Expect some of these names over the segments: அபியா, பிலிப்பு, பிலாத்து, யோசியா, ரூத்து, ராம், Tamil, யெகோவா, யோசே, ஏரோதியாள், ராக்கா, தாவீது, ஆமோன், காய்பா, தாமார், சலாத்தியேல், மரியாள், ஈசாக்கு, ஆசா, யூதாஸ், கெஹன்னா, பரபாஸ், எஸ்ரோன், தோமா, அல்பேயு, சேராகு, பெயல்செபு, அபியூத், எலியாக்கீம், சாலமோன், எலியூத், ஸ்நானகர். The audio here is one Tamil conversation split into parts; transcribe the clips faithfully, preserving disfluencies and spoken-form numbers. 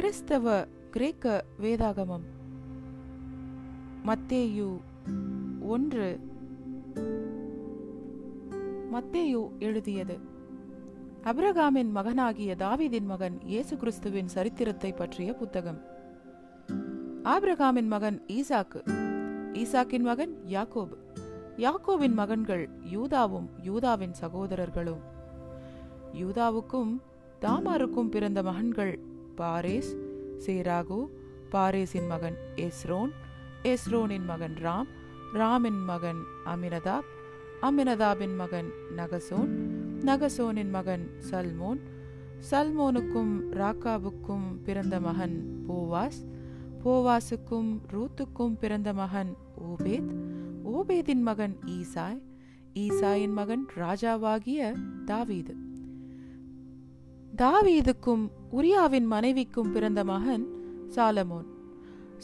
கிறிஸ்தவ கிரேக்க வேதாகமம் மத்தேயு ஒன்று. மத்தேயு எழுதியது ஆபிரகாமின் மகனாகிய தாவீதின் மகன் இயேசு கிறிஸ்துவின் சரித்திரத்தை பற்றிய புத்தகம். ஆபிரகாமின் மகன் ஈசாக்கு, ஈசாக்கின் மகன் யாக்கோபு, யாக்கோவின் மகன்கள் யூதாவும் யூதாவின் சகோதரர்களும், யூதாவுக்கும் தாமாருக்கும் பிறந்த மகன்கள் பாரேஸ், சேராகு, பாரேஸின் மகன் எஸ்ரோன், எஸ்ரோனின் மகன் ராம், ராமின் மகன் அமினதாப், அமினதாபின் மகன் நகசோன், நகசோனின் மகன் சல்மோன், சல்மோனுக்கும் ராக்காவுக்கும் பிறந்த மகன் போவாஸ், போவாஸுக்கும் ரூத்துக்கும் பிறந்த மகன் ஓபேத், ஓபேதின் மகன் ஈசாய், ஈசாயின் மகன் ராஜாவாகிய தாவீது, தாவீதுக்கும் உரியாவின் மனைவிக்கும் பிறந்த மகன் சாலமோன்,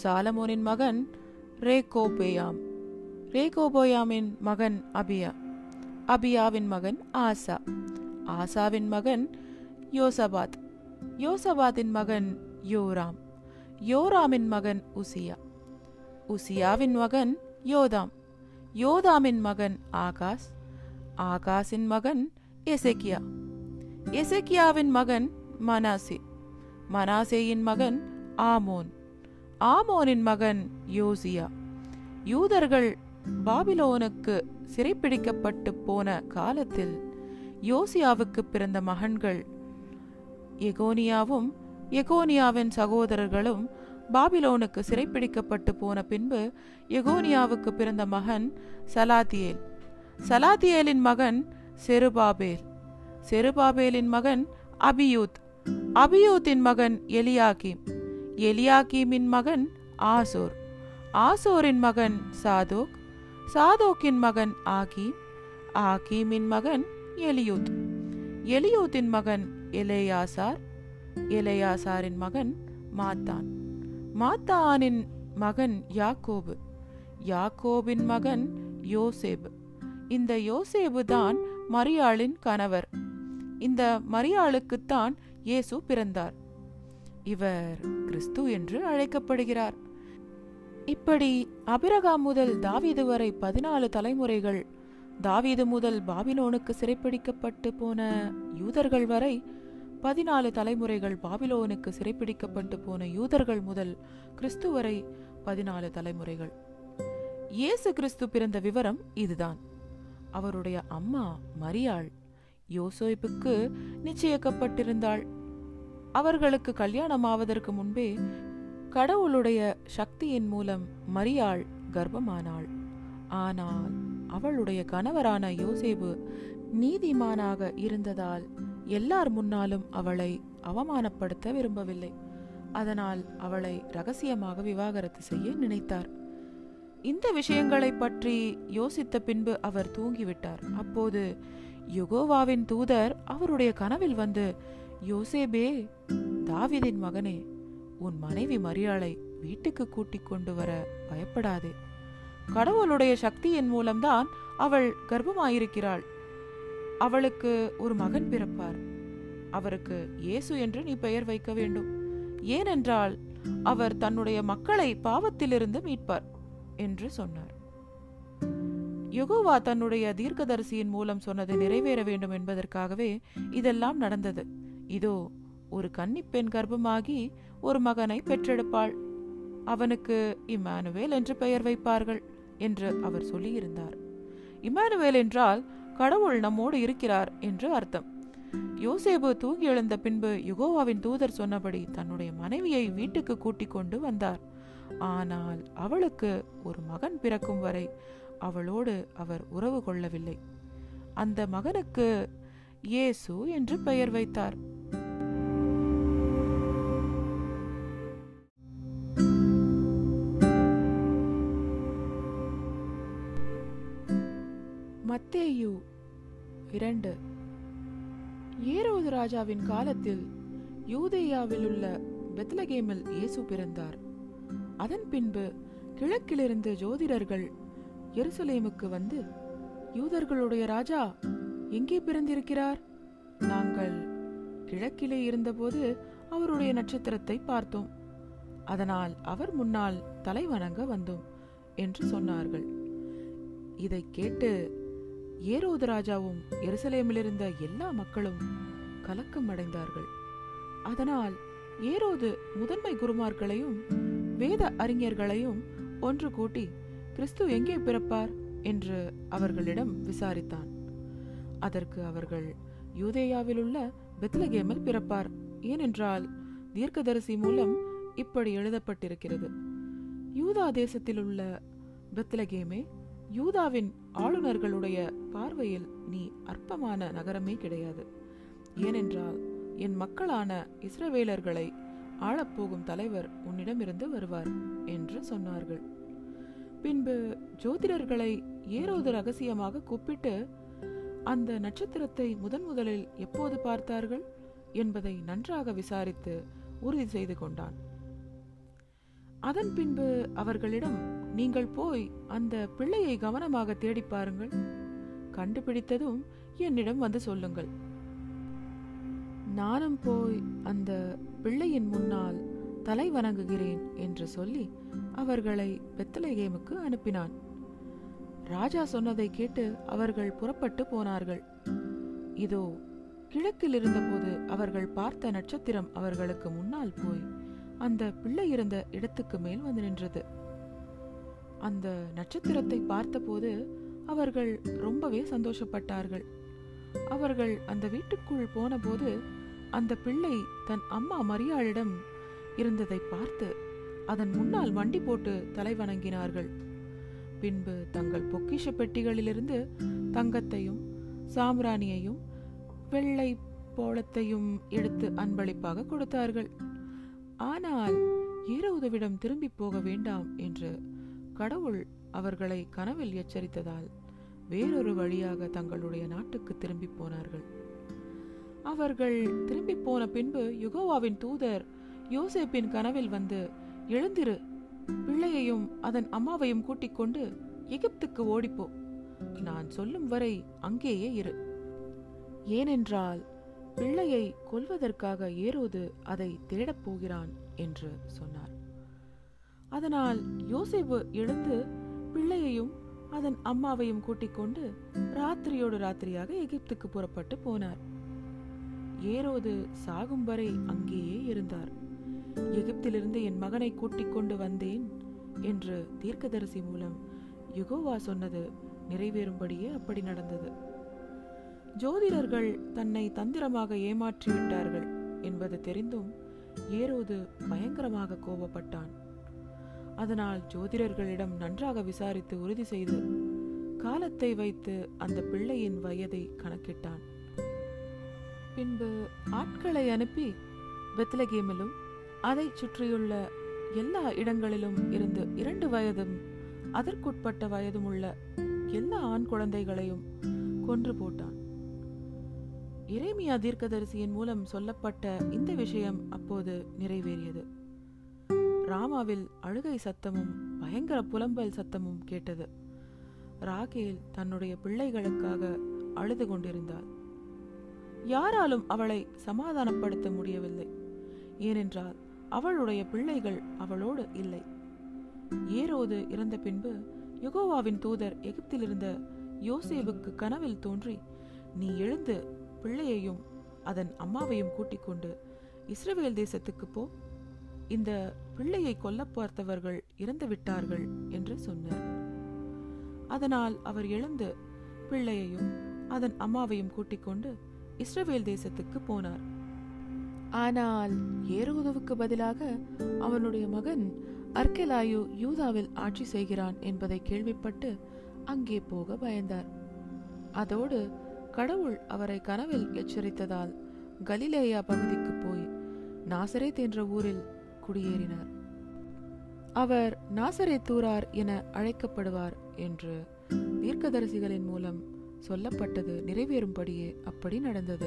சாலமோனின் மகன் ரேகோபேயாம், ரேகோபேயாமின் மகன் அபியா, அபியாவின் மகன் ஆசா, ஆசாவின் மகன் யோசபாத், யோசபாத்தின் மகன் யோராம், யோராமின் மகன் உசியா, உசியாவின் மகன் யோதாம், யோதாமின் மகன் ஆகாஸ், ஆகாஸின் மகன் எசேக்கியா, எசேக்கியாவின் மகன் மனாசே, மனாசேயின் மகன் ஆமோன், ஆமோனின் மகன் யோசியா. யூதர்கள் பாபிலோனுக்கு சிறைப்பிடிக்கப்பட்டு போன காலத்தில் யோசியாவுக்கு பிறந்த மகன்கள் எகோனியாவும் எகோனியாவின் சகோதரர்களும் பாபிலோனுக்கு சிறைப்பிடிக்கப்பட்டு போன பின்பு எகோனியாவுக்கு பிறந்த மகன் சலாத்தியேல், சலாத்தியேலின் மகன் செருபாபேல், செருபாபேலின் மகன் அபியூத், அபியூத்தின் மகன் எலியாக்கீம், எலியாக்கீமின் மகன் ஆசோர், ஆசோரின் மகன் சாதோக், சாதோக்கின் மகன் ஆகீம், ஆகீமின் மகன் எலியூத், எலியூத்தின் மகன் எலேயாசார், எலேயாசாரின் மகன் மாத்தான், மாத்தானின் மகன் யாக்கோபு, யாக்கோபின் மகன் யோசேபு. இந்த யோசேபு தான் மரியாளின் கணவர். இந்த மரியாளுக்குத்தான் இயேசு பிறந்தார். இவர் கிறிஸ்து என்று அழைக்கப்படுகிறார். இப்படி ஆபிரகாம் முதல் தாவீது வரை பதினாலு தலைமுறைகள், தாவீது முதல் பாபிலோனுக்கு சிறைப்பிடிக்கப்பட்டு போன யூதர்கள் வரை பதினாலு தலைமுறைகள், பாபிலோனுக்கு சிறைப்பிடிக்கப்பட்டு போன யூதர்கள் முதல் கிறிஸ்து வரை பதினாலு தலைமுறைகள். இயேசு கிறிஸ்து பிறந்த விவரம் இதுதான். அவருடைய அம்மா மரியாள் யோசேபுக்கு நிச்சயிக்கப்பட்டிருந்தாள். அவர்களுக்கு கல்யாணமாவதற்கு முன்பே கடவுளுடைய சக்தியின் மூலம் மரியாள் கர்ப்பமானாள். ஆனால் அவளுடைய கணவரான யோசேபு நீதிமானாக இருந்ததால் எல்லார் முன்னாலும் அவளை அவமானப்படுத்த விரும்பவில்லை. அதனால் அவளை இரகசியமாக விவாகரத்து செய்ய நினைத்தார். இந்த விஷயங்களை பற்றி யோசித்த பின்பு அவர் தூங்கிவிட்டார். அப்போது யெகோவாவின் தூதர் அவருடைய கனவில் வந்து, யோசேபே, தாவீதின் மகனே, உன் மனைவி மரியாளை வீட்டுக்கு கூட்டிக் கொண்டு வர பயப்படாதே. கடவுளுடைய சக்தியின் மூலம்தான் அவள் கர்ப்பமாயிருக்கிறாள். அவளுக்கு ஒரு மகன் பிறப்பார். அவருக்கு இயேசு என்று நீ பெயர் வைக்க வேண்டும். ஏனென்றால் அவர் தன்னுடைய மக்களை பாவத்திலிருந்து மீட்பார் என்று சொன்னார். யெகோவா தன்னுடைய தீர்க்கதரிசியின் மூலம் சொன்னது நிறைவேற வேண்டும் என்பதற்காகவே இதெல்லாம் நடந்தது. இதோ, ஒரு கன்னிப்பெண் கர்ப்பமாகி ஒரு மகனை பெற்றெடுப்பாள். அவனுக்கு இம்மானுவேல் என்று பெயர் வைப்பார்கள் என்று அவர் சொல்லியிருந்தார். இம்மானுவேல் என்றால் கடவுள் நம்மோடு இருக்கிறார் என்று அர்த்தம். யோசேபு தூங்கி எழுந்த பின்பு யெகோவாவின் தூதர் சொன்னபடி தன்னுடைய மனைவியை வீட்டுக்கு கூட்டிக் கொண்டு வந்தார். ஆனால் அவளுக்கு ஒரு மகன் பிறக்கும் வரை அவளோடு அவர் உறவு கொள்ளவில்லை. அந்த மகனுக்கு இயேசு என்று பெயர் வைத்தார். மத்தேயு இரண்டு. ஏரோது ராஜாவின் காலத்தில் யூதேயாவில் உள்ள பெத்லகேமில் இயேசு பிறந்தார். அதன் பின்பு கிழக்கிலிருந்து ஜோதிடர்கள் எருசலேமுக்கு வந்து, யூதர்களுடைய ராஜா எங்கே பிறந்திருக்கிறார்? நாங்கள் கிழக்கிலே இருந்தபோது அவருடைய நட்சத்திரத்தை பார்த்தோம், அதனால் அவர் முன்னால் தலை வணங்க வந்தோம் என்று சொன்னார்கள். இதை கேட்டு ஏரோது ராஜாவும் எருசலேமிலிருந்த எல்லா மக்களும் கலக்கம் அடைந்தார்கள். அதனால் ஏரோது முதன்மை குருமார்களையும் வேத அறிஞர்களையும் ஒன்று கூட்டி கிறிஸ்து எங்கே பிறப்பார் என்று அவர்களிடம் விசாரித்தான். அதற்கு அவர்கள், யூதேயாவில் உள்ள பெத்லகேமில் பிறப்பார், ஏனென்றால் தீர்க்கதரிசி மூலம் இப்படி எழுதப்பட்டிருக்கிறது, யூதா தேசத்தில் உள்ள பெத்லகேமே, யூதாவின் ஆளுநர்களுடைய பார்வையில் நீ அற்பமான நகரமே கிடையாது, ஏனென்றால் என் மக்களான இஸ்ரவேலர்களை ஆளப்போகும் தலைவர் உன்னிடமிருந்து வருவார் என்று சொன்னார்கள். பின்பு ஜோதிடர்களை ஏரோது ரகசியமாக கூப்பிட்டு, அந்த நட்சத்திரத்தை முதன் முதலில் எப்போது பார்த்தார்கள் என்பதை நன்றாக விசாரித்து உறுதி செய்து கொண்டான். அதன் பின்பு அவர்களிடம், நீங்கள் போய் அந்த பிள்ளையை கவனமாக தேடி பாருங்கள், கண்டுபிடித்ததும் என்னிடம் வந்து சொல்லுங்கள். நானும் போய் அந்த பிள்ளையின் முன்னால் தலை வணங்குகிறேன் என்று சொல்லி அவர்களை பெத்லகேமுக்கு அனுப்பினான். ராஜா சொன்னதை கேட்டு அவர்கள் புறப்பட்டு போனார்கள். இதோ கிழக்கில் இருந்தபோது அவர்கள் பார்த்த நட்சத்திரம் அவர்களுக்கு முன்னால் போய் அந்த பிள்ளை இருந்த இடத்துக்கு மேல் வந்து நின்றது. அந்த நட்சத்திரத்தை பார்த்தபோது அவர்கள் ரொம்பவே சந்தோஷப்பட்டார்கள். அவர்கள் அந்த வீட்டுக்குள் போன போது அந்த பிள்ளை தன் அம்மா மரியாளிடம் இருந்ததை பார்த்து அதன் முன்னால் வண்டி போட்டு தலை வணங்கினார்கள். பின்பு தங்கள் பொக்கிஷ பெட்டிகளிலிருந்து தங்கத்தையும் சாம்ராணியையும் வெள்ளை போளத்தையும் எடுத்து அன்பளிப்பாக கொடுத்தார்கள். ஆனால் ஏரோதுவிடம் திரும்பி போக வேண்டாம் என்று கடவுள் அவர்களை கனவில் எச்சரித்ததால் வேறொரு வழியாக தங்களுடைய நாட்டுக்கு திரும்பி போனார்கள். அவர்கள் திரும்பி போன பின்பு யெகோவாவின் தூதர் யோசேப்பின் கனவில் வந்து, எழுந்திரு, பிள்ளையையும் அதன் அம்மாவையும் கூட்டிக் கொண்டு எகிப்துக்கு ஓடிப்போ, நான் சொல்லும் வரை அங்கேயே இரு, ஏனென்றால் பிள்ளையை கொல்வதற்காக ஏரோது அதை தேடப்போகிறான் என்று சொன்னார். அதனால் யோசேபு எழுந்து பிள்ளையையும் அதன் அம்மாவையும் கூட்டிக் கொண்டு ராத்திரியோடு ராத்திரியாக எகிப்துக்கு புறப்பட்டு போனார். ஏரோது சாகும் வரை அங்கேயே இருந்தார். எகிப்திலிருந்து என் மகனை கூட்டிக் கொண்டு வந்தேன் என்று தீர்க்கதரிசி மூலம் யெகோவா சொன்னது நிறைவேறும்படியே அப்படி நடந்தது. ஜோதிடர்கள் தன்னை தந்திரமாக ஏமாற்றிவிட்டார்கள் என்பது தெரிந்தும் ஏரோது பயங்கரமாக கோபப்பட்டான். அதனால் ஜோதிடர்களிடம் நன்றாக விசாரித்து உறுதி செய்து காலத்தை வைத்து அந்த பிள்ளையின் வயதை கணக்கிட்டான். பின்பு ஆட்களை அனுப்பி பெத்லகேமிலும் அதை சுற்றியுள்ள எல்லா இடங்களிலும் இருந்து இரண்டு வயதும் அதற்குட்பட்ட வயதும் உள்ள எல்லா ஆண் குழந்தைகளையும் கொன்று போட்டான். எரேமியா தீர்க்கதரிசியின் மூலம் சொல்லப்பட்ட இந்த விஷயம் அப்போது நிறைவேறியது. ராமாவில் அழுகை சத்தமும் பயங்கர புலம்பல் சத்தமும் கேட்டது. ராகேல் தன்னுடைய பிள்ளைகளுக்காக அழுது கொண்டிருந்தாள். யாராலும் அவளை சமாதானப்படுத்த முடியவில்லை, ஏனென்றால் அவளுடைய பிள்ளைகள் அவளோடு இல்லை. ஏரோது இறந்த பின்பு யெகோவாவின் தூதர் எகிப்திலிருந்த யோசேபுக்கு கனவில் தோன்றி, நீ எழுந்து பிள்ளையையும் அதன் அம்மாவையும் கூட்டிக் கொண்டு இஸ்ரவேல் தேசத்துக்கு போ, இந்த பிள்ளையை கொல்ல பார்த்தவர்கள் இறந்து விட்டார்கள் என்று சொன்னார். அதனால் அவர் எழுந்து பிள்ளையையும் அதன் அம்மாவையும் கூட்டிக் கொண்டு இஸ்ரவேல் தேசத்துக்கு போனார். ஆனால் ஏரோதுவுக்கு பதிலாக அவனுடைய மகன் அர்கெலாயு யூதாவில் ஆட்சி செய்கிறான் என்பதை கேள்விப்பட்டு அங்கே போக பயந்தார். அதோடு கடவுள் அவரை கனவில் எச்சரித்ததால் கலிலேயா பகுதிக்கு போய் நாசரேத் என்ற ஊரில் குடியேறினார். அவர் நாசரேத்தூரார் என அழைக்கப்படுவார் என்று தீர்க்கதரிசிகளின் மூலம் சொல்லப்பட்டது நிறைவேறும்படியே அப்படி நடந்தது.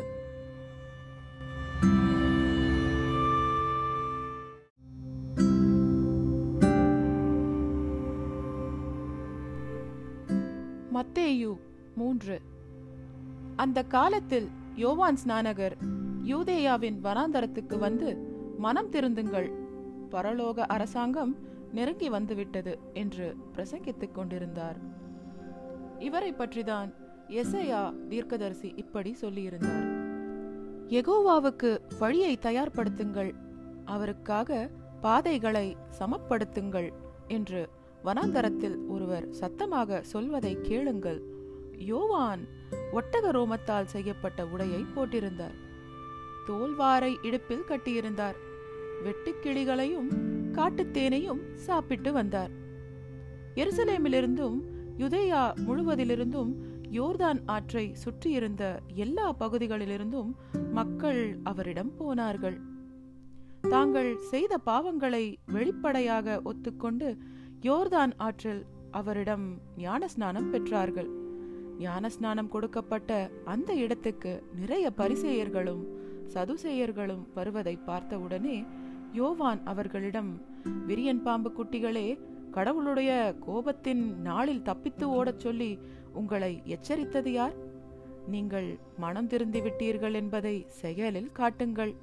மத்தேயு மூன்று. அந்த காலத்தில் யோவான் ஸ்நானகர் யூதேயாவின் வனாந்தரத்துக்கு வந்து மனம் திருந்துங்கள், பரலோக அரசாங்கம் நெருங்கி வந்துவிட்டது என்று பிரசங்கித்துக் கொண்டிருந்தார். இவரை பற்றிதான் எசையா தீர்க்கதரிசி இப்படி சொல்லியிருந்தார்: யெகோவாவுக்கு வழியை தயார்படுத்துங்கள், அவருக்காக பாதைகளை சமப்படுத்துங்கள் என்று வனாந்தரத்தில் ஒருவர் சத்தமாக சொல்வதை கேளுங்கள். யோவான் ஒட்டக ரோமத்தால் செய்யப்பட்ட உடையை போட்டிருந்தார், தோல்வாரை இடுப்பில் கட்டியிருந்தார், வெட்டுக்கிளிகளையும் காட்டுத்தேனையும் சாப்பிட்டு வந்தார். எருசலேமிலிருந்தும் யுதேயா முழுவதிலிருந்தும் யோர்தான் ஆற்றை சுற்றியிருந்த எல்லா பகுதிகளிலிருந்தும் மக்கள் அவரிடம் போனார்கள். தாங்கள் செய்த பாவங்களை வெளிப்படையாக ஒத்துக்கொண்டு யோர்தான் ஆற்றில் அவரிடம் ஞானஸ்நானம் பெற்றார்கள். ஞானஸ்நானம் கொடுக்கப்பட்ட அந்த இடத்துக்கு நிறைய பரிசேயர்களும் சதுசேயர்களும் வருவதை பார்த்தவுடனே யோவான் அவர்களிடம், விரியன் பாம்பு குட்டிகளே, கடவுளுடைய கோபத்தின் நாளில் தப்பித்து ஓடச் சொல்லி உங்களை எச்சரித்தது யார்? நீங்கள் மனம் திருந்தி விட்டீர்கள் என்பதை செயலில் காட்டுங்கள்.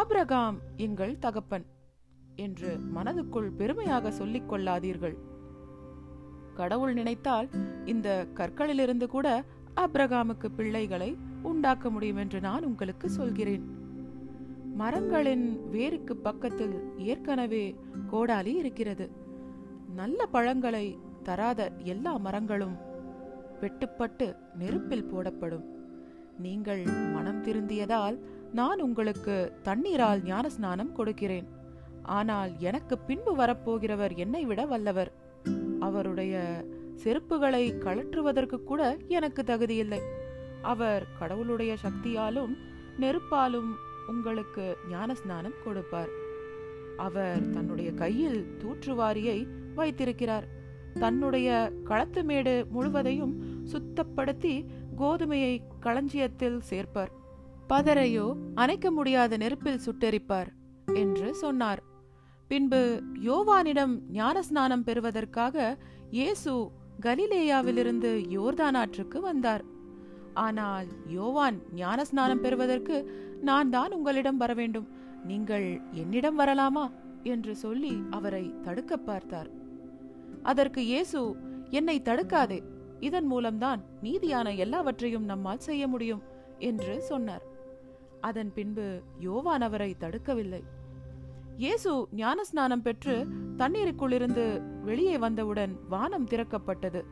ஆபிரகாம் எங்கள் தகப்பன் என்று மனதுக்குள் பெருமையாக சொல்லிக் கொள்ளாதீர்கள். கடவுள் நினைத்தால் இந்த கற்களிலிருந்து கூட ஆபிரகாமுக்கு பிள்ளைகளை உண்டாக்க முடியும் என்று நான் உங்களுக்கு சொல்கிறேன். மரங்களின் வேருக்கு பக்கத்தில் ஏற்கனவே கோடாலி இருக்கிறது. நல்ல பழங்களை தராத எல்லா மரங்களும் வெட்டுப்பட்டு நெருப்பில் போடப்படும். நீங்கள் மனம் திருந்தியதால் நான் உங்களுக்கு தண்ணீரால் ஞானஸ்நானம் கொடுக்கிறேன். ஆனால் எனக்கு பின்பு வரப்போகிறவர் என்னை விட வல்லவர். அவருடைய செருப்புகளை கழற்றுவதற்கு கூட எனக்கு தகுதியில்லை. அவர் கடவுளுடைய சக்தியாலும் நெருப்பாலும் உங்களுக்கு ஞானஸ்நானம் கொடுப்பார். அவர் தன்னுடைய கையில் தூற்றுவாரியை வைத்திருக்கிறார். தன்னுடைய களத்து மேடு முழுவதையும் சுத்தப்படுத்தி கோதுமையை களஞ்சியத்தில் சேர்ப்பார். பதரையோ அணைக்க முடியாத நெருப்பில் சுட்டெரிப்பார் என்று சொன்னார். பின்பு யோவானிடம் ஞானஸ்நானம் பெறுவதற்காக இயேசு கலிலேயாவிலிருந்து யோர்தான் ஆற்றுக்கு வந்தார். ஆனால் யோவான், ஞானஸ்நானம் பெறுவதற்கு நான் தான் உங்களிடம் வர வேண்டும், நீங்கள் என்னிடம் வரலாமா என்று சொல்லி அவரை தடுக்க பார்த்தார். அதற்கு இயேசு, என்னை தடுக்காதே, இதன் மூலம்தான் நீதியான எல்லாவற்றையும் நம்மால் செய்ய முடியும் என்று சொன்னார். அதன் பின்பு யோவான் அவரை தடுக்கவில்லை. இயேசு ஞானஸ்நானம் பெற்று தண்ணீருக்குள்ளிருந்து வெளியே வந்தவுடன் வானம் திறக்கப்பட்டது.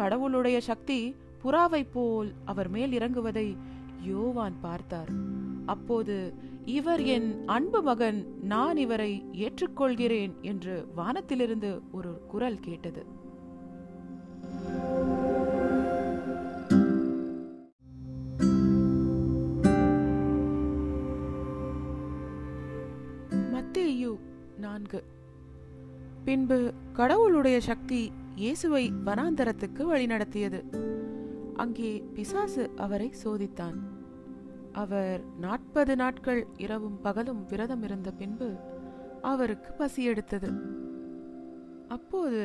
கடவுளுடைய சக்தி புறாவை போல் அவர் மேல் இறங்குவதை யோவான் பார்த்தார். அப்போது, இவர் என் அன்பு மகன், நான் இவரை ஏற்றுக்கொள்கிறேன் என்று வானத்திலிருந்து ஒரு குரல் கேட்டது. மத்தேயு நான்கு. பின்பு கடவுளுடைய சக்தி இயேசுவை வனாந்தரத்துக்கு வழிநடத்தியது. அங்கே பிசாசு அவரை சோதித்தான். அவர் நாற்பது நாட்கள் இரவும் பகலும் விரதம் இருந்த பின்பு அவருக்கு பசி எடுத்தது. அப்போது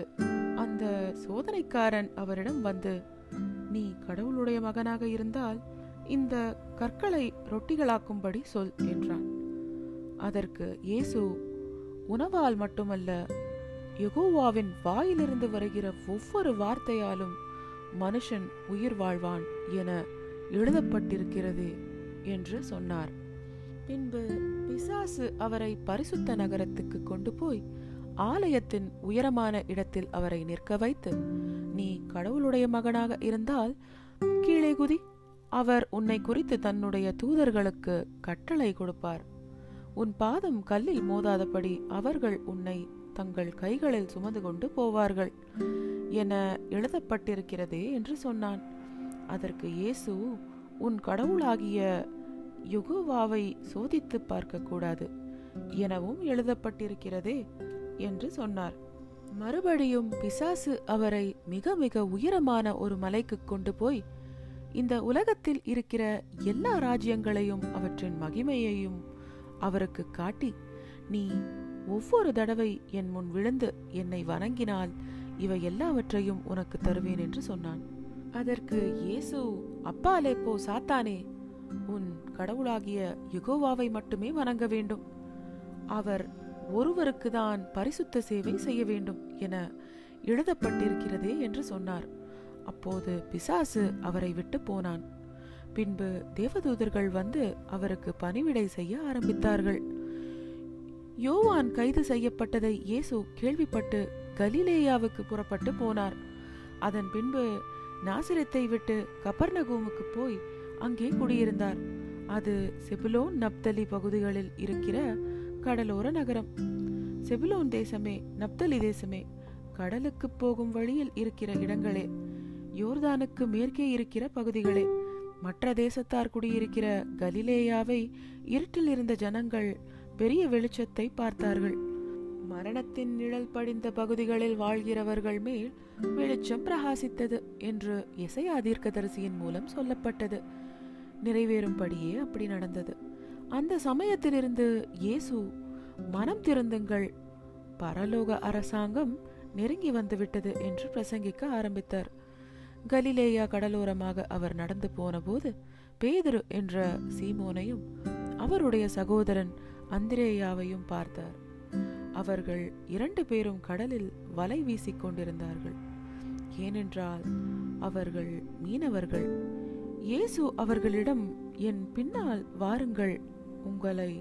அந்த சோதனைக்காரன் அவரிடம் வந்து, நீ கடவுளுடைய மகனாக இருந்தால் இந்த கற்களை ரொட்டிகளாக்கும்படி சொல் என்றான். அதற்கு இயேசு, உணவால் மட்டுமல்ல, யெகோவாவின் வாயிலிருந்து வருகிற ஒவ்வொரு வார்த்தையாலும் மனுஷன் உயிர் வாழ்வான் என எழுதப்பட்டிருக்கிறது என்று சொன்னார். பின்பு பிசாசு அவரை பரிசுத்த நகரத்துக்கு கொண்டு போய் ஆலயத்தின் உயரமான இடத்தில் அவரை நிற்க வைத்து, நீ கடவுளுடைய மகனாக இருந்தால் கீழே குதி, அவர் உன்னை குறித்து தன்னுடைய தூதர்களுக்கு கட்டளை கொடுப்பார், உன் பாதம் கல்லில் மோதாதபடி அவர்கள் உன்னை தங்கள் கைகளில் சுமந்து கொண்டு போவார்கள் என எழுதப்பட்டிருக்கிறதே என்று சொன்னான். அதற்கு இயேசு, உன் கடவுளாகிய யெகோவாவை சோதித்து பார்க்க கூடாது எனவும் எழுதப்பட்டிருக்கிறதே என்று சொன்னார். மறுபடியும் பிசாசு அவரை மிக மிக உயரமான ஒரு மலைக்கு கொண்டு போய், இந்த உலகத்தில் இருக்கிற எல்லா ராஜ்யங்களையும் அவற்றின் மகிமையையும் அவருக்கு காட்டி, நீ ஒவ்வொரு தடவை என் முன் விழுந்து என்னை வணங்கினால் இவை எல்லாவற்றையும் உனக்கு தருவேன் என்று சொன்னான். அதற்கு இயேசு, அப்பாலே போ சாத்தானே, உன் கடவுளாகிய யெகோவாவை மட்டுமே வணங்க வேண்டும், அவர் ஒருவருக்குதான் பரிசுத்த சேவை செய்ய வேண்டும் என எழுதப்பட்டிருக்கிறதே என்று சொன்னார். அப்போது பிசாசு அவரை விட்டு போனான். பின்பு தேவதூதர்கள் வந்து அவருக்கு பணிவிடை செய்ய ஆரம்பித்தார்கள். யோவான் கைது செய்யப்பட்டதை இயேசு கேள்விப்பட்டு கலிலேயாவுக்கு புறப்பட்டு போனார். அதன் பின்பு நாசரேத்தை விட்டு கப்பர்நகூமுக்கு போய் அங்கே குடியிருந்தார். அது செபுலோன் நப்தலி பகுதிகளில் இருக்கிற கடலோர நகரம். செபுலோன் தேசமே, நப்தலி தேசமே, கடலுக்கு போகும் வழியில் இருக்கிற இடங்களே, யோர்தானுக்கு மேற்கே இருக்கிற பகுதிகளே, மற்ற தேசத்தார் குடியிருக்கிற கலிலேயாவை இருட்டில் இருந்த ஜனங்கள் பெரிய வெளிச்சத்தை பார்த்தார்கள். மரணத்தின் நிழல் படிந்த பகுதிகளில் வாழ்கிறவர்கள் மேல் வெளிச்சம் பிரகாசித்தது என்று எசையா தீர்க்கதரிசியின் மூலம் சொல்லப்பட்டது நிறைவேறும்படியே அப்படி நடந்தது. அந்த சமயத்திலிருந்து இயேசு, மனம் திருந்துங்கள், பரலோக அரசாங்கம் நெருங்கி வந்துவிட்டது என்று பிரசங்கிக்க ஆரம்பித்தார். கலிலேயா கடலோரமாக அவர் நடந்து போனபோது பேதுரு என்ற சீமோனையும் அவருடைய சகோதரன் அந்திரேயாவையும் பார்த்தார். அவர்கள் இரண்டு பேரும் கடலில் வலை வீசிக் கொண்டிருந்தார்கள், ஏனென்றால் அவர்கள் மீனவர்கள். இயேசு அவர்களிடம், என் பின்னால் வாருங்கள், உங்களை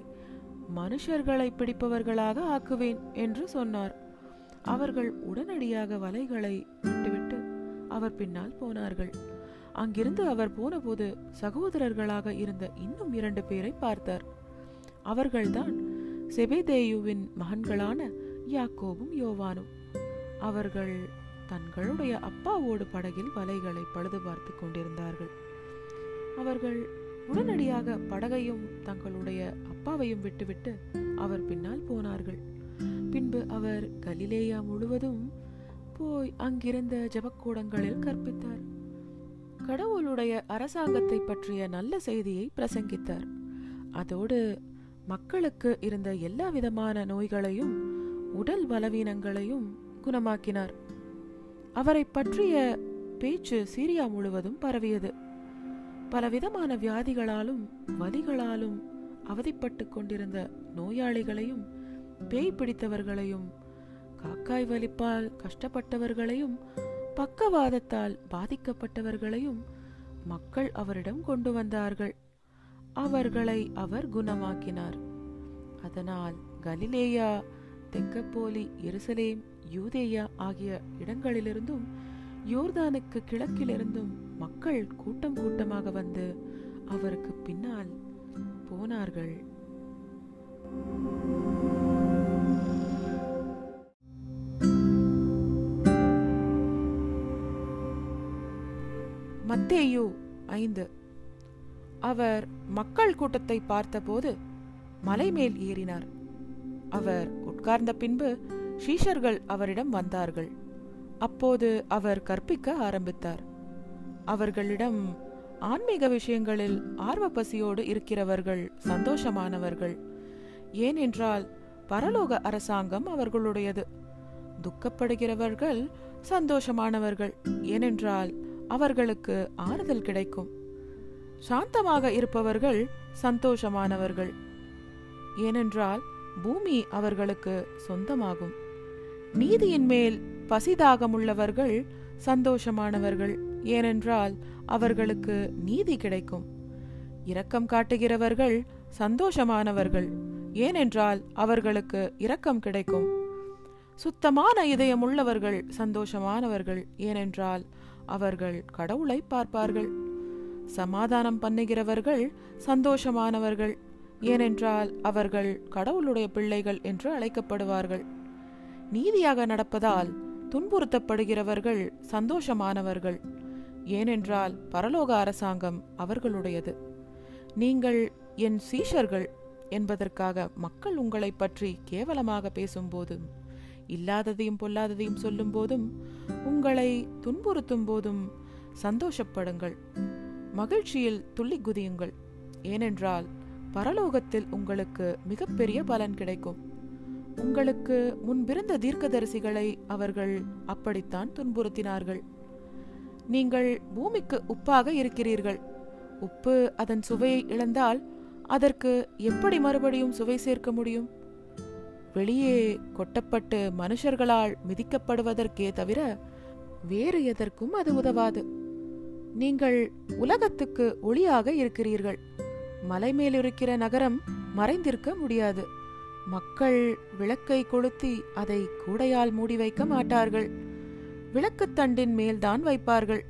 மனுஷர்களை பிடிப்பவர்களாக ஆக்குவேன் என்று சொன்னார். அவர்கள் உடனடியாக வலைகளை விட்டுவிட்டு அவர் பின்னால் போனார்கள். அங்கிருந்து அவர் போனபோது சகோதரர்களாக இருந்த இன்னும் இரண்டு பேரை பார்த்தார். அவர்கள்தான் செபெதேயுவின் மகன்களான யாக்கோபும் யோவானும். அவர்கள் தங்களுடைய அப்பாவோடு படகில் வலைகளை பழுது பார்த்து கொண்டிருந்தார்கள். அவர்கள் உடனடியாக படகையும் தங்களுடைய அப்பாவையும் விட்டுவிட்டு அவர் பின்னால் போனார்கள். பின்பு அவர் கலிலேயா முழுவதும் போய் அங்கிருந்த ஜெபக்கூடங்களில் கற்பித்தார். கடவுளுடைய அரசாங்கத்தை பற்றிய நல்ல செய்தியை பிரசங்கித்தார். அதோடு மக்களுக்கு இருந்த எல்லா விதமான நோய்களையும் உடல் பலவீனங்களையும் குணமாக்கினார். அவரை பற்றிய பேச்சு சீரியா முழுவதும் பரவியது. பலவிதமான வியாதிகளாலும் வலிகளாலும் அவதிப்பட்டு கொண்டிருந்த நோயாளிகளையும் பேய் பிடித்தவர்களையும் காக்காய் வலிப்பால் கஷ்டப்பட்டவர்களையும் பக்கவாதத்தால் பாதிக்கப்பட்டவர்களையும் மக்கள் அவரிடம் கொண்டு வந்தார்கள். அவர்களை அவர் குணமாக்கினார். அதனால் கலிலேயா, தெக்கப்போலி, எருசலேம், யூதேயா ஆகிய இடங்களிலிருந்தும் யோர்தானுக்கு கிழக்கிலிருந்தும் மக்கள் கூட்டம் கூட்டமாக வந்து அவருக்கு பின்னால் போனார்கள். மத்தேயு ஐந்து. அவர் மக்கள் கூட்டத்தை பார்த்தபோது மலை மேல் ஏறினார். அவர் உட்கார்ந்த பின்பு சீஷர்கள் அவரிடம் வந்தார்கள். அப்போது அவர் கற்பிக்க ஆரம்பித்தார். அவர்களிடம், ஆன்மீக விஷயங்களில் ஆர்வ பசியோடு இருக்கிறவர்கள் சந்தோஷமானவர்கள், ஏனென்றால் பரலோக அரசாங்கம் அவர்களுடையது. துக்கப்படுகிறவர்கள் சந்தோஷமானவர்கள், ஏனென்றால் அவர்களுக்கு ஆறுதல் கிடைக்கும். சாந்தமாக இருப்பவர்கள் சந்தோஷமானவர்கள், ஏனென்றால் பூமி அவர்களுக்கு சொந்தமாகும். நீதியின் மேல் பசிதாகமுள்ளவர்கள் சந்தோஷமானவர்கள், ஏனென்றால் அவர்களுக்கு நீதி கிடைக்கும். இரக்கம் காட்டுகிறவர்கள் சந்தோஷமானவர்கள், ஏனென்றால் அவர்களுக்கு இரக்கம் கிடைக்கும். சுத்தமான இதயம் உள்ளவர்கள் சந்தோஷமானவர்கள், ஏனென்றால் அவர்கள் கடவுளை பார்ப்பார்கள். சமாதானம் பண்ணுகிறவர்கள் சந்தோஷமானவர்கள், ஏனென்றால் அவர்கள் கடவுளுடைய பிள்ளைகள் என்று அழைக்கப்படுவார்கள். நீதியாக நடப்பதால் துன்புறுத்தப்படுகிறவர்கள் சந்தோஷமானவர்கள், ஏனென்றால் பரலோக அரசாங்கம் அவர்களுடையது. நீங்கள் என் சீஷர்கள் என்பதற்காக மக்கள் உங்களை பற்றி கேவலமாக பேசும்போதும், இல்லாததையும் பொல்லாததையும் சொல்லும் போதும், உங்களை துன்புறுத்தும் போதும் சந்தோஷப்படுங்கள், மகிழ்ச்சியில் துள்ளி குதியுங்கள், ஏனென்றால் பரலோகத்தில் உங்களுக்கு மிகப்பெரிய பலன் கிடைக்கும். உங்களுக்கு முன்பிருந்த தீர்க்கதரிசிகளை அவர்கள் அப்படித்தான் துன்புறுத்தினார்கள். நீங்கள் பூமிக்கு உப்பாக இருக்கிறீர்கள், உப்பு அதன் சுவையை இழந்தால் அதற்கு எப்படி மறுபடியும் சுவை சேர்க்க முடியும்? வெளியே கொட்டப்பட்டு மனுஷர்களால் மிதிக்கப்படுவதற்கே தவிர வேறு எதற்கும் அது உதவாது. நீங்கள் உலகத்துக்கு ஒளியாக இருக்கிறீர்கள். மலைமேல் இருக்கிற நகரம் மறைந்திருக்க முடியாது. மக்கள் விளக்கை கொளுத்தி அதை கூடையால் மூடி வைக்க மாட்டார்கள். விளக்குத்தண்டின் மேல்தான் வைப்பார்கள்.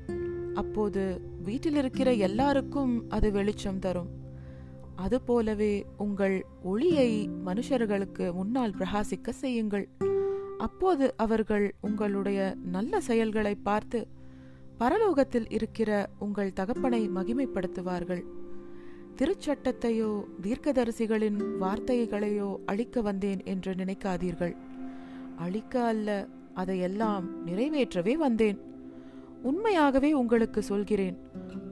அப்போது வீட்டில் இருக்கிற எல்லாருக்கும் அது வெளிச்சம் தரும். அதுபோலவே உங்கள் ஒளியை மனுஷர்களுக்கு முன்னால் பிரகாசிக்க செய்யுங்கள். அப்போது அவர்கள் உங்களுடைய நல்ல செயல்களை பார்த்து பரலோகத்தில் இருக்கிற உங்கள் தகப்பனை மகிமைப்படுத்துவார்கள். திருச்சட்டத்தையோ தீர்க்கதரிசிகளின் வார்த்தைகளையோ அழிக்க வந்தேன் என்று நினைக்காதீர்கள். அழிக்க அல்ல, அதையெல்லாம் நிறைவேற்றவே வந்தேன். உண்மையாகவே உங்களுக்கு சொல்கிறேன்,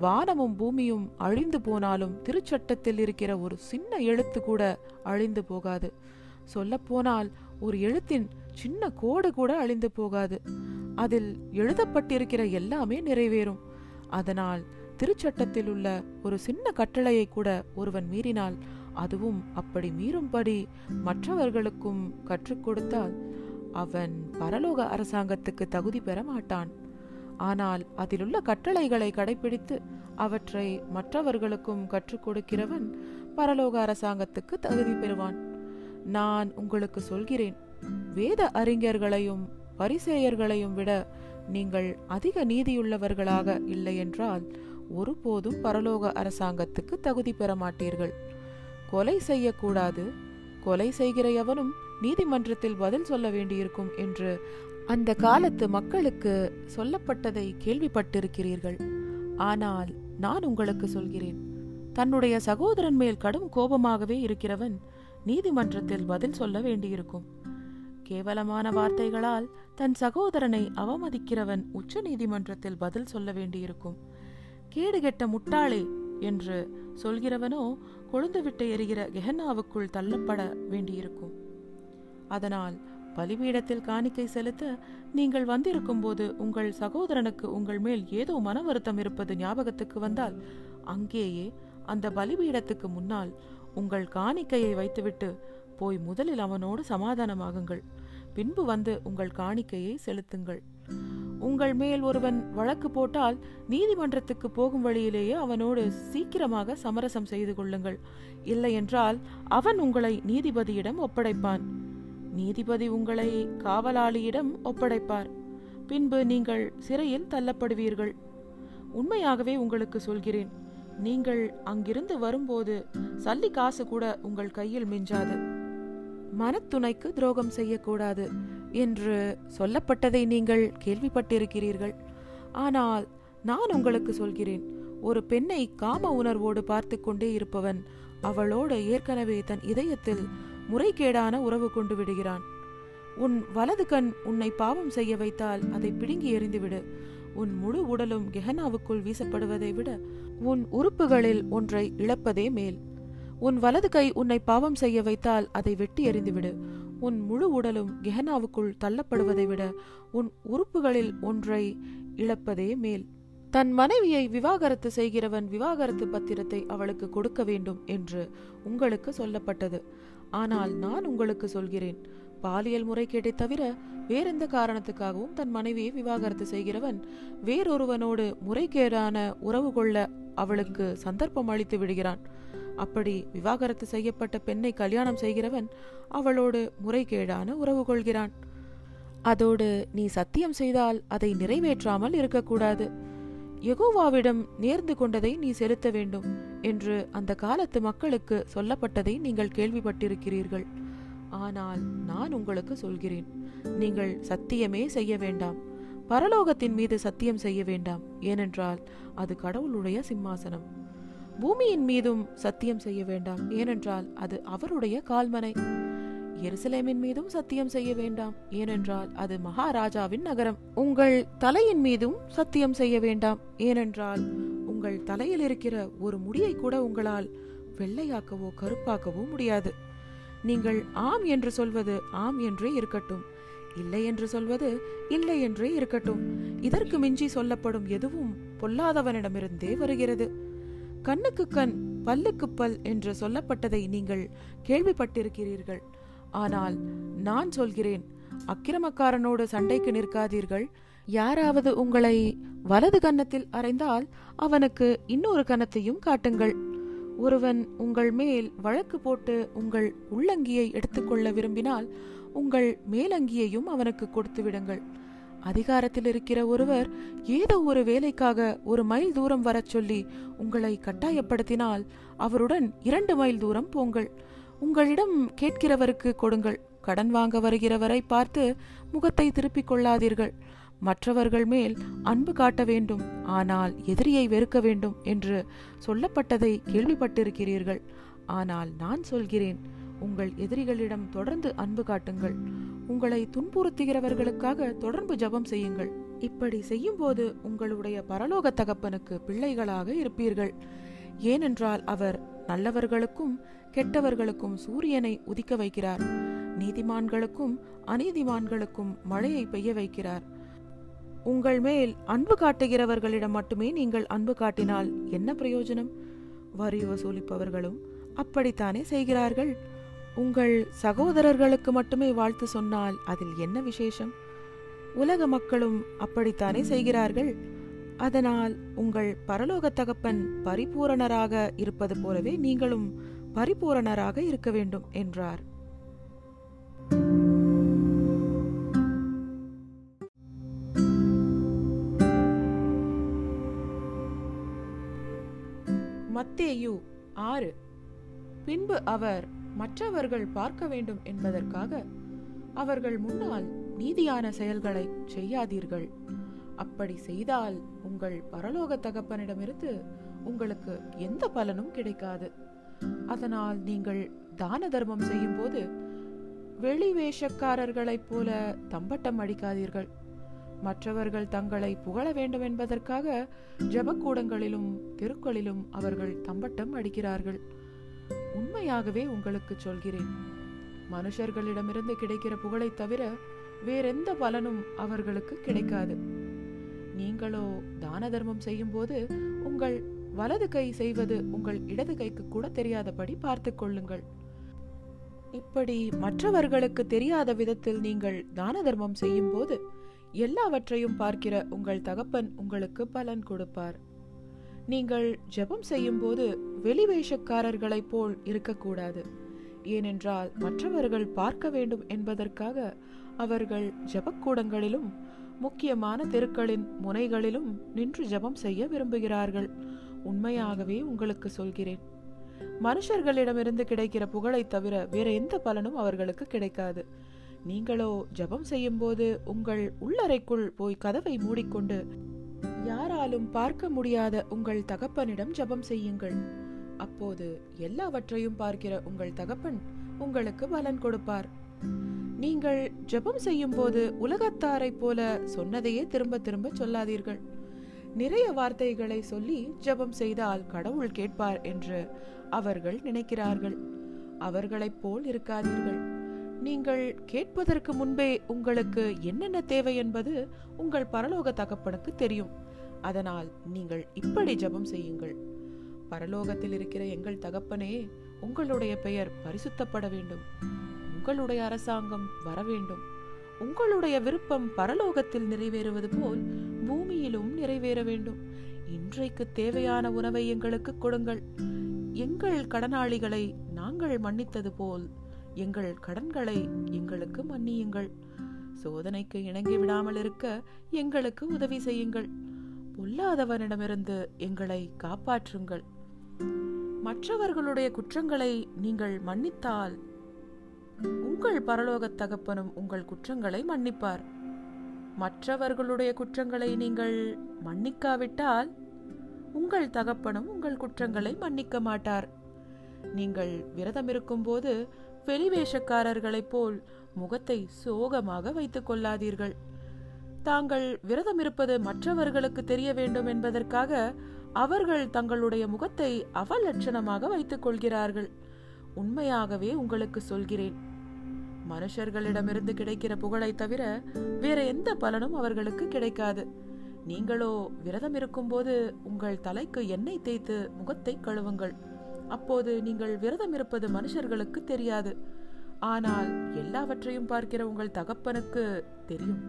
வானமும் பூமியும் அழிந்து போனாலும் திருச்சட்டத்தில் இருக்கிற ஒரு சின்ன எழுத்து கூட அழிந்து போகாது. சொல்லப்போனால் ஒரு எழுத்தின் சின்ன கோடு கூட அழிந்து போகாது. அதில் எழுதப்பட்டிருக்கிற எல்லாமே நிறைவேறும். அதனால் திருச்சட்டத்தில் உள்ள ஒரு சின்ன கட்டளையை கூட ஒருவன் மீறினால், அதுவும் அப்படி மீறும்படி மற்றவர்களுக்கும் கற்றுக் கொடுத்தால், அவன் பரலோக அரசாங்கத்துக்கு தகுதி பெற மாட்டான். ஆனால் அதிலுள்ள கட்டளைகளை கடைபிடித்து அவற்றை மற்றவர்களுக்கும் கற்றுக் கொடுக்கிறவன் பரலோக அரசாங்கத்துக்கு தகுதி பெறுவான். நான் உங்களுக்கு சொல்கிறேன், வேத அறிஞர்களையும் பரிசேயர்களையும் விட நீங்கள் அதிக நீதியுள்ளவர்களாக இல்லை என்றால் ஒருபோதும் பரலோக அரசாங்கத்துக்கு தகுதி பெற மாட்டீர்கள். கொலை செய்யக்கூடாது, கொலை செய்கிற எவனும் நீதிமன்றத்தில் பதில் சொல்ல வேண்டியிருக்கும் என்று அந்த காலத்து மக்களுக்கு சொல்லப்பட்டதை கேள்விப்பட்டிருக்கிறீர்கள். ஆனால் நான் உங்களுக்கு சொல்கிறேன், தன்னுடைய சகோதரன் மேல் கடும் கோபமாகவே இருக்கிறவன் நீதிமன்றத்தில் பதில் சொல்ல வேண்டியிருக்கும். கேவலமான வார்த்தைகளால் தன் சகோதரனை அவமதிக்கிறவன் உச்ச நீதிமன்றத்தில் பதில் சொல்ல வேண்டியிருக்கும். கேடுகெட்ட முட்டாளே என்று சொல்கிறவனோ கொழுந்து விட்டு எரிகிற கெஹன்னாவுக்குள் தள்ளப்பட வேண்டியிருக்கும். அதனால் பலிபீடத்தில் காணிக்கை செலுத்த நீங்கள் வந்திருக்கும் போது உங்கள் சகோதரனுக்கு உங்கள் மேல் ஏதோ மன வருத்தம் இருப்பது ஞாபகத்துக்கு வந்தால், அங்கேயே அந்த பலிபீடத்துக்கு முன்னால் உங்கள் காணிக்கையை வைத்துவிட்டு போய் முதலில் அவனோடு சமாதானமாகுங்கள். பின்பு வந்து உங்கள் காணிக்கையை செலுத்துங்கள். உங்கள் மேல் ஒருவன் வழக்கு போட்டால் நீதிமன்றத்துக்கு போகும் வழியிலேயே அவனோடு சீக்கிரமாக சமரசம் செய்து கொள்ளுங்கள். இல்லையென்றால் அவன் உங்களை நீதிபதியிடம் ஒப்படைப்பான். நீதிபதி உங்களை காவலாளியிடம் ஒப்படைப்பார். பின்பு நீங்கள் சிறையில் தள்ளப்படுவீர்கள். உண்மையாகவே உங்களுக்கு சொல்கிறேன், நீங்கள் அங்கிருந்து வரும்போது சல்லி காசு கூட உங்கள் கையில் மிஞ்சாது. மனத்துணைக்கு துரோகம் செய்யக்கூடாது என்று சொல்லப்பட்டதை நீங்கள் கேள்விப்பட்டிருக்கிறீர்கள். ஆனால் நான் உங்களுக்கு சொல்கிறேன், ஒரு பெண்ணை காம உணர்வோடு பார்த்து கொண்டே இருப்பவன் அவளோடு ஏற்கனவே தன் இதயத்தில் முறைகேடான உறவு கொண்டு விடுகிறான். உன் வலது கண் உன்னை பாவம் செய்ய வைத்தால் அதை பிடுங்கி எறிந்துவிடு. உன் முழு உடலும் கெஹனாவுக்குள் வீசப்படுவதை விட உன் உறுப்புகளில் ஒன்றை இழப்பதே மேல். உன் வலது கை உன்னை பாவம் செய்ய வைத்தால் அதை வெட்டி எறிந்துவிடு. உன் முழு உடலும் கெஹனாவுக்குள் தள்ளப்படுவதை விட உன் உறுப்புகளில் ஒன்றை இழப்பதே மேல். தன் மனைவியை விவாகரத்து செய்கிறவன் விவாகரத்து பத்திரத்தை அவளுக்கு கொடுக்க வேண்டும் என்று உங்களுக்கு சொல்லப்பட்டது. ஆனால் நான் உங்களுக்கு சொல்கிறேன், பாலியல் முறைகேட்டை தவிர வேறெந்த காரணத்துக்காகவும் தன் மனைவியை விவாகரத்து செய்கிறவன் வேறொருவனோடு முறைகேடான உறவு கொள்ள அவளுக்கு சந்தர்ப்பம் அளித்து விடுகிறான். அப்படி விவாகரத்து செய்யப்பட்ட பெண்ணை கல்யாணம் செய்கிறவன் அவளோடு முறைகேடான உறவு கொள்கிறான். அதோடு நீ சத்தியம் செய்தால் அதை நிறைவேற்றாமல் இருக்கக்கூடாது. யெகோவாவிடம் நேர்ந்து கொண்டதை நீ செலுத்த வேண்டும் என்று அந்த காலத்து மக்களுக்கு சொல்லப்பட்டதை நீங்கள் கேள்விப்பட்டிருக்கிறீர்கள். ஆனால் நான் உங்களுக்கு சொல்கிறேன், நீங்கள் சத்தியமே செய்ய வேண்டாம். பரலோகத்தின் மீது சத்தியம் செய்ய வேண்டாம், ஏனென்றால் அது கடவுளுடைய சிம்மாசனம். பூமியின் மீதும் சத்தியம் செய்ய வேண்டாம், ஏனென்றால் அது அவருடைய கால்மனை. எருசலேமின் மீதும் சத்தியம் செய்ய வேண்டாம், ஏனென்றால் அது மகாராஜாவின் நகரம். உங்கள் தலையின் மீதும் சத்தியம் செய்ய வேண்டாம், ஏனென்றால் உங்கள் தலையில் இருக்கிற ஒரு முடியை கூட உங்களால் வெள்ளையாக்கவோ கருப்பாக்கவோ முடியாது. நீங்கள் ஆம் என்று சொல்வது ஆம் என்றே இருக்கட்டும், இல்லை என்று சொல்வது இல்லை என்றே இருக்கட்டும். இதற்கு மிஞ்சி சொல்லப்படும் எதுவும் பொல்லாதவனிடமிருந்தே வருகிறது. கண்ணுக்கு கண் பல்லுக்கு பல் என்று சொல்லப்பட்டதை நீங்கள் கேள்விப்பட்டிருக்கிறீர்கள். ஆனால் நான் சொல்கிறேன், அக்கிரமக்காரனோடு சண்டைக்கு நிற்காதீர்கள். யாராவது உங்களை வலது கன்னத்தில் அறைந்தால் அவனுக்கு இன்னொரு கன்னத்தையும் காட்டுங்கள். ஒருவன் உங்கள் மேல் வழக்கு போட்டு உங்கள் உள்ளங்கியை எடுத்துக்கொள்ள விரும்பினால் உங்கள் மேலங்கியையும் அவனுக்கு கொடுத்து விடுங்கள். அதிகாரத்தில் இருக்கிற ஒருவர் ஏதோ ஒரு வேலைக்காக ஒரு மைல் தூரம் வர சொல்லி உங்களை கட்டாயப்படுத்தினால் அவருடன் இரண்டு மைல் தூரம் போங்கள். உங்களிடம் கேட்கிறவருக்கு கொடுங்கள். கடன் வாங்க வருகிறவரை பார்த்து முகத்தை திருப்பிக் கொள்ளாதீர்கள். மற்றவர்கள் மேல் அன்பு காட்ட வேண்டும், ஆனால் எதிரியை வெறுக்க வேண்டும் என்று சொல்லப்பட்டதை கேள்விப்பட்டிருக்கிறீர்கள். ஆனால் நான் சொல்கிறேன், உங்கள் எதிரிகளிடம் தொடர்ந்து அன்பு காட்டுங்கள். உங்களை துன்புறுத்துகிறவர்களுக்காக தொடர்ந்து ஜெபம் செய்யுங்கள். இப்படி செய்யும்போது உங்களுடைய பரலோக தகப்பனுக்கு பிள்ளைகளாக இருப்பீர்கள். ஏனென்றால் அவர் நல்லவர்களுக்கும் கெட்டவர்களுக்கும் சூரியனை உதிக்க வைக்கிறார், நீதிமான்களுக்கும் அநீதிமான்களுக்கும் மழையை பெய்ய வைக்கிறார். உங்கள் மேல் அன்பு காட்டுகிறவர்களிடம் மட்டுமே நீங்கள் அன்பு காட்டினால் என்ன பிரயோஜனம்? வரி வசூலிப்பவர்களும் அப்படித்தானே செய்கிறார்கள். உங்கள் சகோதரர்களுக்கு மட்டுமே வாழ்த்து சொன்னால் அதில் என்ன விசேஷம்? உலக மக்களும் அப்படித்தானே செய்கிறார்கள். அதனால் உங்கள் பரலோக தகப்பன் பரிபூரணராக இருப்பது போலவே நீங்களும் பரிபூரணராக இருக்க வேண்டும் என்றார். மத்தேயு ஆறு. பின்பு அவர் மற்றவர்கள் பார்க்க வேண்டும் என்பதற்காக அவர்கள் முன்னால் நீதியான செயல்களை செய்யாதீர்கள். அப்படி செய்தால் உங்கள் பரலோக தகப்பனிடமிருந்து உங்களுக்கு எந்த பலனும் கிடைக்காது. அதனால் நீங்கள் தான தர்மம் செய்யும் போது வெளி வேஷக்காரர்களைப் போல தம்பட்டம் அடிக்காதீர்கள். மற்றவர்கள் தங்களை புகழ வேண்டும் என்பதற்காக ஜெபக்கூடங்களிலும் தெருக்களிலும் அவர்கள் தம்பட்டம் அடிக்கிறார்கள். உண்மையாகவே உங்களுக்கு சொல்கிறேன், மனுஷர்களிடமிருந்து கிடைக்கிற புகழை தவிர வேறெந்த பலனும் அவர்களுக்கு கிடைக்காது. நீங்களோ தான தர்மம் செய்யும் போது உங்கள் வலது கை செய்வது உங்கள் இடது கைக்கு கூட தெரியாதபடி பார்த்து கொள்ளுங்கள். இப்படி மற்றவர்களுக்கு தெரியாத விதத்தில் நீங்கள் தான தர்மம் செய்யும் போது எல்லாவற்றையும் பார்க்கிற உங்கள் தகப்பன் உங்களுக்கு பலன் கொடுப்பார். நீங்கள் ஜெபம் செய்யும் போது வெளிவேஷக்காரர்களைப் போல் இருக்கக்கூடாது. ஏனென்றால் மற்றவர்கள் பார்க்க வேண்டும் என்பதற்காக அவர்கள் ஜெபக்கூடங்களிலும் முக்கியமான தெருக்களின் முனைகளிலும் நின்று ஜெபம் செய்ய விரும்புகிறார்கள். உண்மையாகவே உங்களுக்கு சொல்கிறேன், மனுஷர்களிடமிருந்து கிடைக்கிற புகழை தவிர வேற எந்த பலனும் அவர்களுக்கு கிடைக்காது. நீங்களோ ஜெபம் செய்யும் போது உங்கள் உள்ளறைக்குள் போய் கதவை மூடிக்கொண்டு யாராலும் பார்க்க முடியாத உங்கள் தகப்பனிடம் ஜெபம் செய்யுங்கள். அப்போது எல்லாவற்றையும் பார்க்கிற உங்கள் தகப்பன் உங்களுக்கு பலன் கொடுப்பார். நீங்கள் ஜெபம் செய்யும் போது உலகத்தாரை போல சொன்னதையே திரும்ப திரும்ப சொல்லாதீர்கள். நிறைய வார்த்தைகளை சொல்லி ஜெபம் செய்தால் கடவுள் கேட்பார் என்று அவர்கள் நினைக்கிறார்கள். அவர்களைப் போல் இருக்காதீர்கள். நீங்கள் கேட்பதற்கு முன்பே உங்களுக்கு என்னென்ன தேவை என்பது உங்கள் பரலோக தகப்பனுக்கு தெரியும். அதனால் நீங்கள் இப்படி ஜெபம் செய்யுங்கள். பரலோகத்தில் இருக்கிற எங்கள் தகப்பனே, உங்களுடைய பெயர் பரிசுத்தப்பட வேண்டும். உங்களுடைய அரசாங்கம் வர வேண்டும். உங்களுடைய விருப்பம் பரலோகத்தில் நிறைவேறுவது போல் பூமியிலும் நிறைவேற வேண்டும். இன்றைக்கு தேவையான உணவை எங்களுக்கு கொடுங்கள். எங்கள் கடனாளிகளை நாங்கள் மன்னித்தது போல் எங்கள் கடன்களை எங்களுக்கு மன்னியுங்கள். சோதனைக்கு இணங்கி விடாமல் இருக்க எங்களுக்கு உதவி செய்யுங்கள். பொல்லாதவனிடமிருந்து எங்களை காப்பாற்றுங்கள். மற்றவர்களுடைய குற்றங்களை நீங்கள் மன்னித்தால் உங்கள் பரலோக தகப்பனும் உங்கள் குற்றங்களை மன்னிப்பார். மற்றவர்களுடைய குற்றங்களை நீங்கள் மன்னிக்காவிட்டால் உங்கள் தகப்பனும் உங்கள் குற்றங்களை மன்னிக்க மாட்டார். நீங்கள் விரதம் இருக்கும்போது வெளிவேஷக்காரர்களைப் போல் முகத்தை சோகமாக வைத்துக் கொள்ளாதீர்கள். தாங்கள் விரதம் இருப்பது மற்றவர்களுக்கு தெரிய வேண்டும் என்பதற்காக அவர்கள் தங்களுடைய முகத்தை அவலட்சணமாக வைத்துக் கொள்கிறார்கள். உண்மையாகவே உங்களுக்கு சொல்கிறேன், மனுஷர்களிடமிருந்து கிடைக்கிற புகழை தவிர வேற எந்த பலனும் அவர்களுக்கு கிடைக்காது. நீங்களோ விரதம் இருக்கும்போது உங்கள் தலைக்கு எண்ணெய் தேய்த்து முகத்தை கழுவுங்கள். அப்போது நீங்கள் விரதம் இருப்பது மனுஷர்களுக்கு தெரியாது, ஆனால் எல்லாவற்றையும் பார்க்கிற உங்கள் தகப்பனுக்கு தெரியும்.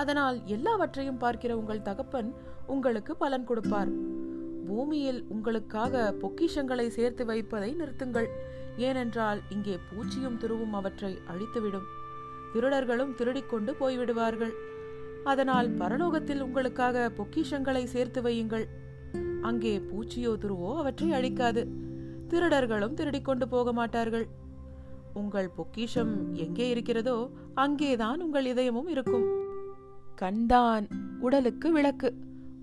அதனால் எல்லாவற்றையும் பார்க்கிற உங்கள் தகப்பன் உங்களுக்கு பலன் கொடுப்பார். பூமியில் உங்களுக்காக பொக்கிஷங்களை சேர்த்து வைப்பதை நிறுத்துங்கள், ஏனென்றால் இங்கே பூச்சியும் துருவும் அவற்றை அழித்துவிடும், திருடர்களும் திருடிக்கொண்டு போய்விடுவார்கள். அதனால் பரலோகத்தில் உங்களுக்காக பொக்கிஷங்களை சேர்த்து வையுங்கள், அங்கே பூச்சியோ துருவோ அவற்றை அழிக்காது, திருடர்களும் திருடிக்கொண்டு போக மாட்டார்கள். உங்கள் பொக்கிஷம் எங்கே இருக்கிறதோ அங்கேதான் உங்கள் இதயமும் இருக்கும். கண்தான் உடலுக்கு விளக்கு.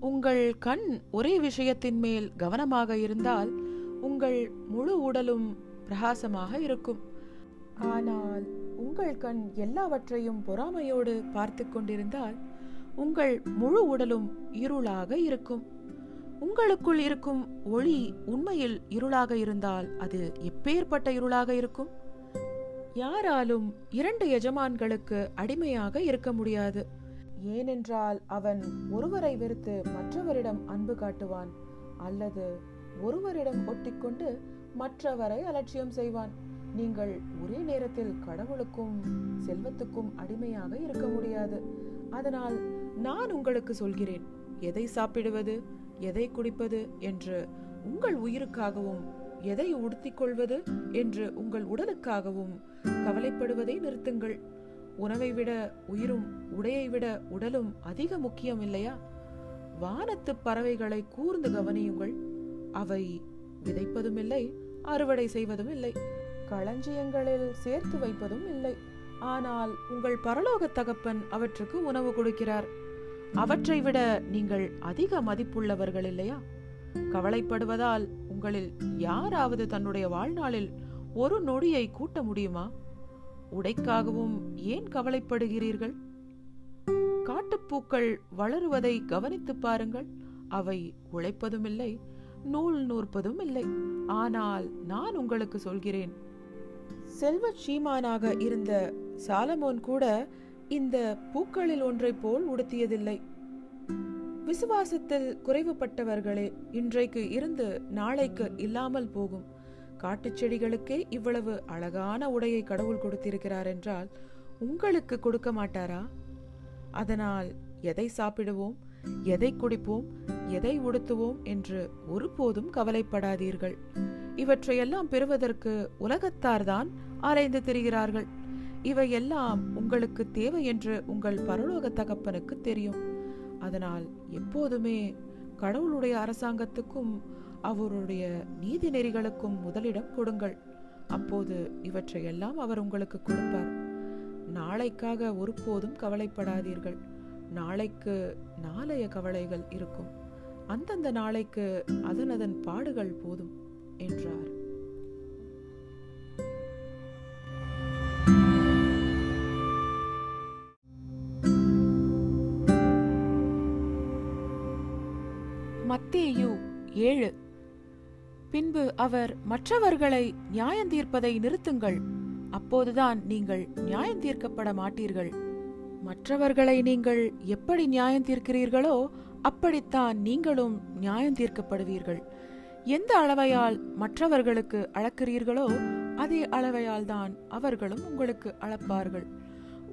உங்கள் கண் ஒரே விஷயத்தின் மேல் கவனமாக இருந்தால் உங்கள் முழு உடலும் பிரகாசமாக இருக்கும். ஆனால் உங்கள் கண் எல்லாவற்றையும் பொறாமையோடு பார்த்து கொண்டிருந்தால் உங்கள் முழு உடலும் இருளாக இருக்கும். உங்களுக்குள் இருக்கும் ஒளி உண்மையில் இருளாக இருந்தால் அது எப்பேற்பட்ட இருளாக இருக்கும்? யாராலும் இரண்டு எஜமான்களுக்கு அடிமையாக இருக்க முடியாது, ஏனென்றால் அவன் ஒருவரை வெறுத்து மற்றவரிடம் அன்பு காட்டுவான், அல்லது ஒருவரிடம் ஒட்டிக்கொண்டு மற்றவரை அலட்சியம் செய்வான். நீங்கள் ஒரே நேரத்தில் கடவுளுக்கும் செல்வத்துக்கும் அடிமையாக இருக்க முடியாது. அதனால் நான் உங்களுக்கு சொல்கிறேன், எதை சாப்பிடுவது, எதை குடிப்பது என்று உங்கள் உயிருக்காகவும், எதை உடுத்திக்கொள்வது என்று உங்கள் உடலுக்காகவும் கவலைப்படுவதை நிறுத்துங்கள். உணவை விட உயிரும், உடையை விட உடலும் அதிக முக்கியம் இல்லையா? வானத்து பறவைகளை கூர்ந்து கவனியுங்கள், அவை விதைப்பதும் இல்லை, அறுவடை செய்வதும் இல்லை, களஞ்சியங்களில் சேர்த்து வைப்பதும் இல்லை, ஆனால் உங்கள் பரலோக தகப்பன் அவற்றுக்கு உணவு கொடுக்கிறார். அவற்றை விட நீங்கள் அதிக மதிப்புள்ளவர்கள் இல்லையா? கவலைப்படுவதால் உங்களில் யாராவது தன்னுடைய வாழ்நாளில் ஒரு நொடியை கூட்ட முடியுமா? உடைக்காகவும் ஏன் கவலைப்படுகிறீர்கள்? காட்டுப்பூக்கள் வளருவதை கவனித்து பாருங்கள், அவை உழைப்பதும் இல்லை, நூல் நூற்பதும் இல்லை. ஆனால் நான் உங்களுக்கு சொல்கிறேன், செல்வ சீமானாக இருந்த சாலமோன் கூட இந்த பூக்களில் ஒன்றை போல் உடுத்தியதில்லை. விசுவாசத்தில் குறைவுபட்டவர்களே, இன்றைக்கு இருந்து நாளைக்கு இல்லாமல் போகும். காட்டு செடிகளுக்கே இவ்வளவு அழகான உடையை கடவுள் கொடுத்திருக்கிறார் என்றால் உங்களுக்கு கொடுக்க மாட்டாரா? அதனால் எதை சாப்பிடுவோம், எதை குடிப்போம், எதை உடுத்துவோம் என்று ஒருபோதும் கவலைப்படாதீர்கள். இவற்றையெல்லாம் பெறுவதற்கு உலகத்தார்தான் அலைந்து திரிகிறார்கள். இவையெல்லாம் உங்களுக்கு தேவை என்று உங்கள் பரலோக தகப்பனுக்கு தெரியும். அதனால் எப்போதுமே கடவுளுடைய அரசாங்கத்துக்கும் அவருடைய நீதி நெறிகளுக்கும் முதலிடம் கொடுங்கள். அப்போது இவற்றையெல்லாம் அவர் உங்களுக்கு கொடுப்பார். நாளைக்காக ஒருபோதும் கவலைப்படாதீர்கள். நாளைக்கு நாளைய கவலைகள் இருக்கும், அந்தந்த நாளைக்கு அதனதன் பாடுகள் போதும் என்றார். மத்தேயு ஏழு. பின்பு அவர், மற்றவர்களை நியாயந்தீர்ப்பதை நிறுத்துங்கள், அப்போதுதான் நீங்கள் நியாயந்தீர்க்கப்பட மாட்டீர்கள். மற்றவர்களை நீங்கள் எப்படி நியாயந்தீர்க்கிறீர்களோ அப்படித்தான் நீங்களும் நியாயந்தீர்க்கப்படுவீர்கள். எந்த அளவையால் மற்றவர்களுக்கு அளக்கிறீர்களோ அதே அளவையால் தான் அவர்களும் உங்களுக்கு அளப்பார்கள்.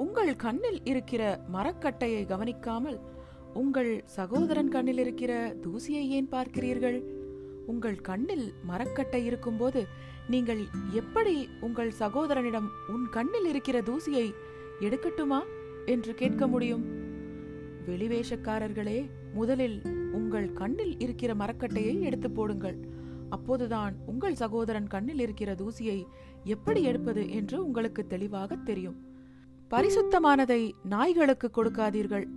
உங்கள் கண்ணில் இருக்கிற மரக்கட்டையை கவனிக்காமல் உங்கள் சகோதரன் கண்ணில் இருக்கிற தூசியை ஏன் பார்க்கிறீர்கள்? உங்கள் கண்ணில் மரக்கட்டை இருக்கும்போது நீங்கள் எப்படி உங்கள் சகோதரனிடம், உன் கண்ணில் இருக்கிற தூசியை எடுக்கட்டுமா என்று கேட்க முடியும்? வெளிவேஷக்காரர்களே, முதலில் உங்கள் கண்ணில் இருக்கிற மரக்கட்டையை எடுத்து போடுங்கள், அப்போதுதான் உங்கள் சகோதரன் கண்ணில் இருக்கிற தூசியை எப்படி எடுப்பது என்று உங்களுக்கு தெளிவாக தெரியும். பரிசுத்தமானதை நாய்களுக்கு கொடுக்காதீர்கள்,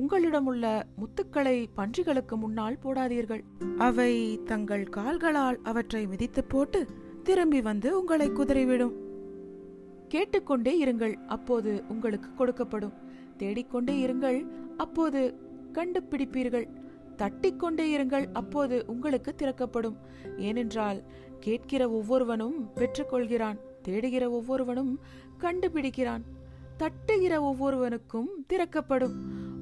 உங்களிடம் உள்ள முத்துக்களை பன்றிகளுக்கு முன்னால் போடாதீர்கள், அவை தங்கள் கால்களால் அவற்றை மிதித்து போட்டு திரும்பி வந்து உங்களை குதறிவிடும். கேட்டுக்கொண்டே இருங்கள், அப்போது உங்களுக்கு கொடுக்கப்படும், தேடிக்கொண்டே இருங்கள், அப்போது கண்டுபிடிப்பீர்கள், தட்டிக்கொண்டே இருங்கள், அப்போது உங்களுக்கு திறக்கப்படும். ஏனென்றால் கேட்கிற ஒவ்வொருவனும் பெற்றுக்கொள்கிறான், தேடுகிற ஒவ்வொருவனும் கண்டுபிடிக்கிறான், தட்டுகிற ஒவ்வொருவனுக்கும் திறக்கப்படும்.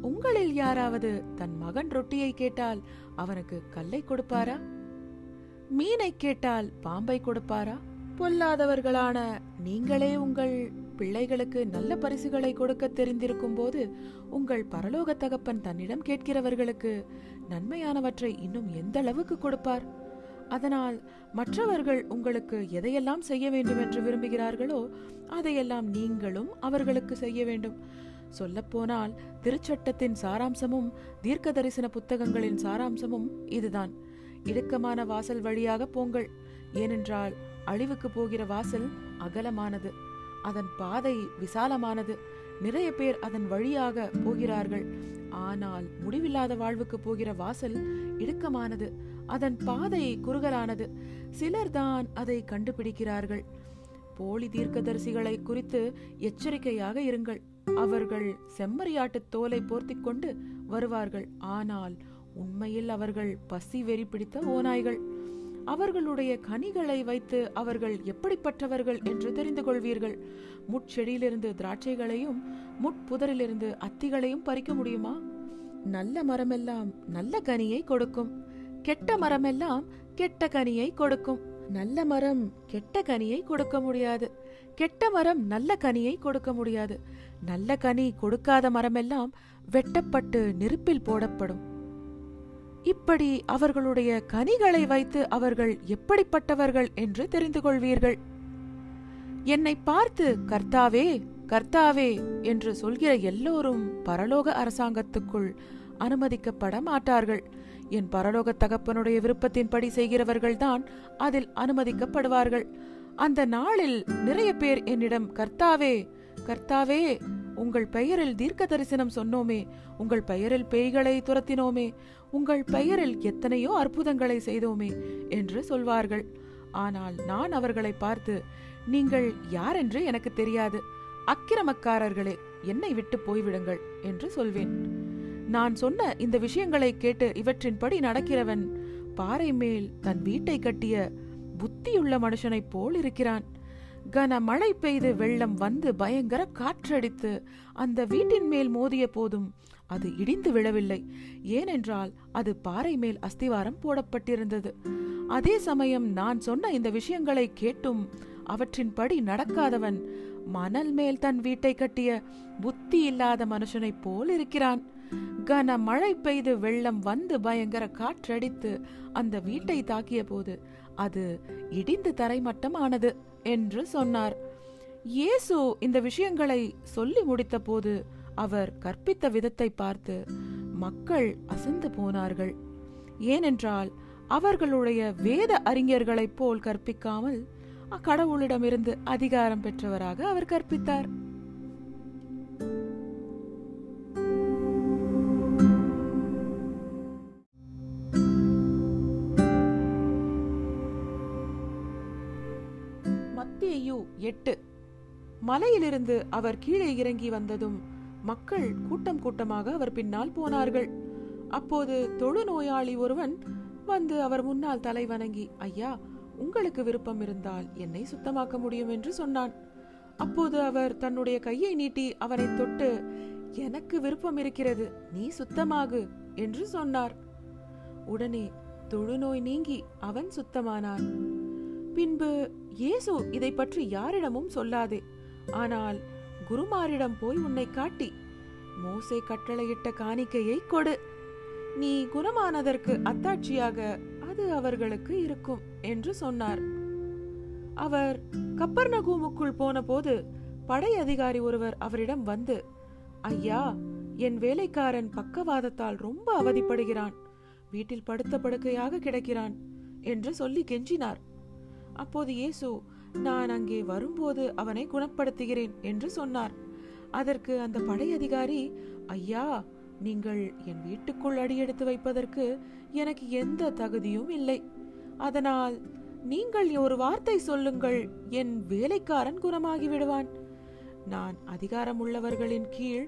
உங்களில் யாராவது தன் மகன் ரொட்டியை கேட்டால் அவனுக்கு கல்லை கொடுப்பாரா? மீனை கேட்டால் பாம்பை கொடுப்பாரா? பொல்லாதவர்களான நீங்களே உங்கள் பிள்ளைகளுக்கு நல்ல பரிசுகளை கொடுக்க தெரிந்திருக்கும் போது உங்கள் பரலோக தகப்பன் தன்னிடம் கேட்கிறவர்களுக்கு நன்மையானவற்றை இன்னும் எந்த அளவுக்கு கொடுப்பார்? அதனால் மற்றவர்கள் உங்களுக்கு எதையெல்லாம் செய்ய வேண்டும் என்று விரும்புகிறார்களோ அதையெல்லாம் நீங்களும் அவர்களுக்கு செய்ய வேண்டும். சொல்லப்போனால் திருச்சட்டத்தின் சாராம்சமும் தீர்க்க தரிசன புத்தகங்களின் சாராம்சமும் இதுதான். இடுக்கமான வாசல் வழியாக போங்கள், ஏனென்றால் அழிவுக்கு போகிற வாசல் அகலமானது, அதன் பாதை விசாலமானது, நிறைய பேர் அதன் வழியாக போகிறார்கள். ஆனால் முடிவில்லாத வாழ்வுக்கு போகிற வாசல் இடுக்கமானது, அதன் பாதை குறுகலானது, சிலர்தான் அதை கண்டுபிடிக்கிறார்கள். போலி தீர்க்கதரிசிகளை குறித்து எச்சரிக்கையாக இருங்கள். அவர்கள் செம்மறியாட்டு தோலை போர்த்திக் கொண்டு வருவார்கள், ஆனால் உண்மையில் அவர்கள் பசி வெறி பிடித்த ஓநாய்கள். அவர்களுடைய கனிகளை வைத்து அவர்கள் எப்படிப்பட்டவர்கள் என்று தெரிந்து கொள்வீர்கள். முட்செடியிலிருந்து திராட்சைகளையும் முட்புதரிலிருந்து அத்திகளையும் பறிக்க முடியுமா? நல்ல மரமெல்லாம் நல்ல கனியை கொடுக்கும், கெட்ட மரமெல்லாம் கெட்ட கனியை கொடுக்கும். நல்ல மரம் கெட்ட கனியை கொடுக்க முடியாது, கெட்ட மரம் நல்ல கனியை கொடுக்க முடியாது. நல்ல கனி கொடுக்காத மரமெல்லாம் வெட்டப்பட்டு நெருப்பில் போடப்படும். இப்படி அவர்களுடைய கனிகளை வைத்து அவர்கள் எப்படிப்பட்டவர்கள் என்று தெரிந்து கொள்வீர்கள். என்னை பார்த்து கர்த்தாவே கர்த்தாவே என்று சொல்கிற எல்லோரும் பரலோக அரசாங்கத்துக்குள் அனுமதிக்கப்பட மாட்டார்கள். என் பரலோக தகப்பனுடைய விருப்பத்தின்படி செய்கிறவர்கள்தான் அதில் அனுமதிக்கப்படுவார்கள். அந்த நாளில் நிறைய பேர் என்னிடம், கர்த்தாவே கர்த்தாவே, உங்கள் பெயரில் தீர்க்க தரிசனம் சொன்னோமே, உங்கள் பெயரில் பேய்களை துரத்தினோமே, உங்கள் பெயரில் எத்தனையோ அற்புதங்களை செய்தோமே என்று சொல்வார்கள். ஆனால் நான் அவர்களை பார்த்து, நீங்கள் யாரென்று எனக்கு தெரியாது, அக்கிரமக்காரர்களே, என்னை விட்டு போய்விடுங்கள் என்று சொல்வேன். நான் சொன்ன இந்த விஷயங்களை கேட்டு இவற்றின்படி நடக்கிறவன் பாறை மேல் தன் வீட்டை கட்டிய புத்தியுள்ள மனுஷனைப் போல் இருக்கிறான். கன மழை பெய்து வெள்ளம் வந்து பயங்கர காற்றடித்து அந்த வீட்டின் மேல் மோதிய போதும் அது இடிந்து விழவில்லை, ஏனென்றால் அது பாறை மேல் அஸ்திவாரம் போடப்பட்டிருந்தது. அதே சமயம் நான் சொன்ன இந்த விஷயங்களை கேட்டும் அவற்றின்படி நடக்காதவன் மணல் மேல் தன் வீட்டை கட்டிய புத்தி இல்லாத மனுஷனைப் போல் இருக்கிறான். கன மழை பெய்து வெள்ளம் வந்து பயங்கர காற்றடித்து அந்த வீட்டை தாக்கிய போது அது இடிந்து தரைமட்டம் ஆனது என்று சொன்னார். இயேசு இந்த விஷயங்களை சொல்லி முடித்த போது அவர் கற்பித்த விதத்தை பார்த்து மக்கள் அசந்து போனார்கள். ஏனென்றால் அவர்களுடைய வேத அறிஞர்களைப் போல் கற்பிக்காமல் கடவுளிடமிருந்து அதிகாரம் பெற்றவராக அவர் கற்பித்தார். எட்டு. மலையிலிருந்து அவர் கீழே இறங்கி வந்ததும் மக்கள் கூட்டம் கூட்டமாக அவர் பின்னால் போனார்கள். அப்போது தொழு நோயாளி ஒருவன் வந்து அவர் முன்னால் தலை வணங்கி, ஐயா, உங்களுக்கு விருப்பம் இருந்தால் என்னை சுத்தமாக்க முடியும் என்று சொன்னான். அப்போது அவர் தன்னுடைய கையை நீட்டி அவனை தொட்டு, எனக்கு விருப்பம் இருக்கிறது, நீ சுத்தமாகு என்று சொன்னார். உடனே தொழுநோய் நீங்கி அவன் சுத்தமானான். பின்பு இயேசு, இதை பற்றி யாரிடமும் சொல்லாதே, ஆனால் குருமாரிடம் போய் உன்னை காட்டி மோசே கட்டளையிட்ட காணிக்கையை கொடு, நீ குணமானதற்கு அத்தாட்சியாக அது அவர்களுக்கு இருக்கும் என்று சொன்னார். அவர் கப்பர்நகூமுக்குள் போன போது படை அதிகாரி ஒருவர் அவரிடம் வந்து, ஐயா, என் வேலைக்காரன் பக்கவாதத்தால் ரொம்ப அவதிப்படுகிறான், வீட்டில் படுத்த படுக்கையாக கிடக்கிறான் என்று சொல்லி கெஞ்சினார். அப்போது இயேசு, நான் அங்கே வரும்போது அவனை குணப்படுத்துகிறேன் என்று சொன்னார். அதற்கு அந்த படை அதிகாரி, ஐயா, நீங்கள் என் வீட்டுக்குள் அடியெடுத்து வைப்பதற்கு எனக்கு எந்த தகுதியும் இல்லை, அதனால் நீங்கள் ஒரு வார்த்தை சொல்லுங்கள், என் வேலைக்காரன் குணமாகி விடுவான். நான் அதிகாரம் உள்ளவர்களின் கீழ்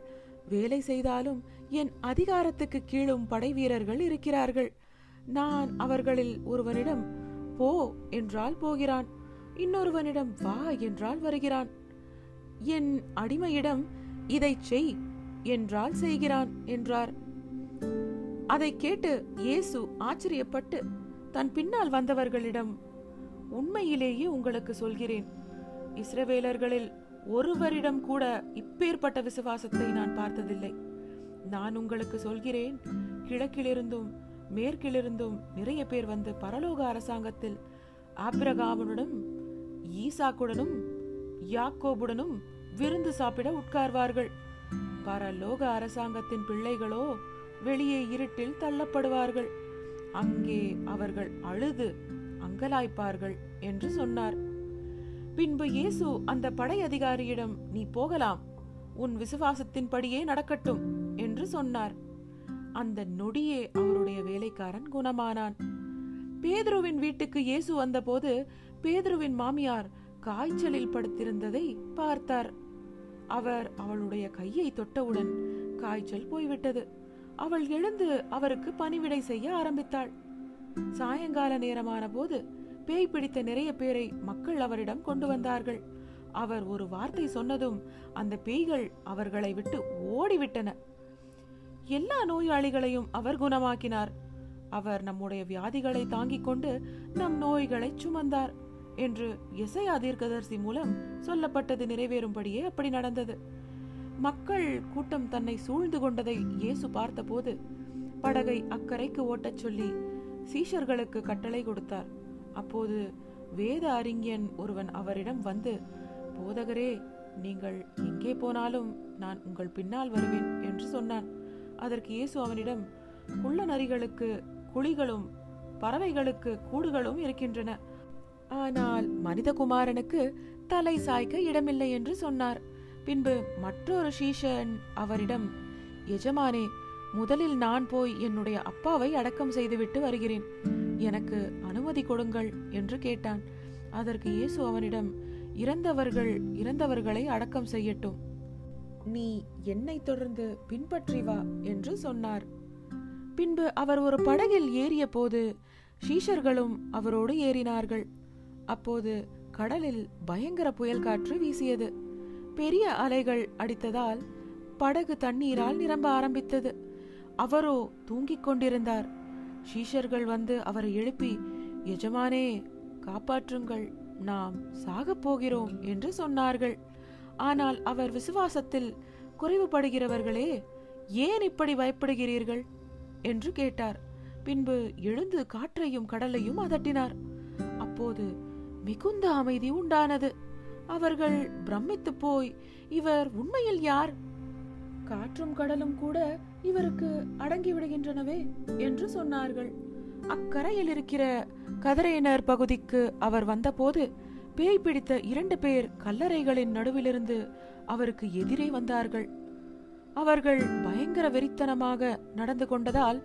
வேலை செய்தாலும் என் அதிகாரத்துக்கு கீழும் படை வீரர்கள் இருக்கிறார்கள். நான் அவர்களில் ஒருவனிடம் போ என்றால் போகிறான், இன்னொருவனிடம் வா என்றால் வருகிறான். என் அடிமையிடம் இதை செய், என்றால் செய்கிறான் என்றார். அதை கேட்டு இயேசு ஆச்சரியப்பட்டு தன் பின்னால் வந்தவர்களிடம், உண்மையிலேயே உங்களுக்கு சொல்கிறேன், இஸ்ரவேலர்களில் ஒருவரிடம் கூட இப்பேற்பட்ட விசுவாசத்தை நான் பார்த்ததில்லை. நான் உங்களுக்கு சொல்கிறேன், கிழக்கிலிருந்தும் மேற்கிலிருந்தும் நிறைய பேர் வந்து பரலோக அரசாங்கத்தில் ஆபிரகாமுடனும் ஈசாக்குடனும் யாக்கோபுடனும் விருந்து சாப்பிட உட்கார்வார்கள். பரலோக அரசாங்கத்தின் பிள்ளைகளோ வெளியே இருட்டில் தள்ளப்படுவார்கள். அங்கே அவர்கள் அழுது அங்கலாய்ப்பார்கள் என்று சொன்னார். பின்பு இயேசு அந்த படை அதிகாரியிடம், நீ போகலாம், உன் விசுவாசத்தின்படியே நடக்கட்டும் என்று சொன்னார். அந்த நொடியே அவருடைய வேலைக்காரன் குணமானான். பேதுருவின் வீட்டுக்கு இயேசு வந்தபோது பேதுருவின் மாமியார் காய்ச்சலில் படுத்திருந்ததை பார்த்தார். அவர் அவளுடைய கையை தொட்டவுடன் காய்ச்சல் போய்விட்டது. அவள் எழுந்து அவருக்கு பணிவிடை செய்ய ஆரம்பித்தாள். சாயங்கால நேரமான போது பேய் பிடித்த நிறைய பேரை மக்கள் அவரிடம் கொண்டு வந்தார்கள். அவர் ஒரு வார்த்தை சொன்னதும் அந்த பேய்கள் அவர்களை விட்டு ஓடிவிட்டன. எல்லா நோயாளிகளையும் அவர் குணமாக்கினார். அவர் நம்முடைய வியாதிகளை தாங்கிக் கொண்டு நம் நோய்களை சுமந்தார் என்று எசையா தீர்க்கதரிசி மூலம் சொல்லப்பட்டது நிறைவேறும்படியே அப்படி நடந்தது. மக்கள் கூட்டம் தன்னை சூழ்ந்து கொண்டதை இயேசு பார்த்தபோது படகை அக்கறைக்கு ஓட்டச் சொல்லி சீஷர்களுக்கு கட்டளை கொடுத்தார். அப்போது வேத அறிஞன் ஒருவன் அவரிடம் வந்து, போதகரே, நீங்கள் எங்கே போனாலும் நான் உங்கள் பின்னால் வருவேன் என்று சொன்னான். அதற்கு இயேசு அவனிடம், குள்ள நரிகளுக்கு குழிகளும் பறவைகளுக்கு கூடுகளும் இருக்கின்றன, ஆனால் மனிதகுமாரனுக்கு தலை சாய்க்க இடமில்லை என்று சொன்னார். பின்பு மற்றொரு சீஷன் அவரிடம், எஜமானே, முதலில் நான் போய் என்னுடைய அப்பாவை அடக்கம் செய்துவிட்டு வருகிறேன், எனக்கு அனுமதி கொடுங்கள் என்று கேட்டான். அதற்கு இயேசு அவனிடம், இறந்தவர்கள் இறந்தவர்களை அடக்கம் செய்யட்டும், நீ என்னை தொடர்ந்து பின்பற்றி வா என்று சொன்னார். பின்பு அவர் ஒரு படகில் ஏறிய போது சீஷர்களும் அவரோடு ஏறினார்கள். அப்போது கடலில் பயங்கர புயல் காற்று வீசியது. பெரிய அலைகள் அடித்ததால் படகு தண்ணீரால் நிரம்ப ஆரம்பித்தது. அவரோ தூங்கிக் கொண்டிருந்தார். சீஷர்கள் வந்து அவரை எழுப்பி, எஜமானே, காப்பாற்றுங்கள், நாம் சாகப் போகிறோம் என்று சொன்னார்கள். ஆனால் அவர், விசுவாசத்தில் குறைவுபடுகிறவர்களே, ஏன் இப்படி பயப்படுகிறீர்கள் என்று கேட்டார். பின்பு எழுந்து காற்றையும் கடலையும் அதட்டினார். அப்போது மிகுந்த அமைதி உண்டானது. அவர்கள் பிரமித்து போய், இவர் உண்மையில் யார்? காற்றும் கடலும் கூட இவருக்கு அடங்கிவிடுகின்றனவே என்று சொன்னார்கள். அக்கரையில் இருக்கிற கதரையினர் பகுதிக்கு அவர் வந்தபோது பேய் பிடித்த இரண்டு பேர் கல்லறைகளின் நடுவிலிருந்து அவருக்கு எதிரே வந்தார்கள். அவர்கள் பயங்கர வெறித்தனமாக நடந்து கொண்டதால்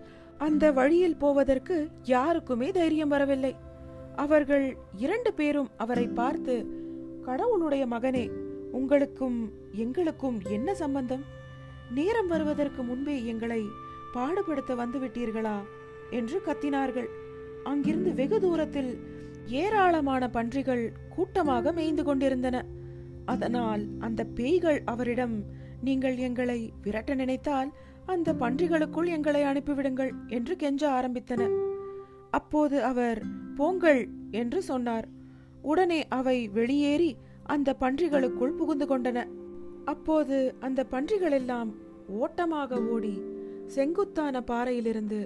அந்த வழியில் போவதற்கு யாருக்குமே தைரியம் வரவில்லை. அவர்கள் இரண்டு பேரும் அவரை பார்த்து, கடவுளுடைய மகனே, உங்களுக்கும் எங்களுக்கும் என்ன சம்பந்தம்? நேரம் வருவதற்கு முன்பே எங்களை பாடுபடுத்த வந்துவிட்டீர்களா என்று கத்தினார்கள். அங்கிருந்து வெகு தூரத்தில் ஏராளமான பன்றிகள் கூட்டமாக மேய்ந்து கொண்டிருந்தன. அதனால் அந்த பேய்கள் அவரிடம், நீங்கள் எங்களை விரட்ட நினைத்தால் அந்த பன்றிகளுக்குள் எங்களை அனுப்பிவிடுங்கள் என்று கெஞ்ச ஆரம்பித்தன. அப்போது அவர், போங்கள் என்று சொன்னார். உடனே அவை வெளியேறி அந்த பன்றிகளுக்குள் புகுந்து கொண்டன. அப்போது அந்த பன்றிகள் எல்லாம் ஓட்டமாக ஓடி செங்குத்தான பாறையிலிருந்து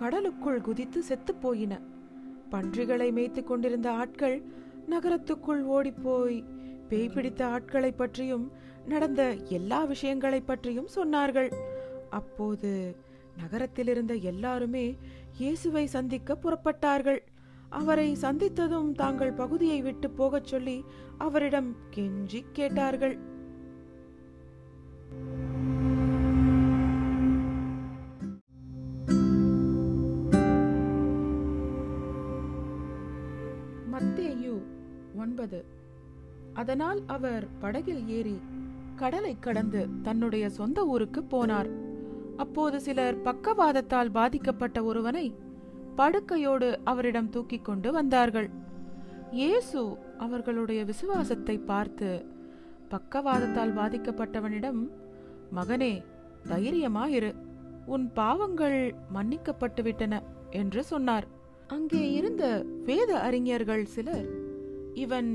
கடலுக்குள் குதித்து செத்து போயின. பன்றிகளை மேய்த்து கொண்டிருந்த ஆட்கள் நகரத்துக்குள் ஓடிப்போய் பேய் பிடித்த ஆட்களை பற்றியும் நடந்த எல்லா விஷயங்களை பற்றியும் சொன்னார்கள். அப்போது நகரத்தில் இருந்த எல்லாருமே இயேசுவை சந்திக்க புறப்பட்டார்கள். அவரை சந்தித்ததும் தாங்கள் பகுதியை விட்டு போகச் சொல்லி அவரிடம் கெஞ்சி கேட்டார்கள். மத்தேயு ஒன்பது. அதனால் அவர் படகில் ஏறி கடலை கடந்து தன்னுடைய சொந்த ஊருக்கு போனார். அப்போது சிலர் பக்கவாதத்தால் பாதிக்கப்பட்ட ஒருவனை படுக்கையோடு அவரிடம் தூக்கி கொண்டு வந்தார்கள். இயேசு அவர்களுடைய விசுவாசத்தை பார்த்து பக்கவாதத்தால் பாதிக்கப்பட்டவனிடம், மகனே, தைரியமாயிரு, உன் பாவங்கள் மன்னிக்கப்பட்டு விட்டன என்று சொன்னார். அங்கே இருந்த வேத அறிஞர்கள் சிலர், இவன்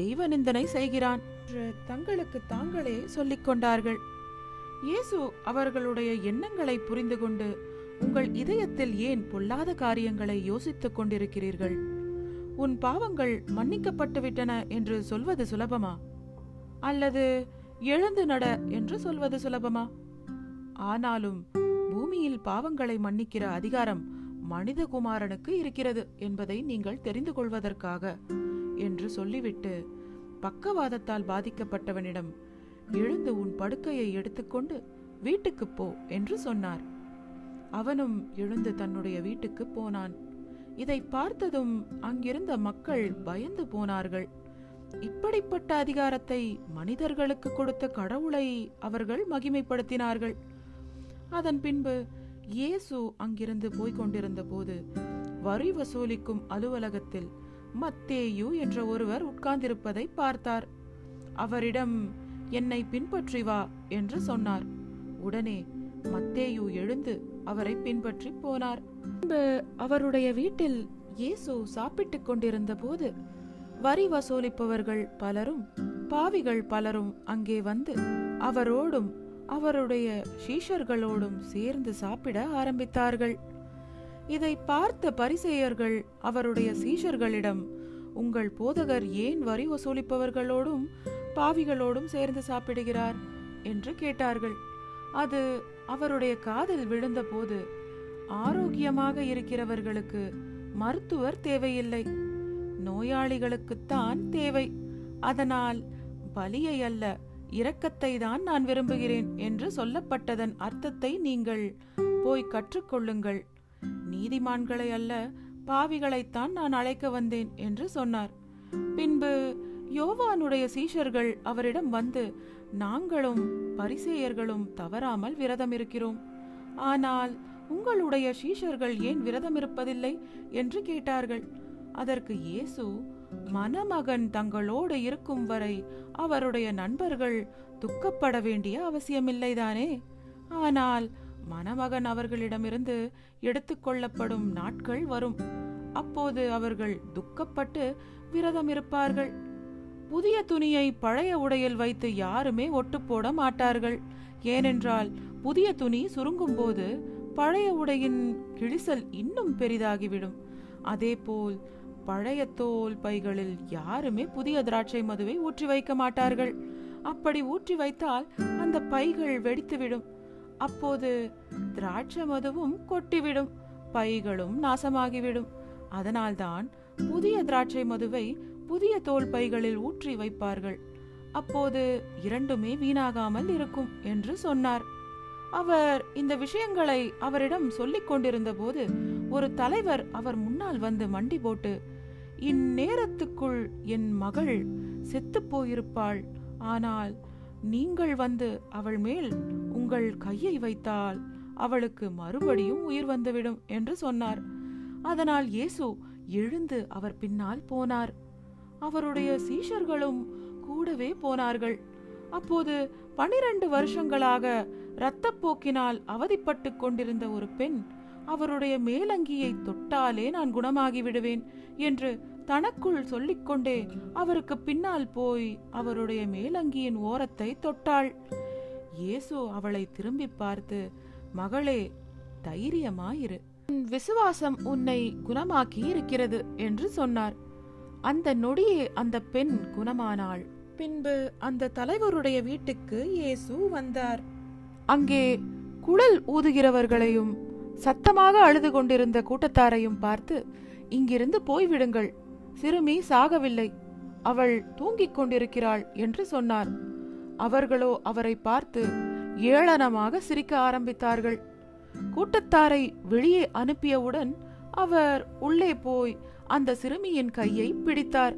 தெய்வ நிந்தனை செய்கிறான் என்று தங்களுக்கு தாங்களே சொல்லிக் கொண்டார்கள். இயேசு அவர்களுடைய எண்ணங்களை புரிந்து கொண்டு, உங்கள் இதயத்தில் ஏன் பொல்லாத காரியங்களை யோசித்துக் கொண்டிருக்கிறீர்கள்? உன் பாவங்கள் மன்னிக்கப்பட்டு விட்டன என்று சொல்வது சுலபமா? அல்லது எழுந்து நட என்று சொல்வது சுலபமா? ஆனாலும் பூமியில் பாவங்களை மன்னிக்கிற அதிகாரம் மனிதகுமாரனுக்கு இருக்கிறது என்பதை நீங்கள் தெரிந்து கொள்வதற்காக என்று சொல்லிவிட்டு, பக்கவாதத்தால் பாதிக்கப்பட்டவனிடம், எழுந்து உன் படுக்கையை எடுத்துக்கொண்டு வீட்டுக்கு போ என்று சொன்னார். அவனும் எழுந்து தன்னுடைய வீட்டுக்கு போனான். இதை பார்த்ததும் அங்கிருந்த மக்கள் பயந்து போனார்கள். இப்படிப்பட்ட அதிகாரத்தை மனிதர்களுக்கு கொடுத்த கடவுளை அவர்கள் மகிமைப்படுத்தினார்கள். அதன் பின்பு இயேசு அங்கிருந்து போய்கொண்டிருந்த போது, வரி வசூலிக்கும் அலுவலகத்தில் மத்தேயு என்ற ஒருவர் உட்கார்ந்திருப்பதை பார்த்தார். அவரிடம், என்னை பின்பற்றி வா என்று சொன்னார். உடனே மத்தேயு எழுந்து அவரை பின்பற்றி போனார். அவருடைய வீட்டில் இயேசு சாப்பிட்டுக் கொண்டிருந்த போது, வரி வசூலிப்பவர்கள் பலரும் பாவிகள் பலரும் அங்கே வந்து அவரோடும் அவருடைய சீஷர்களோடும் சேர்ந்து சாப்பிட ஆரம்பித்தார்கள். இதை பார்த்த பரிசேயர்கள் அவருடைய சீஷர்களிடம், உங்கள் போதகர் ஏன் வரி வசூலிப்பவர்களோடும் பாவிகளோடும் சேர்ந்து சாப்பிடுகிறார் என்று கேட்டார்கள். அது அவருடைய காதில் விழுந்த போது, ஆரோக்கியமாக இருக்கிறவர்களுக்கு மருத்துவர் தேவையில்லை, நோயாளிகளுக்குத்தான் தேவை. அதனால் பலியை அல்ல, இரக்கத்தை தான் நான் விரும்புகிறேன் என்று சொல்லப்பட்டதன் அர்த்தத்தை நீங்கள் போய் கற்றுக்கொள்ளுங்கள். நீதிமான்களை அல்ல, பாவிகளைத்தான் நான் அழைக்க வந்தேன் என்று சொன்னார். பின்பு யோவானுடைய சீஷர்கள் அவரிடம் வந்து, நாங்களும் பரிசேயர்களும் தவறாமல் விரதம் இருக்கிறோம், ஆனால் உங்களுடைய சீஷர்கள் ஏன் விரதம் இருப்பதில்லை என்று கேட்டார்கள். அதற்கு இயேசு, மணமகன் தங்களோடு இருக்கும் வரை அவருடைய நண்பர்கள் துக்கப்பட வேண்டிய அவசியமில்லைதானே. ஆனால் மணமகன் அவர்களிடமிருந்து எடுத்துக்கொள்ளப்படும் நாட்கள் வரும், அப்போது அவர்கள் துக்கப்பட்டு விரதம் இருப்பார்கள். புதிய துணியை பழைய உடையில் வைத்து யாருமே ஒட்டு போட மாட்டார்கள், ஏனென்றால் புதிய துணி சுருங்கும் போது பழைய உடையின் கிழிசல் இன்னும் பெரிதாகிவிடும். அதேபோல் பழைய தோல் பைகளில் யாருமே புதிய திராட்சை மதுவை ஊற்றி வைக்க மாட்டார்கள், அப்படி ஊற்றி வைத்தால் அந்த பைகள் வெடித்துவிடும், அப்போது திராட்சை மதுவும் கொட்டிவிடும், பைகளும் நாசமாகிவிடும். அதனால்தான் புதிய திராட்சை மதுவை புதிய தோல் பைகளில் ஊற்றி வைப்பார்கள், அப்போது இரண்டுமே வீணாகாமல் இருக்கும் என்று சொன்னார். அவர் இந்த விஷயங்களை அவரிடம் சொல்லிக் கொண்டிருந்த போது, ஒரு தலைவர் அவர் முன்னால் வந்து மண்டி போட்டு, இந்நேரத்துக்குள் என் மகள் செத்து போயிருப்பாள், ஆனால் நீங்கள் வந்து அவள் மேல் உங்கள் கையை வைத்தால் அவளுக்கு மறுபடியும் உயிர் வந்துவிடும் என்று சொன்னார். அதனால் இயேசு எழுந்து அவர் பின்னால் போனார். அவருடைய சீஷர்களும் கூடவே போனார்கள். அப்போது பனிரண்டு வருஷங்களாக இரத்தப்போக்கினால் அவதிப்பட்டு கொண்டிருந்த ஒரு பெண், அவருடைய மேலங்கியை தொட்டாலே நான் குணமாகி விடுவேன் என்று தனக்குள் சொல்லிக்கொண்டே அவருக்கு பின்னால் போய் அவருடைய மேலங்கியின் ஓரத்தை தொட்டாள். இயேசு அவளை திரும்பி பார்த்து, மகளே, தைரியமாயிரு, உன் விசுவாசம் உன்னை குணமாக்கி இருக்கிறது என்று சொன்னார். அந்த நொடியே அந்த பெண் குணமானாள். பின்பு அந்த தலைவருடைய வீட்டுக்கு இயேசு வந்தார். அங்கே குழல் ஊதுகிறவர்களையும் சத்தமாக அழுது கொண்டிருந்த கூட்டத்தாரையும் பார்த்து, இங்கிருந்து போய்விடுங்கள், சிறுமி சாகவில்லை, அவள் தூங்கிக் கொண்டிருக்கிறாள் என்று சொன்னார். அவர்களோ அவரை பார்த்து ஏளனமாக சிரிக்க ஆரம்பித்தார்கள். கூட்டத்தாரை வெளியே அனுப்பியவுடன் அவர் உள்ளே போய் அந்த சிறுமியின் கையை பிடித்தார்.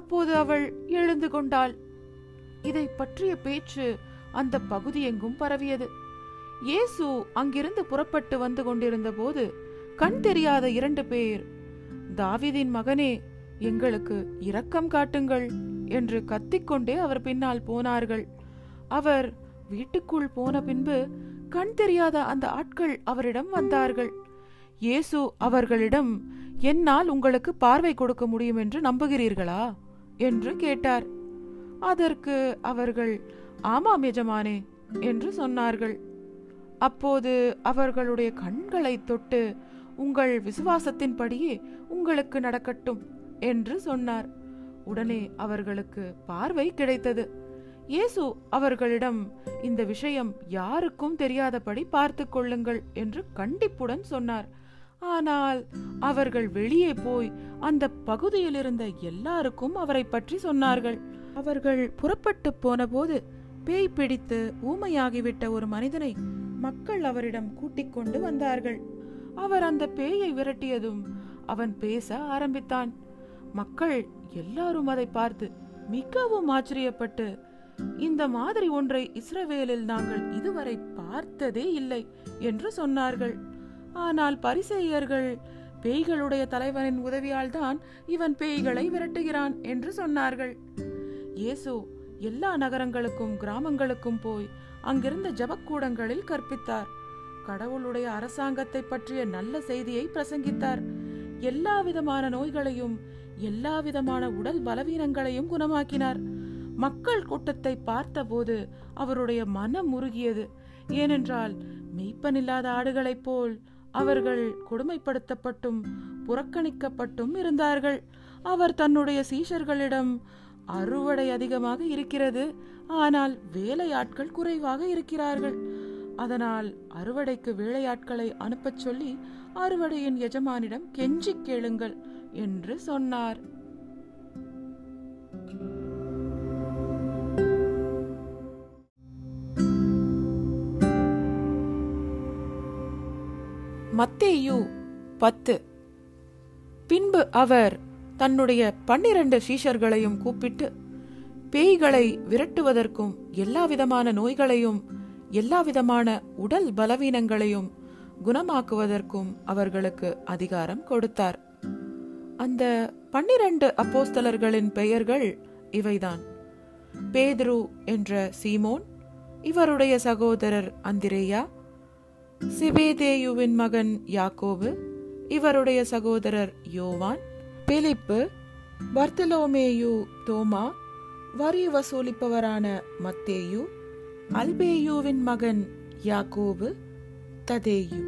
அப்போது அவள் எழுந்து கொண்டாள். இதை பற்றிய பேச்சு அந்த பகுதி எங்கும் பரவியது. இயேசு அங்கிருந்து புறப்பட்டு வந்து கொண்டிருந்த போது, கண் தெரியாத இரண்டு பேர், தாவீதின் மகனே, எங்களுக்கு இரக்கம் காட்டுங்கள் என்று கத்திக்கொண்டே அவர் பின்னால் போனார்கள். அவர் வீட்டுக்குள் போன பின்பு கண் தெரியாத அந்த ஆட்கள் அவரிடம் வந்தார்கள். இயேசு அவர்களிடம், என்னால் உங்களுக்கு பார்வை கொடுக்க முடியும் என்று நம்புகிறீர்களா என்று கேட்டார். அதற்கு அவர்கள், ஆமாம் எஜமானே என்று சொன்னார்கள். அப்போது அவர்களுடைய கண்களை தொட்டு, உங்கள் விசுவாசத்தின்படியே உங்களுக்கு நடக்கட்டும் என்று சொன்னார். உடனே அவர்களுக்கு பார்வை கிடைத்தது. இயேசு அவர்களிடம், இந்த விஷயம் யாருக்கும் தெரியாதபடி பார்த்து கொள்ளுங்கள் என்று கண்டிப்புடன் சொன்னார். ஆனால் அவர்கள் வெளியே போய் அந்த பகுதியில் இருந்த எல்லாருக்கும் அவரை பற்றி சொன்னார்கள். அவர்கள் புறப்பட்டு போன போது பேய் பிடித்து ஊமையாகிவிட்ட ஒரு மனிதனை மக்கள் அவரிடம் கூட்டிக் கொண்டு வந்தார்கள். அவர் அந்த பேயை விரட்டியதும் அவன் பேச ஆரம்பித்தான். மக்கள் எல்லாரும் அதை பார்த்து மிகவும் ஆச்சரியப்பட்டு, இந்த மாதிரி ஒன்றை இஸ்ரவேலில் நாங்கள் இதுவரை பார்த்ததே இல்லை என்று சொன்னார்கள். ஆனால் பரிசேயர்கள், பேய்களுடைய தலைவனின் உதவியால் தான் இவன் பேய்களை விரட்டுகிறான் என்று சொன்னார்கள். இயேசு எல்லா நகரங்களுக்கும் கிராமங்களுக்கும் போய் அங்கிருந்த ஜபக்கூடங்களில் கற்பித்தார். கடவுளுடைய அரசாங்கத்தை பற்றிய நல்ல செய்தியை பிரசங்கித்தார். எல்லா விதமான நோய்களையும் எல்லா விதமான உடல் பலவீனங்களையும் குணமாக்கினார். மக்கள் கூட்டத்தை பார்த்தபோது அவருடைய மனம் உருகியது. ஏனென்றால் மெய்ப்பனில்லாத ஆடுகளைப் போல் அவர்கள் கொடுமைப்படுத்தப்பட்டும் புறக்கணிக்கப்பட்டும் இருந்தார்கள். அவர் தன்னுடைய சீஷர்களிடம், அறுவடை அதிகமாக இருக்கிறது, ஆனால் வேலையாட்கள் குறைவாக இருக்கிறார்கள். அதனால் அறுவடைக்கு வேலையாட்களை அனுப்பச் சொல்லி அறுவடையின் எஜமானிடம் கெஞ்சி கேளுங்கள் என்று சொன்னார். மத்தேயு பத்து. பின்பு அவர் தன்னுடைய பன்னிரண்டு சீஷர்களையும் கூப்பிட்டு, பேய்களை விரட்டுவதற்கும் எல்லா விதமான நோய்களையும் எல்லா விதமான உடல் பலவீனங்களையும் குணமாக்குவதற்கும் அவர்களுக்கு அதிகாரம் கொடுத்தார். அந்த பன்னிரண்டு அப்போஸ்தலர்களின் பெயர்கள் இவைதான்: பேதுரு என்ற சீமோன், இவருடைய சகோதரர் அந்திரேயா, செபெதேயுவின் மகன் யாக்கோபு, இவருடைய சகோதரர் யோவான், பிலிப்பு, பர்தலோமேயு, தோமா, வரி வசூலிப்பவரான மத்தேயு, அல்பேயுவின் மகன் யாக்கோபு, ததேயு.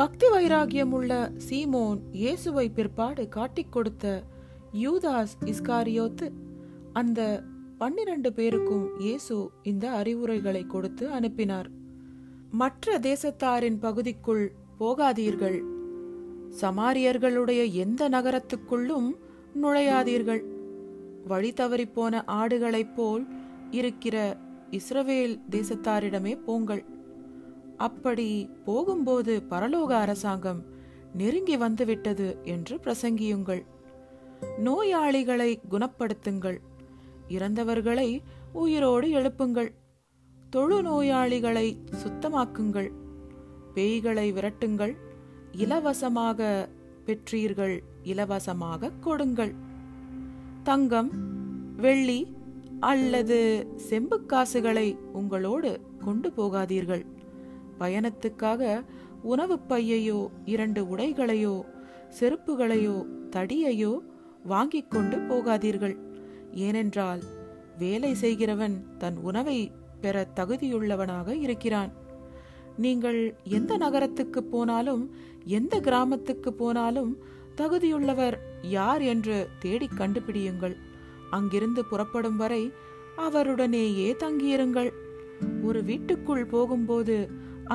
பக்தி வைராகியமுள்ள சீமோன் இயேசுவை பிற்பாடு காட்டிக் கொடுத்த யூதாஸ் இஸ்காரியோத்து, அந்த பன்னிரண்டு பேருக்கும் இயேசு இந்த அறிவுரைகளை கொடுத்து அனுப்பினார். மற்ற தேசத்தாரின் பகுதிக்குள் போகாதீர்கள், சமாரியர்களுடைய எந்த நகரத்துக்குள்ளும் நுழையாதீர்கள், வழி தவறிப்போன ஆடுகளைப் போல் இருக்கிற இஸ்ரவேல் தேசத்தாரிடமே போங்கள், அப்படி போகும்போது பரலோக அரசாங்கம் நெருங்கி வந்துவிட்டது என்று பிரசங்கியுங்கள், நோயாளிகளை குணப்படுத்துங்கள், இறந்தவர்களை உயிரோடு எழுப்புங்கள், தொழு நோயாளிகளை சுத்தமாக்குங்கள், பேய்களை விரட்டுங்கள், இலவசமாக பெற்றீர்கள் இலவசமாக கொடுங்கள், தங்கம் வெள்ளி அல்லது செம்பு காசுகளை உங்களோடு கொண்டு போகாதீர்கள், பயணத்துக்காக உணவுப் பையையோ இரண்டு உடைகளையோ செருப்புகளையோ தடியையோ வாங்கி கொண்டு போகாதீர்கள், ஏனென்றால் வேலை செய்கிறவன் தன் உணவை பெற தகுதியுள்ளவனாக இருக்கிறான். நீங்கள் எந்த நகரத்துக்கு போனாலும் எந்த கிராமத்துக்கு போனாலும் தகுதியுள்ளவர் யார் என்று தேடி கண்டுபிடியுங்கள், அங்கிருந்து புறப்படும் வரை அவருடனேயே தங்கியிருங்கள், ஒரு வீட்டுக்குள் போகும்போது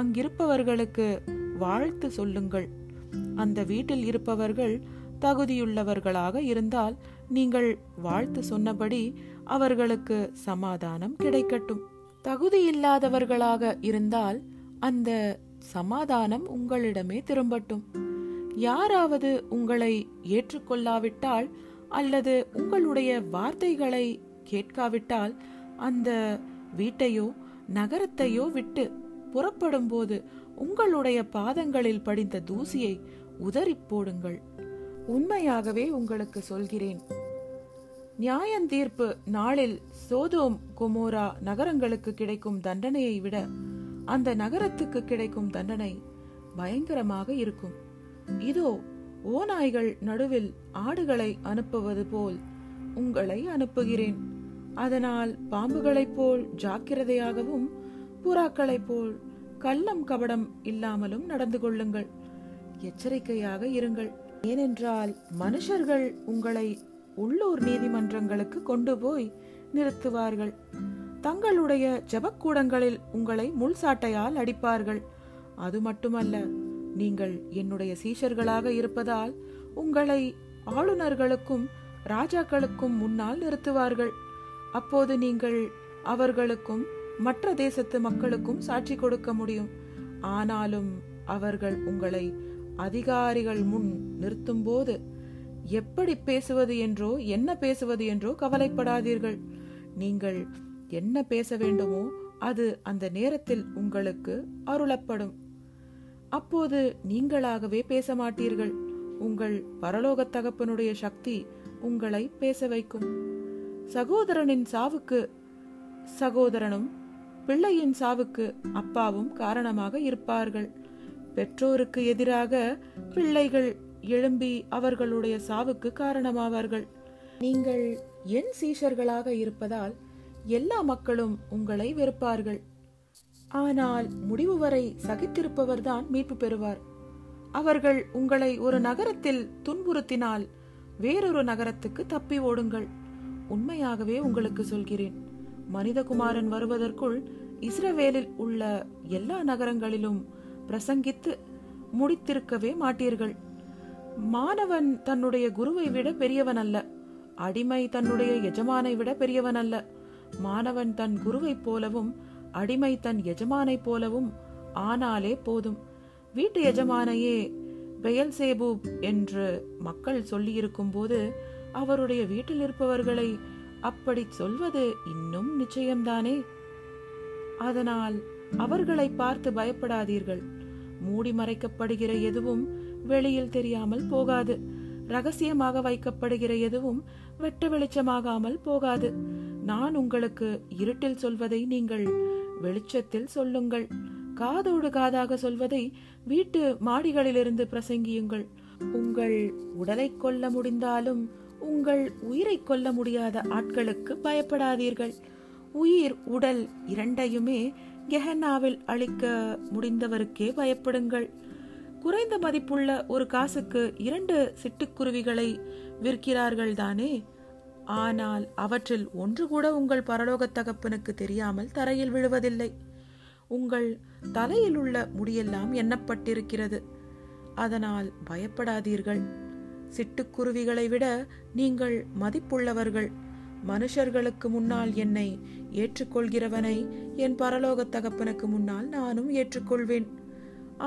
அங்கிருப்பவர்களுக்கு வாழ்த்து சொல்லுங்கள், அந்த வீட்டில் இருப்பவர்கள் தகுதியுள்ளவர்களாக இருந்தால் நீங்கள் வாழ்த்து சொன்னபடி அவர்களுக்கு சமாதானம் கிடைக்கட்டும், தகுதியில்லாதவர்களாக இருந்தால் அந்த சமாதானம் உங்களிடமே திரும்பட்டும், யாராவது உங்களை ஏற்றுக்கொள்ளாவிட்டால் அல்லது உங்களுடைய வார்த்தைகளை கேட்காவிட்டால் அந்த வீட்டையோ நகரத்தையோ விட்டு புறப்படும் போது உங்களுடைய பாதங்களில் படிந்த தூசியை உதறி போடுங்கள். உண்மையாகவே உங்களுக்கு சொல்கிறேன், நியாயந்தீர்ப்பு நாளில் சோதோம் கொமோரா நகரங்களுக்கு கிடைக்கும் தண்டனையை விட அந்த நகரத்துக்கு கிடைக்கும் தண்டனை பயங்கரமாக இருக்கும். இதோ ஓநாய்கள் நடுவில் ஆடுகளை அனுப்புவது போல் உங்களை அனுப்புகிறேன். அதனால் பாம்புகளைப் போல் ஜாக்கிரதையாகவும் புறாக்களைப் போல் கள்ளம் கபடம் இல்லாமலும் நடந்து கொள்ளுங்கள். எச்சரிக்கையாக இருங்கள். ஏனென்றால் மனுஷர்கள் உங்களை உள்ளூர் நீதிமன்றங்களுக்கு கொண்டு போய் நிறுத்துவார்கள். தங்களுடைய ஜபக்கூடங்களில் உங்களை முள் சாட்டையால் அடிப்பார்கள். அது மட்டுமல்ல, நீங்கள் என்னுடைய சீஷர்களாக இருப்பதால் உங்களை ஆளுநர்களுக்கும் ராஜாக்களுக்கும் முன்னால் நிறுத்துவார்கள். அப்போது நீங்கள் அவர்களுக்கும் மற்ற தேசத்து மக்களுக்கும் சாட்சி கொடுக்க முடியும். ஆனாலும் அவர்கள் உங்களை அதிகாரிகள் முன் நிறுத்தும் போது எப்படி பேசுவது என்றோ என்ன பேசுவது என்றோ கவலைப்படாதீர்கள். நீங்கள் என்ன பேச வேண்டுமோ அது அந்த நேரத்தில் உங்களுக்கு அருளப்படும். அப்போது நீங்களாகவே பேச மாட்டீர்கள். உங்கள் பரலோக தகப்பனுடைய சக்தி உங்களை பேச வைக்கும். சகோதரனின் சாவுக்கு சகோதரனும் பிள்ளையின் சாவுக்கு அப்பாவும் காரணமாக இருப்பார்கள். பெற்றோருக்கு எதிராக பிள்ளைகள் எழும்பி அவர்களுடைய சாவுக்கு காரணமாவார்கள். நீங்கள் என் சீஷர்களாக இருப்பதால் எல்லா மக்களும் உங்களை வெறுப்பார்கள். ஆனால் முடிவு வரை சகித்திருப்பவர்தான் மீட்பு பெறுவார். அவர்கள் உங்களை ஒரு நகரத்தில் துன்புறுத்தினால் வேறொரு நகரத்துக்கு தப்பி ஓடுங்கள். உண்மையாகவே உங்களுக்கு சொல்கிறேன், மனிதகுமாரன் வருவதற்குள் இஸ்ரவேலில் உள்ள எல்லா நகரங்களிலும் பிரசங்கித்து முடித்திருக்கவே மாட்டீர்கள். மாணவன் தன்னுடைய குருவை விட பெரியவன் அல்ல, அடிமை தன்னுடைய எஜமானை விட பெரியவன் அல்ல. மாணவன் தன் குருவை போலவும் அடிமை தன் எஜமானை போலவும் ஆனாலே போதும். வீட்டு எஜமானையே பெயல்சேபு என்று மக்கள் சொல்லியிருக்கும் போது அவருடைய வீட்டில் இருப்பவர்களை அப்படி சொல்வது இன்னும் நிச்சயம்தானே. அதனால் அவர்களை பார்த்து பயப்படாதீர்கள். மூடி மறைக்கப்படுகிற எதுவும் வெளியில் தெரியாமல் போகாது, ரகசியமாக வைக்கப்படுகிற எதுவும் வெட்ட வெளிச்சமாகாமல் போகாது. நான் உங்களுக்கு இருட்டில் சொல்வதை நீங்கள் வெளிச்சத்தில் சொல்லுங்கள். காதோடு காதாக சொல்வதை வீட்டு மாடிகளிலிருந்து பிரசங்கியுங்கள். உங்கள் உடலை கொல்ல முடிந்தாலும் உங்கள் உயிரை கொல்ல முடியாத ஆட்களுக்கு பயப்படாதீர்கள். உயிர் உடல் இரண்டையுமே கெஹன்னாவில் அழிக்க முடிந்தவருக்கே பயப்படுங்கள். குறைந்த மதிப்புள்ள ஒரு காசுக்கு இரண்டு சிட்டுக்குருவிகளை விற்கிறார்கள் தானே. ஆனால் அவற்றில் ஒன்று கூட உங்கள் பரலோக தகப்பனுக்கு தெரியாமல் தரையில் விழுவதில்லை. உங்கள் தலையில் உள்ள முடியெல்லாம் எண்ணப்பட்டிருக்கிறது. அதனால் பயப்படாதீர்கள். சிட்டுக்குருவிகளை விட நீங்கள் மதிப்புள்ளவர்கள். மனுஷர்களுக்கு முன்னால் என்னை ஏற்றுக்கொள்கிறவனை என் பரலோக தகப்பனுக்கு முன்னால் நானும் ஏற்றுக்கொள்வேன்.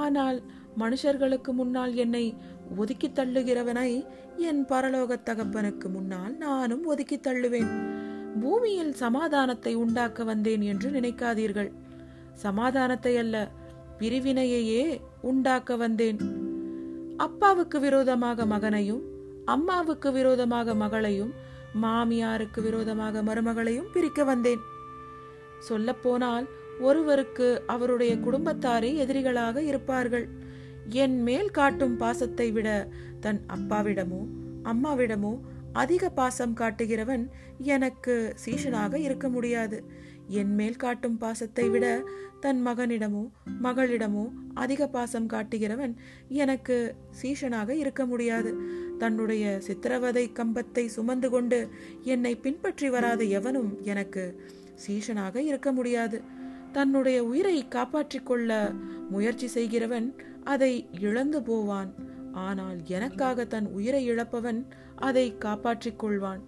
ஆனால் மனுஷர்களுக்கு முன்னால் என்னை ஒதுக்கி தள்ளுகிறவனை என் பரலோக தகப்பனுக்கு முன்னால் நானும் ஒதுக்கி தள்ளுவேன். பூமியில் சமாதானத்தை உண்டாக்க வந்தேன் என்று நினைக்காதீர்கள். சமாதானத்தை அல்ல, பிரிவினையையே உண்டாக்க வந்தேன். அப்பாவுக்கு விரோதமாக மகனையும், அம்மாவுக்கு விரோதமாக மகளையும், மாமியாருக்கு விரோதமாக மருமகளையும் பிரிக்க வந்தேன். சொல்லப்போனால் ஒருவருக்கு அவருடைய குடும்பத்தாரே எதிரிகளாக இருப்பார்கள். என் மேல் காட்டும் பாசத்தை விட தன் அப்பாவிடமோ அம்மாவிடமோ அதிக பாசம் காட்டுகிறவன் எனக்கு சீஷனாக இருக்க முடியாது. என் மேல் காட்டும் பாசத்தை விட தன் மகனிடமோ மகளிடமோ அதிக பாசம் காட்டுகிறவன் எனக்கு சீஷனாக இருக்க முடியாது. தன்னுடைய சித்திரவதை கம்பத்தை சுமந்து கொண்டு என்னை பின்பற்றி வராத எவனும் எனக்கு சீஷனாக இருக்க முடியாது. தன்னுடைய உயிரை காப்பாற்றிக் கொள்ள முயற்சி செய்கிறவன் அதை இழந்து போவான். ஆனால் எனக்காக தன் உயிரை இழப்பவன் அதை காப்பாற்றிக் கொள்வான்.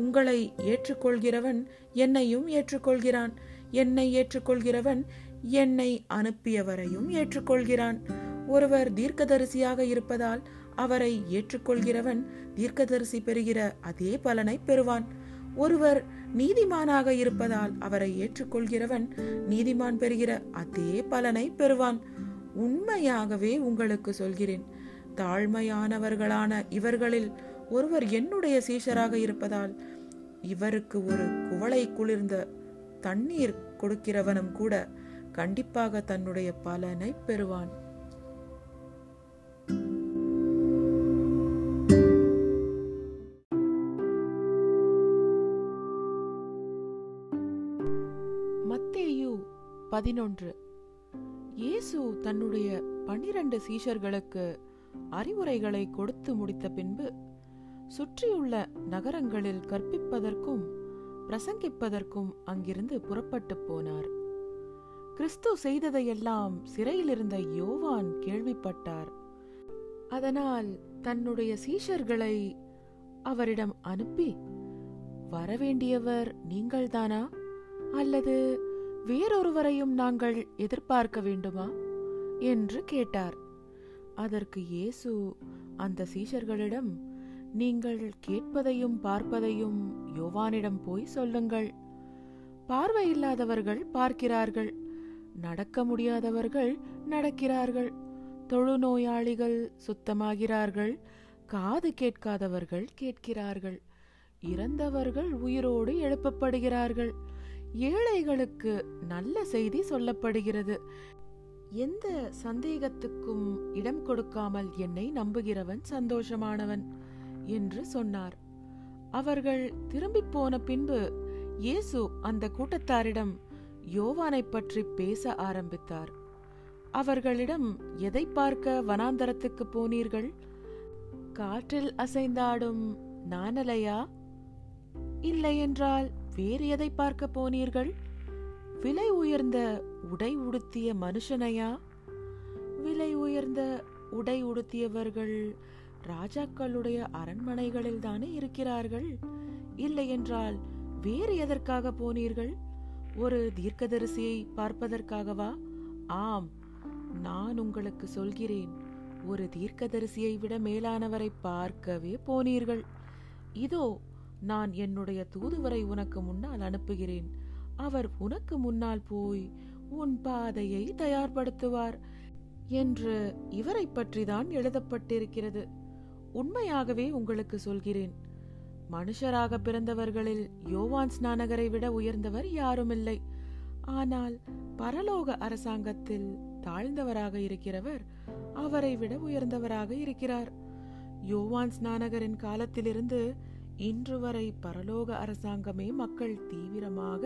உங்களை ஏற்றுக்கொள்கிறவன் என்னையும் ஏற்றுக்கொள்கிறான். என்னை ஏற்றுக்கொள்கிறவன் என்னை அனுப்பியவரையும் ஏற்றுக்கொள்கிறான். ஒருவர் தீர்க்கதரிசியாக இருப்பதால் அவரை ஏற்றுக்கொள்கிறவன் தீர்க்கதரிசி பெறுகிற அதே பலனை பெறுவான். ஒருவர் நீதிமானாக இருப்பதால் அவரை ஏற்றுக்கொள்கிறவன் நீதிமான் பெறுகிற அதே பலனை பெறுவான். உண்மையாகவே உங்களுக்கு சொல்கிறேன், தாழ்மையானவர்களான இவர்களில் ஒருவர் என்னுடைய சீஷராக இருப்பதால் இவருக்கு ஒரு குவளை குளிர்ந்த தண்ணீர் கொடுக்கிறவனும் கூட கண்டிப்பாக தன்னுடைய பலனை பெறுவான். மத்தேயு பதினொன்று. இயேசு தன்னுடைய பனிரண்டு சீஷர்களுக்கு அறிவுரைகளை கொடுத்து முடித்த பின்பு சுற்றியுள்ள நகரங்களில் கற்பிப்பதற்கும் பிரசங்கிப்பதற்கும் அங்கிருந்து புறப்பட்டு போனார். கிறிஸ்து செய்ததையெல்லாம் சிறையிலிருந்த யோவான் கேள்விப்பட்டார். அதனால் தன்னுடைய சீஷர்களை அவரிடம் அனுப்பி, வரவேண்டியவர் நீங்கள்தானா, அல்லது வேறொருவரையும் நாங்கள் எதிர்பார்க்க வேண்டுமா என்று கேட்டார். அதற்கு இயேசு அந்த சீஷர்களிடம், நீங்கள் கேட்பதையும் பார்ப்பதையும் யோவானிடம் போய் சொல்லுங்கள். பார்வையில்லாதவர்கள் பார்க்கிறார்கள், நடக்க முடியாதவர்கள் நடக்கிறார்கள், தொழுநோயாளிகள் சுத்தமாகிறார்கள், காது கேட்காதவர்கள் கேட்கிறார்கள், இறந்தவர்கள் உயிரோடு எழுப்பப்படுகிறார்கள், ஏழைகளுக்கு நல்ல செய்தி சொல்லப்படுகிறது. எந்த சந்தேகத்துக்கும் இடம் கொடுக்காமல் என்னை நம்புகிறவன் சந்தோஷமானவன் என்று சொன்னார். அவர்கள் திரும்பி போன பின்பு இயேசு அந்த கூட்டத்தாரிடம் யோவானை பற்றி பேச ஆரம்பித்தார். அவர்களிடம், எதை பார்க்க வனாந்தரத்துக்கு போனீர்கள்? காற்றில் அசைந்தாடும் நாணலையா? இல்லையென்றால் வேறு எதை பார்க்க போனீர்கள்? விலை உயர்ந்த உடை உடுத்திய மனுஷனையா? விலை உயர்ந்த உடை உடுத்தியவர்கள் ராஜாக்களுடைய அரண்மனைகளில் தானே இருக்கிறார்கள். இல்லையென்றால் வேறு எதற்காக போனீர்கள்? ஒரு தீர்க்கதரிசியை பார்ப்பதற்காகவா? ஆம், நான் உங்களுக்கு சொல்கிறேன், ஒரு தீர்க்கதரிசியை விட மேலானவரை பார்க்கவே போனீர்கள். இதோ, நான் என்னுடைய தூதுவரை உனக்கு முன்னால் அனுப்புகிறேன். அவர் உனக்கு முன்னால் போய் உன் பாதையை தயார்படுத்துவார் என்று இவரை பற்றிதான் எழுதப்பட்டிருக்கிறது. உண்மையாகவே உங்களுக்கு சொல்கிறேன், மனுஷராக பிறந்தவர்களில் யோவான் ஸ்நானகரை விட உயர்ந்தவர் யாருமில்லை. ஆனால் பரலோக அரசாங்கத்தில் தாழ்ந்தவராக இருக்கிறவர் அவரை விட உயர்ந்தவராக இருக்கிறார். யோவான் ஸ்நானகரின் காலத்திலிருந்து இன்று வரை பரலோக அரசாங்கமே மக்கள் தீவிரமாக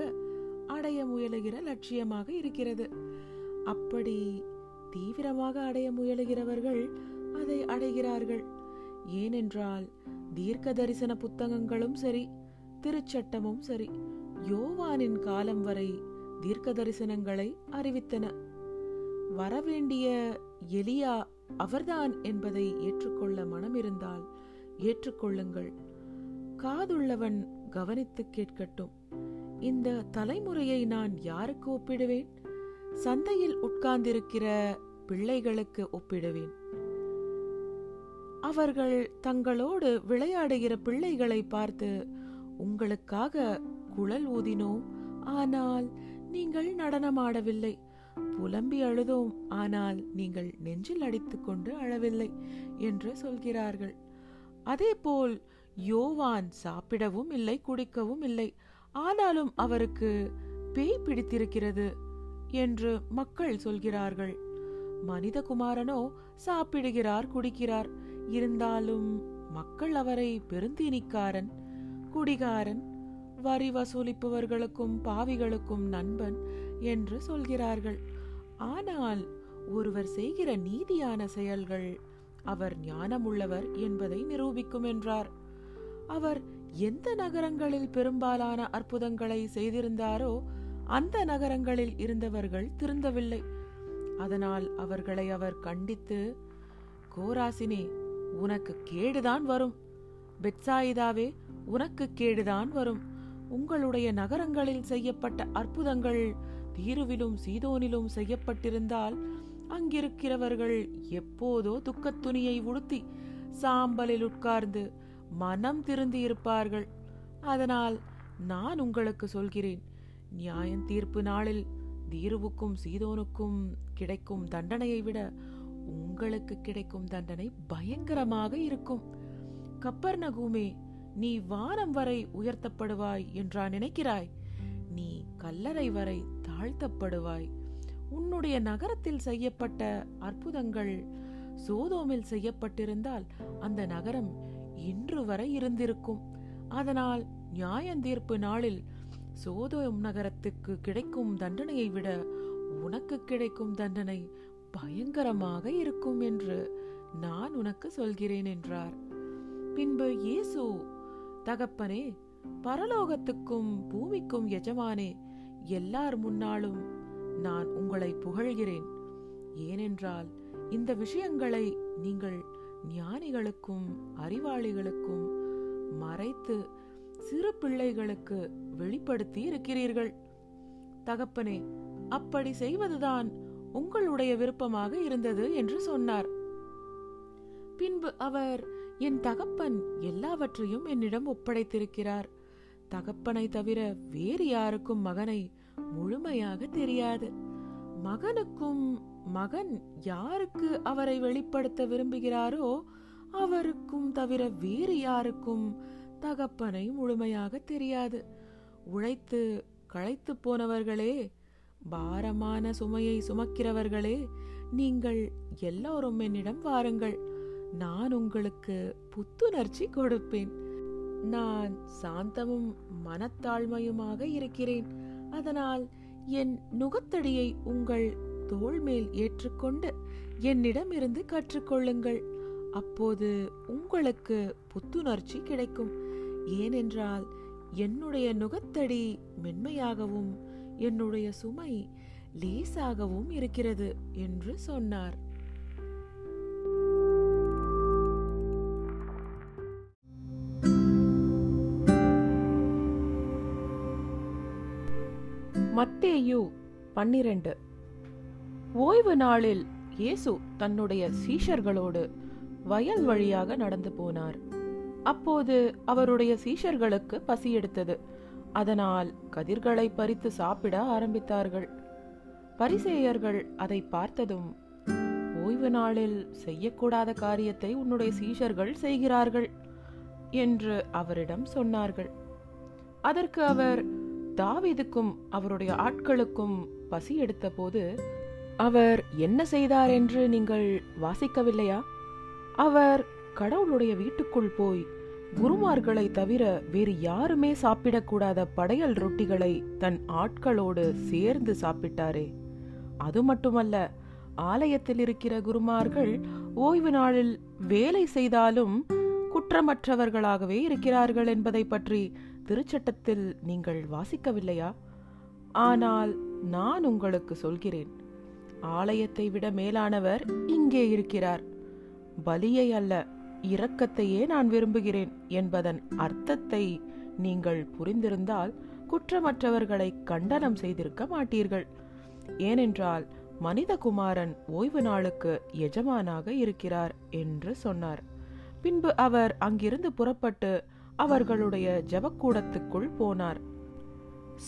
அடைய முயலுகிற லட்சியமாக இருக்கிறது. அப்படி தீவிரமாக அடைய முயலுகிறவர்கள் அதை அடைகிறார்கள். ஏனென்றால் தீர்க்க தரிசன புத்தகங்களும் சரி, திருச்சட்டமும் சரி, யோவானின் காலம் வரை தீர்க்க தரிசனங்களை அறிவித்தன. வரவேண்டிய எலியா அவர்தான் என்பதை ஏற்றுக்கொள்ள மனம் இருந்தால் ஏற்றுக்கொள்ளுங்கள். காதுள்ளவன் கவனித்து கேட்கட்டும். இந்த தலைமுறையை நான் யாருக்கு ஒப்பிடுவேன்? சந்தையில் உட்கார்ந்திருக்கிற பிள்ளைகளுக்கு ஒப்பிடுவேன். அவர்கள் தங்களோடு விளையாடுகிற பிள்ளைகளை பார்த்து, உங்களுக்காக குழல் ஊதினோம், ஆனால் நீங்கள் நடனமாடவில்லை, புலம்பி அழுதோம், ஆனால் நீங்கள் நெஞ்சில் அடித்துக்கொண்டு அழவில்லை என்று சொல்கிறார்கள். அதேபோல் யோவான் சாப்பிடவும் இல்லை, குடிக்கவும் இல்லை, ஆனாலும் அவருக்கு பேய் பிடித்திருக்கிறது என்று மக்கள் சொல்கிறார்கள். மனிதகுமாரனோ சாப்பிடுகிறார், குடிக்கிறார், இருந்தாலும் மக்கள் அவரை பெருந்தீனிக்காரன், குடிகாரன், வரி வசூலிப்பவர்களுக்கும் பாவிகளுக்கும் நண்பன் என்று சொல்கிறார்கள். ஆனால் ஒருவர் செய்கிற நீதியான செயல்கள் அவர் ஞானமுள்ளவர் என்பதை நிரூபிக்கும் என்றார். அவர் எந்த நகரங்களில் பெரும்பாலான அற்புதங்களை செய்திருந்தாரோ அந்த நகரங்களில் இருந்தவர்கள் திருந்தவில்லை. அதனால் அவர்களை அவர் கண்டித்து, கோராசினே, உனக்கு கேடுதான் வரும், பெத்சாயிதாவே, உனக்கு கேடுதான் வரும், உங்களுடைய நகரங்களில் செய்யப்பட்ட அற்புதங்கள் தீருவிலும் சீதோனிலும் செய்யப்பட்டிருந்தால் அங்கிருக்கிறவர்கள் எப்போதோ துக்கத்துணியை உடுத்தி சாம்பலில் உட்கார்ந்து மனம் திருந்தி இருப்பார்கள். அதனால் நான் உங்களுக்கு சொல்கிறேன், நியாயம் தீர்ப்பு நாளில் தீருவுக்கும் சீதோனுக்கும் கிடைக்கும் தண்டனையை விட உங்களுக்கு கிடைக்கும் தண்டனை பயங்கரமாக இருக்கும். கப்பர்நகூமே, நீ வானம் வரை உயர்த்தப்படுவாய் என்றா நினைக்கிறாய்? நீ கல்லறை வரை தாழ்த்தப்படுவாய். உன்னுடைய நகரத்தில் செய்யப்பட்ட அற்புதங்கள் சோதோமில் செய்யப்பட்டிருந்தால் அந்த நகரம் இன்று வரை இருந்திருக்கும். அதனால் நியாயந்தீர்ப்பு நாளில் சோதோம் நகரத்துக்கு கிடைக்கும் தண்டனையை விட உனக்கு கிடைக்கும் தண்டனை பயங்கரமாக இருக்கும் என்று நான் உனக்கு சொல்கிறேன் என்றார். பின்பு இயேசு, தகப்பனே, பரலோகத்துக்கும் பூமிக்கும் எஜமானே, எல்லார் முன்னாலும் நான் உங்களை புகழ்கிறேன். ஏனென்றால் இந்த விஷயங்களை நீங்கள் ஞானிகளுக்கும் அறிவாளிகளுக்கும் மறைத்து சிறு பிள்ளைகளுக்கு வெளிப்படுத்தி இருக்கிறீர்கள். தகப்பனே, அப்படி செய்வதுதான் உங்களுடைய விருப்பமாக இருந்தது என்று சொன்னார். பின்பு அவர், என் தகப்பன் எல்லாவற்றையும் என்னிடம் ஒப்படைத்திருக்கிறார். தகப்பனை தவிர வேறு யாருக்கும் மகனை முழுமையாக தெரியாது. மகனுக்கும் மகன் யாருக்கு அவரை வெளிப்படுத்த விரும்புகிறாரோ அவருக்கும் தவிர வேறு யாருக்கும் தகப்பனை முழுமையாக தெரியாது. உழைத்து களைத்து போனவர்களே, பாரமான சுமையை சுமக்கிறவர்களே, நீங்கள் எல்லோரும் என்னிடம் வாருங்கள். நான் உங்களுக்கு புத்துணர்ச்சி கொடுப்பேன். நான் சாந்தமும் மனத்தாழ்மையுமாக இருக்கிறேன். அதனால் என் நுகத்தடியை உங்கள் தோள் மேல் ஏற்றுக்கொண்டு என்னிடமிருந்து கற்றுக்கொள்ளுங்கள். அப்போது உங்களுக்கு புத்துணர்ச்சி கிடைக்கும். ஏனென்றால் என்னுடைய நுகத்தடி மென்மையாகவும் என்னுடைய சுமை லேசாகவும் இருக்கிறது என்று சொன்னார். மத்தேயு பன்னிரண்டு. ஓய்வு நாளில் இயேசு தன்னுடைய சீஷர்களோடு வயல் வழியாக நடந்து போனார். அப்போது அவருடைய சீஷர்களுக்கு பசி எடுத்தது. அதனால் கதிர்களை பறித்து சாப்பிட ஆரம்பித்தார்கள். பரிசேயர்கள் அதை பார்த்ததும், ஓய்வு நாளில் செய்யக்கூடாத காரியத்தை உன்னுடைய சீஷர்கள் செய்கிறார்கள் என்று அவரிடம் சொன்னார்கள். அதற்கு அவர், தாவீதுக்கும் அவருடைய ஆட்களுக்கும் பசி எடுத்த போது அவர் என்ன செய்தார் என்று நீங்கள் வாசிக்கவில்லையா? அவர் கடவுளுடைய வீட்டுக்குள் போய் குருமார்களை தவிர வேறு யாருமே சாப்பிடக்கூடாத படையல் ரொட்டிகளை தன் ஆட்களோடு சேர்ந்து சாப்பிட்டாரே. அது மட்டுமல்ல, ஆலயத்தில் இருக்கிற குருமார்கள் ஓய்வு நாளில் வேலை செய்தாலும் குற்றமற்றவர்களாகவே இருக்கிறார்கள் என்பதை பற்றி திருச்சட்டத்தில் நீங்கள் வாசிக்கவில்லையா? ஆனால் நான் உங்களுக்கு சொல்கிறேன், ஆலயத்தை விட மேலானவர் இங்கே இருக்கிறார். பலியை அல்ல, இரக்கத்தையே நான் விரும்புகிறேன் என்பதன் அர்த்தத்தை நீங்கள் புரிந்திருந்தால் குற்றமற்றவர்களை கண்டனம் செய்திருக்க மாட்டீர்கள். ஏனென்றால் மனிதகுமாரன் ஓய்வு நாளுக்கு எஜமானாக இருக்கிறார் என்று சொன்னார். பின்பு அவர் அங்கிருந்து புறப்பட்டு அவர்களுடைய ஜெபக்கூடத்துக்குள் போனார்.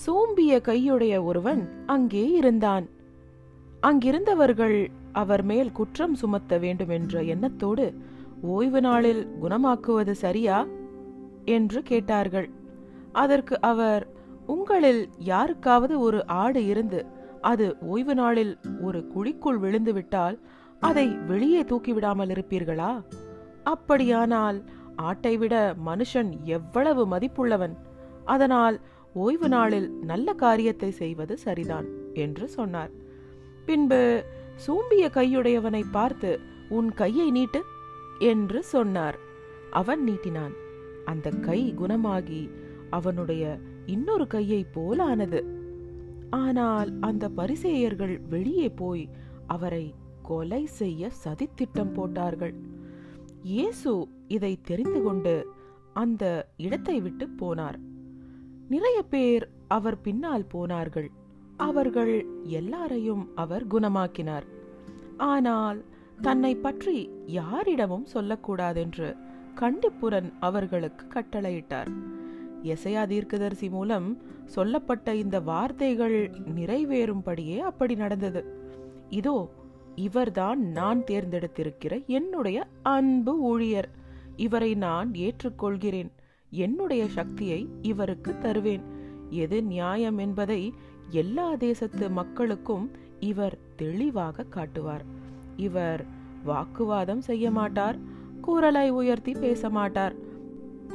சோம்பிய கையுடைய ஒருவன் அங்கே இருந்தான். அங்கிருந்தவர்கள் அவர் மேல் குற்றம் சுமத்த வேண்டும் என்ற எண்ணத்தோடு, ஓய்வு நாளில் குணமாக்குவது சரியா என்று கேட்டார்கள். அதற்கு அவர், உங்களில் யாருக்காவது ஒரு ஆடு இருந்து அது ஓய்வு நாளில் ஒரு குழிக்குள் விழுந்துவிட்டால் அதை வெளியே தூக்கிவிடாமல் இருப்பீர்களா? அப்படியானால் ஆட்டை விட மனுஷன் எவ்வளவு மதிப்புள்ளவன்! அதனால் ஓய்வு நாளில் நல்ல காரியத்தை செய்வது சரிதான் என்று சொன்னார். பின்பு சூம்பிய கையுடையவனை பார்த்து, உன் கையை நீட்டு என்று சொன்னார். அவன் நீட்டினான். அந்த கை குணமாகி அவனுடைய இன்னொரு கையை போலானது. ஆனால் அந்த பரிசேயர்கள் வெளியே போய் அவரை கொலை செய்ய சதித்திட்டம் போட்டார்கள். இயேசு இதை தெரிந்து கொண்டு அந்த இடத்தை விட்டு போனார். நிறைய பேர் அவர் பின்னால் போனார்கள். அவர்கள் எல்லாரையும் அவர் குணமாக்கினார். ஆனால் தன்னை பற்றி யாரிடமும் சொல்லக்கூடாதென்று கண்டிப்புடன் அவர்களுக்கு கட்டளையிட்டார். எசையா தீர்க்கதரிசி மூலம் சொல்லப்பட்ட இந்த வார்த்தைகள் நிறைவேறும்படியே அப்படி நடந்தது. இதோ, இவர்தான் நான் தேர்ந்தெடுத்திருக்கிற என்னுடைய அன்பு ஊழியர், இவரை நான் ஏற்றுக்கொள்கிறேன், என்னுடைய சக்தியை இவருக்கு தருவேன். எது நியாயம் என்பதை எல்லா தேசத்து மக்களுக்கும் இவர் தெளிவாக காட்டுவார். இவர் வாக்குவாதம் செய்ய மாட்டார், குரலை உயர்த்தி பேச மாட்டார்.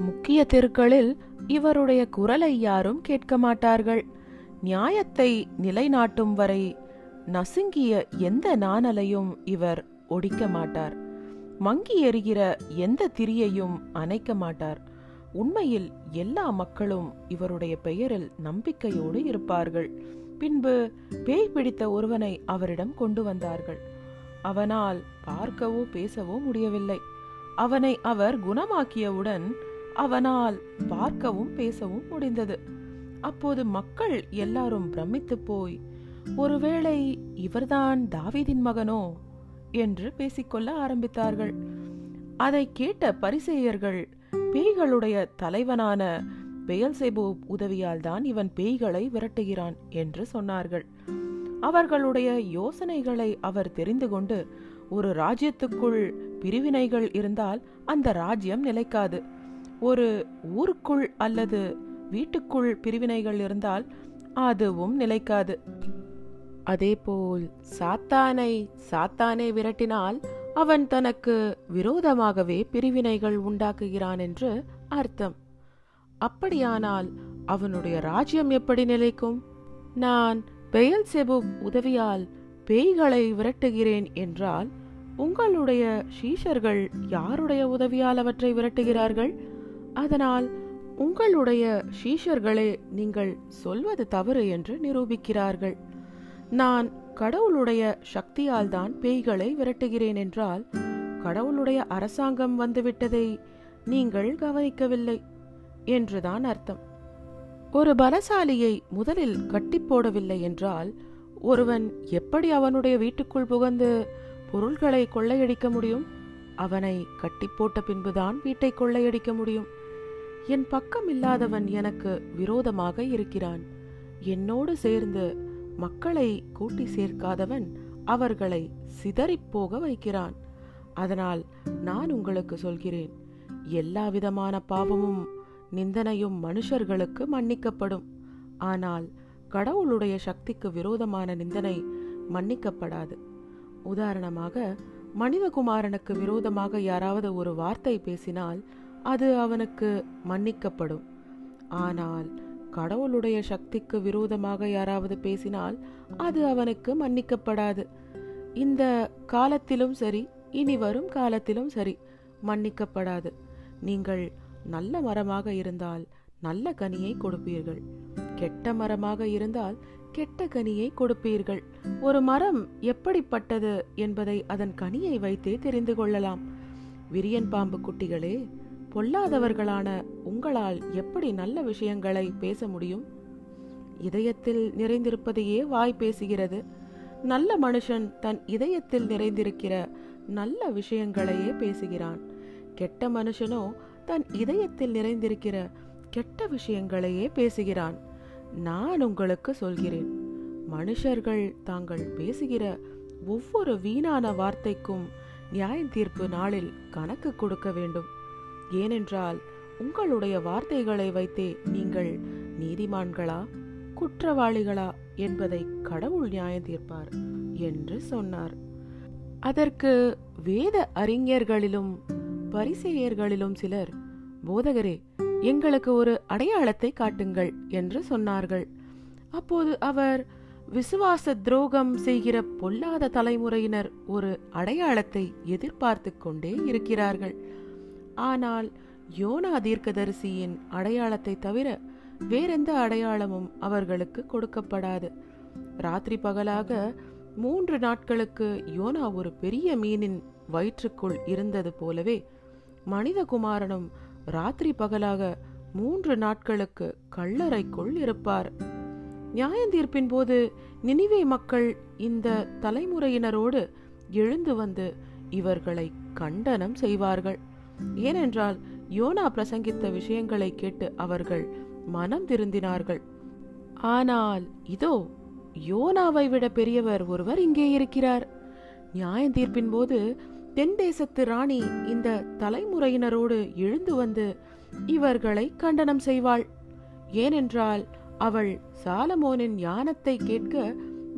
முக்கிய தெருக்களில் இவருடைய குரலை யாரும் கேட்க மாட்டார்கள். நியாயத்தை நிலைநாட்டும் வரை நசுங்கிய எந்த நாணலையும் இவர் ஒடிக்க மாட்டார். மங்கி எறிகிற எந்த திரியையும் அணைக்க மாட்டார். உண்மையில் எல்லா மக்களும் இவருடைய பெயரில் நம்பிக்கையோடு இருப்பார்கள். பின்பு பேய் பிடித்த ஒருவனை அவரிடம் கொண்டு வந்தார்கள். அவனால் பார்க்கவோ பேசவோ முடியவில்லை. அவனை அவர் குணமாக்கியவுடன் அவனால் பார்க்கவும் பேசவும் முடிந்தது. அப்போது மக்கள் எல்லாரும் பிரமித்து போய், ஒருவேளை இவர்தான் தாவீதின் மகனோ என்று பேசிக்கொள்ள ஆரம்பித்தார்கள். அதை கேட்ட பரிசேயர்கள், பேய்களுடைய தலைவனான பெயல்செபு உதவியால் தான் இவன் பேய்களை விரட்டுகிறான் என்று சொன்னார்கள். அவர்களுடைய யோசனைகளை அவர் தெரிந்து கொண்டு, ஒரு ராஜ்யத்துக்குள் பிரிவினைகள் இருந்தால் அந்த ராஜ்யம் நிலைக்காது, ஒரு ஊருக்குள் அல்லது வீட்டுக்குள் பிரிவினைகள் இருந்தால் அதுவும் நிலைக்காது, அதேபோல் சாத்தானை சாத்தானே விரட்டினால் அவன் தனக்கு விரோதமாகவே பிரிவினைகள் உண்டாக்குகிறான் என்று அர்த்தம். அப்படியானால் அவனுடைய ராஜ்யம் எப்படி நிலைக்கும்? நான் பெயல்செபு உதவியால் பேய்களை விரட்டுகிறேன் என்றால் உங்களுடைய சீஷர்கள் யாருடைய உதவியால் அவற்றை விரட்டுகிறார்கள்? அதனால் உங்களுடைய சீஷர்களே நீங்கள் சொல்வது தவறு என்று நிரூபிக்கிறார்கள். நான் கடவுளுடைய சக்தியால் தான் பேய்களை விரட்டுகிறேன் என்றால் கடவுளுடைய அரசாங்கம் வந்துவிட்டதை நீங்கள் கவனிக்கவில்லை என்றுதான் அர்த்தம். ஒரு பலசாலியை முதலில் கட்டி போடவில்லை என்றால் ஒருவன் எப்படி அவனுடைய வீட்டுக்குள் புகுந்து பொருள்களை கொள்ளையடிக்க முடியும்? அவனை கட்டி போட்ட பின்புதான் வீட்டை கொள்ளையடிக்க முடியும். என் பக்கம் இல்லாதவன் எனக்கு விரோதமாக இருக்கிறான், என்னோடு சேர்ந்து மக்களை கூட்டி சேர்க்காதவன் அவர்களை சிதறிப்போக வைக்கிறான். அதனால் நான் உங்களுக்கு சொல்கிறேன், எல்லா விதமான பாவமும் நிந்தனையும் மனுஷர்களுக்கு மன்னிக்கப்படும், ஆனால் கடவுளுடைய சக்திக்கு விரோதமான நிந்தனை மன்னிக்கப்படாது. உதாரணமாக, மனிதகுமாரனுக்கு விரோதமாக யாராவது ஒரு வார்த்தை பேசினால் அது அவனுக்கு மன்னிக்கப்படும், ஆனால் கடவுளுடைய சக்திக்கு விரோதமாக யாராவது பேசினால் அது அவனுக்கு மன்னிக்கப்படாது. இந்த காலத்திலும் சரி, இனி வரும் காலத்திலும் சரி, மன்னிக்கப்படாது. நீங்கள் நல்ல மரமாக இருந்தால் நல்ல கனியை கொடுப்பீர்கள், கெட்ட மரமாக இருந்தால் கெட்ட கனியை கொடுப்பீர்கள். ஒரு மரம் எப்படிப்பட்டது என்பதை அதன் கனியை வைத்தே தெரிந்து கொள்ளலாம். விரியன் பாம்பு குட்டிகளே, பொல்லாதவர்களான உங்களால் எப்படி நல்ல விஷயங்களை பேச முடியும்? இதயத்தில் நிறைந்திருப்பதையே வாய் பேசுகிறது. நல்ல மனுஷன் தன் இதயத்தில் நிறைந்திருக்கிற நல்ல விஷயங்களையே பேசுகிறான். கெட்ட மனுஷனோ தன் இதயத்தில் நிறைந்திருக்கிற கெட்ட விஷயங்களையே பேசுகிறான். நான் உங்களுக்கு சொல்கிறேன், மனுஷர்கள் தாங்கள் பேசுகிற ஒவ்வொரு வீணான வார்த்தைக்கும் நியாய தீர்ப்பு நாளில் கணக்கு கொடுக்க வேண்டும். ஏனென்றால் உங்களுடைய வார்த்தைகளை வைத்தே நீங்கள் நீதிமான்களா குற்றவாளிகளா என்பதை கடவுள் நியாயம் தீர்ப்பார் என்று சொன்னார். அதற்கு வேத அறிஞர்களிலும் பரிசேயர்களிலும் சிலர், போதகரே, எங்களுக்கு ஒரு அடையாளத்தை காட்டுங்கள் என்று சொன்னார்கள். அப்போது அவர், விசுவாச துரோகம் செய்கிற பொல்லாத தலைமுறையினர் ஒரு அடையாளத்தை எதிர்பார்த்து கொண்டே இருக்கிறார்கள், ஆனால் யோனா தீர்க்கதரிசியின் அடையாளத்தை தவிர வேறெந்த அடையாளமும் அவர்களுக்கு கொடுக்கப்படாது. ராத்திரி பகலாக மூன்று நாட்களுக்கு யோனா ஒரு பெரிய மீனின் வயிற்றுக்குள் இருந்தது போலவே மனிதகுமாரனும் ராத்திரி பகலாக மூன்று நாட்களுக்கு கல்லறைக்குள் இருப்பார். நியாயந்தீர்ப்பின் போது நினிவே மக்கள் இந்த தலைமுறையினரோடு எழுந்து வந்து இவர்களை கண்டனம் செய்வார்கள். ஏனென்றால் யோனா பிரசங்கித்த விஷயங்களை கேட்டு அவர்கள் மனம் திருந்தினார்கள். ஆனால் இதோ, யோனாவை விட பெரியவர் ஒருவர் இங்கே இருக்கிறார். நியாய தீர்ப்பின் போது தென் தேசத்து ராணி இந்த தலைமுறையினரோடு எழுந்து வந்து இவர்களை கண்டனம் செய்வாள். ஏனென்றால் அவள் சாலமோனின் ஞானத்தை கேட்க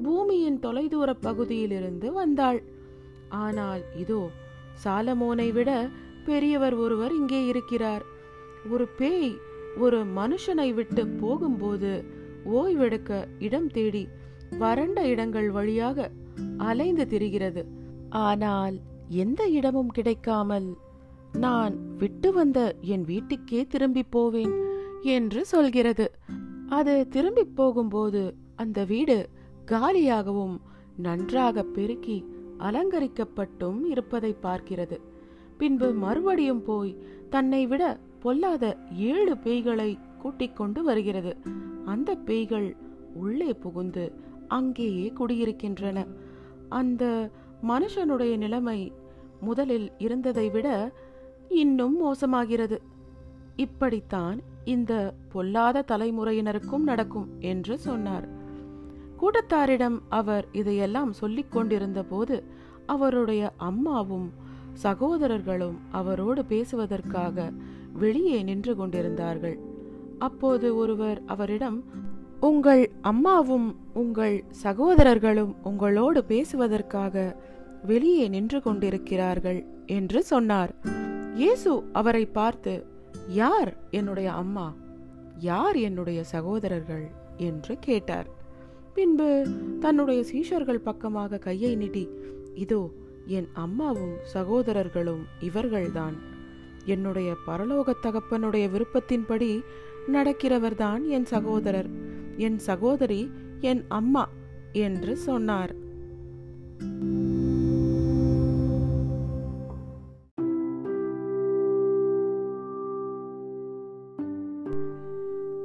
பூமியின் தொலைதூர பகுதியிலிருந்து வந்தாள். ஆனால் இதோ, சாலமோனை விட பெரியவர் ஒருவர் இங்கே இருக்கிறார். ஒரு பேய் ஒரு மனுஷனை விட்டு போகும்போது ஓய்வெடுக்க இடம் தேடி வறண்ட இடங்கள் வழியாக அலைந்து திரிகிறது. ஆனால் எந்த இடமும் கிடைக்காமல் நான் விட்டு வந்த என் வீட்டுக்கே திரும்பி போவேன் என்று சொல்கிறது. அது திரும்பி போகும்போது அந்த வீடு காலியாகவும் நன்றாக பெருக்கி அலங்கரிக்கப்பட்டும் இருப்பதை பார்க்கிறது. பின்பு மறுபடியும் போய் தன்னை விட பொல்லாத ஏழு பேய்களை கூட்டிக் கொண்டு வருகிறது. அந்த பேய்கள் உள்ளே புகுந்து அங்கேயே குடியிருக்கின்றன. அந்த மனுஷனுடைய நிலைமை முதலில் இருந்ததை விட இன்னும் மோசமாகிறது. இப்படித்தான் இந்த பொல்லாத தலைமுறையினருக்கும் நடக்கும் என்று சொன்னார். கூட்டத்தாரிடம் அவர் இதையெல்லாம் சொல்லிக் கொண்டிருந்த போது அவருடைய அம்மாவும் சகோதரர்களும் அவரோடு பேசுவதற்காக வெளியே நின்று கொண்டிருந்தார்கள். அப்போது ஒருவர் அவரிடம், உங்கள் அம்மாவும் உங்கள் சகோதரர்களும் உங்களோடு பேசுவதற்காக வெளியே நின்று கொண்டிருக்கிறார்கள் என்று சொன்னார். இயேசு அவரை பார்த்து, யார் என்னுடைய அம்மா, யார் என்னுடைய சகோதரர்கள் என்று கேட்டார். பின்பு தன்னுடைய சீஷர்கள் பக்கமாக கையை நீட்டி, இதோ என் அம்மாவும் சகோதரர்களும் இவர்கள்தான், என்னுடைய பரலோக தகப்பனுடைய விருப்பத்தின்படி நடக்கிறவர்தான் என் சகோதரர், என் சகோதரி, என் அம்மா என்று சொன்னார்.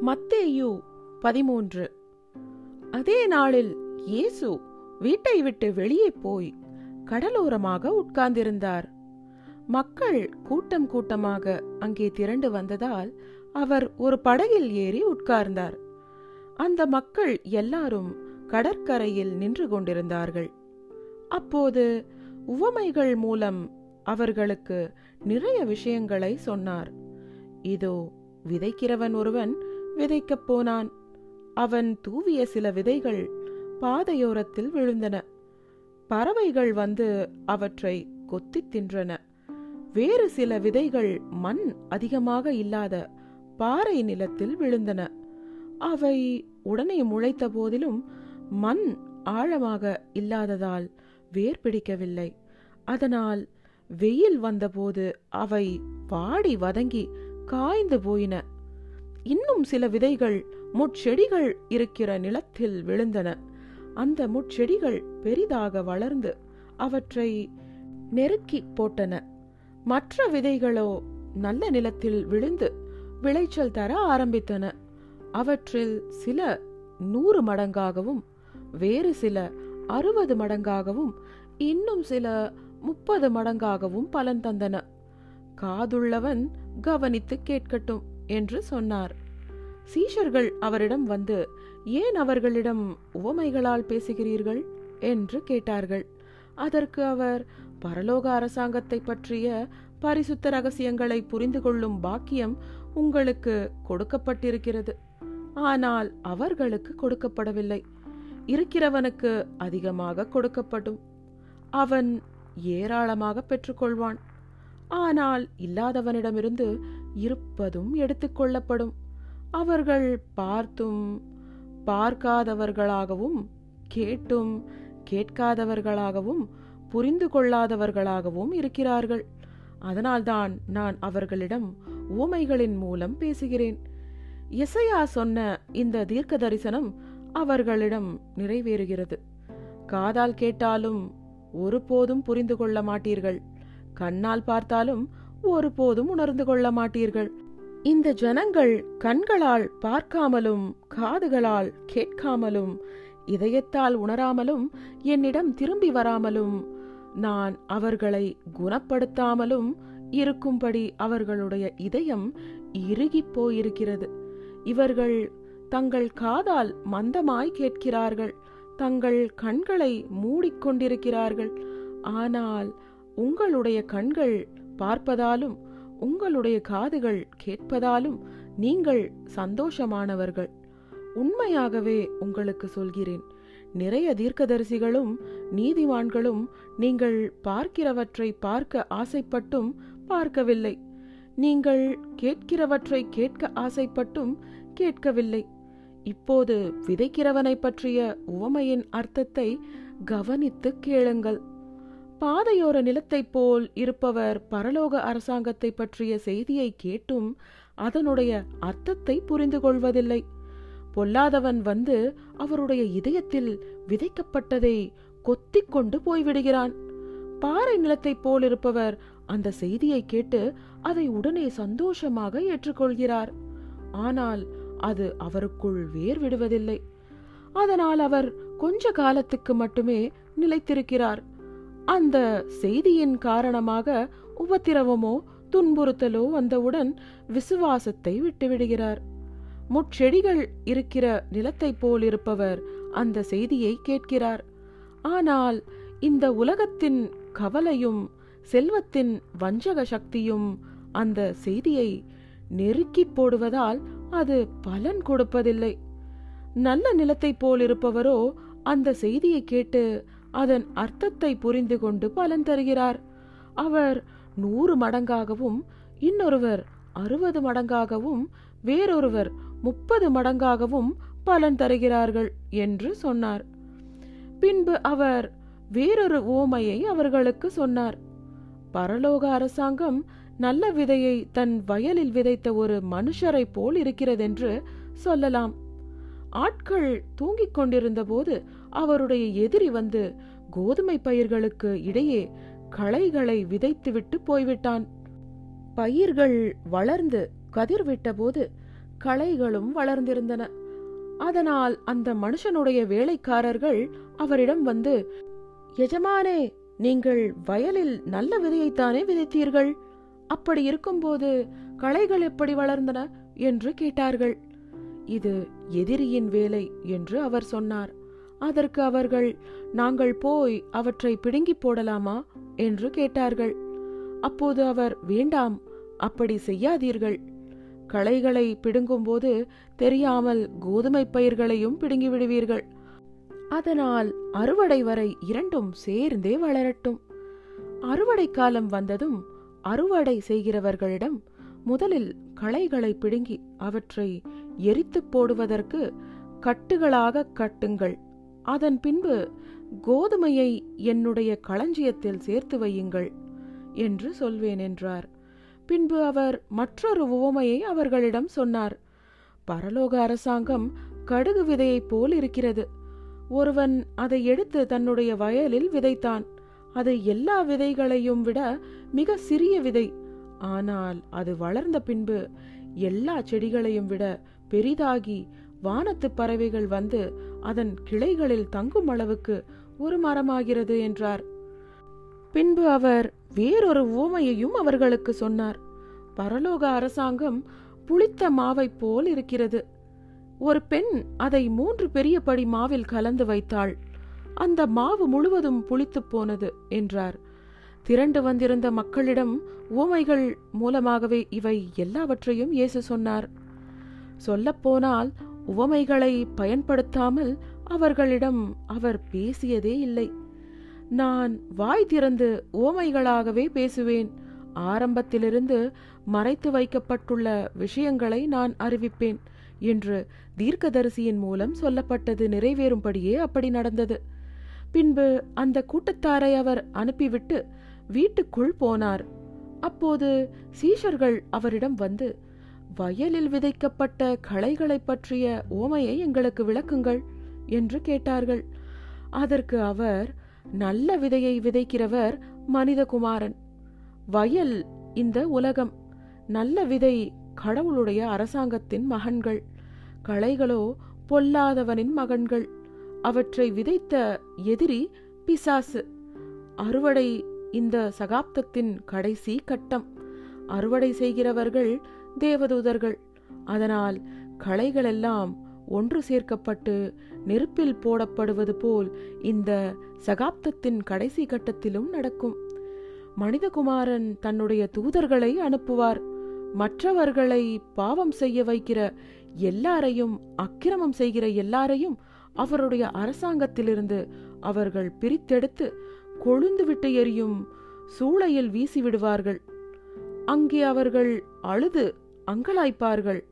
மத்தேயு பதிமூன்று. அதே நாளில் இயேசு வீட்டை விட்டு வெளியே போய் கடலோரமாக உட்கார்ந்திருந்தார். மக்கள் கூட்டம் கூட்டமாக அங்கே திரண்டு வந்ததால் அவர் ஒரு படகில் ஏறி உட்கார்ந்தார். அந்த மக்கள் எல்லாரும் கடற்கரையில் நின்று கொண்டிருந்தார்கள். அப்போது உவமைகள் மூலம் அவர்களுக்கு நிறைய விஷயங்களை சொன்னார். இதோ, விதைக்கிறவன் ஒருவன் விதைக்கப் போனான். அவன் தூவிய சில விதைகள் பாதையோரத்தில் விழுந்தன. பறவைகள் வந்து அவற்றை கொத்தி தின்றன. வேறு சில விதைகள் மண் அதிகமாக இல்லாத பாறை நிலத்தில் விழுந்தன. அவை உடனே முளைத்த போதிலும் மண் ஆழமாக இல்லாததால் வேர் பிடிக்கவில்லை. அதனால் வெயில் வந்தபோது அவை வாடி வதங்கி காய்ந்து போயின. இன்னும் சில விதைகள் முட்செடிகள் இருக்கிற நிலத்தில் விழுந்தன. அந்த முட்செடிகள் பெரிதாக வளர்ந்து அவற்றை நெருக்கி போட்டன. மற்ற விதைகளோ நல்ல நிலத்தில் விழுந்து விளைச்சல் தர ஆரம்பித்தன. அவற்றில் சில நூறு மடங்காகவும் வேறு சில அறுபது மடங்காகவும் இன்னும் சில முப்பது மடங்காகவும் பலன் தந்தன. காதுள்ளவன் கவனித்து கேட்கட்டும் என்று சொன்னார். சீஷர்கள் அவரிடம் வந்து, ஏன் அவர்களிடம் உவமைகளால் பேசுகிறீர்கள் என்று கேட்டார்கள். அதற்கு அவர், பரலோக அரசாங்கத்தை பற்றிய பரிசுத்த ரகசியங்களை புரிந்து கொள்ளும் பாக்கியம் உங்களுக்கு கொடுக்கப்பட்டிருக்கிறது, ஆனால் அவர்களுக்கு கொடுக்கப்படவில்லை. இருக்கிறவனுக்கு அதிகமாக கொடுக்கப்படும், அவன் ஏராளமாக பெற்றுக்கொள்வான். ஆனால் இல்லாதவனிடமிருந்து இருப்பதும் எடுத்துக்கொள்ளப்படும். அவர்கள் பார்த்தும் பார்க்காதவர்களாகவும், கேட்டும் கேட்காதவர்களாகவும், புரிந்து கொள்ளாதவர்களாகவும் இருக்கிறார்கள். அதனால்தான் நான் அவர்களிடம் உவமைகளின் மூலம் பேசுகிறேன். எசையா சொன்ன இந்த தீர்க்க தரிசனம் அவர்களிடம் நிறைவேறுகிறது. காதால் கேட்டாலும் ஒருபோதும் புரிந்து கொள்ள மாட்டீர்கள், கண்ணால் பார்த்தாலும் ஒருபோதும் உணர்ந்து கொள்ள மாட்டீர்கள். இந்த ஜனங்கள் கண்களால் பார்க்காமலும் காதுகளால் கேட்காமலும் இதயத்தால் உணராமலும் என்னிடம் திரும்பி வராமலும் நான் அவர்களை குணப்படுத்தாமலும் இருக்கும்படி அவர்களுடைய இதயம் இறுகி போயிருக்கிறது. இவர்கள் தங்கள் காதால் மந்தமாய் கேட்கிறார்கள், தங்கள் கண்களை மூடிக்கொண்டிருக்கிறார்கள். ஆனால் உங்களுடைய கண்கள் பார்ப்பதாலும் உங்களுடைய காதுகள் கேட்பதாலும் நீங்கள் சந்தோஷமானவர்கள். உண்மையாகவே உங்களுக்கு சொல்கிறேன், நிறைய தீர்க்கதரிசிகளும் நீதிமான்களும் நீங்கள் பார்க்கிறவற்றை பார்க்க ஆசைப்பட்டும் பார்க்கவில்லை, நீங்கள் கேட்கிறவற்றை கேட்க ஆசைப்பட்டும் கேட்கவில்லை. இப்போது விதைக்கிறவனை பற்றிய உவமையின் அர்த்தத்தை கவனித்து கேளுங்கள். பாதையோர நிலத்தைப் போல் இருப்பவர் பரலோக அரசாங்கத்தை பற்றிய செய்தியை கேட்டும் அதனுடைய அர்த்தத்தை புரிந்து கொள்வதில்லை. பொல்லாதவன் வந்து அவருடைய இதயத்தில் விதைக்கப்பட்டதை கொத்திக் கொண்டு போய்விடுகிறான். பாறை நிலத்தைப் போல் இருப்பவர் அந்த செய்தியை கேட்டு அதை உடனே சந்தோஷமாக ஏற்றுக்கொள்கிறார். ஆனால் அது அவருக்குள் வேர் விடுவதில்லை. அதனால் அவர் கொஞ்ச காலத்துக்கு மட்டுமே நிலைத்திருக்கிறார். அந்த செய்தியின் காரணமாக உபத்திரவமோ துன்புறுத்தலோ வந்தவுடன் விசுவாசத்தை விட்டுவிடுகிறார். முட்செடிகள் இருக்கிற நிலத்தை போல் இருப்பவர் அந்த செய்தியை கேட்கிறார். ஆனால் இந்த உலகத்தின் கவலையும் செல்வத்தின் வஞ்சக சக்தியும் அந்த செய்தியை நெருக்கி போடுவதால் அது பலன் கொடுப்பதில்லை. நல்ல நிலத்தை போல் இருப்பவரோ அந்த செய்தியை கேட்டு அதன் அர்த்தத்தை புரிந்து கொண்டு பலன் தருகிறார். அவர் நூறு மடங்காகவும் இன்னொருவர் அறுபது மடங்காகவும் வேறொருவர் முப்பது மடங்காகவும் பலன் தருகிறார்கள் என்று சொன்னார். பின்பு அவர் வேறொரு உவமையை அவர்களுக்கு சொன்னார். பரலோக அரசாங்கம் நல்ல விதையை தன் வயலில் விதைத்த ஒரு மனுஷரை போல் இருக்கிறதென்று சொல்லலாம். ஆட்கள் தூங்கிக் கொண்டிருந்த போது அவருடைய எதிரி வந்து கோதுமை பயிர்களுக்கு இடையே களைகளை விதைத்துவிட்டு போய்விட்டான். பயிர்கள் வளர்ந்து கதிர்விட்ட போது களைகளும் வளர்ந்திருந்தன. அதனால் அந்த மனுஷனுடைய வேலைக்காரர்கள் அவரிடம் வந்து, எஜமானே, நீங்கள் வயலில் நல்ல விதையைத்தானே விதைத்தீர்கள், அப்படி இருக்கும்போது களைகள் எப்படி வளர்ந்தன என்று கேட்டார்கள். இது எதிரியின் வேலை என்று அவர் சொன்னார். அதற்கு அவர்கள், நாங்கள் போய் அவற்றை பிடுங்கி போடலாமா என்று கேட்டார்கள். அப்போது அவர், வேண்டாம், அப்படி செய்யாதீர்கள். களைகளை பிடுங்கும்போது தெரியாமல் கோதுமை பயிர்களையும் பிடுங்கி விடுவீர்கள். அதனால் அறுவடை வரை இரண்டும் சேர்ந்தே வளரட்டும். அறுவடை காலம் வந்ததும் அறுவடை செய்கிறவர்களிடம், முதலில் களைகளை பிடுங்கி அவற்றை எரித்து போடுவதற்கு கட்டுகளாக கட்டுங்கள், அதன் பின்பு கோதுமையை என்னுடைய களஞ்சியத்தில் சேர்த்து வையுங்கள் என்று சொல்வேன் என்றார். பின்பு அவர் மற்றொரு உவமையை அவர்களிடம் சொன்னார். பரலோக அரசாங்கம் கடுகு விதையை போல் இருக்கிறது. ஒருவன் அதை எடுத்து தன்னுடைய வயலில் விதைத்தான். அது எல்லா விதைகளையும் விட மிக சிறிய விதை. ஆனால் அது வளர்ந்த பின்பு எல்லா செடிகளையும் விட பெரிதாகி வானத்து பறவைகள் வந்து அதன் கிளைகளில் தங்கும் அளவுக்கு ஒரு மரமாகிறது என்றார். பின்பு அவர் வேறொரு உவமையையும் அவர்களுக்கு சொன்னார். பரலோக அரசாங்கம் புளித்த மாவை போல் இருக்கிறது. ஒரு பெண் அதை மூன்று பெரிய படி மாவில் கலந்து வைத்தாள். அந்த மாவு முழுவதும் புளித்து போனது என்றார். திரண்டு வந்திருந்த மக்களிடம் உவமைகள் மூலமாகவே இவை எல்லாவற்றையும் இயேசு சொன்னார். சொல்லப்போனால் உவமைகளை பயன்படுத்தாமல் அவர்களிடம் அவர் பேசியதே இல்லை. நான் வாய் திறந்து உவமைகளாகவே பேசுவேன், ஆரம்பத்திலிருந்து மறைத்து வைக்கப்பட்டுள்ள விஷயங்களை நான் அறிவிப்பேன் என்று தீர்க்கதரிசியின் மூலம் சொல்லப்பட்டது நிறைவேறும்படியே அப்படி நடந்தது. பின்பு அந்த கூட்டத்தாரை அவர் அனுப்பிவிட்டு வீட்டுக்குள் போனார். அப்போது சீஷர்கள் அவரிடம் வந்து, வயலில் விதைக்கப்பட்ட களைகளை பற்றிய உவமையை எங்களுக்கு விளக்குங்கள் என்று கேட்டார்கள். அதற்கு அவர், நல்ல விதையை விதைக்கிறவர் மனிதகுமாரன், வயல் இந்த உலகம், நல்ல விதை கடவுளுடைய அரசாங்கத்தின் மகன்கள், களைகளோ பொல்லாதவனின் மகன்கள், அவற்றை விதைத்த எதிரி பிசாசு. அறுவடை இந்த சகாப்தத்தின் கடைசி கட்டம். அறுவடை செய்கிறவர்கள் தேவதூதர்கள். அதனால் களைகளெல்லாம் ஒன்று சேர்க்கப்பட்டு நெருப்பில் போடப்படுவது போல் இந்த சகாப்தத்தின் கடைசி கட்டத்திலும் நடக்கும். மனிதகுமாரன் தன்னுடைய தூதர்களை அனுப்புவார். மற்றவர்களை பாவம் செய்ய வைக்கிற எல்லாரையும், அக்கிரமம் செய்கிற எல்லாரையும் அவருடைய அரசாங்கத்திலிருந்து அவர்கள் பிரித்தெடுத்து கொழுந்து விட்டு எரியும் சூளையில் வீசிவிடுவார்கள். அங்கே அவர்கள் அழுது அங்கலாய்ப்பார்கள்.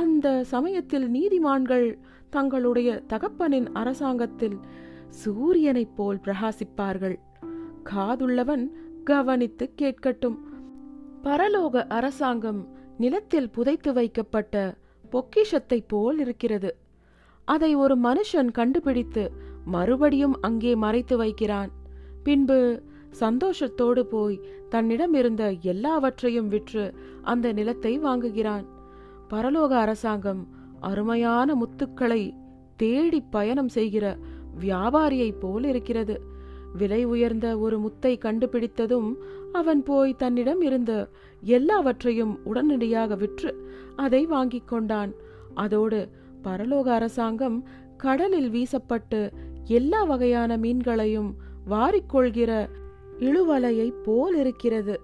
அந்த சமயத்தில் நீதிமான்கள் தங்களுடைய தகப்பனின் அரசாங்கத்தில் சூரியனைப் போல் பிரகாசிப்பார்கள். காதுள்ளவன் கவனித்து கேட்கட்டும். பரலோக அரசாங்கம் நிலத்தில் புதைத்து வைக்கப்பட்ட பொக்கிஷத்தை போல் இருக்கிறது. அதை ஒரு மனுஷன் கண்டுபிடித்து மறுபடியும் அங்கே மறைத்து வைக்கிறான். பின்பு சந்தோஷத்தோடு போய் தன்னிடம் இருந்த எல்லாவற்றையும் விற்று அந்த நிலத்தை வாங்குகிறான். பரலோக அரசாங்கம் அருமையான முத்துக்களை தேடி பயணம் செய்கிற வியாபாரியை போல் இருக்கிறது. விலை உயர்ந்த ஒரு முத்தை கண்டுபிடித்ததும் அவன் போய் தன்னிடம் இருந்த எல்லாவற்றையும் உடனடியாக விற்று அதை வாங்கி கொண்டான். அதோடு பரலோக அரசாங்கம் கடலில் வீசப்பட்டு எல்லா வகையான மீன்களையும் வாரிக்கொள்கிற இழுவலையை போல் இருக்கிறது.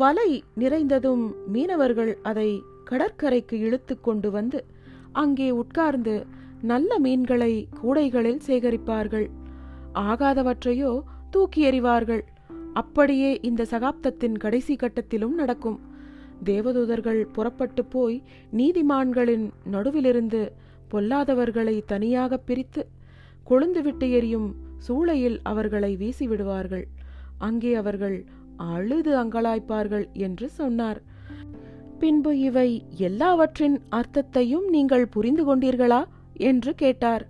வலை நிறைந்ததும் மீனவர்கள் அதை கடற்கரைக்கு இழுத்து கொண்டு வந்து அங்கே உட்கார்ந்து நல்ல மீன்களை கூடைகளில் சேகரிப்பார்கள். ஆகாதவற்றையோ தூக்கி எறிவார்கள். அப்படியே இந்த சகாப்தத்தின் கடைசி கட்டத்திலும் நடக்கும். தேவதூதர்கள் புறப்பட்டு போய் நீதிமான்களின் நடுவிலிருந்து பொல்லாதவர்களை தனியாக பிரித்து கொழுந்துவிட்டு எரியும் சூளையில் அவர்களை வீசிவிடுவார்கள். அங்கே அவர்கள் அழுது அங்கலாய்ப்பார்கள் என்று சொன்னார். பின்பு இவை எல்லாவற்றின் அர்த்தத்தையும் நீங்கள் புரிந்து கொண்டீர்களா என்று கேட்டார்.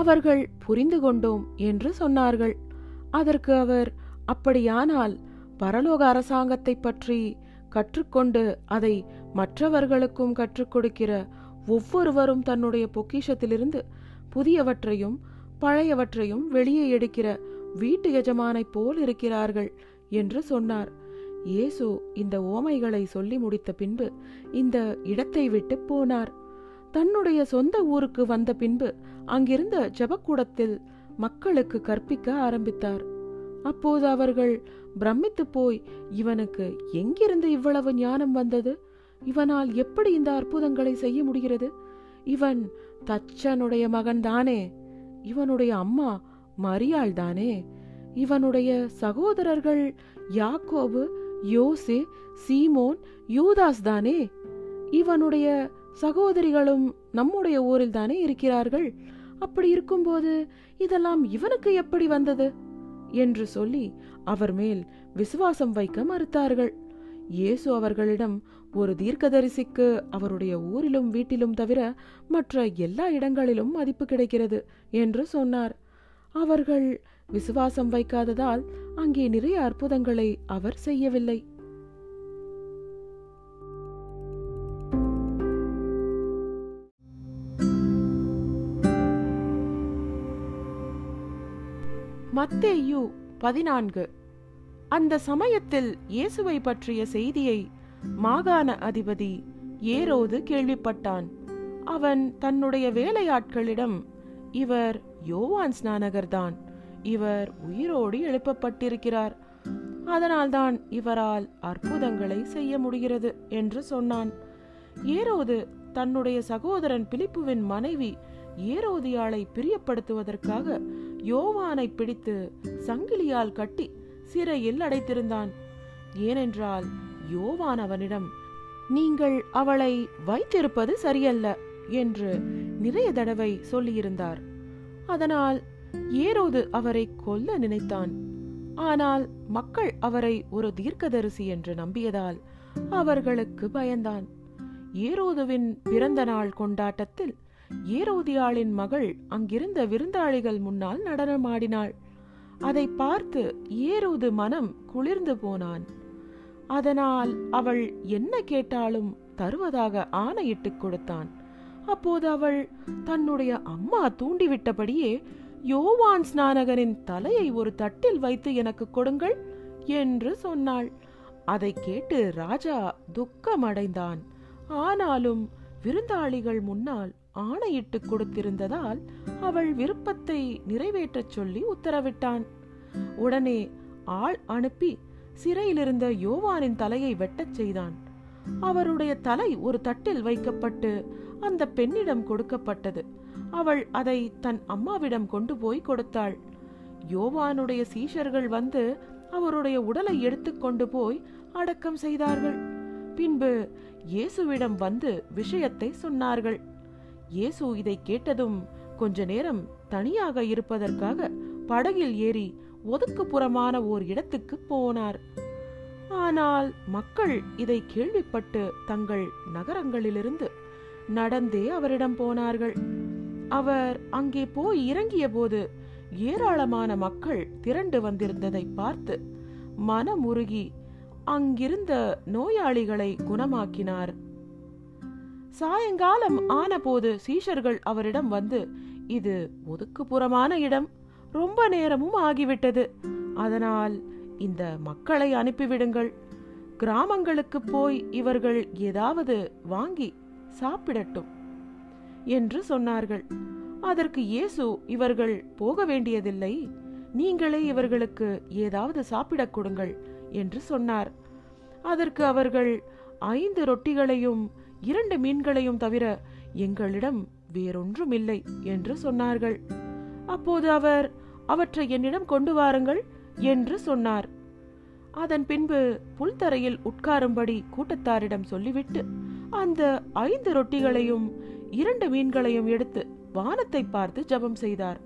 அவர்கள் புரிந்து கொண்டோம் என்று சொன்னார்கள். அதற்கு அவர், அப்படியானால் பரலோக அரசாங்கத்தை பற்றி கற்றுக்கொண்டு அதை மற்றவர்களுக்கும் கற்றுக் கொடுக்கிற ஒவ்வொருவரும் தன்னுடைய பொக்கிஷத்திலிருந்து புதியவற்றையும் பழையவற்றையும் வெளியே எடுக்கிற வீட்டு எஜமானை போல் இருக்கிறார்கள் என்று சொன்னார். இயேசு இந்த ஓமைகளை சொல்லி முடித்த பின்பு இந்த இடத்தை விட்டு போனார். தன்னுடைய சொந்த ஊருக்கு வந்த பின்பு அங்கிருந்த ஜெபக்கூடத்தில் மக்களுக்கு கற்பிக்க ஆரம்பித்தார். அப்போது அவர்கள் பிரமித்து போய், இவனுக்கு எங்கிருந்து இவ்வளவு ஞானம் வந்தது? இவனால் எப்படி இந்த அற்புதங்களை செய்ய முடிகிறது? இவன் தச்சனுடைய மகன்தானே? இவனுடைய அம்மா மரியாள் தானே? இவனுடைய சகோதரர்கள் யாக்கோபு, யோசே, சீமோன், யூதாஸ் தானே? இவனுடைய சகோதரிகளும் நம்முடைய ஊரில் தானே இருக்கிறார்கள். அப்படி இருக்கும்போது இதெல்லாம் இவனுக்கு எப்படி வந்தது என்று சொல்லி அவர் மேல் விசுவாசம் வைக்க மறுத்தார்கள். இயேசு அவர்களிடம், ஒரு தீர்க்கதரிசிக்கு அவருடைய ஊரிலும் வீட்டிலும் தவிர மற்ற எல்லா இடங்களிலும் மதிப்பு கிடைக்கிறது என்று சொன்னார். அவர்கள் விசுவாசம் வைக்காததால் அங்கே நிறைய அற்புதங்களை அவர் செய்யவில்லை. மத்தேயு பதினான்கு. அந்த சமயத்தில் இயேசுவை பற்றிய செய்தியை மாகாண அதிபதி ஏரோது கேள்விப்பட்டான். அவன் தன்னுடைய வேலையாட்களிடம், இவர் யோவான் ஸ்நானகர்தான். இவர் உயிரோடு எழுப்பப்பட்டிருக்கிறார். அதனால்தான் இவரால் அற்புதங்களை செய்ய முடிகிறது என்று சொன்னான். ஏரோது தன்னுடைய சகோதரன் பிலிப்புவின் மனைவி ஏரோதியாளை பிரியப்படுத்துவதற்காக யோவானை பிடித்து சங்கிலியால் கட்டி சிறையில் அடைத்திருந்தான். ஏனென்றால் யோவான் அவனிடம், நீங்கள் அவளை வைத்திருப்பது சரியல்ல என்று நிறைய தடவை சொல்லியிருந்தார். அதனால் ஏரோது அவரை கொல்ல நினைத்தான். ஆனால் மக்கள் அவரை ஒரு தீர்க்கதரிசி என்று நம்பியதால் அவர்களுக்கு பயந்தான். ஏரோதுவின் பிறந்த நாள் கொண்டாட்டத்தில் ஏரோதியாளின் மகள் அங்கிருந்த விருந்தாளிகள் முன்னால் நடனமாடினாள். அதை பார்த்து ஏரோது மனம் குளிர்ந்து போனான். அதனால் அவள் என்ன கேட்டாலும் தருவதாக ஆணையிட்டு கொடுத்தான். அப்போது அவள் தன்னுடைய அம்மா தூண்டிவிட்டபடியே, யோவான் ஸ்நானகரின் தலையை ஒரு தட்டில் வைத்து எனக்கு கொடுங்கள் என்று சொன்னாள். அதை கேட்டு ராஜா துக்கமடைந்தான். ஆனாலும் விருந்தாளிகள் முன்னால் ஆணையிட்டு கொடுத்திருந்ததால் அவள் விருப்பத்தை நிறைவேற்றச் சொல்லி உத்தரவிட்டான். உடனே ஆள் அனுப்பி சிறையிலிருந்த யோவானின் தலையை வெட்டச் செய்தான். அவருடைய தலை ஒரு தட்டில் வைக்கப்பட்டு அந்த பெண்ணிடம் கொடுக்கப்பட்டது. அவள் அதை தன் அம்மாவிடம் கொண்டு போய் கொடுத்தாள். யோவானுடைய சீஷர்கள் வந்து அவருடைய உடலை எடுத்துக்கொண்டு போய் அடக்கம் செய்தார்கள். பின்பு இயேசுவிடம் வந்து விஷயத்தை சொன்னார்கள். இயேசு இதை கேட்டதும் கொஞ்ச நேரம் தனியாக இருப்பதற்காக படகில் ஏறி ஒதுக்குப்புறமான ஓர் இடத்துக்கு போனார். ஆனால் மக்கள் இதை கேள்விப்பட்டு தங்கள் நகரங்களிலிருந்து நடந்தே அவரிடம் போனார்கள். அவர் அங்கே போய் இறங்கிய போது ஏராளமான மக்கள் திரண்டு வந்திருந்ததை பார்த்து மனமுருகி அங்கிருந்த நோயாளிகளை குணமாக்கினார். சாயங்காலம் ஆனபோது சீஷர்கள் அவரிடம் வந்து, இது ஒதுக்குப்புறமான இடம், ரொம்ப நேரமும் ஆகிவிட்டது, அதனால் இந்த மக்களை அனுப்பிவிடுங்கள். கிராமங்களுக்கு போய் இவர்கள் ஏதாவது வாங்கி சாப்பிடட்டும் என்று சொன்னார்கள். அதற்கு இயேசு, இவர்கள் போக வேண்டியதில்லை, நீங்களே இவர்களுக்கு ஏதாவது சாப்பிடக் கொடுங்கள் என்று சொன்னார். அதற்கு அவர்கள், ஐந்து ரொட்டிகளையும் இரண்டு மீன்களையும் தவிர எங்களிடம் வேறொன்றும் இல்லை என்று சொன்னார்கள். அப்போது அவர், அவற்றை என்னிடம் கொண்டு வாருங்கள் என்று சொன்னார். அதன் பின்பு புல்தரையில் உட்காரும்படி கூட்டத்தாரிடம் சொல்லிவிட்டு அந்த ஐந்து ரொட்டிகளையும் இரண்டு மீன்களையும் எடுத்து வானத்தை பார்த்து ஜெபம் செய்தார்.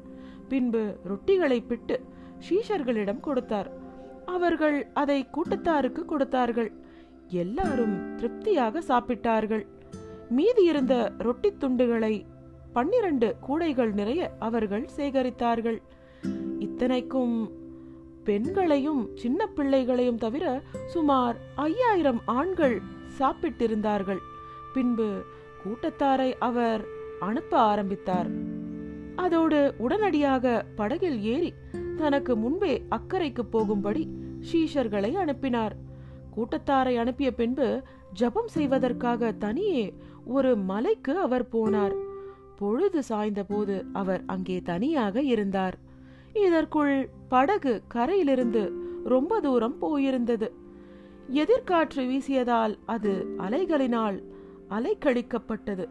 பின்பு ரொட்டிகளை பிட்டு சீஷர்களிடம் கொடுத்தார். அவர்கள் அதை கூட்டத்தாருக்கு கொடுத்தார்கள். எல்லாரும் திருப்தியாக சாப்பிட்டார்கள். மீதி இருந்த ரொட்டி துண்டுகளை பன்னிரண்டு கூடைகள் நிறைய அவர்கள் சேகரித்தார்கள். இத்தனைக்கும் பெண்களையும் சின்ன பிள்ளைகளையும் தவிர சுமார் ஐயாயிரம் ஆண்கள் சாப்பிட்டிருந்தார்கள். பின்பு கூட்டத்தாரை அவர் அனுப்ப ஆரம்பித்தார். அதோடு உடனடியாக படகில் ஏறி தனக்கு முன்பே அக்கறைக்கு போகும்படி சீஷர்களை அனுப்பினார். கூட்டத்தாரை அனுப்பிய பின்பு ஜபம் செய்வதற்காக தனியே ஒரு மலைக்கு அவர் போனார். பொழுது சாய்ந்த போது அவர் அங்கே தனியாக இருந்தார். இதற்குள் படகு கரையிலிருந்து ரொம்ப தூரம் போயிருந்தது. எதிர்காற்று வீசியதால் அது அலைகளினால் அலைக்கழிக்கப்பட்டது.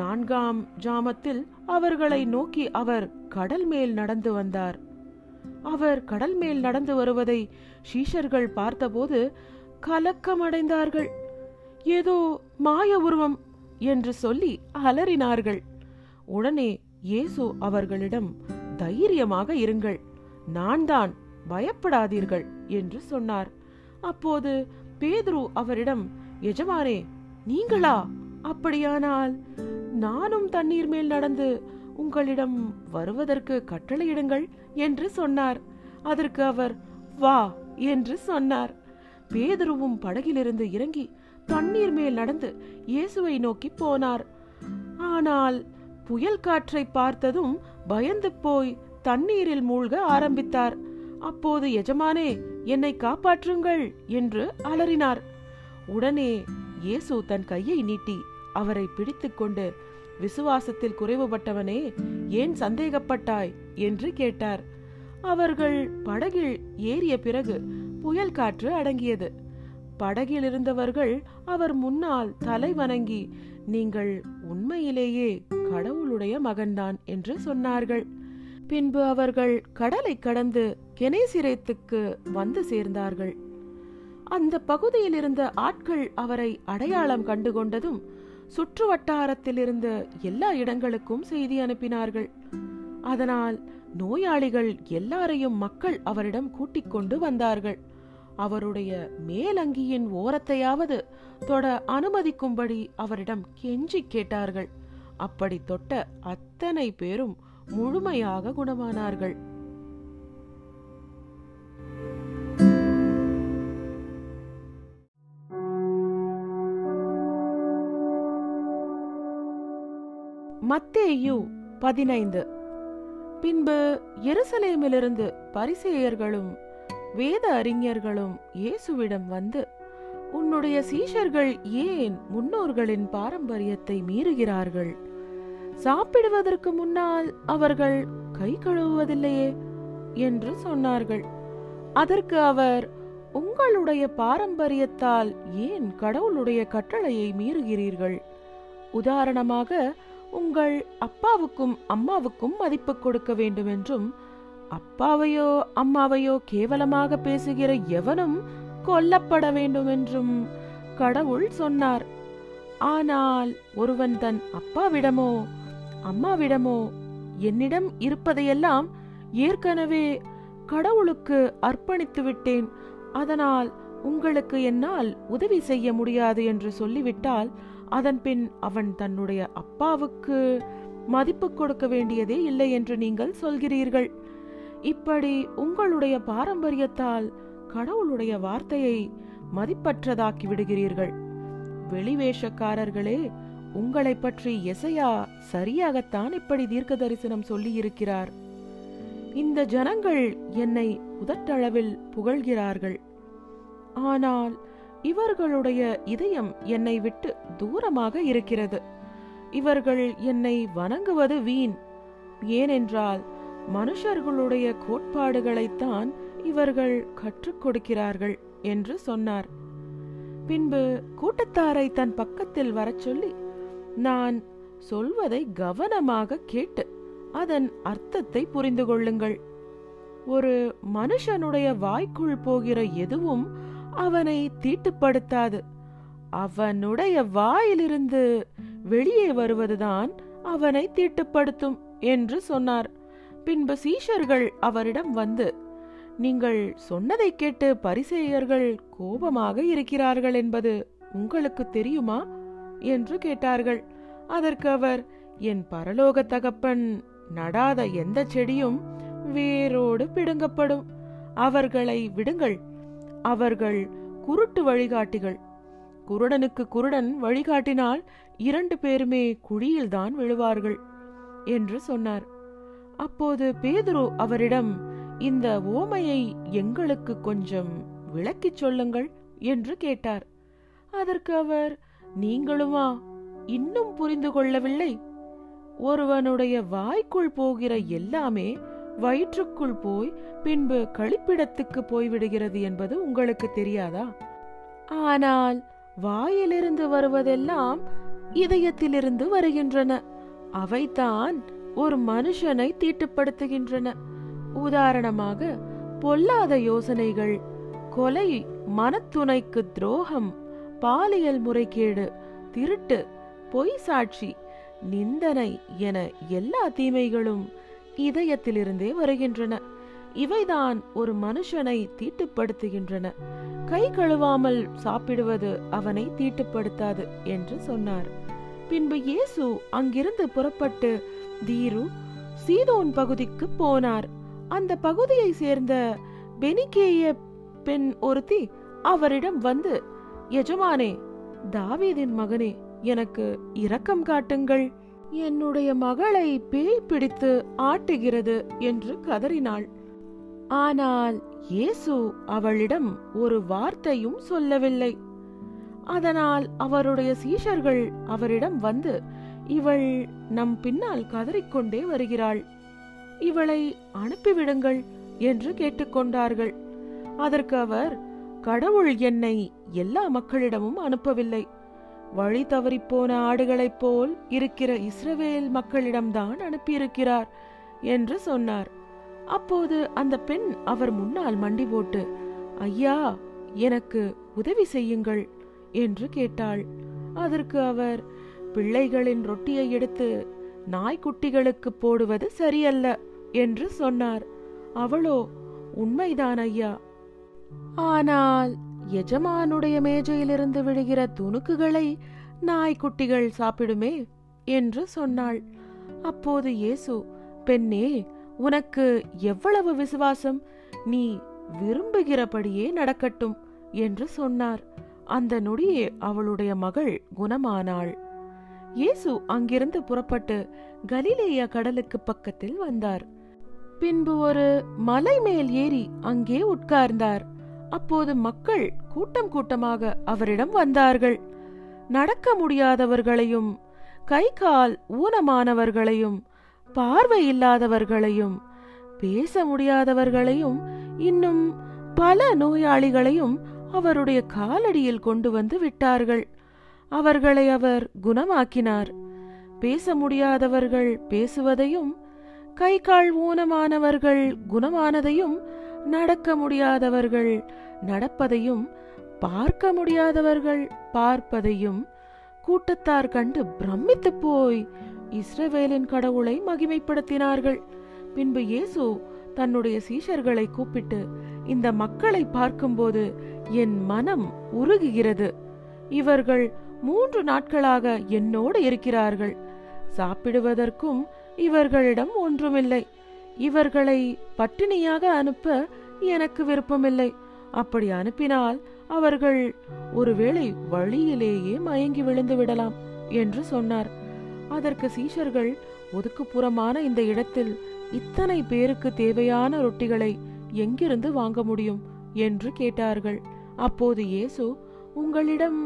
நான்காம் ஜாமத்தில் அவர்களை நோக்கி அவர் கடல் மேல் நடந்து வந்தார். அவர் கடல் மேல் நடந்து வருவதை சீஷர்கள் பார்த்தபோது கலக்கமடைந்தார்கள். ஏதோ மாய உருவம் என்று சொல்லி அலறினார்கள். உடனே இயேசு அவர்களிடம், தைரியமாக இருங்கள், நான் தான், பயப்படாதீர்கள் என்று சொன்னார். அப்போது பேதுரு அவரிடம், எஜமானே, நீங்களா? அப்படியானால் நானும் தண்ணீர் மேல் நடந்து உங்களிடம் வருவதற்கு கட்டளையிடுங்கள் என்று சொன்னார். அதற்கு அவர், வா என்று சொன்னார். பேதுருவும் படகிலிருந்து இறங்கி தண்ணீர் மேல் நடந்து இயேசுவை நோக்கி போனார். ஆனால் புயல் காற்றை பார்த்ததும் பயந்து போய் தண்ணீரில் மூழ்க ஆரம்பித்தார். அப்போது, எஜமானே, என்னை காப்பாற்றுங்கள் என்று அலறினார். உடனே இயேசு தன் கையை நீட்டி அவரை பிடித்துக்கொண்டு, விசுவாசத்தில் குறைவுபட்டவனே, ஏன் சந்தேகப்பட்டாய் என்று கேட்டார். அவர்கள் படகில் ஏறிய பிறகு புயல் காற்று அடங்கியது. படகில் இருந்தவர்கள் அவர் முன்னால் தலை வணங்கி, நீங்கள் உண்மையிலேயே கடவுளுடைய மகன்தான் என்று சொன்னார்கள். பின்பு அவர்கள் கடலை கடந்து கெனேசிரேத்துக்கு வந்து சேர்ந்தார்கள். அந்த பகுதியில் இருந்த ஆட்கள் அவரை அடையாளம் கண்டுகொண்டதும் சுற்று வட்டாரத்தில் இருந்த எல்லா இடங்களுக்கும் செய்தி அனுப்பினார்கள். அதனால் நோயாளிகள் எல்லாரையும் மக்கள் அவரிடம் கூட்டிக் கொண்டு வந்தார்கள். அவருடைய மேலங்கியின் ஓரத்தையாவது தொட அனுமதிக்கும்படி அவரிடம் கெஞ்சி கேட்டார்கள். அப்படி தொட்ட அத்தனை பேரும் முழுமையாக குணமானார்கள். மத்தேயு பதினைந்து. பின்பு எருசலேமிலிருந்து பரிசேயர்களும் வேத அறிஞர்களும் இயேசுவிடம் வந்து, உன்னுடைய சீஷர்கள் ஏன் முன்னோர்களின் பாரம்பரியத்தை மீறுகிறார்கள்? சாப்பிடுவதற்கு முன்னால் அவர்கள் கை கழுவுவதில்லையே என்று சொன்னார்கள். அதற்கு அவர், உங்களுடைய பாரம்பரியத்தால் ஏன் கடவுளுடைய கட்டளையை மீறுகிறீர்கள்? உதாரணமாக, உங்கள் அப்பாவுக்கும் அம்மாவுக்கும் மதிப்பு கொடுக்க வேண்டும் என்றும், அப்பாவையோ அம்மாவையோ கேவலமாக பேசுகிற எவனும் கொல்லப்பட வேண்டும் என்றும் கடவுள் சொன்னார். ஆனால் ஒருவன் தன் அப்பாவிடமோ அம்மாவிடமோ, என்னிடம் இருப்பதையெல்லாம் ஏற்கனவே கடவுளுக்கு அர்ப்பணித்து விட்டேன், அதனால் உங்களுக்கு என்னால் உதவி செய்ய முடியாது என்று சொல்லிவிட்டால், அதன் பின் அவன் தன்னுடைய அப்பாவுக்கு மதிப்பு கொடுக்க வேண்டியதே இல்லை என்று நீங்கள் சொல்கிறீர்கள். இப்படி உங்களுடைய பாரம்பரியத்தால் கடவுளுடைய வார்த்தையை மதிப்பற்றதாக்கி விடுகிறீர்கள். வெளிவேஷக்காரர்களே, உங்களை பற்றி எசையா சரியாகத்தான் இப்படி தீர்க்க தரிசனம் சொல்லி இருக்கிறார். இந்த ஜனங்கள் என்னை உதட்டளவில் புகழ்கிறார்கள், ஆனால் இவர்களுடைய இதயம் என்னை விட்டு தூரமாக இருக்கிறது. இவர்கள் என்னை வணங்குவது வீண், ஏனென்றால் மனுஷர்களுடைய கோட்பாடுகளைத்தான் இவர்கள் கற்றுக் கொடுக்கிறார்கள் என்று சொன்னார். பின்பு கூட்டத்தாரை தன் பக்கத்தில் வரச் சொல்லி, நான் சொல்வதை கவனமாக கேட்டு அதன் அர்த்தத்தை புரிந்து கொள்ளுங்கள். ஒரு மனுஷனுடைய வாய்க்குள் போகிற எதுவும் அவனை தீட்டுப்படுத்தாது, அவனுடைய வாயிலிருந்து வெளியே வருவதுதான் அவனை தீட்டுப்படுத்தும் என்று சொன்னார். பின்பு சீஷர்கள் அவரிடம் வந்து, நீங்கள் சொன்னதை கேட்டு பரிசேயர்கள் கோபமாக இருக்கிறார்கள் என்பது உங்களுக்கு தெரியுமா என்று கேட்டார்கள். அதற்கு அவர், என் பரலோக தகப்பன் நடாத எந்த செடியும் வேரோடு பிடுங்கப்படும், அவர்களை விடுங்கள், அவர்கள் குருட்டு வழிகாட்டிகள், குருடனுக்கு குருடன் வழிகாட்டினால் இரண்டு பேருமே குழியில்தான் விழுவார்கள் என்று சொன்னார். அப்போது பேதுரு அவரிடம், இந்த ஓமையை எங்களுக்கு கொஞ்சம் விளக்கிச் சொல்லுங்கள் என்று கேட்டார். அதற்கு அவர், நீங்களுமா இன்னும் புரிந்து கொள்ளவில்லை? ஒருவனுடைய வாய்க்குள் போகிற எல்லாமே வயிற்றுக்குள் போய் பின்பு கழிப்பிடத்துக்கு போய்விடுகிறது என்பது உங்களுக்கு தெரியாதா? ஆனால் வாயிலிருந்து வருவதெல்லாம் இதயத்திலிருந்து வருகின்றன, அவைதான் ஒரு மனுஷனை தீட்டுப்படுத்துகின்றன. உதாரணமாக, பொல்லாத யோசனைகள், கொலை, மனத்துணைக்கு துரோகம், பாலியல் முறைகேடு, திருட்டு, பொய் சாட்சி, நிந்தனை என எல்லா தீமைகளும் இதயத்திலிருந்தே வருகின்றன. இவைதான் ஒரு மனுஷனை தீட்டுப்படுத்துகின்றன. கை கழுவாமல் சாப்பிடுவது அவனை தீட்டுப்படுத்தாது என்று சொன்னார். பின்பு இயேசு அங்கிருந்து புறப்பட்டு தீரு சீதோன் பகுதிக்கு போனார். அந்த பகுதியை சேர்ந்த பெனிக்கேய பெண் ஒருத்தி அவரிடம் வந்து, எஜமானே, தாவீதின் மகனே, எனக்கு இரக்கம் காட்டுங்கள், என்னுடைய மகளை பேய் பிடித்து ஆட்டுகிறது என்று கதறினாள். ஆனால் இயேசு அவளிடம் ஒரு வார்த்தையும் சொல்லவில்லை. அதனால் அவருடைய சீஷர்கள் அவரிடம் வந்து, இவள் நம் பின்னால் கதறிக்கொண்டே வருகிறாள், இவளை அனுப்பிவிடுங்கள் என்று கேட்டுக்கொண்டார்கள். அதற்கு அவர், கடவுள் என்னை எல்லா மக்களிடமும் அனுப்பவில்லை, வழி தவறிப்போன ஆடுகளைப் போல் இருக்கிற இஸ்ரவேல் மக்களிடம்தான் அனுப்பியிருக்கிறார் என்று சொன்னார். அப்போது அந்த பெண் அவர் முன்னால் மண்டி போட்டு, ஐயா, எனக்கு உதவி செய்யுங்கள் என்று கேட்டாள். அதற்கு அவர், பிள்ளைகளின் ரொட்டியை எடுத்து நாய்க்குட்டிகளுக்கு போடுவது சரியல்ல என்று சொன்னார். அவளோ, உண்மைதான் ஐயா, ஆனால் எஜமானுடைய மேஜையிலிருந்து விழுகிற துணுக்குகளை நாய்க்குட்டிகள் சாப்பிடுமே என்று சொன்னாள். அப்போது இயேசு, பெண்ணே, உனக்கு எவ்வளவு விசுவாசம், நீ விரும்புகிறபடியே நடக்கட்டும் என்று சொன்னார். அந்த நொடியே அவளுடைய மகள் குணமானாள். இயேசு அங்கிருந்து புறப்பட்டு கலிலேயா கடலுக்கு பக்கத்தில் வந்தார். பின்பு ஒரு மலை மேல் ஏறி அங்கே உட்கார்ந்தார். அப்போது மக்கள் கூட்டம் கூட்டமாக அவரிடம் வந்தார்கள். நடக்க முடியாதவர்களையும், கை கால் ஊனமானவர்களையும், பார்வை இல்லாதவர்களையும், பேச முடியாதவர்களையும், இன்னும் பல நோயாளிகளையும் அவருடைய காலடியில் கொண்டு வந்து விட்டார்கள். அவர்களை அவர் குணமாக்கினார். பேச முடியாதவர்கள் பேசுவதையும், கை கால் ஊனமானவர்கள் குணமானதையும், நடக்க முடியாதவர்கள் நடப்பதையும், பார்க்க முடியாதவர்கள் பார்ப்பதையும் கூட்டத்தார் கண்டு பிரமித்து போய் இஸ்ரவேலின் கடவுளை மகிமைப்படுத்தினார்கள். பின்பு இயேசு தன்னுடைய சீஷர்களை கூப்பிட்டு, இந்த மக்களை பார்க்கும்போது என் மனம் உருகுகிறது. இவர்கள் மூன்று நாட்களாக என்னோடு இருக்கிறார்கள். சாப்பிடுவதற்கும் இவர்களிடம் ஒன்றுமில்லை. இவர்களை பட்டினியாக அனுப்ப எனக்கு விருப்பமில்லை. அப்படி அனுப்பினால் அவர்கள் ஒருவேளை வழியிலேயே மயங்கி விழுந்து விடலாம் என்று சொன்னார். அதற்கு சீஷர்கள், ஒதுக்குப்புறமான இந்த இடத்தில் இத்தனை பேருக்கு தேவையான ரொட்டிகளை எங்கிருந்து வாங்க முடியும் என்று கேட்டார்கள். அப்போது இயேசு, உங்களிடம்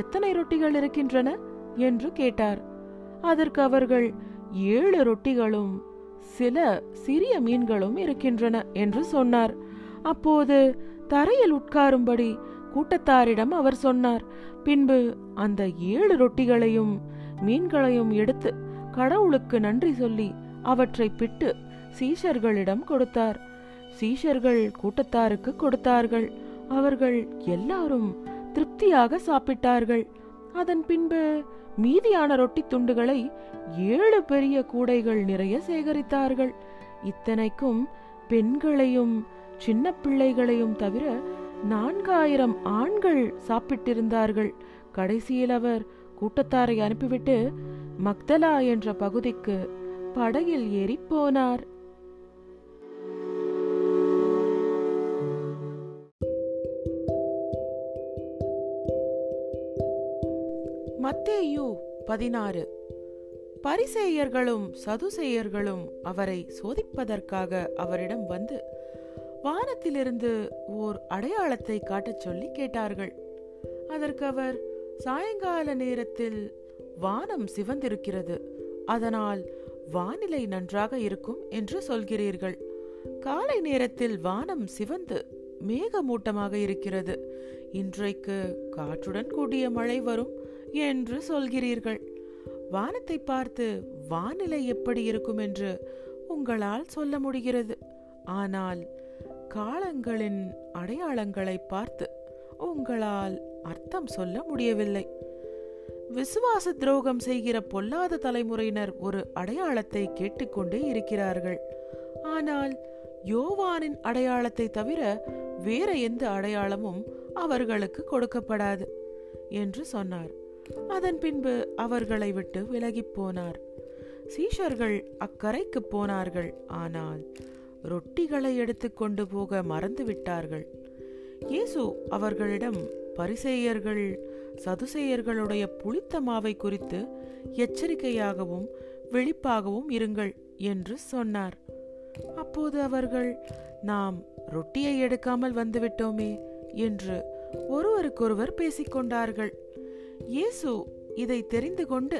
எத்தனை ரொட்டிகள் இருக்கின்றன என்று கேட்டார். அதற்கு அவர்கள், ஏழு ரொட்டிகளும் சில சிறிய மீன்களும் இருக்கின்றன என்று சொன்னார். அப்போது தரையில் உட்காரும்படி கூட்டத்தாரிடம் அவர் சொன்னார். பின்பு அந்த ஏழு ரொட்டிகளையும் மீன்களையும் எடுத்து கடவுளுக்கு நன்றி சொல்லி அவற்றை பிட்டு சீஷர்களிடம் கொடுத்தார். சீஷர்கள் கூட்டத்தாருக்கு கொடுத்தார்கள். அவர்கள் எல்லாரும் திருப்தியாக சாப்பிட்டார்கள். அதன் பின்பு மீதியான ரொட்டி துண்டுகளை ஏழு பெரிய கூடைகள் நிறைய சேகரித்தார்கள். இத்தனைக்கும் பெண்களையும் சின்ன பிள்ளைகளையும் தவிர நான்காயிரம் ஆண்கள் சாப்பிட்டிருந்தார்கள். கடைசியில் அவர் கூட்டத்தாரை அனுப்பிவிட்டு மக்தலா என்ற பகுதிக்கு படகில் ஏறி போனார். மத்தேயு பதினாறு. பரிசேயர்களும் சதுசேயர்களும் அவரை சோதிப்பதற்காக அவரிடம் வந்து வானத்திலிருந்து ஓர் அடையாளத்தை காட்டச் சொல்லி கேட்டார்கள். அதற்கு அவர், சாயங்கால நேரத்தில் வானம் சிவந்திருக்கிறது, அதனால் வானிலை நன்றாக இருக்கும் என்று சொல்கிறீர்கள். காலை நேரத்தில் வானம் சிவந்து மேகமூட்டமாக இருக்கிறது, இன்றைக்கு காற்றுடன் கூடிய மழை வரும் என்று சொல்கிறீர்கள். வானத்தை பார்த்து வானிலை எப்படி இருக்கும் என்று உங்களால் சொல்ல முடிகிறது, ஆனால் காலங்களின் அடையாளங்களை பார்த்து உங்களால் அர்த்தம் சொல்ல முடியவில்லை. விசுவாச துரோகம் செய்கிற பொல்லாத தலைமுறையினர் ஒரு அடையாளத்தை கேட்டுக்கொண்டே இருக்கிறார்கள், ஆனால் யோவானின் அடையாளத்தை தவிர வேற எந்த அடையாளமும் அவர்களுக்கு கொடுக்கப்படாது என்று சொன்னார். அதன் பின்பு அவர்களை விட்டு விலகி போனார். சீஷர்கள் அக்கரைக்கு போனார்கள், ஆனால் ரொட்டிகளை எடுத்து கொண்டு போக மறந்துவிட்டார்கள். இயேசு அவர்களிடம் பரிசேயர்கள் சதுசேயர்களுடைய புளித்தமாவை குறித்து எச்சரிக்கையாகவும் விழிப்பாகவும் இருங்கள் என்று சொன்னார். அப்போது அவர்கள், நாம் ரொட்டியை எடுக்காமல் வந்துவிட்டோமே என்று ஒருவருக்கொருவர் பேசிக்கொண்டார்கள். இயேசு இதை தெரிந்து கொண்டு,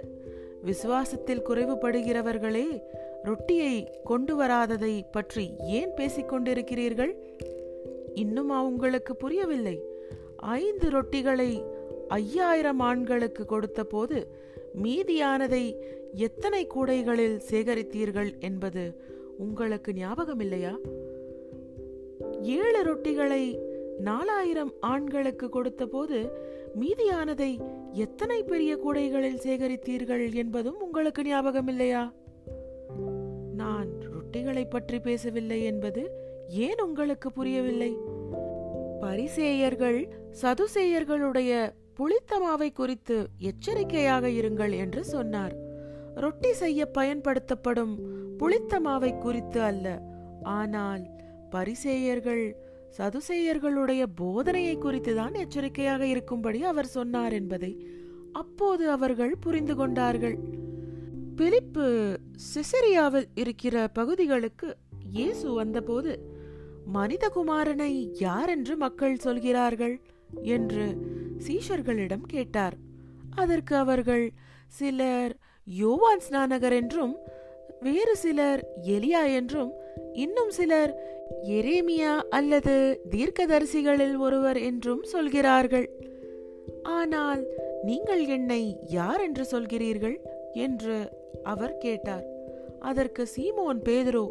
விசுவாசத்தில் குறைவுபடுகிறவர்களே, ரொட்டியை கொண்டு வராததை பற்றி ஏன் பேசிக்கொண்டிருக்கிறீர்கள்? இன்னுமா உங்களுக்கு புரியவில்லை? ஐந்து ரொட்டிகளை ஐயாயிரம் ஆண்களுக்கு கொடுத்த போது மீதியானதை எத்தனை கூடைகளில் சேகரித்தீர்கள் என்பது உங்களுக்கு ஞாபகமில்லையா? ஏழு ரொட்டிகளை நாலாயிரம் ஆண்களுக்கு கொடுத்த போது மீதியானதை எத்தனை பெரிய கூடைகளில் சேகரித்தீர்கள் என்பதும் உங்களுக்கு ஞாபகம் இல்லையா? நான் ரொட்டிகளை பற்றி பேசவில்லை என்பது ஏன் உங்களுக்கு புரியவில்லை? பரிசேயர்கள் சதுசேயர்களுடைய புளித்தமாவை குறித்து எச்சரிக்கையாக இருங்கள் என்று சொன்னார். ரொட்டி செய்ய பயன்படுத்தப்படும் புளித்தமாவை குறித்து அல்ல, ஆனால் பரிசேயர்கள் சதுசேயர்களுடைய போதனையை குறித்துதான் எச்சரிக்கையாக இருக்கும்படி அவர் சொன்னார் என்பதை அப்போது அவர்கள் புரிந்து கொண்டார்கள். பிலிப்பு சிசரியாவில் இருக்கிற பகுதிகளுக்கு இயேசு வந்தபோது, மனிதகுமாரனை யாரென்று மக்கள் சொல்கிறார்கள் என்று சீஷர்களிடம் கேட்டார். அதற்கு அவர்கள், சிலர் யோவான் ஸ்நானகர் என்றும், வேறு சிலர் எலியா என்றும், இன்னும் சிலர் எரேமியா அல்லது தீர்க்கதரிசிகளில் ஒருவர் என்றும் சொல்கிறார்கள். ஆனால் நீங்கள் என்னை யார் என்று சொல்கிறீர்கள் என்று அவர் கேட்டார். அதற்கு சீமோன் பேதுரு,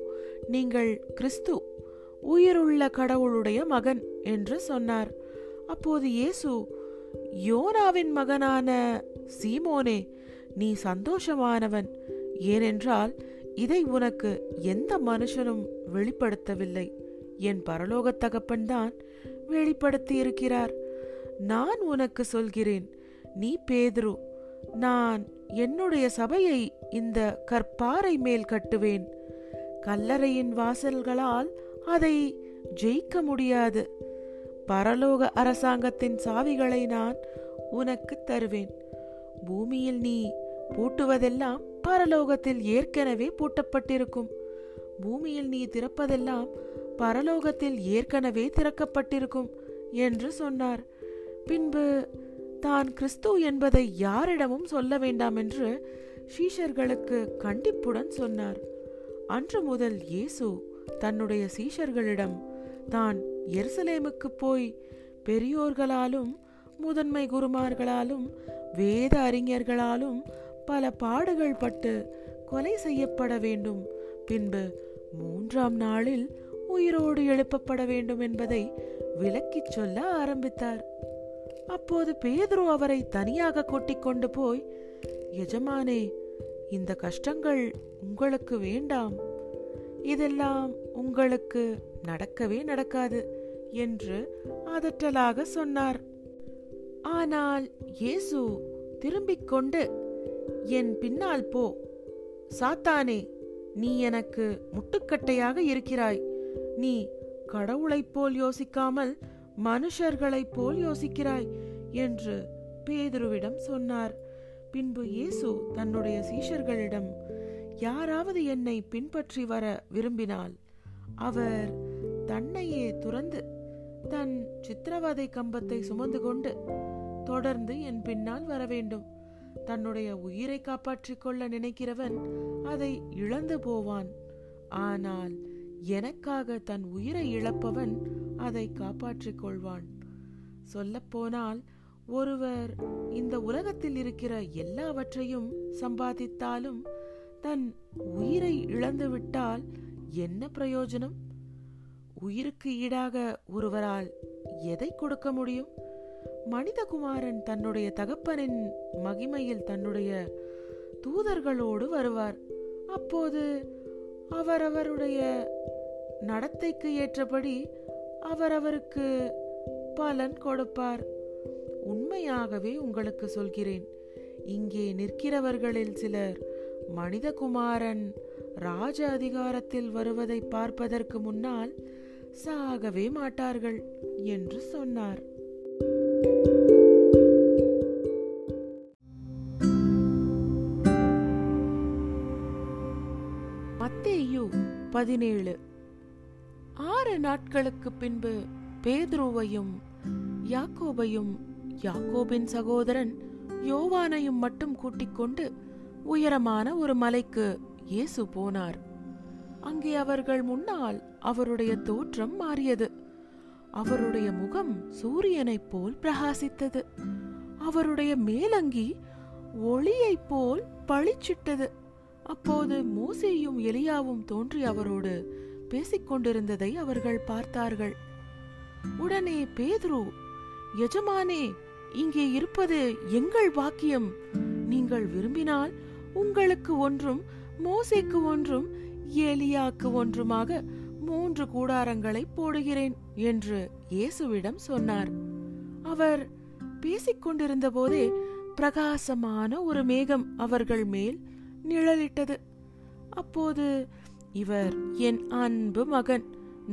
நீங்கள் கிறிஸ்து, உயிருள்ள கடவுளுடைய மகன் என்று சொன்னார். அப்போது இயேசு, யோனாவின் மகனான சீமோனே, நீ சந்தோஷமானவன், ஏனென்றால் இதை உனக்கு எந்த மனுஷனும் வெளிப்படுத்தவில்லை, என் பரலோக தகப்பன்தான் வெளிப்படுத்தி இருக்கிறார். நான் உனக்கு சொல்கிறேன், நீ பேதுரு, நான் என்னுடைய சபையை இந்த கற்பாறை மேல் கட்டுவேன், கல்லறையின் வாசல்களால் அதை ஜெயிக்க முடியாது. பரலோக அரசாங்கத்தின் சாவிகளை நான் உனக்கு தருவேன். பூமியில் நீ பூட்டுவதெல்லாம் பரலோகத்தில் ஏற்கனவே பூட்டப்பட்டிருக்கும், பூமியில் நீ திறப்பதெல்லாம் பரலோகத்தில் ஏற்கனவே திறக்கப்பட்டிருக்கும் என்று சொன்னார். பின்பு தான் கிறிஸ்து என்பதை யாரிடமும் சொல்ல வேண்டாம் என்று சீஷர்களுக்கு கண்டிப்புடன் சொன்னார். அன்று முதல் இயேசு தன்னுடைய சீஷர்களிடம் தான் எருசலேமுக்கு போய் பெரியோர்களாலும் முதன்மை குருமார்களாலும் வேத அறிஞர்களாலும் பல பாடுகள் பட்டு கொலை செய்யப்பட வேண்டும், பின்பு மூன்றாம் நாளில் உயிரோடு எழுப்பப்பட வேண்டும் என்பதை விளக்கிச் சொல்ல ஆரம்பித்தார். அப்போது பேதுரு அவரை தனியாக கூட்டிக் கொண்டு போய், எஜமானே, இந்த கஷ்டங்கள் உங்களுக்கு வேண்டாம், இதெல்லாம் உங்களுக்கு நடக்கவே நடக்காது என்று அதட்டலாக சொன்னார். ஆனால் இயேசு திரும்பிக் கொண்டு, என் பின்னால் போ சாத்தானே, நீ எனக்கு முட்டுக்கட்டையாக இருக்கிறாய், நீ கடவுளைப் போல் யோசிக்காமல் மனுஷர்களைப் போல் யோசிக்கிறாய் என்று பேதுருவிடம் சொன்னார். பின்பு இயேசு தன்னுடைய சீஷர்களிடம், யாராவது என்னை பின்பற்றி வர விரும்பினால் அவர் தன்னையே துறந்து தன் சித்திரவதை கம்பத்தை சுமந்து கொண்டு தொடர்ந்து என் பின்னால் வர வேண்டும். தன்னுடைய உயிரை காப்பாற்றிக் கொள்ள நினைக்கிறவன் அதை இழந்து போவான், ஆனால் எனக்காக தன் உயிரை இழப்பவன் அதை காப்பாற்றிக் கொள்வான். சொல்லப்போனால் ஒருவர் இந்த உலகத்தில் இருக்கிற எல்லாவற்றையும் சம்பாதித்தாலும் தன் உயிரை இழந்துவிட்டால் என்ன பிரயோஜனம்? உயிருக்கு ஈடாக ஒருவரால் எதை கொடுக்க முடியும்? மனிதகுமாரன் தன்னுடைய தகப்பனின் மகிமையில் தன்னுடைய தூதர்களோடு வருவார். அப்போது அவரவருடைய நடத்தைக்கு ஏற்றபடி அவரவருக்கு பலன் கொடுப்பார். உண்மையாகவே உங்களுக்கு சொல்கிறேன், இங்கே நிற்கிறவர்களில் சிலர் மனிதகுமாரன் ராஜ அதிகாரத்தில் வருவதை பார்ப்பதற்கு முன்னால் சாகவே மாட்டார்கள் என்று சொன்னார். மத்தேயு பதினேழு. ஆறு நாட்களுக்கு பின்பு பேதுருவையும் யாக்கோபையும் யாக்கோபின் சகோதரன் யோவானையும் மட்டும் கூட்டிக் கொண்டு உயரமான ஒரு மலைக்கு இயேசு போனார். அங்கே அவர்கள் முன்னால் அவருடைய தோற்றம் மாறியது. அவருடைய முகம் சூரியனைப் போல் பிரகாசித்தது, அவருடைய மேலங்கி ஒளியைப் போல் பளிச்சிட்டது. அப்போது மோசேயும் எலியாவும் தோன்றி அவரோடு பேசிக்கொண்டிருந்ததை அவர்கள் பார்த்தார்கள். உடனே பேதுரு, எஜமானே, இங்கே இருப்பது எங்கள் பாக்கியம், நீங்கள் விரும்பினால் உங்களுக்கு ஒன்றும் மோசேக்கு ஒன்றும் ஏலியாக்கு ஒன்றுமாக மூன்று கூடாரங்களை போடுகிறேன் என்று இயேசுவிடம் சொன்னார். அவர் பேசிக்கொண்டிருந்த போதே பிரகாசமான ஒரு மேகம் அவர்கள் மேல் நிழலிட்டது. அப்போது இவர் என் அன்பு மகன்,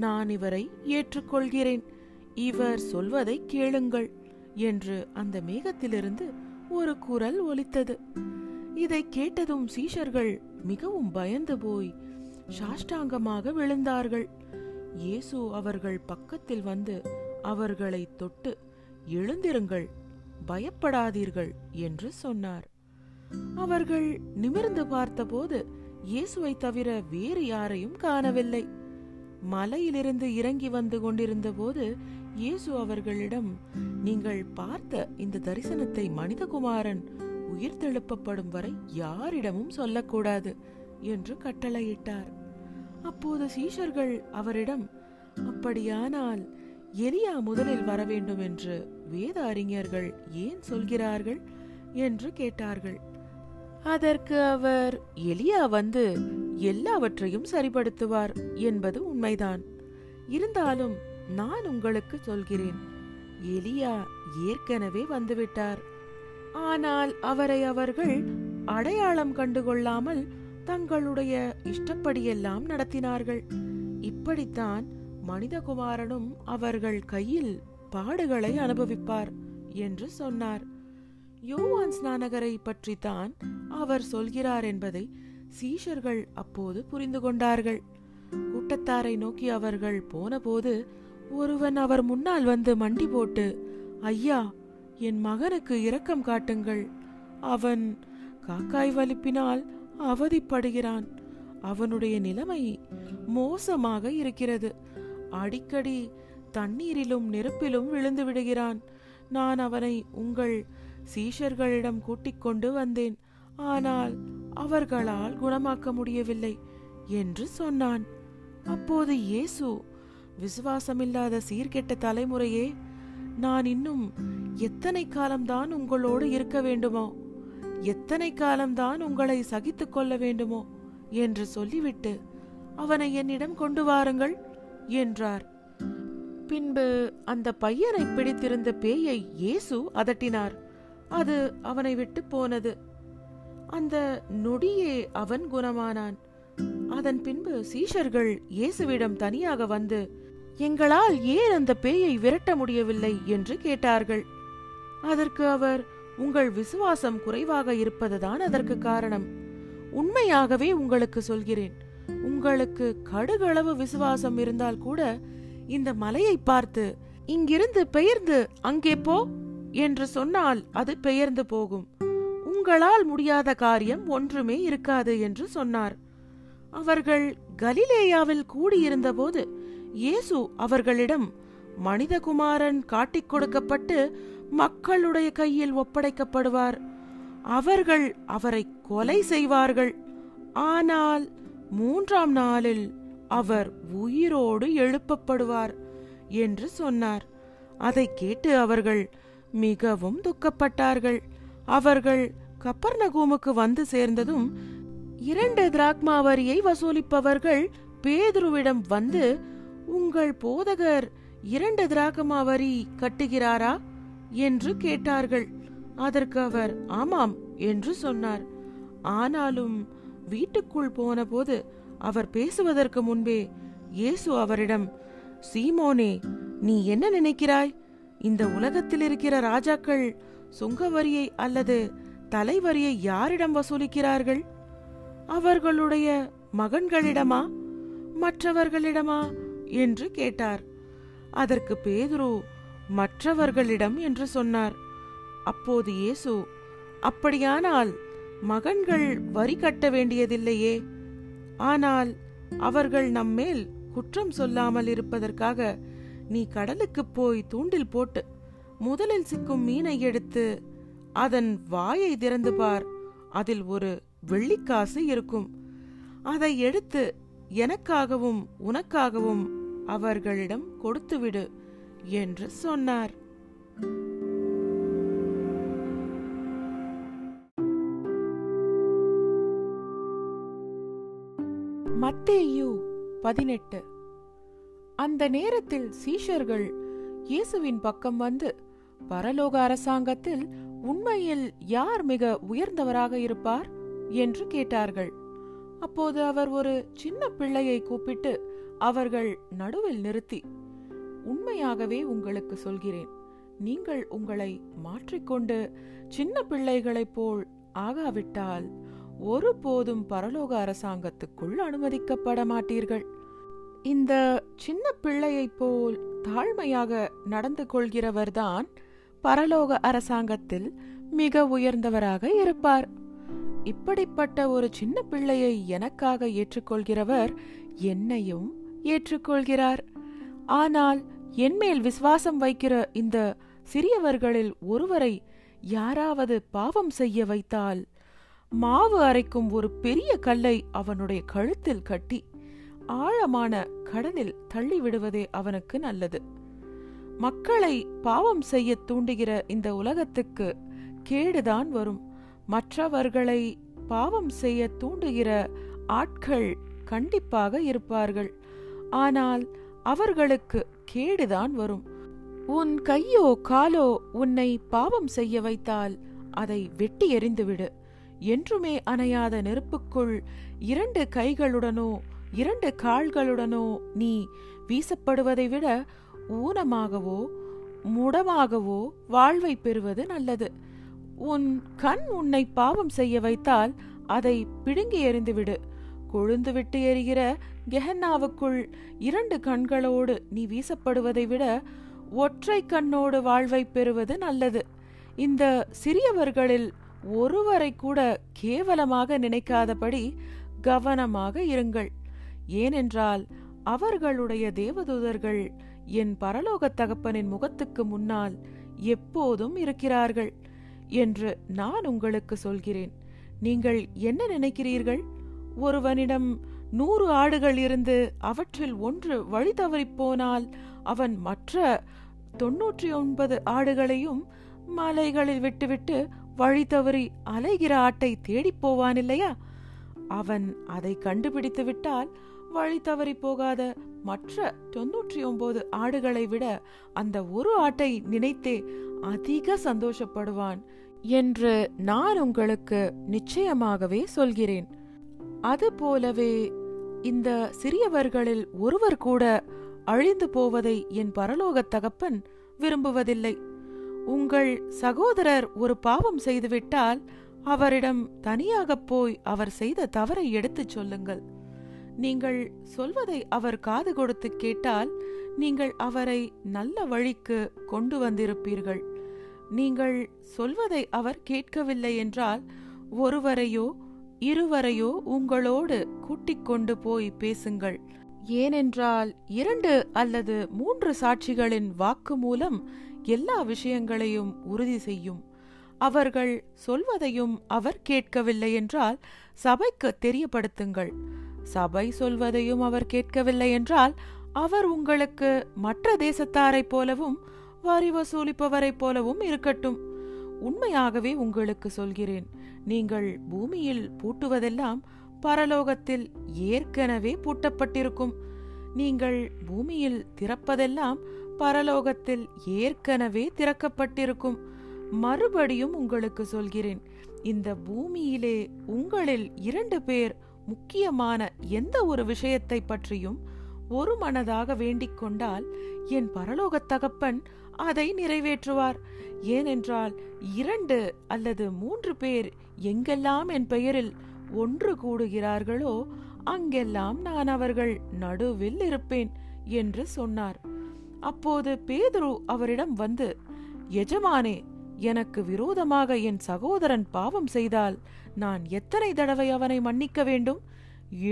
நான் இவரை ஏற்றுக்கொள்கிறேன், இவர் சொல்வதை கேளுங்கள் என்று அந்த மேகத்திலிருந்து ஒரு குரல் ஒலித்தது. இதை கேட்டதும் சீஷர்கள் மிகவும் பயந்து போய் சாஷ்டாங்கமாக விழுந்தார்கள். இயேசு அவர்கள் பக்கத்தில் வந்து அவர்களை தொட்டு, எழுந்திருங்கள், பயப்படாதீர்கள் என்று சொன்னார். அவர்கள் நிமிர்ந்து பார்த்தபோது இயேசுவை தவிர வேறு யாரையும் காணவில்லை. மலையிலிருந்து இறங்கி வந்து கொண்டிருந்த போது இயேசு அவர்களிடம், நீங்கள் பார்த்த இந்த தரிசனத்தை மனிதகுமாரன் உயிர்த்தெழுப்பப்படும் வரை யாரிடமும் சொல்லக்கூடாது என்று கட்டளையிட்டார். அப்போது சீஷர்கள் அவரிடம், அப்படியானால் எலியா முதலில் வரவேண்டும் என்று வேத அறிஞர்கள் ஏன் சொல்கிறார்கள் என்று கேட்டார்கள். அதற்கு அவர், எலியா வந்து எல்லாவற்றையும் சரிபடுத்துவார் என்பது உண்மைதான். இருந்தாலும் நான் உங்களுக்கு சொல்கிறேன், எலியா ஏற்கனவே வந்துவிட்டார். ஆனால் அவரை அவர்கள் அடையாளம் கண்டுகொள்ளாமல் தங்களுடைய இஷ்டப்படியெல்லாம் நடத்தினார்கள். இப்படித்தான் மனிதகுமாரனும் அவர்கள் கையில் பாடுகளை அனுபவிப்பார் என்று சொன்னார். யோவான் ஸ்நானகரை பற்றித்தான் அவர் சொல்கிறார் என்பதை சீஷர்கள் அப்போது புரிந்து கொண்டார்கள். கூட்டத்தாரை நோக்கி அவர்கள் போனபோது ஒருவன் அவர் முன்னால் வந்து மண்டி போட்டு, ஐயா, என் மகனுக்கு இரக்கம் காட்டுங்கள், அவன் காக்காய் வலிப்பினால் அவதிப்படுகிறான், அவனுடைய நிலைமை மோசமாக இருக்கிறது, அடிக்கடி தண்ணீரிலும் நெருப்பிலும் விழுந்து விடுகிறான், நான் அவனை உங்கள் சீஷர்களிடம் கூட்டிக் கொண்டு வந்தேன், ஆனால் அவர்களால் குணமாக்க முடியவில்லை என்று சொன்னான். அப்போது இயேசு, விசுவாசமில்லாத சீர்கெட்ட தலைமுறையே, நான் இன்னும் எத்தனை காலம்தான் உங்களோடு இருக்க வேண்டுமோ, எத்தனை காலம்தான் உங்களை சகித்து கொள்ள வேண்டுமோ என்று சொல்லிவிட்டு, அவனை என்னிடம் கொண்டு வாருங்கள் என்றார். பின்பு அந்த பையனை பிடித்திருந்த பேயை இயேசு அதட்டினார். அது அவனை விட்டு போனது. அந்த நொடியே அவன் குணமானான். அதன் பின்பு சீஷர்கள் இயேசுவிடம் தனியாக வந்து, எங்களால் ஏன் அந்த பேயை விரட்ட முடியவில்லை என்று கேட்டார்கள். அதற்கு அவர், உங்கள் விசுவாசம் குறைவாக இருப்பதுதான் அதற்கு காரணம். உண்மையாகவே உங்களுக்கு சொல்கிறேன், உங்களுக்கு கடுகளவு விசுவாசம் இருந்தால் கூட இந்த மலையை பார்த்து, இங்கிருந்து பெயர்ந்து அங்கே போ என்று சொன்னால் அது பெயர்ந்து போகும், உங்களால் முடியாத காரியம் ஒன்றுமே இருக்காது என்று சொன்னார். அவர்கள் கலிலேயாவில் கூடியிருந்த போது இயேசு அவர்களிடம், மனிதகுமாரன் காட்டிக் கொடுக்கப்பட்டு மக்களுடைய கையில் ஒப்படைக்கப்படுவார், அவர்கள் அவரை கொலை செய்வார்கள், ஆனால் மூன்றாம் நாளில் அவர் உயிரோடு எழுப்பப்படுவார் என்று சொன்னார். அதை கேட்டு அவர்கள் மிகவும் துக்கப்பட்டார்கள். அவர்கள் கப்பர்நகூமுக்கு வந்து சேர்ந்ததும் இரண்டு திராக்மா வரியை வசூலிப்பவர்கள் பேதுருவிடம் வந்து, உங்கள் போதகர் இரண்டு திராக்மா வரி கட்டுகிறாரா என்று கேட்டார்கள். அதற்கு அவர் ஆமாம் என்று சொன்னார். ஆனாலும் வீட்டுக்குள் போன போது அவர் பேசுவதற்கு முன்பே இயேசு அவரிடம், சீமோனே, நீ என்ன நினைக்கிறாய்? இந்த உலகத்தில் இருக்கிற ராஜாக்கள் சுங்கவரியை அல்லது தலைவரியை யாரிடம் வசூலிக்கிறார்கள்? அவர்களுடைய மகன்களிடமா, மற்றவர்களிடமா என்று கேட்டார். அதற்கு பேதுரு, மற்றவர்களிடம் என்று சொன்னார். அப்போது இயேசு, அப்படியானால் மகன்கள் வரி கட்ட வேண்டியதில்லையே, ஆனால் அவர்கள் நம்மேல் குற்றம் சொல்லாமல் இருப்பதற்காக நீ கடலுக்கு போய் தூண்டில் போட்டு முதலில் சிக்கும் மீனை எடுத்து அதன் வாயை திறந்து பார், அதில் ஒரு வெள்ளிக்காசு இருக்கும், அதை எடுத்து எனக்காகவும் உனக்காகவும் அவர்களிடம் கொடுத்துவிடு என்று சொன்னார். மத்தேயு பதினெட்டு. அந்த நேரத்தில் சீஷர்கள் இயேசுவின் பக்கம் வந்து, பரலோக அரசாங்கத்தில் உண்மையில் யார் மிக உயர்ந்தவராக இருப்பார் என்று கேட்டார்கள். அப்போது அவர் ஒரு சின்ன பிள்ளையை கூப்பிட்டு அவர்கள் நடுவில் நிறுத்தி, உண்மையாகவே உங்களுக்கு சொல்கிறேன், நீங்கள் உங்களை மாற்றிக்கொண்டு சின்ன பிள்ளைகளைப் போல் ஆகாவிட்டால் ஒருபோதும் பரலோக அரசாங்கத்துக்குள் அனுமதிக்கப்பட மாட்டீர்கள். இந்த சின்ன பிள்ளையைப் போல் தாழ்மையாக நடந்து கொள்கிறவர்தான் பரலோக அரசாங்கத்தில் மிக உயர்ந்தவராக இருப்பார். இப்படிப்பட்ட ஒரு சின்ன பிள்ளையை எனக்காக ஏற்றுக்கொள்கிறவர் என்னையும் ஏற்றுக்கொள்கிறார். ஆனால் என்மேல் விசுவாசம் வைக்கிற இந்த சிறியவர்களில் ஒருவரை யாராவது பாவம் செய்ய வைத்தால் மாவு அரைக்கும் ஒரு பெரிய கல்லை அவனுடைய கழுத்தில் கட்டி ஆழமான கடலில் தள்ளிவிடுவதே அவனுக்கு நல்லது. மக்களை பாவம் செய்ய தூண்டுகிற இந்த உலகத்துக்கு கேடுதான் வரும். மற்றவர்களை பாவம் செய்ய தூண்டுகிற ஆட்கள் கண்டிப்பாக இருப்பார்கள், ஆனால் அவர்களுக்கு கேடுதான் வரும். உன் கையோ காலோ உன்னை பாவம் செய்ய வைத்தால் அதை வெட்டி எறிந்துவிடு. என்றுமே அணையாத நெருப்புக்குள் இரண்டு கைகளுடனோ இரண்டு கால்களுடனோ நீ வீசப்படுவதை விட ஊனமாகவோ முடமாகவோ வாழ்வை பெறுவது நல்லது. உன் கண் உன்னை பாவம் செய்ய வைத்தால் அதை பிடுங்கி எறிந்துவிடு. கொழுந்து விட்டு எறிகிற கெஹன்னாவுக்குள் இரண்டு கண்களோடு நீ வீசப்படுவதை விட ஒற்றை கண்ணோடு வாழ்வை பெறுவது நல்லது. இந்த சிறியவர்களில் ஒருவரை கூட கேவலமாக நினைக்காதபடி கவனமாக இருங்கள். ஏனென்றால் அவர்களுடைய தேவதூதர்கள் என் பரலோக தகப்பனின் முகத்துக்கு முன்னால் எப்போதும் இருக்கிறார்கள் என்று நான் உங்களுக்கு சொல்கிறேன். நீங்கள் என்ன நினைக்கிறீர்கள்? ஒருவனிடம் நூறு ஆடுகள் இருந்து அவற்றில் ஒன்று வழி தவறிப்போனால் அவன் மற்ற தொன்னூற்றி ஒன்பது ஆடுகளையும் மலைகளில் விட்டுவிட்டு வழி தவறி அலைகிற ஆட்டை தேடிப்போவான் இல்லையா? அவன் அதை கண்டுபிடித்து விட்டால் வழி தவறி போகாத மற்ற தொன்னூற்றி ஒன்பது ஆடுகளை விட அந்த ஒரு ஆட்டை நினைத்தே அதிக சந்தோஷப்படுவான் என்று நான் உங்களுக்கு நிச்சயமாகவே சொல்கிறேன். அதுபோலவே இந்த சிறியவர்களில் ஒருவர் கூட அழிந்து போவதை என் பரலோக தகப்பன் விரும்புவதில்லை. உங்கள் சகோதரர் ஒரு பாவம் செய்துவிட்டால் அவரிடம் தனியாக போய் அவர் செய்த தவறை எடுத்துச் சொல்லுங்கள். நீங்கள் சொல்வதை அவர் காது கொடுத்து கேட்டால் நீங்கள் அவரை நல்ல வழிக்கு கொண்டு வந்திருப்பீர்கள். நீங்கள் சொல்வதை அவர் கேட்கவில்லை என்றால் ஒருவரையோ இருவரையோ உங்களோடு கூட்டிக் கொண்டு போய் பேசுங்கள். ஏனென்றால் இரண்டு அல்லது மூன்று சாட்சிகளின் வாக்கு மூலம் எல்லா விஷயங்களையும் உறுதி செய்யும். அவர்கள் சொல்வதையும் அவர் கேட்கவில்லை என்றால் சபைக்கு தெரியப்படுத்துங்கள். சபை சொல்வதையும் அவர் கேட்கவில்லை என்றால் அவர் உங்களுக்கு மற்ற தேசத்தாரை போலவும் வரி வசூலிப்பவரை போலவும் இருக்கட்டும். உண்மையாகவே உங்களுக்கு சொல்கிறேன், நீங்கள் பூமியில் பூட்டுவதெல்லாம் பரலோகத்தில் ஏற்கனவே பூட்டப்பட்டிருக்கும். நீங்கள் பூமியில் திறப்பதெல்லாம் பரலோகத்தில் ஏற்கனவே திறக்கப்பட்டிருக்கும். மறுபடியும் உங்களுக்கு சொல்கிறேன், இந்த பூமியிலே உங்களில் இரண்டு பேர் முக்கியமான எந்த ஒரு விஷயத்தை பற்றியும் ஒரு மனதாக வேண்டிக் கொண்டால் என் பரலோக தகப்பன் அதை நிறைவேற்றுவார். ஏனென்றால் இரண்டு அல்லது மூன்று பேர் எங்கெல்லாம் என் பெயரில் ஒன்று கூடுகிறார்களோ அங்கெல்லாம் நான் அவர்கள் நடுவில் இருப்பேன் என்று சொன்னார். அப்போது பேதுரு அவரிடம் வந்து, எஜமானே, எனக்கு விரோதமாக என் சகோதரன் பாவம் செய்தால் நான் எத்தனை தடவை அவனை மன்னிக்க வேண்டும்?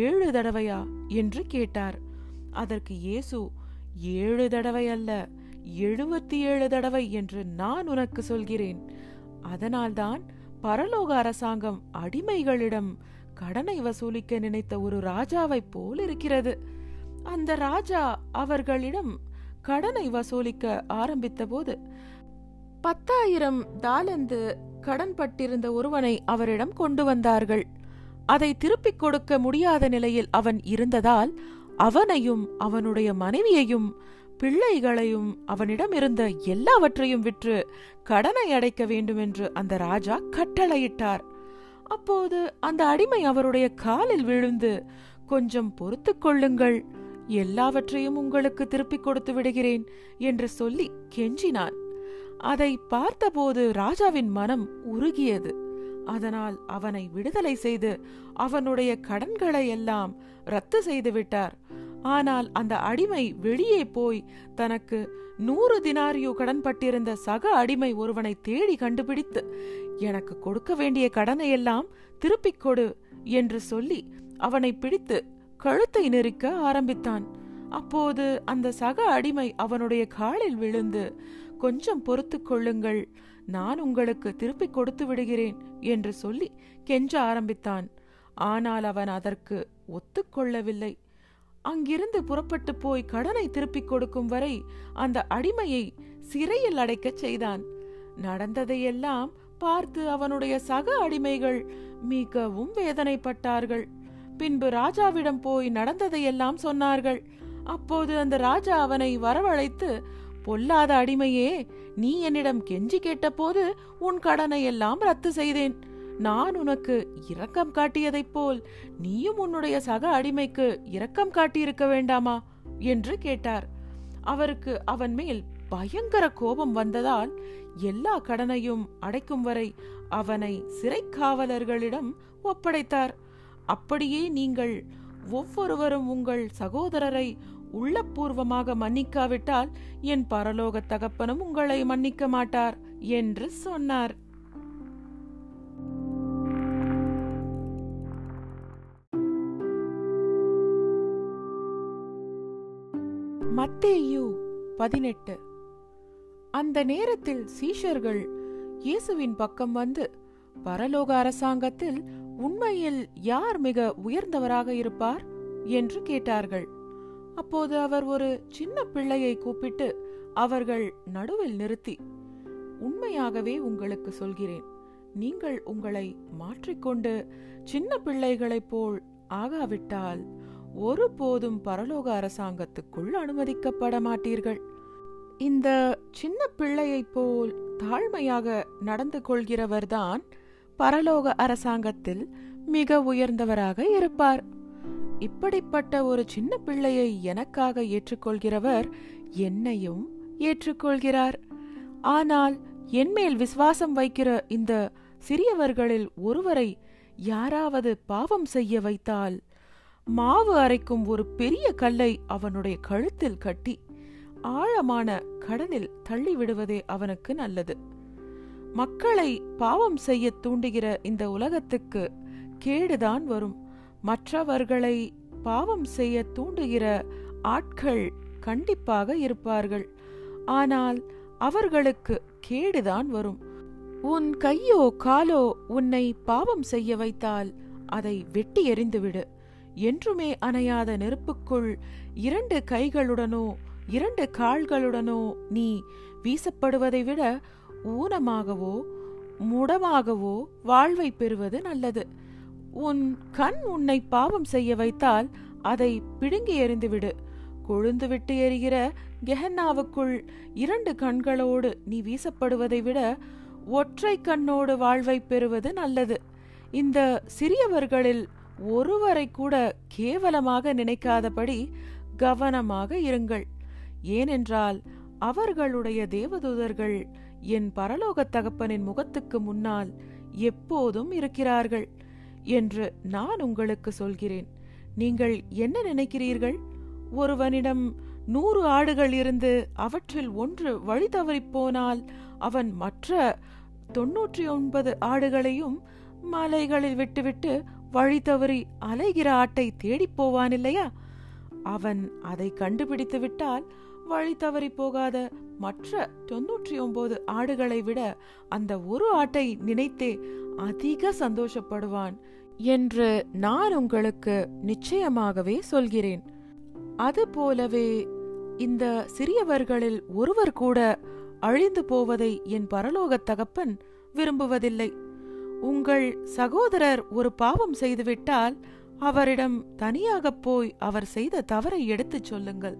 ஏழு தடவையா என்று கேட்டார். அதற்கு இயேசு, ஏழு தடவை அல்ல, எழுபத்தி ஏழு தடவை என்று நான் உனக்கு சொல்கிறேன். அதனால்தான் பரலோக அரசாங்கம் அடிமைகளிடம் கடனை வசூலிக்க நினைத்த ஒரு ராஜாவை போல் இருக்கிறது. அந்த ராஜா அவர்களிடம் கடனை வசூலிக்க ஆரம்பித்த போது பத்தாயிரம் தாலந்து கடன் பட்டிருந்த ஒருவனை அவரிடம் கொண்டு வந்தார்கள். அதை திருப்பிக் கொடுக்க முடியாத நிலையில் அவன் இருந்ததால் அவனையும் அவனுடைய மனைவியையும் பிள்ளைகளையும் அவனிடம் இருந்த எல்லாவற்றையும் விற்று கடனை அடைக்க வேண்டுமென்று அந்த ராஜா கட்டளையிட்டார். அப்போது அந்த அடிமை அவருடைய காலில் விழுந்து, கொஞ்சம் பொறுத்து கொள்ளுங்கள், எல்லாவற்றையும் உங்களுக்கு திருப்பிக் கொடுத்து விடுகிறேன் என்று சொல்லி கெஞ்சினான். அதை பார்த்தபோது ராஜாவின் மனம் உருகியது. அதனால் அவனை விடுதலை செய்து அவனுடைய கடன்களை எல்லாம் ரத்து செய்து விட்டார். ஆனால் அந்த அடிமை வெளியே போய் தனக்கு நூறு தினாரியோ கடன் பட்டிருந்த சக அடிமை ஒருவனை தேடி கண்டுபிடித்து, எனக்கு கொடுக்க வேண்டிய கடனை எல்லாம் திருப்பிக் கொடு என்று சொல்லி அவனை பிடித்து கழுத்தை நெரிக்க ஆரம்பித்தான். அப்போது அந்த சக அடிமை அவனுடைய காலில் விழுந்து, கொஞ்சம் பொறுத்து கொள்ளுங்கள், நான் உங்களுக்கு திருப்பி கொடுத்து விடுகிறேன் என்று சொல்லி கெஞ்ச ஆரம்பித்தான். ஆனால் அவன் அதற்கு ஒத்துக்கொள்ளவில்லை. அங்கிருந்து புறப்பட்டு போய் கடனை திருப்பிக் கொடுக்கும் வரை அந்த அடிமையை சிறையில் அடைக்க செய்தான். நடந்ததையெல்லாம் பார்த்து அவனுடைய சக அடிமைகள் மிகவும் வேதனைப்பட்டார்கள். பின்பு ராஜாவிடம் போய் நடந்ததையெல்லாம் சொன்னார்கள். அப்போது அந்த ராஜா அவனை வரவழைத்து, பொல்லாத அடிமையே, நீ என்னிடம் கெஞ்சி கேட்டபோது உன் கடனை எல்லாம் ரத்து செய்தேன். நான் உனக்கு இரக்கம் காட்டியதைப் போல் நீயும் உன்னுடைய சக அடிமைக்கு இரக்கம் காட்டியிருக்க வேண்டாமா என்று கேட்டார். அவருக்கு அவன் மேல் பயங்கர கோபம் வந்ததால் எல்லா கடனையும் அடைக்கும் வரை அவனை சிறை காவலர்களிடம் ஒப்படைத்தார். அப்படியே நீங்கள் ஒவ்வொருவரும் உங்கள் சகோதரரை உள்ளபூர்வமாக மன்னிக்காவிட்டால் என் பரலோக தகப்பனும் உங்களை மன்னிக்க மாட்டார் என்று சொன்னார். மத்தேயு பதினெட்டு. அந்த நேரத்தில் சீஷர்கள் இயேசுவின் பக்கம் வந்து, பரலோக அரசாங்கத்தில் உண்மையில் யார் மிக உயர்ந்தவராக இருப்பார் என்று கேட்டார்கள். அப்போது அவர் ஒரு சின்ன பிள்ளையை கூப்பிட்டு அவர்கள் நடுவில் நிறுத்தி, உண்மையாகவே உங்களுக்கு சொல்கிறேன், நீங்கள் உங்களை மாற்றிக்கொண்டு சின்ன பிள்ளைகளைப் போல் ஆகாவிட்டால் ஒருபோதும் பரலோக அரசாங்கத்துக்குள் அனுமதிக்கப்பட மாட்டீர்கள். இந்த சின்ன பிள்ளையைப் போல் தாழ்மையாக நடந்து கொள்கிறவர்தான் பரலோக அரசாங்கத்தில் மிக உயர்ந்தவராக இருப்பார். இப்படிப்பட்ட ஒரு சின்ன பிள்ளையை எனக்காக ஏற்றுக்கொள்கிறவர் என்னையும் ஏற்றுக்கொள்கிறார். ஆனால் என்மேல் விசுவாசம் வைக்கிற இந்த சிறியவர்களில் ஒருவரை யாராவது பாவம் செய்ய வைத்தால், மாவு அரைக்கும் ஒரு பெரிய கல்லை அவனுடைய கழுத்தில் கட்டி ஆழமான கடலில் தள்ளிவிடுவதே அவனுக்கு நல்லது. மக்களை பாவம் செய்ய தூண்டுகிற இந்த உலகத்துக்கு கேடுதான் வரும். மற்றவர்களை பாவம் செய்ய தூண்டுகிற ஆட்கள் கண்டிப்பாக இருப்பார்கள், ஆனால் அவர்களுக்கு கேடுதான் வரும். உன் கையோ காலோ உன்னை பாவம் செய்ய வைத்தால் அதை வெட்டி எறிந்துவிடு. என்றுமே அணையாத நெருப்புக்குள் இரண்டு கைகளுடனோ இரண்டு கால்களுடனோ நீ வீசப்படுவதை விட ஊனமாகவோ முடமாகவோ வாழ்வை பெறுவது நல்லது. உன் கண் உன்னை பாவம் செய்ய வைத்தால் அதை பிடுங்கி எறிந்துவிடு. கொழுந்து விட்டு எறிகிற கெஹன்னாவுக்குள் இரண்டு கண்களோடு நீ வீசப்படுவதை விட ஒற்றை கண்ணோடு வாழ்வை பெறுவது நல்லது. இந்த சிறியவர்களில் ஒருவரை கூட கேவலமாக நினைக்காதபடி கவனமாக இருங்கள். ஏனென்றால் அவர்களுடைய தேவதூதர்கள் என் பரலோக தகப்பனின் முகத்துக்கு முன்னால் எப்போதும் இருக்கிறார்கள் என்று நான் உங்களுக்கு சொல்கிறேன். நீங்கள் என்ன நினைக்கிறீர்கள்? ஒருவனிடம் நூறு ஆடுகள் இருந்து அவற்றில் ஒன்று வழி தவறிப்போனால் அவன் மற்ற தொன்னூற்றி ஒன்பது ஆடுகளையும் மலைகளில் விட்டுவிட்டு வழி தவறி அலைகிற ஆட்டை தேடிப்போவான் இல்லையா? அவன் அதை கண்டுபிடித்து விட்டால் வழி தவறி போகாத மற்ற தொன்னூற்றி ஒன்பது ஆடுகளை விட அந்த ஒரு ஆட்டை நினைத்தே அதிக சந்தோஷப்படுவான் என்று நான் உங்களுக்கு நிச்சயமாகவே சொல்கிறேன். அதுபோலவே இந்த சிறியவர்களில் ஒருவர் கூட அழிந்து போவதை என் பரலோக தகப்பன் விரும்புவதில்லை. உங்கள் சகோதரர் ஒரு பாவம் செய்துவிட்டால் அவரிடம் தனியாக போய் அவர் செய்த தவறை எடுத்துச் சொல்லுங்கள்.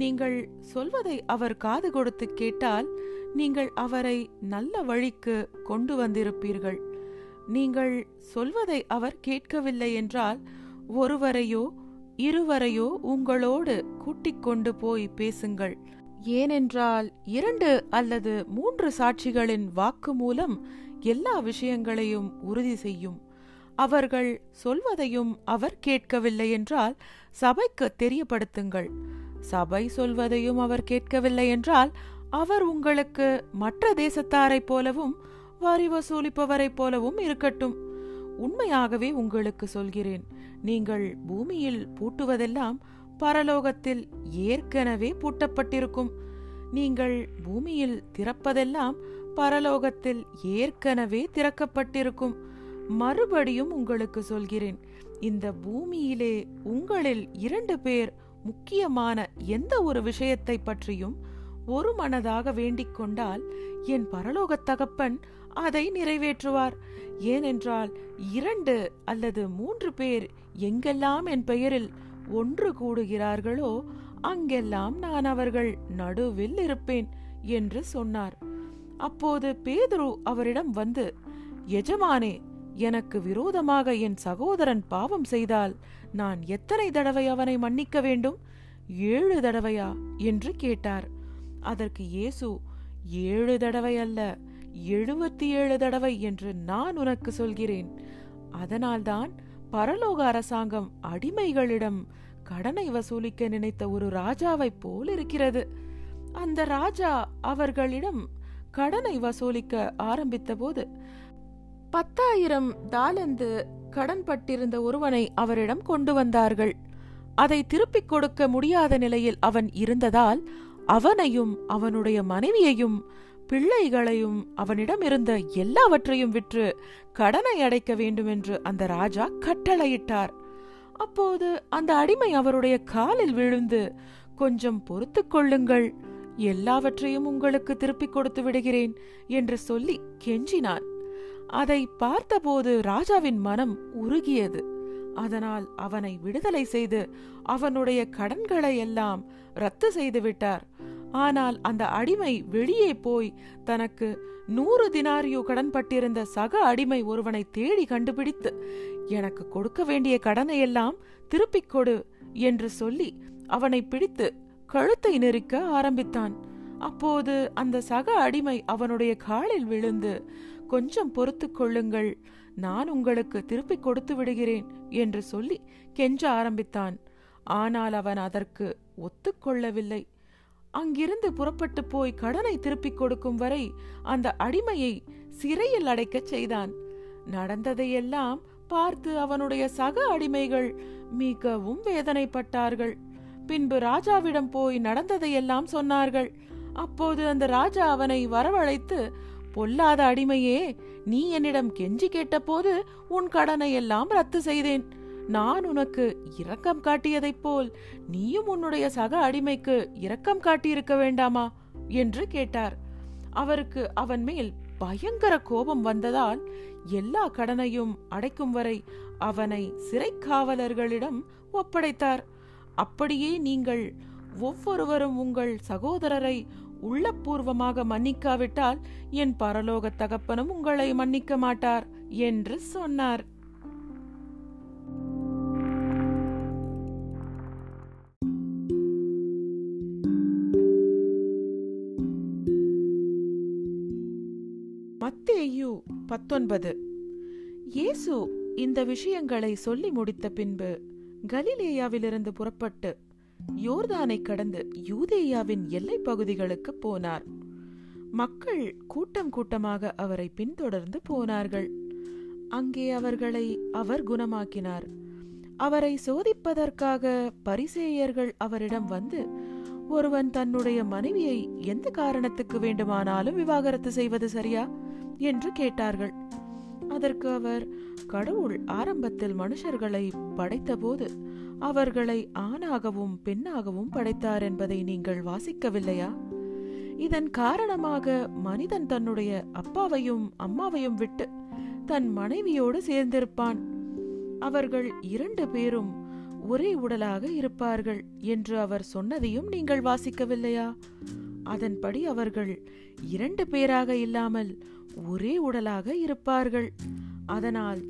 நீங்கள் சொல்வதை அவர் காது கொடுத்து கேட்டால் நீங்கள் அவரை நல்ல வழிக்கு கொண்டு வந்திருப்பீர்கள். நீங்கள் சொல்வதை அவர் கேட்கவில்லை என்றால் ஒருவரையோ இருவரையோ உங்களோடு கூட்டிக் கொண்டு போய் பேசுங்கள். ஏனென்றால் இரண்டு அல்லது மூன்று சாட்சிகளின் வாக்கு மூலம் எல்லா விஷயங்களையும் உறுதி செய்யும். அவர்கள் சொல்வதையும் அவர் கேட்கவில்லை என்றால் சபைக்கு தெரியப்படுத்துங்கள். சபை சொல்வதையும் அவர் கேட்கவில்லை என்றால் அவர் உங்களுக்கு மற்ற தேசத்தாரை போலவும் வரி வசூலிப்பவரை போலவும் இருக்கட்டும். உண்மையாகவே உங்களுக்கு சொல்கிறேன், நீங்கள் பூமியில் பூட்டுவதெல்லாம் பரலோகத்தில் ஏற்கனவே பூட்டப்பட்டிருக்கும். நீங்கள் பூமியில் திறப்பதெல்லாம் பரலோகத்தில் ஏற்கனவே திறக்கப்பட்டிருக்கும். மறுபடியும் உங்களுக்கு சொல்கிறேன், இந்த பூமியிலே உங்களில் இரண்டு பேர் முக்கியமான எந்த ஒரு விஷயத்தை பற்றியும் ஒரு மனதாக வேண்டிக் கொண்டால் என் பரலோக தகப்பன் அதை நிறைவேற்றுவார். ஏனென்றால் இரண்டு அல்லது மூன்று பேர் எங்கெல்லாம் என் பெயரில் ஒன்று கூடுகிறார்களோ அங்கெல்லாம் நான் அவர்கள் நடுவில் இருப்பேன் என்று சொன்னார். அப்போது பேதுரு அவரிடம் வந்து, எஜமானே, எனக்கு விரோதமாக என் சகோதரன் பாவம் செய்தால் நான் எத்தனை தடவை அவனை மன்னிக்க வேண்டும்? ஏழு தடவையா என்று கேட்டார். அதற்கு இயேசு, ஏழு தடவை அல்ல, எழுபத்தி ஏழு தடவை என்று நான் உனக்கு சொல்கிறேன். அதனால்தான் பரலோக அரசாங்கம் அடிமைகளிடம் கடனை வசூலிக்க நினைத்த ஒரு ராஜாவை போல் இருக்கிறது. அந்த ராஜா அவர்களிடம் கடனை வசூலிக்க ஆரம்பித்த போது பத்தாயிரம் தாலந்து கடன்பட்டிருந்த ஒருவனை அவரிடம் கொண்டு வந்தார்கள். அதை திருப்பிக் கொடுக்க முடியாத நிலையில் அவன் இருந்ததால் அவனையும் அவனுடைய மனைவியையும் பிள்ளைகளையும் அவனிடம் இருந்த எல்லாவற்றையும் விற்று கடனை அடைக்க வேண்டும் என்று அந்த ராஜா கட்டளையிட்டார். அப்போது அந்த அடிமை அவருடைய காலில் விழுந்து, கொஞ்சம் பொறுத்து கொள்ளுங்கள், எல்லாவற்றையும் உங்களுக்கு திருப்பிக் கொடுத்து விடுகிறேன் என்று சொல்லி கெஞ்சினான். அதை பார்த்தபோது ராஜாவின் மனம் உருகியது. அதனால் அவனை விடுதலை செய்து அவனுடைய கடன்களை எல்லாம் ரத்து செய்து விட்டார். ஆனால் அந்த அடிமை வெளியே போய் தனக்கு நூறு தினாரியோ கடன்பட்டிருந்த சக அடிமை ஒருவனை தேடி கண்டுபிடித்து, எனக்கு கொடுக்க வேண்டிய கடனை எல்லாம் திருப்பிக் கொடு என்று சொல்லி அவனை பிடித்து கழுத்தை நெரிக்க ஆரம்பித்தான். அப்போது அந்த சக அடிமை அவனுடைய காலில் விழுந்து, கொஞ்சம் பொறுத்து கொள்ளுங்கள், நான் உங்களுக்கு திருப்பிக் கொடுத்து விடுகிறேன் என்று சொல்லி கெஞ்ச ஆரம்பித்தான். ஆனால் அவன் அதற்கு ஒத்துக்கொள்ளவில்லை. அங்கிருந்து புறப்பட்டு போய் கடனை திருப்பிக் கொடுக்கும் வரை அந்த அடிமையை சிறையில் அடைக்கச் செய்தான். நடந்ததையெல்லாம் பார்த்து அவனுடைய சக அடிமைகள் மிகவும் வேதனைப்பட்டார்கள். பின்பு ராஜாவிடம் போய் நடந்ததையெல்லாம் சொன்னார்கள். அப்போது அந்த ராஜா அவனை வரவழைத்து, பொல்லாத அடிமையே, நீ என்னிடம் கெஞ்சி கேட்டபோது உன் கடனை எல்லாம் ரத்து செய்தேன். நான் உனக்கு இரக்கம் காட்டியதைப் போல் நீயும் உன்னுடைய சக அடிமைக்கு இரக்கம் காட்டியிருக்க வேண்டாமா என்று கேட்டார். அவருக்கு அவன் மேல் பயங்கர கோபம் வந்ததால் எல்லா கடனையும் அடைக்கும் வரை அவனை சிறை காவலர்களிடம் ஒப்படைத்தார். அப்படியே நீங்கள் ஒவ்வொருவரும் உங்கள் சகோதரரை உள்ளபூர்வமாக மன்னிக்காவிட்டால் என் பரலோக தகப்பனும் உங்களை மன்னிக்க மாட்டார் என்று சொன்னார். மத்தேயு பத்தொன்பது. இயேசு இந்த விஷயங்களை சொல்லி முடித்த பின்பு கலிலேயாவிலிருந்து புறப்பட்டு யோர்தானை கடந்து யூதேயாவின் எல்லைப் பகுதிகளுக்கு போனார். மக்கள் கூட்டம் கூட்டமாக அவரை பின்தொடர்ந்து போனார்கள். அங்கே அவர்களை அவர் குணமாக்கினார். அவரை சோதிப்பதற்காக பரிசேயர்கள் அவரிடம் வந்து, ஒருவன் தன்னுடைய மனைவியை எந்த காரணத்துக்கு வேண்டுமானாலும் விவாகரத்து செய்வது சரியா என்று கேட்டார்கள். அதற்கு அவர், கடவுள் ஆரம்பத்தில் மனுஷர்களை படைத்தபோது அவர்களை ஆணாகவும் பெண்ணாகவும் படைத்தார் என்பதை நீங்கள் வாசிக்கவில்லையா? இதன் காரணமாக மனிதன் தன்னுடைய அப்பாவையும் அம்மாவையும் விட்டு தன் மனைவியோடு சேர்ந்திருப்பான். அவர்கள் இரண்டு பேரும் ஒரே உடலாக இருப்பார்கள் என்று அவர் சொன்னதையும் நீங்கள் வாசிக்கவில்லையா? அதன்படி அவர்கள் இரண்டு பேராக இல்லாமல் ஒரே உடலாக இருப்பார்கள். அதனால்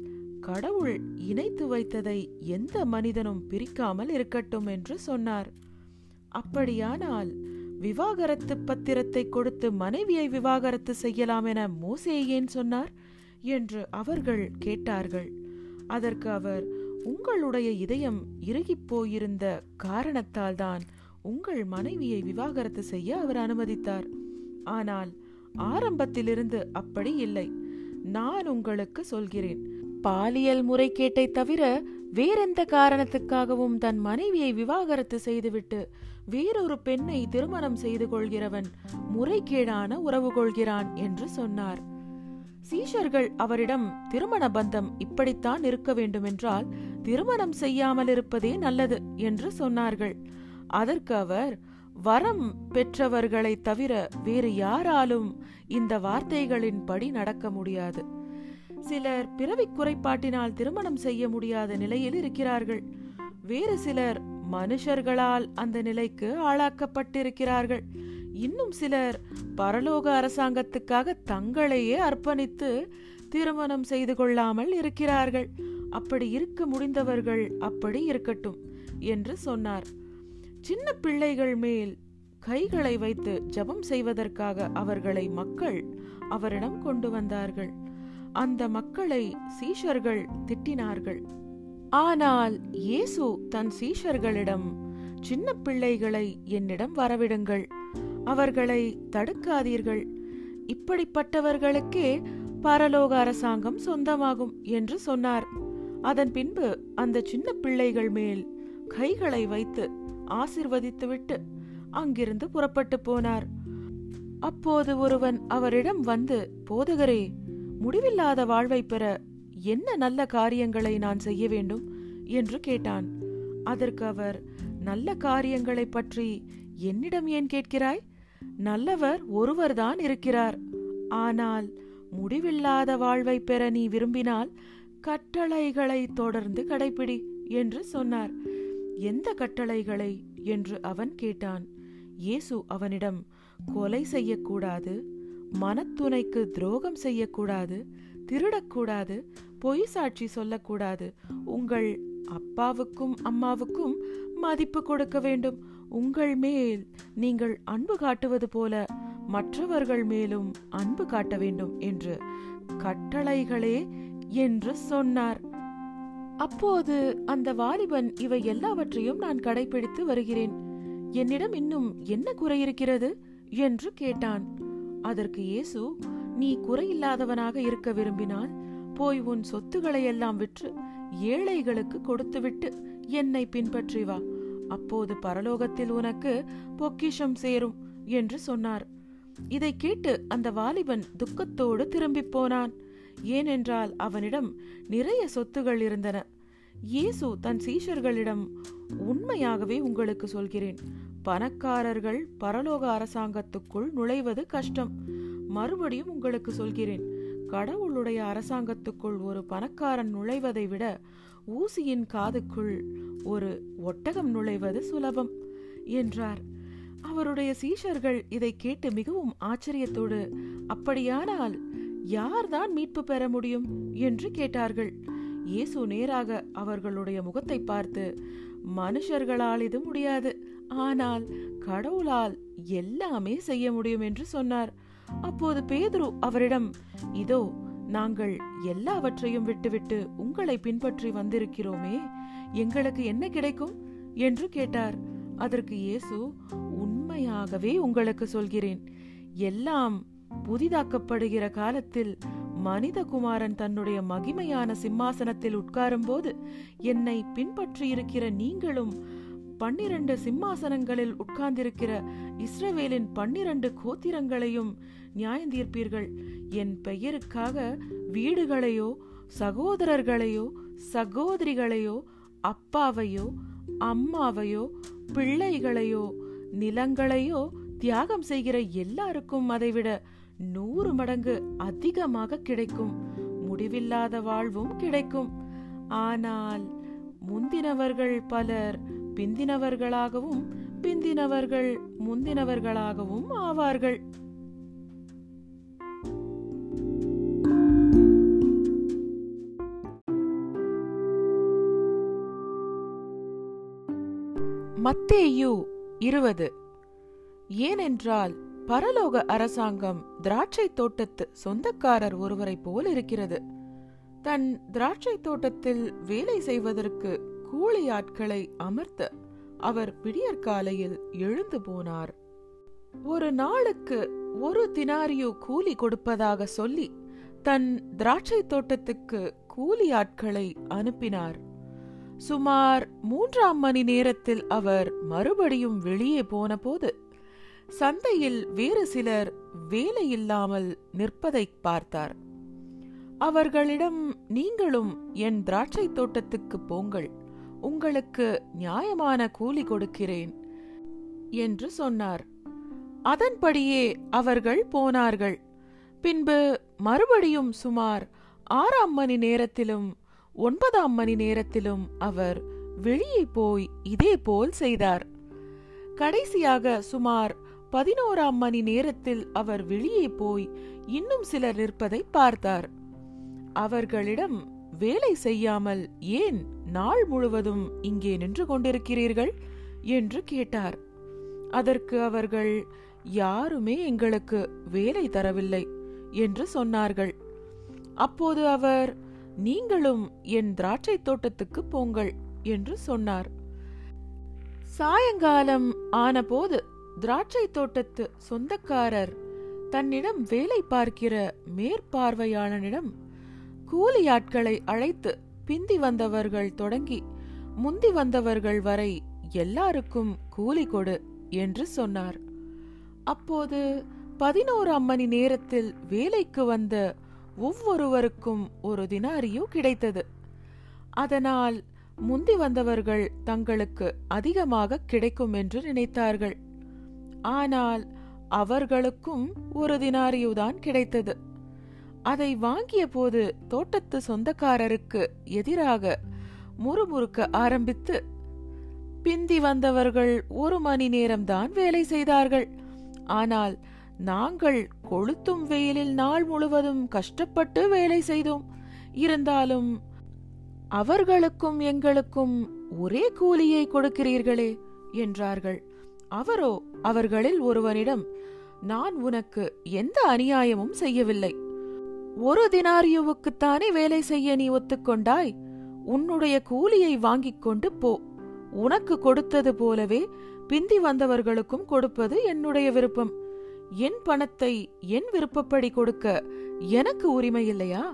கடவுள் இணைத்து வைத்ததை எந்த மனிதனும் பிரிக்காமல் இருக்கட்டும் என்று சொன்னார். அப்படியானால் விவாகரத்து பத்திரத்தை கொடுத்து மனைவியை விவாகரத்து செய்யலாம் என மோசே ஏன் சொன்னார் என்று அவர்கள் கேட்டார்கள். அதற்கு அவர், உங்களுடைய இதயம் இறுகிப் போயிருந்த காரணத்தால் தான் உங்கள் மனைவியை விவாகரத்து செய்ய அவர் அனுமதித்தார். ஆனால் ஆரம்பத்திலிருந்து அப்படி இல்லை. நான் உங்களுக்கு சொல்கிறேன், பாலியல் முறைகேட்டை தவிர வேறெந்த காரணத்துக்காகவும் தன் மனைவியை விவாகரத்து செய்துவிட்டு வேறொரு பெண்ணை திருமணம் செய்து கொள்கிறவன் முறைகேடான உறவு கொள்கிறான் என்று சொன்னார். சீஷர்கள் அவரிடம், திருமண பந்தம் இப்படித்தான் இருக்க வேண்டுமென்றால் திருமணம் செய்யாமல் இருப்பதே நல்லது என்று சொன்னார்கள். அதற்கு அவர், வரம் பெற்றவர்களை தவிர வேறு யாராலும் இந்த வார்த்தைகளின்படி நடக்க முடியாது. சிலர் பிறவி குறைபாட்டினால் திருமணம் செய்ய முடியாத நிலையில் இருக்கிறார்கள். வேறு சிலர் மனுஷர்களால் அந்த நிலைக்கு ஆளாக்கப்பட்டிருக்கிறார்கள். இன்னும் சிலர் பரலோக அரசாங்கத்துக்காக தங்களையே அர்ப்பணித்து திருமணம் செய்து கொள்ளாமல் இருக்கிறார்கள். அப்படி இருக்க முடிந்தவர்கள் அப்படி இருக்கட்டும் என்று சொன்னார். சின்ன பிள்ளைகள் மேல் கைகளை வைத்து ஜெபம் செய்வதற்காக அவர்களை மக்கள் அவரிடம் கொண்டு வந்தார்கள். அந்த மக்களை சீஷர்கள் திட்டினார்கள். ஆனால் இயேசு தன் சீஷர்களிடம், சின்ன பிள்ளைகளை என்னிடம் வரவிடுங்கள், அவர்களை தடுக்காதீர்கள், இப்படிப்பட்டவர்களுக்கே பரலோக அரசாங்கம் சொந்தமாகும் என்று சொன்னார். அதன் பின்பு அந்த சின்ன பிள்ளைகள் மேல் கைகளை வைத்து ஆசீர்வதித்துவிட்டு அங்கிருந்து புறப்பட்டு போனார். அப்போது ஒருவன் அவரிடம் வந்து, போதகரே, முடிவில்லாத வாழ்வை பெற என்ன நல்ல காரியங்களை நான் செய்ய வேண்டும் என்று கேட்டான். அதற்கு அவர், நல்ல காரியங்களை பற்றி என்னிடம் ஏன் கேட்கிறாய்? நல்லவர் ஒருவர்தான் இருக்கிறார். ஆனால் முடிவில்லாத வாழ்வை பெற நீ விரும்பினால் கட்டளைகளை தொடர்ந்து கடைபிடி என்று சொன்னார். எந்த கட்டளைகளை என்று அவன் கேட்டான். இயேசு அவனிடம், கொலை செய்யக்கூடாது, மனத்துணைக்கு துரோகம் செய்யக்கூடாது, திருடக்கூடாது, பொய் சாட்சி சொல்லக்கூடாது, உங்கள் அப்பாவுக்கும் அம்மாவுக்கும் மதிப்பு கொடுக்க வேண்டும், உங்கள் மேல் நீங்கள் அன்பு காட்டுவது போல மற்றவர்கள் மேலும் அன்பு காட்ட வேண்டும் என்று கட்டளைகளே என்று சொன்னார். அப்போது அந்த வாலிபன், இவை எல்லாவற்றையும் நான் கடைபிடித்து வருகிறேன், என்னிடம் இன்னும் என்ன குறையிருக்கிறது என்று கேட்டான். அதற்கு இயேசு, நீ குறையில்லாதவனாக இருக்க விரும்பினால் போய் உன் சொத்துக்களை எல்லாம் விற்று ஏழைகளுக்கு கொடுத்துவிட்டு என்னை பின்பற்றி வா, அப்போது பரலோகத்தில் உனக்கு பொக்கிஷம் சேரும் என்று சொன்னார். இதை கேட்டு அந்த வாலிபன் துக்கத்தோடு திரும்பி போனான். ஏனென்றால் அவனிடம் நிறைய சொத்துகள் இருந்தன. இயேசு தன் சீஷர்களிடம், உண்மையாகவே உங்களுக்கு சொல்கிறேன், பணக்காரர்கள் பரலோக அரசாங்கத்துக்குள் நுழைவது கஷ்டம். மறுபடியும் உங்களுக்கு சொல்கிறேன், கடவுளுடைய அரசாங்கத்துக்குள் ஒரு பணக்காரன் நுழைவதை விட ஊசியின் காதுக்குள் ஒரு ஒட்டகம் நுழைவது சுலபம் என்றார். அவருடைய சீஷர்கள் இதை கேட்டு மிகவும் ஆச்சரியத்தோடு, அப்படியானால் யார்தான் மீட்பு பெற முடியும் என்று கேட்டார்கள். இயேசு நேராக அவர்களுடைய முகத்தை பார்த்து, மனுஷர்களால் இது முடியாது, ஆனால் கடவுளால் எல்லாமே செய்ய முடியும் என்று சொன்னார். அப்போது பேதுரு அவரிடம், இதோ நாங்கள் எல்லாவற்றையும் விட்டுவிட்டு உங்களை பின்பற்றி வந்திருக்கிறோமே, எங்களுக்கு என்ன கிடைக்கும் என்று கேட்டார். அதற்கு இயேசு, உண்மையாகவே உங்களுக்கு சொல்கிறேன், எல்லாம் புதிதாக்கப்படுகிற காலத்தில் மனிதகுமாரன் தன்னுடைய மகிமையான சிம்மாசனத்தில் உட்காரும் போது என்னை பின்பற்றி இருக்கிற நீங்களும் பன்னிரண்டு சிம்மாசனங்களில் உட்கார்ந்திருக்கிற இஸ்ரவேலின் பன்னிரண்டு கோத்திரங்களையும் நியாயந்தீர்ப்பீர்கள். என் பெயருக்காக வீடுகளையோ சகோதரர்களையோ சகோதரிகளையோ அப்பாவையோ அம்மாவையோ பிள்ளைகளையோ நிலங்களையோ தியாகம் செய்கிற எல்லாருக்கும் அதைவிட நூறு மடங்கு அதிகமாக கிடைக்கும். முடிவில்லாத வாழ்வும் கிடைக்கும். ஆனால் முந்தினவர்கள் பலர் பிந்தினவர்களாகவும் பிந்தினவர்கள் முந்தினவர்களாகவும் ஆவார்கள். மத்தேயு இருபது. ஏனென்றால் பரலோக அரசாங்கம் திராட்சை தோட்டத்து சொந்தக்காரர் ஒருவரை போல் இருக்கிறது. தன் திராட்சை தோட்டத்தில் வேலை செய்வதற்கு கூலி ஆட்களை அமர்த்த அவர் விடியற்காலையில் எழுந்து போனார். ஒரு நாளுக்கு ஒரு தினாரியு கூலி கொடுப்பதாக சொல்லி தன் திராட்சை தோட்டத்துக்கு கூலி ஆட்களை அனுப்பினார். சுமார் மூன்றாம் மணி நேரத்தில் அவர் மறுபடியும் வெளியே போன போது சந்தையில் வேறு சிலர் வேலையில்லாமல் நிற்பதை பார்த்தார். அவர்களிடம், நீங்களும் என் திராட்சை தோட்டத்துக்கு போங்கள், உங்களுக்கு நியாயமான கூலி கொடுக்கிறேன் என்று சொன்னார். அதன்படியே அவர்கள் போனார்கள். பின்பு மறுபடியும் சுமார் ஆறாம் மணி நேரத்திலும் ஒன்பதாம் மணி நேரத்திலும் அவர் வெளியே போய் இதே போல் செய்தார். கடைசியாக சுமார் பதினோராம் மணி நேரத்தில் அவர் வெளியே போய் இன்னும் சிலர் நிற்பதை பார்த்தார். அவர்களிடம், வேலை செய்யாமல் ஏன் நாள் முழுவதும் இங்கே நின்று கொண்டிருக்கிறீர்கள் என்று கேட்டார். அதற்கு அவர்கள், யாருமே எங்களுக்கு வேலை தரவில்லை என்று சொன்னார்கள். அப்போது அவர், நீங்களும் என் திராட்சை தோட்டத்துக்கு போங்கள் என்று சொன்னார். சாயங்காலம் ஆனபோது திராட்சை தோட்டத்து சொந்தக்காரர் தன்னிடம் வேலை பார்க்கிற மேற்பார்வையாளனிடம் கூலியாட்களை அழைத்து பிந்தி வந்தவர்கள் தொடங்கி முந்தி வந்தவர்கள் வரை எல்லாருக்கும் கூலி கொடு என்று சொன்னார். அப்போது பதினோராம் மணி நேரத்தில் வேலைக்கு வந்த ஒவ்வொருவருக்கும் ஒரு தினாரியோ கிடைத்தது. அதனால் முந்தி வந்தவர்கள் தங்களுக்கு அதிகமாக கிடைக்கும் என்று நினைத்தார்கள். ஆனால் அவர்களுக்கும் ஒரு தினாரியோதான் கிடைத்தது. அதை வாங்கிய போது தோட்டத்து சொந்தக்காரருக்கு எதிராக முறுமுறுக்க ஆரம்பித்து, பிந்தி வந்தவர்கள் ஒரு மணி நேரம்தான் வேலை செய்தார்கள், ஆனால் நாங்கள் கொளுத்தும் வெயிலில் நாள் முழுவதும் கஷ்டப்பட்டு வேலை செய்தோம், இருந்தாலும் அவர்களுக்கும் எங்களுக்கும் ஒரே கூலியை கொடுக்கிறீர்களே என்றார்கள். அவரோ அவர்களில் ஒருவனிடம், நான் உனக்கு எந்த அநியாயமும் செய்யவில்லை, ஒரு தினாரியுவுக்குத்தானே வேலை செய்ய நீ ஒத்துக்கொண்டாய், உன்னுடைய கூலியை வாங்கிக் கொண்டு போ, உனக்கு கொடுத்தது போலவே பிந்தி வந்தவர்களுக்கும் கொடுப்பது என்னுடைய விருப்பம், என் பணத்தை என் விருப்பப்படி கொடுக்க எனக்கு உரிமை இல்லையா,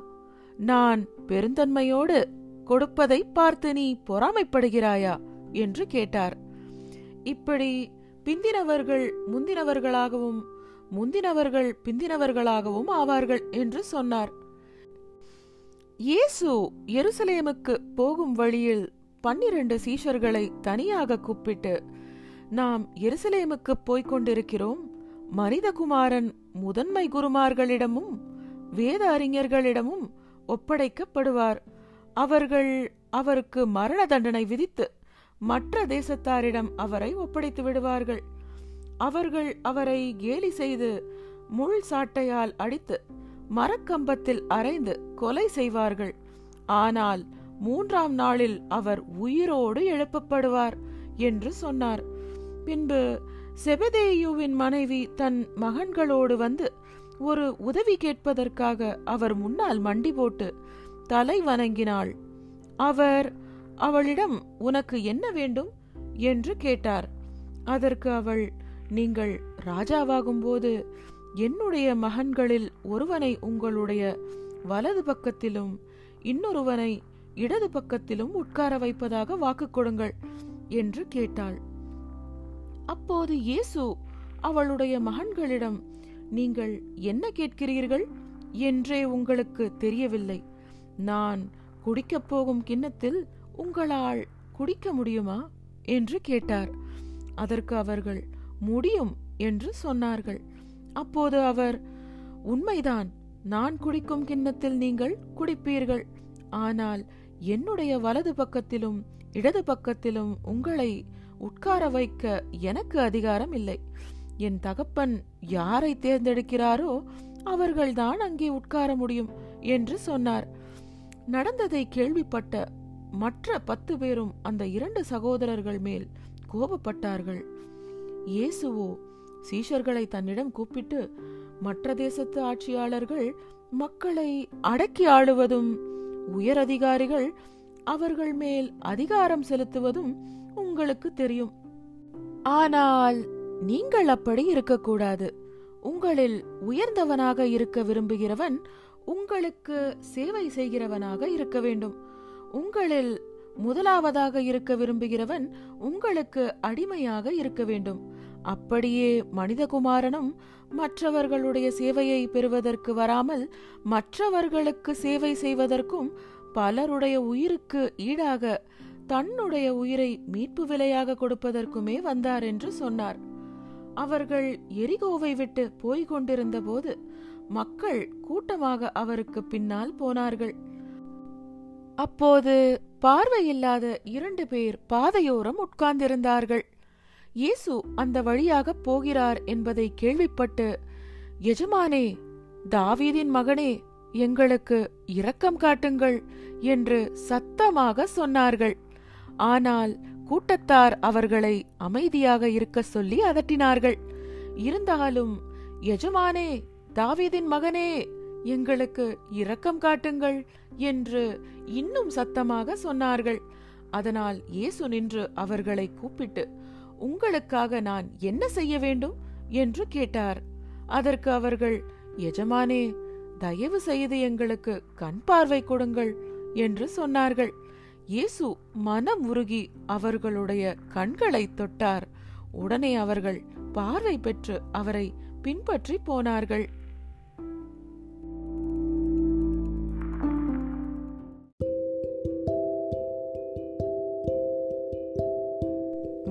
நான் பெருந்தன்மையோடு கொடுப்பதை பார்த்து நீ பொறாமைப்படுகிறாயா என்று கேட்டார். இப்படி பிந்தினவர்கள் முந்தினவர்களாகவும் முந்தினவர்கள் பிந்தினவர்களாகவும் ஆவார்கள் என்று சொன்னார். இயேசு எருசலேமுக்கு போகும் வழியில் பன்னிரண்டு சீஷர்களை தனியாக கூப்பிட்டு, நாம் எருசலேமுக்கு போய்கொண்டிருக்கிறோம், மனிதகுமாரன் முதன்மை குருமார்களிடமும் வேத அறிஞர்களிடமும் ஒப்படைக்கப்படுவார், அவர்கள் அவருக்கு மரண தண்டனை விதித்து மற்ற தேசத்தாரிடம் அவரை ஒப்படைத்து விடுவார்கள், அவர்கள் அவரை கேலி செய்து முள் சாட்டையால் அடித்து மரக்கம்பத்தில் அறைந்து கொலை செய்வார்கள், ஆனால் மூன்றாம் நாளில் அவர் உயிரோடு எழுப்பப்படுவார் என்று சொன்னார். பின்பு செபெதேயுவின் மனைவி தன் மகன்களோடு வந்து ஒரு உதவி கேட்பதற்காக அவர் முன்னால் மண்டி போட்டு தலை வணங்கினாள். அவர் அவளிடம், உனக்கு என்ன வேண்டும் என்று கேட்டார். அதற்கு அவள், நீங்கள் ராஜாவாகும் போது என்னுடைய மகன்களில் ஒருவனை உங்களுடைய வலது பக்கத்திலும் இன்னொருவனை இடது பக்கத்திலும் உட்கார வைப்பதாக வாக்கு கொடுங்கள் என்று கேட்டாள். அப்போது இயேசு அவளுடைய மகன்களிடம், நீங்கள் என்ன கேட்கிறீர்கள் என்றே உங்களுக்கு தெரியவில்லை, நான் குடிக்கப் போகும் கிண்ணத்தில் உங்களால் குடிக்க முடியுமா என்று கேட்டார். அதற்கு அவர்கள், முடியும் என்று சொன்னார்கள். அப்போது அவர், உண்மைதான், நான் குடிக்கும் கிண்ணத்தில் நீங்கள் குடிப்பீர்கள், ஆனால் என்னுடைய வலது பக்கத்திலும் இடது பக்கத்திலும் உங்களை உட்கார வைக்க எனக்கு அதிகாரம் இல்லை, என் தகப்பன் யாரை தேர்ந்தெடுக்கிறாரோ அவர்கள்தான் அங்கே உட்கார முடியும் என்று சொன்னார். நடந்ததை கேள்விப்பட்ட மற்ற பத்து பேரும் அந்த இரண்டு சகோதரர்கள் மேல் கோபப்பட்டார்கள். இயேசுவோ சீஷர்களை தன்னிடம் கூப்பிட்டு, மற்ற தேசத்து ஆட்சியாளர்கள் மக்களை அடக்கி ஆளுவதும் உயரதிகாரிகள் அவர்கள் மேல் அதிகாரம் செலுத்துவதும் உங்களுக்கு தெரியும், ஆனால் நீங்கள் அப்படி இருக்கக்கூடாது, உங்களில் உயர்ந்தவனாக இருக்க விரும்புகிறவன் உங்களுக்கு சேவை செய்கிறவனாக இருக்க வேண்டும், உங்களில் முதலாவதாக இருக்க விரும்புகிறவன் உங்களுக்கு அடிமையாக இருக்க வேண்டும். அப்படியே மனிதகுமாரனும் மற்றவர்களுடைய சேவையை பெறுவதற்கு வராமல் மற்றவர்களுக்கு சேவை செய்வதற்கும் பலருடைய உயிருக்கு ஈடாக தன்னுடைய உயிரை மீட்பு விலையாக கொடுப்பதற்குமே வந்தார் என்று சொன்னார். அவர்கள் எரிகோவை விட்டு போய்க் கொண்டிருந்த போது மக்கள் கூட்டமாக அவருக்கு பின்னால் போனார்கள். அப்போது பார்வையில்லாத இரண்டு பேர் பாதையோரம் உட்கார்ந்திருந்தார்கள். இயேசு அந்த வழியாக போகிறார் என்பதை கேள்விப்பட்டு, எஜமானே, தாவீதின் மகனே, எங்களுக்கு இரக்கம் காட்டுங்கள் என்று சத்தமாக சொன்னார்கள். ஆனால் கூட்டத்தார் அவர்களை அமைதியாக இருக்க சொல்லி அதட்டினார்கள். இருந்தாலும், எஜமானே, தாவீதின் மகனே, எங்களுக்கு இரக்கம் காட்டுங்கள் என்று இன்னும் சத்தமாக சொன்னார்கள். அதனால் இயேசு நின்று அவர்களை கூப்பிட்டு, உங்களுக்காக நான் என்ன செய்ய வேண்டும் என்று கேட்டார். அதற்கு அவர்கள், எஜமானே, தயவு செய்து எங்களுக்கு கண் பார்வை கொடுங்கள் என்று சொன்னார்கள். இயேசு மனம் உருகி அவர்களுடைய கண்களை தொட்டார். உடனே அவர்கள் பார்வை பெற்று அவரை பின்பற்றி போனார்கள்.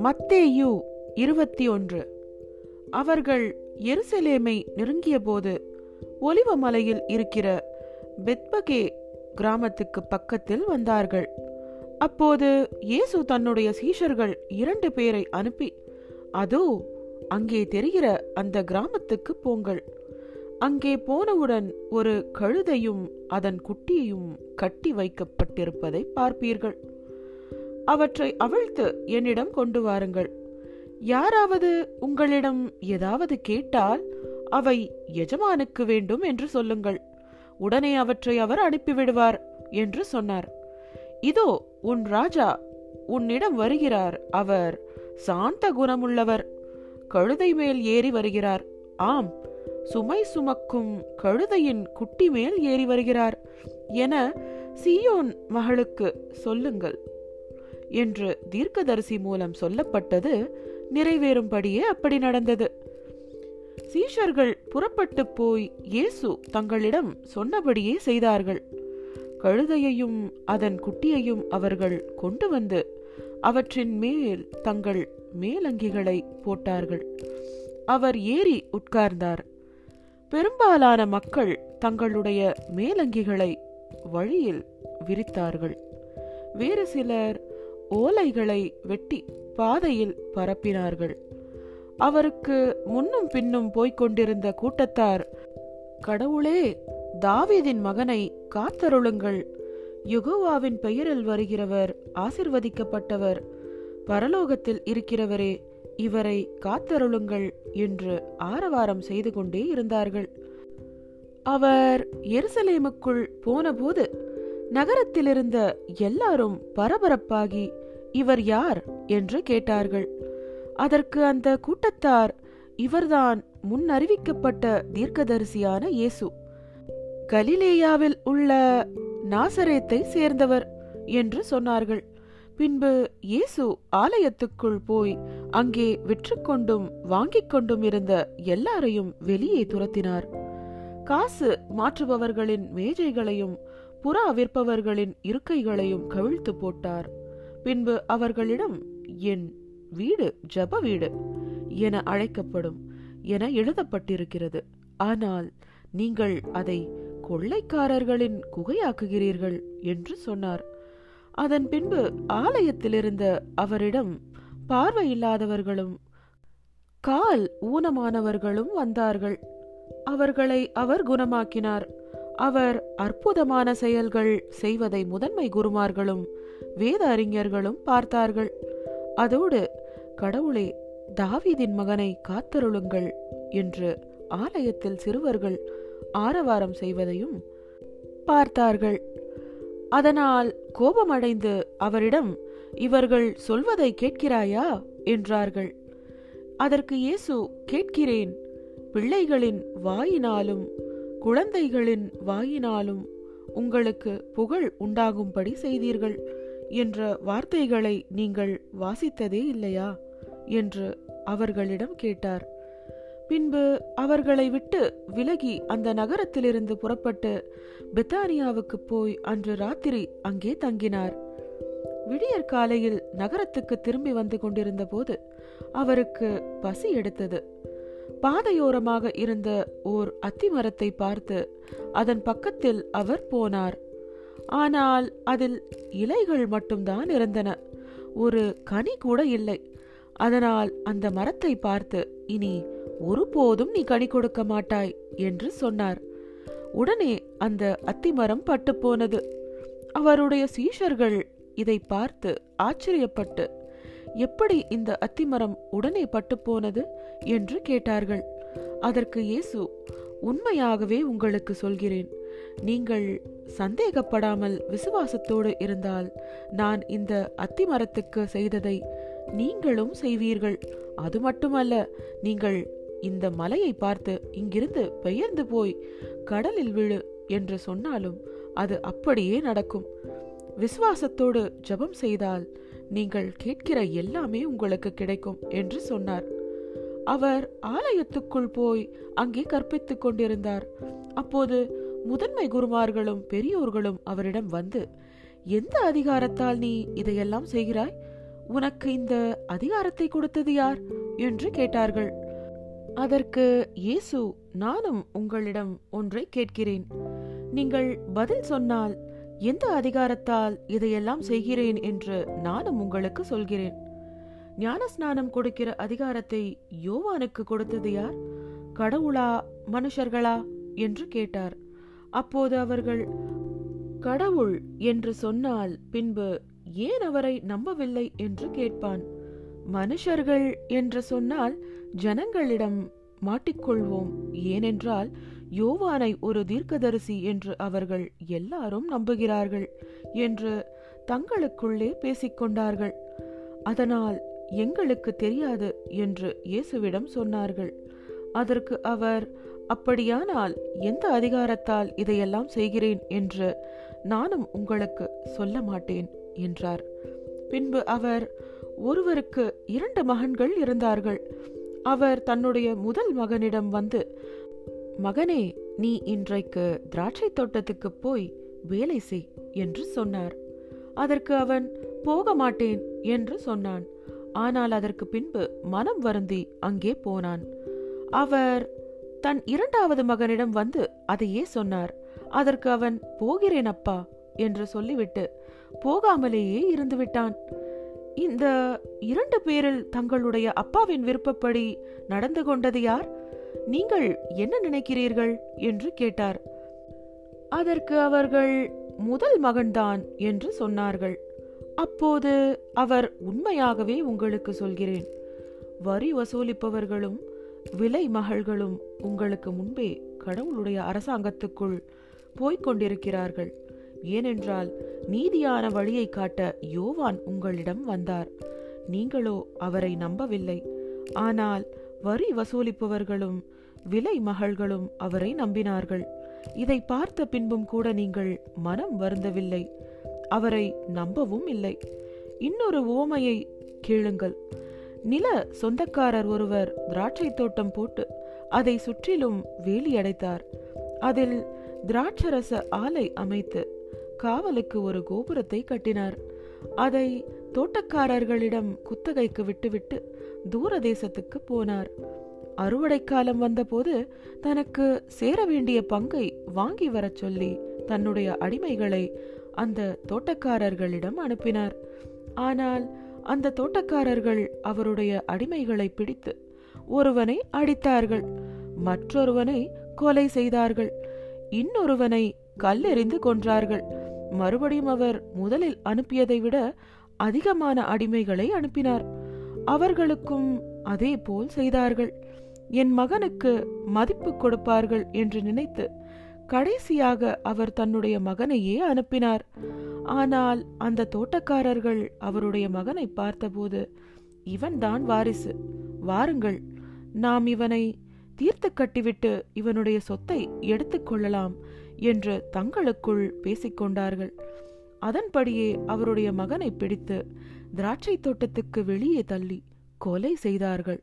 மத்தேயு இருபத்தி ஒன்று. அவர்கள் எருசலேமை நெருங்கிய போது ஒலிவமலையில் இருக்கிற பெத்பகே கிராமத்துக்கு பக்கத்தில் வந்தார்கள். அப்போது இயேசு தன்னுடைய சீஷர்கள் இரண்டு பேரை அனுப்பி, அதோ அங்கே தெரிகிற அந்த கிராமத்துக்கு போங்கள். அங்கே போனவுடன் ஒரு கழுதையும் அதன் குட்டியும் கட்டி வைக்கப்பட்டிருப்பதை பார்ப்பீர்கள். அவற்றை அவிழ்த்து என்னிடம் கொண்டு வாருங்கள். யாராவது உங்களிடம் ஏதாவது கேட்டால் அவை எஜமானுக்கு வேண்டும் என்று சொல்லுங்கள். உடனே அவற்றை அவர் அனுப்பிவிடுவார் என்று சொன்னார். இதோ உன் ராஜா உன்னிடம் வருகிறார். அவர் சாந்த குணமுள்ளவர், கழுதை மேல் ஏறி வருகிறார். ஆம், சுமை சுமக்கும் கழுதையின் குட்டி மேல் ஏறி வருகிறார் என சீயோன் மகளுக்கு சொல்லுங்கள் என்று தீர்க்கதரிசி மூலம் சொல்லப்பட்டது நிறைவேறும்படியே அப்படி நடந்தது. சீஷர்கள் புறப்பட்டு போய் இயேசு தங்களிடம் சொன்னபடியே செய்தார்கள். கழுதையையும் அதன் குட்டியையும் அவர்கள் கொண்டு வந்து அவற்றின் மேல் தங்கள் மேலங்கிகளை போட்டார்கள். அவர் ஏறி உட்கார்ந்தார். பெரும்பாலான மக்கள் தங்களுடைய மேலங்கிகளை வழியில் விரித்தார்கள். வேறு சிலர் ஓலைகளை வெட்டி பாதையில் பரப்பினார்கள். அவருக்கு முன்னும் பின்னும் போய்கொண்டிருந்த கூட்டத்தார், கடவுளே, தாவீதின் மகனை காத்தருளுங்கள். யெகோவாவின் பெயரில் வருகிறவர் ஆசிர்வதிக்கப்பட்டவர். பரலோகத்தில் இருக்கிறவரே, இவரை காத்தருளுங்கள் என்று ஆரவாரம் செய்து கொண்டே இருந்தார்கள். அவர் எருசலேமுக்குள் போனபோது நகரத்திலிருந்த எல்லாரும் பரபரப்பாகி, இவர் யார் என்று கேட்டார்கள். அதற்கு அந்த கூட்டத்தார், இவர்தான் முன் அறிவிக்கப்பட்ட தீர்க்கதரிசியான இயேசு, கலிலேயாவில் உள்ள நாசரேத்தை சேர்ந்தவர் என்று சொன்னார்கள். பின்பு இயேசு ஆலயத்துக்குள் போய் அங்கே விற்றுக்கொண்டும் வாங்கிக் கொண்டும் இருந்த எல்லாரையும் வெளியே துரத்தினார். காசு மாற்றுபவர்களின் மேஜைகளையும் புறா விற்பவர்களின் இருக்கைகளையும் கவிழ்த்து போட்டார். பின்பு அவர்களிடம், என் வீடு ஜப வீடு என அழைக்கப்படும் என எழுதப்பட்டிருக்கிறது, ஆனால் நீங்கள் அதை கொள்ளைக்காரர்களின் குகையாக்குகிறீர்கள் என்று சொன்னார். அதன் பின்பு ஆலயத்திலிருந்த அவரிடம் பார்வையில்லாதவர்களும் கால் ஊனமானவர்களும் வந்தார்கள். அவர்களை அவர் குணமாக்கினார். அவர் அற்புதமான செயல்கள் செய்வதை முதன்மை குருமார்களும் வேத அறிஞர்களும் பார்த்தார்கள். அதோடு, கடவுளே, தாவீதின் மகனை காத்தருளுங்கள் என்று ஆலயத்தில் சிறுவர்கள் ஆரவாரம் செய்வதையும் பார்த்தார்கள். அதனால் கோபமடைந்து அவரிடம், இவர்கள் சொல்வதை கேட்கிறாயா என்றார்கள். அதற்கு இயேசு, கேட்கிறேன், பிள்ளைகளின் வாயினாலும் குழந்தைகளின் வாயினாலும் உங்களுக்கு புகழ் உண்டாகும்படி செய்தீர்கள் என்ற வார்த்தைகளை நீங்கள் வாசித்ததே இல்லையா என்று அவர்களிடம் கேட்டார். பின்பு அவர்களை விட்டு விலகி அந்த நகரத்திலிருந்து புறப்பட்டு பெத்தானியாவுக்கு போய் அன்று ராத்திரி அங்கே தங்கினார். விடியற் காலையில் நகரத்துக்கு திரும்பி வந்து கொண்டிருந்த போது அவருக்கு பசி எடுத்தது. பாதையோரமாக இருந்த ஓர் அத்திமரத்தை பார்த்து அதன் பக்கத்தில் அவர் போனார். ஆனால் அதில் இலைகள் மட்டும்தான் இருந்தன, ஒரு கனி கூட இல்லை. அதனால் அந்த மரத்தை பார்த்து, இனி ஒருபோதும் நீ கனி கொடுக்க மாட்டாய் என்று சொன்னார். உடனே அந்த அத்திமரம் பட்டு போனது. அவருடைய சீஷர்கள் இதை பார்த்து ஆச்சரியப்பட்டு, எப்படி இந்த அத்திமரம் உடனே பட்டு போனது என்று கேட்டார்கள். அதற்கு இயேசு, உண்மையாகவே உங்களுக்கு சொல்கிறேன், நீங்கள் சந்தேகப்படாமல் விசுவாசத்தோடு இருந்தால் நான் இந்த அத்திமரத்துக்கு செய்ததை நீங்களும் செய்வீர்கள். அது மட்டுமல்ல, நீங்கள் இந்த மலையை பார்த்து, இங்கிருந்து பெயர்ந்து போய் கடலில் விழு என்று சொன்னாலும் அது அப்படியே நடக்கும். விசுவாசத்தோடு ஜெபம் செய்தால் நீங்கள் கேட்கிற எல்லாமே உங்களுக்கு கிடைக்கும் என்று சொன்னார். அவர் ஆலயத்துக்குள் போய் அங்கே கற்பித்துக் கொண்டிருந்தார். அப்போது முதன்மை குருமார்களும் பெரியோர்களும் அவரிடம் வந்து, எந்த அதிகாரத்தால் நீ இதையெல்லாம் செய்கிறாய்? உனக்கு இந்த அதிகாரத்தை கொடுத்தது யார் என்று கேட்டார்கள். அதற்கு இயேசு, நானும் உங்களிடம் ஒன்றை கேட்கிறேன், நீங்கள் பதில் சொன்னால் எந்த அதிகாரத்தால் இதையெல்லாம் செய்கிறேன் என்று நானும் உங்களுக்கு சொல்கிறேன். ஞானஸ்நானம் கொடுக்கிற அதிகாரத்தை யோவானுக்கு கொடுத்தது யார், கடவுளா மனுஷர்களா என்று கேட்டார். அப்போது அவர்கள், கடவுள் என்று சொன்னால் பின்பு ஏன் அவரை நம்பவில்லை என்று கேட்பான், மனுஷர்கள் என்று சொன்னால் ஜனங்களிடம் மாட்டிக்கொள்வோம், ஏனென்றால் யோவானை ஒரு தீர்க்கதரிசி என்று அவர்கள் எல்லாரும் நம்புகிறார்கள் என்று தங்களுக்குள்ளே பேசிக்கொண்டார்கள். அதனால் எங்களுக்கு தெரியாது என்று இயேசுவிடம் சொன்னார்கள். அதற்கு அவர், அப்படியானால் எந்த அதிகாரத்தால் இதையெல்லாம் செய்கிறேன் என்று நானும் உங்களுக்கு சொல்ல மாட்டேன் என்றார். பின்பு அவர், ஒருவருக்கு இரண்டு மகன்கள் இருந்தார்கள். அவர் தன்னுடைய முதல் மகனிடம் வந்து, மகனே, நீ இன்றைக்கு திராட்சை தோட்டத்துக்கு போய் வேலை செய் என்று சொன்னார். அதற்கு அவன், போக மாட்டேன் என்று சொன்னான். ஆனால் அதற்கு பின்பு மனம் வருந்தி அங்கே போனான். அவர் தன் இரண்டாவது மகனிடம் வந்து அதையே சொன்னார். அதற்கு அவன், போகிறேன் அப்பா என்று சொல்லிவிட்டு போகாமலேயே இருந்து விட்டான். இந்த இரண்டு பேரில் தங்களுடைய அப்பாவின் விருப்பப்படி நடந்து கொண்டது யார்? நீங்கள் என்ன நினைக்கிறீர்கள் என்று கேட்டார். அதற்கு அவர்கள், முதல் மகன்தான் என்று சொன்னார்கள். அப்போது அவர், உண்மையாகவே உங்களுக்கு சொல்கிறேன், வரி வசூலிப்பவர்களும் விலை மகள்களும் உங்களுக்கு முன்பே கடவுளுடைய அரசாங்கத்துக்குள் போய்கொண்டிருக்கிறார்கள். ஏனென்றால் நீதியான வழியை காட்ட யோவான் உங்களிடம் வந்தார், நீங்களோ அவரை நம்பவில்லை. ஆனால் வரி வசூலிப்பவர்களும் விலை மகள்களும் அவரை நம்பினார்கள். இதை பார்த்த பின்பும் கூட நீங்கள் மனம் வருந்தவில்லை, அவரை நம்பவும் இல்லை. இன்னொரு உவமையை கேளுங்கள். நில சொந்தக்காரர் ஒருவர் திராட்சை தோட்டம் போட்டு அதை சுற்றிலும் வேலியடைத்தார். அதில் திராட்சரச ஆலை அமைத்து காவலுக்கு ஒரு கோபுரத்தை கட்டினார். அதை தோட்டக்காரர்களிடம் குத்தகைக்கு விட்டுவிட்டு தூர தேசத்துக்கு போனார். அறுவடை காலம் வந்தபோது தனக்கு சேர வேண்டிய பங்கை வாங்கி வர சொல்லி தன்னுடைய அடிமைகளை அந்த தோட்டக்காரர்களிடம் அனுப்பினார். ஆனால் அந்த தோட்டக்காரர்கள் அவருடைய அடிமைகளை பிடித்து ஒருவனை அடித்தார்கள், மற்றொருவனை கொலை செய்தார்கள், இன்னொருவனை கல்லெறிந்து கொன்றார்கள். மறுபடியும் அவர் முதலில் அனுப்பியதை விட அதிகமான அடிமைகளை அனுப்பினார். அவர்களுக்கும் அதே போல் செய்தார்கள். என் மகனுக்கு மதிப்பு கொடுப்பார்கள் என்று நினைத்து கடைசியாக அவர் தன்னுடைய மகனையே அனுப்பினார். ஆனால் அந்த தோட்டக்காரர்கள் அவருடைய மகனை பார்த்தபோது, இவன்தான் வாரிசு, வாருங்கள் நாம் இவனை தீர்த்து கட்டிவிட்டு இவனுடைய சொத்தை எடுத்துக்கொள்ளலாம் என்று தங்களுக்குள் பேசிக்கொண்டார்கள். அதன்படியே அவருடைய மகனை பிடித்து திராட்சை தோட்டத்துக்கு வெளியே தள்ளி கொலை செய்தார்கள்.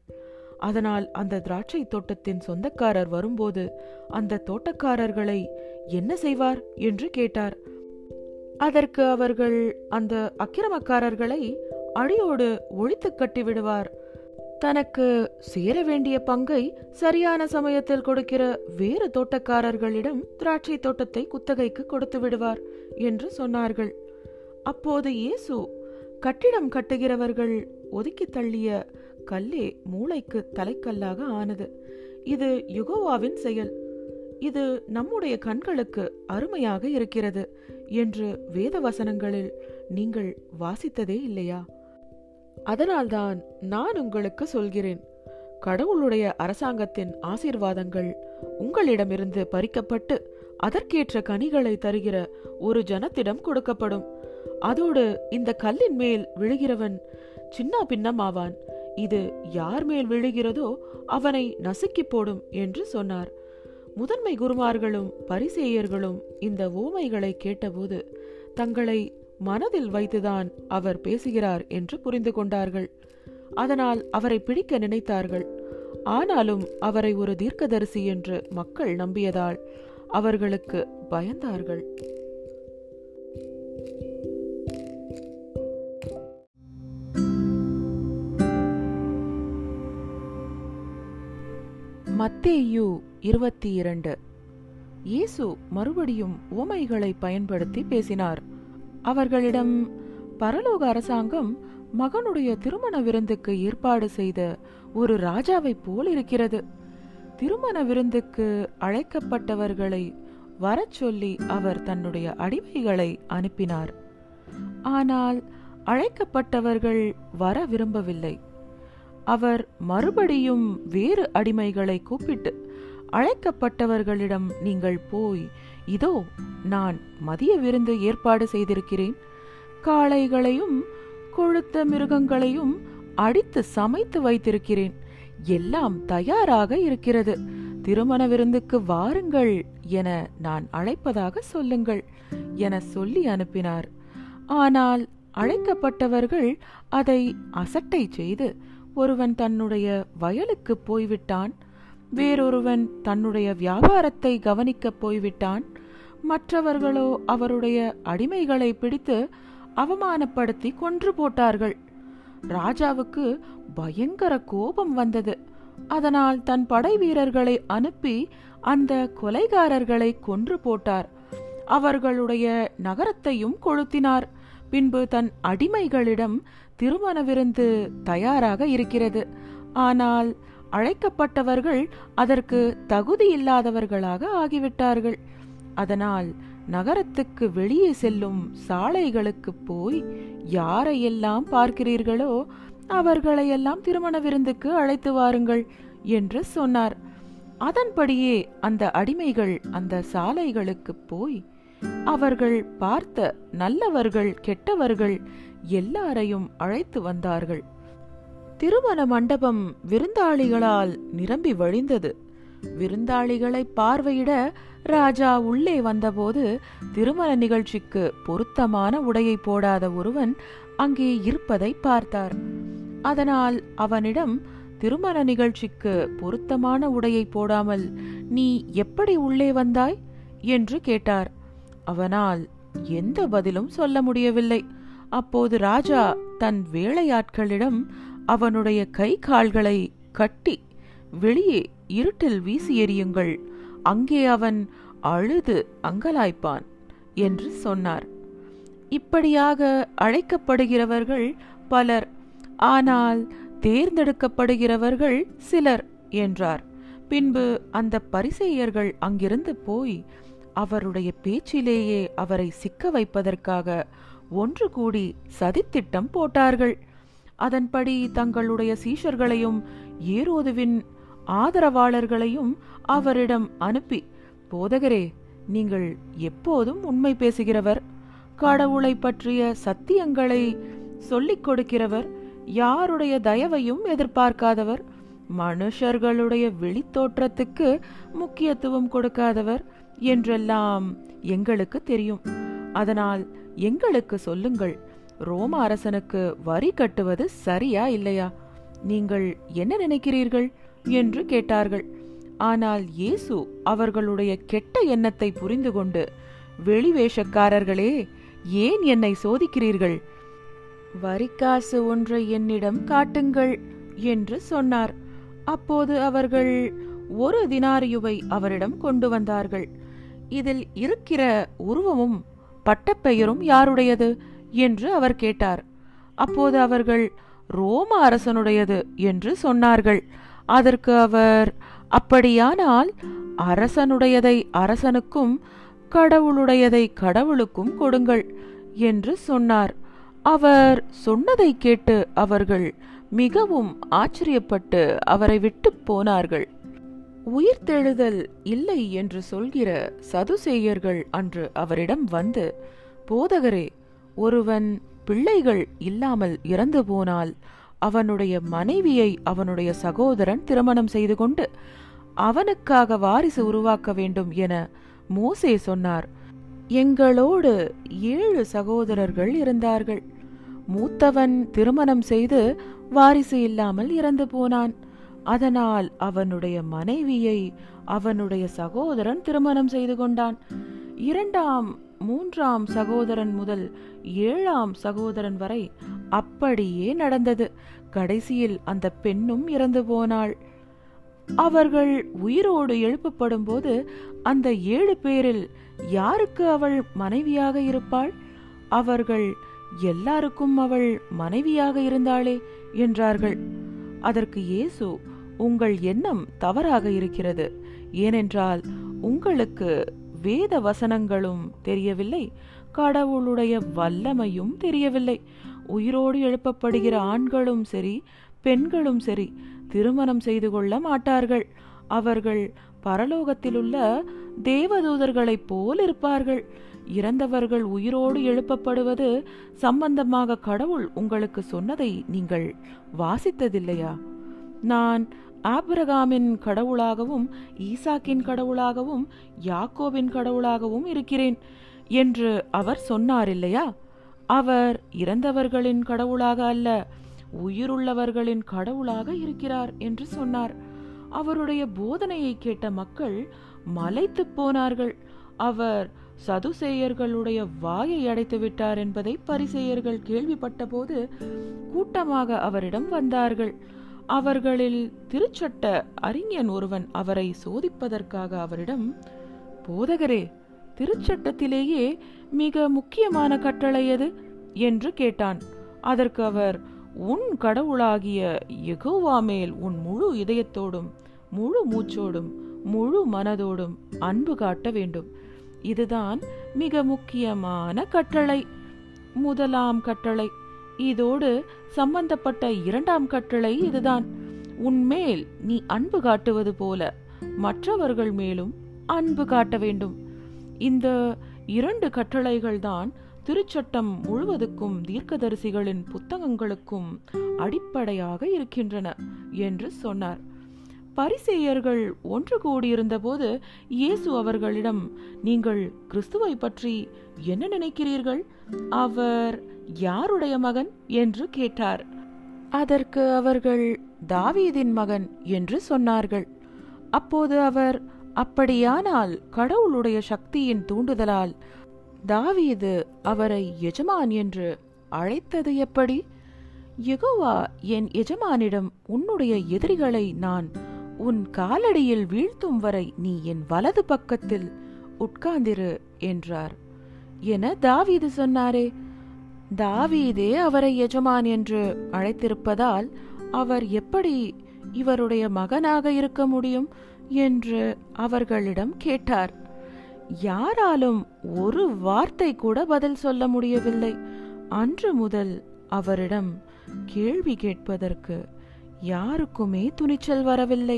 அதனால் அந்த திராட்சை தோட்டத்தின் சொந்தக்காரர் வரும்போது அந்த தோட்டக்காரர்களை என்ன செய்வார் என்று கேட்டார். அதற்கு அவர்கள், அந்த அக்கிரமக்காரர்களை அடியோடு ஒழித்து கட்டி விடுவார், தனக்கு சேர வேண்டிய பங்கை சரியான சமயத்தில் கொடுக்கிற வேறு தோட்டக்காரர்களிடம் திராட்சை தோட்டத்தை குத்தகைக்கு கொடுத்து விடுவார் என்று சொன்னார்கள். அப்போது இயேசு, கட்டிடம் கட்டுகிறவர்கள் ஒதுக்கி தள்ளிய கல்லே மூளைக்கு தலைக்கல்லாக ஆனது, இது யெகோவாவின் செயல், இது நம்முடைய கண்களுக்கு அருமையாக இருக்கிறது என்று வேத வசனங்களில் நீங்கள் வாசித்ததே இல்லையா? அதனால்தான் நான் உங்களுக்கு சொல்கிறேன், கடவுளுடைய அரசாங்கத்தின் ஆசீர்வாதங்கள் உங்களிடமிருந்து பறிக்கப்பட்டு அதற்கேற்ற கனிகளை தருகிற ஒரு ஜனத்திடம் கொடுக்கப்படும். அதோடு இந்த கல்லின் மேல் விழுகிறவன் சின்ன பின்னமாவான், இது யார் மேல் விழுகிறதோ அவனை நசுக்கி போடும் என்று சொன்னார். முதன்மை குருமார்களும் பரிசேயர்களும் இந்த ஓமைகளை கேட்டபோது தங்களை மனதில் வைத்துதான் அவர் பேசுகிறார் என்று புரிந்து கொண்டார்கள். அதனால் அவரை பிடிக்க நினைத்தார்கள். ஆனாலும் அவரை ஒரு தீர்க்கதரிசி என்று மக்கள் நம்பியதால் அவர்களுக்கு பயந்தார்கள். மத்தேயு இருபத்தி இரண்டு. இயேசு மறுபடியும் உவமைகளை பயன்படுத்தி பேசினார். அவர்களிடம், பரலோக அரசாங்கம் மகனுடைய திருமண விருந்துக்கு ஏற்பாடு செய்த ஒரு ராஜாவை போல் இருக்கிறது. திருமண விருந்துக்கு அழைக்கப்பட்டவர்களை வரச் சொல்லி அவர் தன்னுடைய அடிமைகளை அனுப்பினார். ஆனால் அழைக்கப்பட்டவர்கள் வர விரும்பவில்லை. அவர் மறுபடியும் வேறு அடிமைகளை கூப்பிட்டு, அழைக்கப்பட்டவர்களிடம் நீங்கள் போய், இதோ நான் மதிய விருந்து ஏற்பாடு செய்திருக்கிறேன், காளைகளையும் கொழுத்த மிருகங்களையும் அடித்து சமைத்து வைத்திருக்கிறேன், எல்லாம் தயாராக இருக்கிறது, திருமண விருந்துக்கு வாருங்கள் என நான் அழைப்பதாக சொல்லுங்கள் என சொல்லி அனுப்பினார். ஆனால் அழைக்கப்பட்டவர்கள் அதை அசட்டை செய்து, ஒருவன் தன்னுடைய வயலுக்கு போய்விட்டான், வேறொருவன் தன்னுடைய வியாபாரத்தை கவனிக்க போய்விட்டான், மற்றவர்களோ அவருடைய அடிமைகளை பிடித்து அவமானப்படுத்தி கொன்று போட்டார்கள். ராஜாவுக்கு பயங்கர கோபம் வந்தது. அதனால் தன் படை வீரர்களை அனுப்பி அந்த கொலைகாரர்களை கொன்று போட்டார். அவர்களுடைய நகரத்தையும் கொளுத்தினார். பின்பு தன் அடிமைகளிடம், திருமண விருந்து தயாராக இருக்கிறது, ஆனால் அழைக்கப்பட்டவர்கள் அதற்கு தகுதி இல்லாதவர்களாக ஆகிவிட்டார்கள், அதனால் நகரத்துக்கு வெளியே செல்லும் சாலைகளுக்கு போய் யாரையெல்லாம் பார்க்கிறீர்களோ அவர்களையெல்லாம் திருமண விருந்துக்கு அழைத்து வாருங்கள் என்று சொன்னார். அதன்படியே அந்த அடிமைகள் அந்த சாலைகளுக்கு போய் அவர்கள் பார்த்த நல்லவர்கள் கெட்டவர்கள் எல்லாரையும் அழைத்து வந்தார்கள். திருமண மண்டபம் விருந்தாளிகளால் நிரம்பி வழிந்தது. விருந்தாளிகளை பார்வையிட ராஜா உள்ளே வந்தபோது, திருமண நிகழ்ச்சிக்கு பொருத்தமான உடையை போடாத ஒருவன் அங்கே இருப்பதை பார்த்தார். அதனால் அவனிடம், திருமண நிகழ்ச்சிக்கு பொருத்தமான உடையை போடாமல் நீ எப்படி உள்ளே வந்தாய் என்று கேட்டார். அவனால் எந்த பதிலும் சொல்ல முடியவில்லை. அப்போது ராஜா தன் வேலையாட்களிடம், அவனுடைய கை கால்களை கட்டி வெளியே இருட்டில் வீசி எறியுங்கள், அங்கே அவன் அழுது அங்கலாய்ப்பான் என்று சொன்னார். இப்படியாக அழைக்கப்படுகிறவர்கள் பலர், ஆனால் தேர்ந்தெடுக்கப்படுகிறவர்கள் சிலர் என்றார். பின்பு அந்த பரிசேயர்கள் அங்கிருந்து போய் அவருடைய பேச்சிலேயே அவரை சிக்க வைப்பதற்காக ஒன்று கூடி சதித்திட்டம் போட்டார்கள். அதன்படி தங்களுடைய சீஷர்களையும் ஏரோதுவின் ஆதரவாளர்களையும் அவரிடம் அனுப்பி, போதகரே, நீங்கள் எப்போதும் உண்மை பேசுகிறவர், கடவுளை பற்றிய சத்தியங்களை சொல்லிக் கொடுக்கிறவர், யாருடைய தயவையும் எதிர்பார்க்காதவர், மனுஷர்களுடைய வெளித்தோற்றத்துக்கு முக்கியத்துவம் கொடுக்காதவர் என்றெல்லாம் எங்களுக்கு தெரியும். அதனால் எங்களுக்கு சொல்லுங்கள், ரோம அரசனுக்கு வரி கட்டுவது சரியா இல்லையா? நீங்கள் என்ன நினைக்கிறீர்கள் என்று கேட்டார்கள். ஆனால் இயேசு அவர்களுடைய கெட்ட எண்ணத்தை புரிந்து கொண்டு, வெளிவேஷக்காரர்களே, ஏன் என்னை சோதிக்கிறீர்கள்? வரிக்காசு ஒன்றை என்னிடம் காட்டுங்கள் என்று சொன்னார். அப்போது அவர்கள் ஒரு தினாரியுவை அவரிடம் கொண்டு வந்தார்கள். இதில் இருக்கிற உருவமும் பட்டப்பெயரும் யாருடையது என்று அவர் கேட்டார். அப்போது அவர்கள் ரோம அரசனுடையது என்று சொன்னார்கள். அதற்கு அவர், அப்படியானால் அரசனுடையதை அரசனுக்கும் கடவுளுடையதை கடவுளுக்கும் கொடுங்கள் என்று சொன்னார். அவர் சொன்னதை கேட்டு அவர்கள் மிகவும் ஆச்சரியப்பட்டு அவரை விட்டு போனார்கள். உயிர்த்தெழுதல் இல்லை என்று சொல்கிற சதுசேயர்கள் அன்று அவரிடம் வந்து, போதகரே, ஒருவன் பிள்ளைகள் இல்லாமல் இறந்து போனால் அவனுடைய மனைவியை அவனுடைய சகோதரன் திருமணம் செய்து கொண்டு அவனுக்காக வாரிசு உருவாக்க வேண்டும் என மோசே சொன்னார். எங்களோடு ஏழு சகோதரர்கள் இருந்தார்கள். மூத்தவன் திருமணம் செய்து வாரிசு இல்லாமல் இறந்து போனான். அதனால் அவனுடைய மனைவியை அவனுடைய சகோதரன் திருமணம் செய்து கொண்டான். இரண்டாம் மூன்றாம் சகோதரன் முதல் ஏழாம் சகோதரன் வரை அப்படியே நடந்தது. கடைசியில் அந்த பெண்ணும் இறந்து போனாள். அவர்கள் உயிரோடு எழுப்பப்படும் போது அந்த ஏழு பேரில் யாருக்கு அவள் மனைவியாக இருப்பாள்? அவர்கள் எல்லாருக்கும் அவள் மனைவியாக இருந்தாளே என்றார்கள். அதற்கு இயேசு, உங்கள் எண்ணம் தவறாக இருக்கிறது. ஏனென்றால் உங்களுக்கு வேத வசனங்களும் தெரியவில்லை, கடவுளுடைய வல்லமையும் தெரியவில்லை. உயிரோடு எழுப்பப்படுகிற ஆண்களும் சரி பெண்களும் சரி திருமணம் செய்து கொள்ள மாட்டார்கள். அவர்கள் பரலோகத்திலுள்ள தேவதூதர்களைப் போல் இருப்பார்கள். இறந்தவர்கள் உயிரோடு எழுப்பப்படுவது சம்பந்தமாக கடவுள் உங்களுக்கு சொன்னதை நீங்கள் வாசித்ததில்லையா? நான் ஆபிரகாமின் கடவுளாகவும் ஈசாக்கின் கடவுளாகவும் யாக்கோபின் கடவுளாகவும் இருக்கிறேன் என்று அவர் சொன்னார் இல்லையா? அவர் இறந்தவர்களின் கடவுளாக அல்ல, உயிருள்ளவர்களின் கடவுளாக இருக்கிறார் என்று சொன்னார். அவருடைய போதனையை கேட்ட மக்கள் மலைத்து போனார்கள். அவர் சதுசேயர்களுடைய வாயை அடைத்து விட்டார் என்பதை பரிசேயர்கள் கேள்விப்பட்ட போது கூட்டமாக அவரிடம் வந்தார்கள். அவர்களில் திருச்சட்ட அறிஞன் ஒருவன் அவரை சோதிப்பதற்காக அவரிடம், போதகரே, திருச்சட்டத்திலேயே மிக முக்கியமான கட்டளை எது என்று கேட்டான். அதற்கு அவர், உன் கடவுளாகிய யெகோவா மேல் உன் முழு இதயத்தோடும் முழு மூச்சோடும் முழு மனதோடும் அன்பு காட்ட வேண்டும். இதுதான் மிக முக்கியமான கட்டளை, முதலாம் கட்டளை. இதோடு சம்பந்தப்பட்ட இரண்டாம் கட்டளை இதுதான், உன்மேல் நீ அன்பு காட்டுவது போல மற்றவர்கள் மேலும் அன்பு காட்ட வேண்டும். இந்த இரண்டு கட்டளைகள்தான் திருச்சட்டம் முழுவதுக்கும் தீர்க்கதரிசிகளின் புத்தகங்களுக்கும் அடிப்படையாக இருக்கின்றன என்று சொன்னார். பரிசேயர்கள் ஒன்று கூடியிருந்தபோது இயேசு அவர்களிடம், நீங்கள் கிறிஸ்துவை பற்றி என்ன நினைக்கிறீர்கள்? அவர் யாருடைய மகன் என்று கேட்டார். அதற்கு அவர்கள் தாவீதின் மகன் என்று சொன்னார்கள். அப்போது அவர், அப்படியானால் கடவுளுடைய சக்தியின் தூண்டுதலால் தாவீது அவரை எஜமான் என்று அழைத்தது எப்படி? யெகோவா என் எஜமானிடம், உன்னுடைய எதிரிகளை நான் உன் காலடியில் வீழ்த்தும் வரை நீ என் வலது பக்கத்தில் உட்கார்ந்திரு என்றார் என தாவீது சொன்னாரே. தாவீதே அவரை எஜமான் என்று அழைத்திருப்பதால் அவர் எப்படி இவருடைய மகனாக இருக்க முடியும் என்று அவர்களிடம் கேட்டார். யாராலும் ஒரு வார்த்தை கூட பதில் சொல்ல முடியவில்லை. அன்று முதல் அவரிடம் கேள்வி கேட்பதற்கு யாருக்குமே துணிச்சல் வரவில்லை.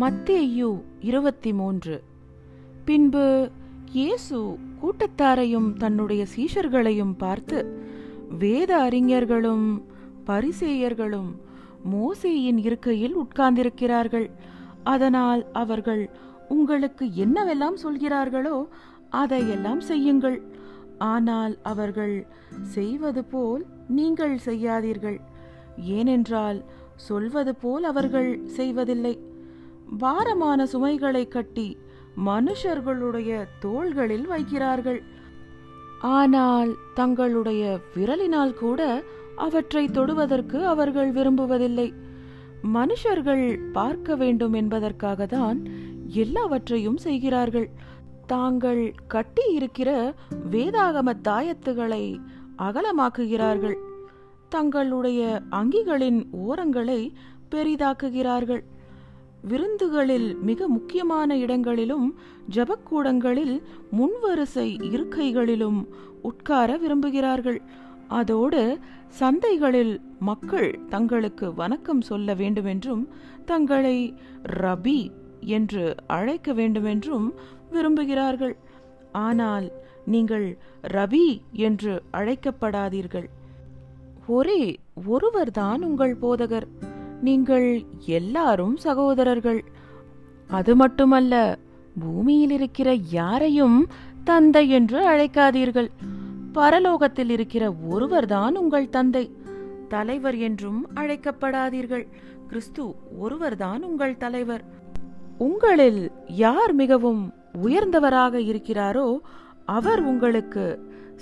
மத்தேயு இருபத்தி மூன்று. பின்பு இயேசு கூட்டத்தாரையும் தன்னுடைய சீஷர்களையும் பார்த்து, வேத அறிஞர்களும் பரிசேயர்களும் மோசேயின் இருக்கையில் உட்கார்ந்திருக்கிறார்கள், அதனால் அவர்கள் உங்களுக்கு என்னவெல்லாம் சொல்கிறார்களோ அதையெல்லாம் செய்யுங்கள், ஆனால் அவர்கள் செய்வது போல் நீங்கள் செய்யாதீர்கள், ஏனென்றால் சொல்வது போல் அவர்கள் செய்வதில்லை. பாரமான சுமைகளை கட்டி மனுஷர்களுடைய தோள்களில் வைக்கிறார்கள், ஆனால் தங்களுடைய விரலினால் கூட அவற்றை தொடுவதற்கு அவர்கள் விரும்புவதில்லை. மனுஷர்கள் பார்க்க வேண்டும் என்பதற்காக தான் எல்லாவற்றையும் செய்கிறார்கள். தாங்கள் கட்டி இருக்கிற வேதாகம தாயத்துகளை அகலமாக்குகிறார்கள், தங்களுடைய அங்கிகளின் ஓரங்களை பெரிதாக்குகிறார்கள், விருந்துகளில் மிக முக்கியமான இடங்களிலும் ஜபக்கூடங்களில் முன்வரிசை இருக்கைகளிலும் உட்கார விரும்புகிறார்கள். அதோடு சந்தைகளில் மக்கள் தங்களுக்கு வணக்கம் சொல்ல வேண்டுமென்றும் தங்களை ரபி என்று அழைக்க வேண்டுமென்றும் விரும்புகிறார்கள். ஆனால் நீங்கள் ரபி என்று அழைக்கப்படாதீர்கள், ஒரே ஒருவர்தான் உங்கள் போதகர், நீங்கள் எல்லாரும் சகோதரர்கள். அது மட்டுமல்ல, பூமியில் இருக்கிற யாரையும் தந்தை என்று அழைக்காதீர்கள், பரலோகத்தில் இருக்கிற ஒருவர்தான் உங்கள் தந்தை, தலைவர் என்றும் அழைக்கப்படாதீர்கள், கிறிஸ்து ஒருவர்தான் உங்கள் தலைவர். உங்களில் யார் மிகவும் உயர்ந்தவராக இருக்கிறாரோ அவர் உங்களுக்கு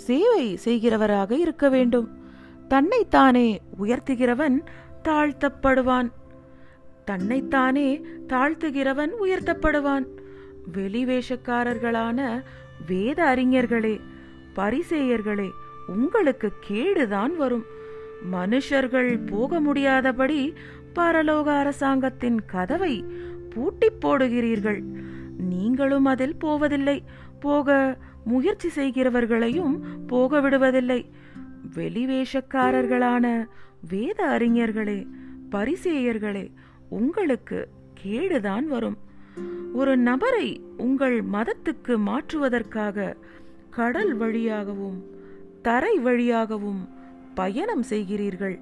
சேவை செய்கிறவராக இருக்க வேண்டும். தன்னைத்தானே உயர்த்துகிறவன் தாழ்த்தப்படுவான், தன்னைத்தானே தாழ்த்துகிறவன் உயர்த்தப்படுவான். வெளிவேஷக்காரர்களான வேத அறிஞர்களே, பரிசேயர்களே, உங்களுக்கு கேடுதான் வரும். மனுஷர்கள் போக முடியாதபடி பரலோக அரசாங்கத்தின் கதவை பூட்டி போடுகிறீர்கள், நீங்களும் அதில் போவதில்லை, போக முயற்சி செய்கிறவர்களையும் போக விடுவதில்லை. வெளிவேஷக்காரர்களான வேத அறிஞர்களே, பரிசேயர்களே, உங்களுக்கு கேடுதான் வரும். ஒரு நபரை உங்கள் மதத்துக்கு மாற்றுவதற்காக கடல் வழியாகவும் தரை வழியாகவும் பயணம் செய்கிறீர்கள்,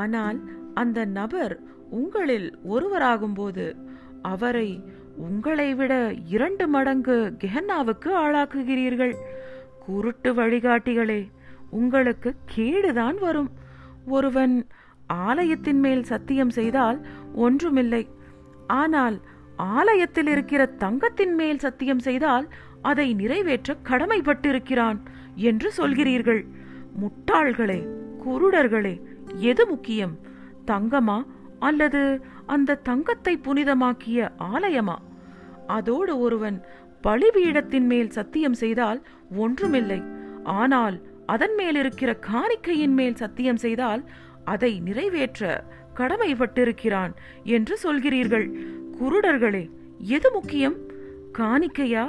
ஆனால் அந்த நபர் உங்களில் ஒருவராகும்போது அவரை உங்களை விட இரண்டு மடங்கு கெஹன்னாவுக்கு ஆளாக்குகிறீர்கள். குருட்டு வழிகாட்டிகளே, உங்களுக்கு கேடுதான் வரும். ஒருவன் ஆலயத்தின் மேல் சத்தியம் செய்தால் ஒன்றுமில்லை, ஆனால் ஆலயத்தில் இருக்கிற தங்கத்தின் மேல் சத்தியம் செய்தால் அதை நிறைவேற்ற கடமைப்பட்டிருக்கிறான் என்று சொல்கிறீர்கள். முட்டாள்களே, குருடர்களே, எது முக்கியம், தங்கமா அல்லது அந்த தங்கத்தை புனிதமாக்கிய ஆலயமா? அதோடு ஒருவன் பலிபீடத்தின் மேல் சத்தியம் செய்தால் ஒன்றுமில்லை, ஆனால் அதன் மேல் இருக்கிற காணிக்கையின் மேல் சத்தியம் செய்தால் அதை நிறைவேற்ற கடமைப்பட்டிருக்கிறான் என்று சொல்கிறீர்கள். குருடர்களே, எது முக்கியம், காணிக்கையா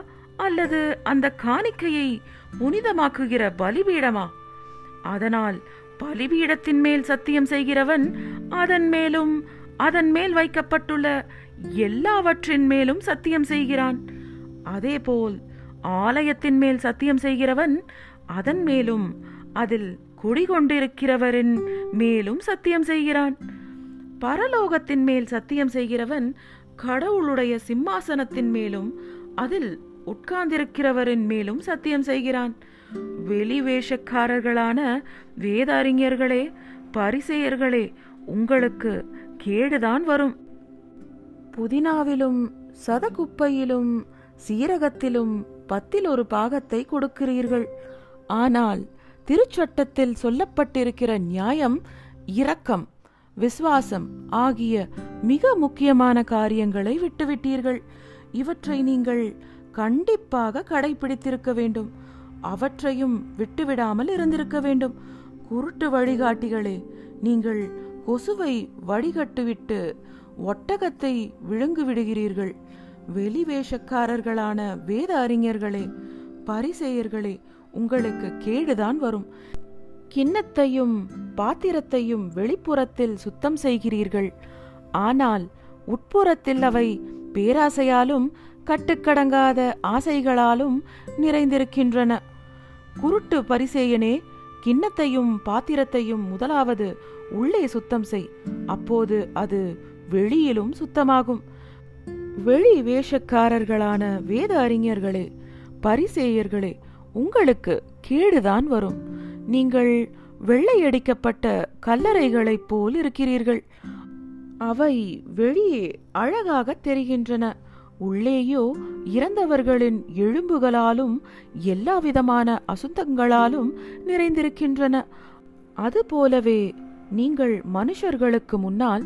அல்லது அந்த காணிக்கையை புனிதமாக்குகிற பலிபீடமா? அதனால் பலிபீடத்தின் மேல் சத்தியம் செய்கிறவன் அதன் மேலும் அதன் மேல் வைக்கப்பட்டுள்ள எல்லாவற்றின் மேலும் சத்தியம் செய்கிறான். அதேபோல் ஆலயத்தின் மேல் சத்தியம் செய்கிறவன் அதன் மேலும் அதில் குடிகொண்டிருக்கிறவரின் மேலும் சத்தியம் செய்கிறான். பரலோகத்தின் மேல் சத்தியம் செய்கிறவன் கடவுளுடைய சிம்மாசனத்தின் மேலும் அதில் உட்கார்ந்திருக்கிறவரின் மேலும் சத்தியம் செய்கிறான். வெளிவேஷக்காரர்களான வேதாறிஞர்களே, பரிசேயர்களே, உங்களுக்கு கேடுதான் வரும். புதினாவிலும் சதகுப்பையிலும் சீரகத்திலும் பத்தில் ஒரு பாகத்தை கொடுக்கிறீர்கள், ஆனால் திருச்சட்டத்தில் சொல்லப்பட்டிருக்கிற நியாயம், இரக்கம், விசுவாசம் ஆகிய மிக முக்கியமான காரியங்களை விட்டுவிட்டீர்கள். இவற்றை நீங்கள் கண்டிப்பாக கடைபிடித்திருக்க வேண்டும், அவற்றையும் விட்டுவிடாமல் இருந்திருக்க வேண்டும். குருட்டு வழிகாட்டிகளே, நீங்கள் கொசுவை வடிகட்டுவிட்டு ஒட்டகத்தை விழுங்கு விடுகிறீர்கள். வெளிவேஷக்காரர்களான வேத அறிஞர்களே, பரிசேயர்களே, உங்களுக்கு கேடுதான் வரும். கிண்ணத்தையும் பாத்திரத்தையும் வெளிப்புறத்தில் சுத்தம் செய்கிறீர்கள், ஆனால் உட்புறத்தில் அவை பேராசையாலும் கட்டுக்கடங்காத ஆசைகளாலும் நிறைந்திருக்கின்றன. குருட்டு பரிசேயனே, கிண்ணத்தையும் பாத்திரத்தையும் முதலாவது உள்ளே சுத்தம் செய், அப்போது அது வெளியிலும் சுத்தமாகும். வெளி வேஷக்காரர்களான வேத அறிஞர்களே, பரிசேயர்களே, உங்களுக்கு கேடுதான் வரும். நீங்கள் வெள்ளையடிக்கப்பட்ட கல்லறைகளைப் போல் இருக்கிறீர்கள். அவை வெளியே அழகாக தெரிகின்றன, உள்ளேயோ இறந்தவர்களின் எலும்புகளாலும் எல்லாவிதமான அசுத்தங்களாலும் நிறைந்திருக்கின்றன. அதுபோலவே நீங்கள் மனுஷர்களுக்கு முன்னால்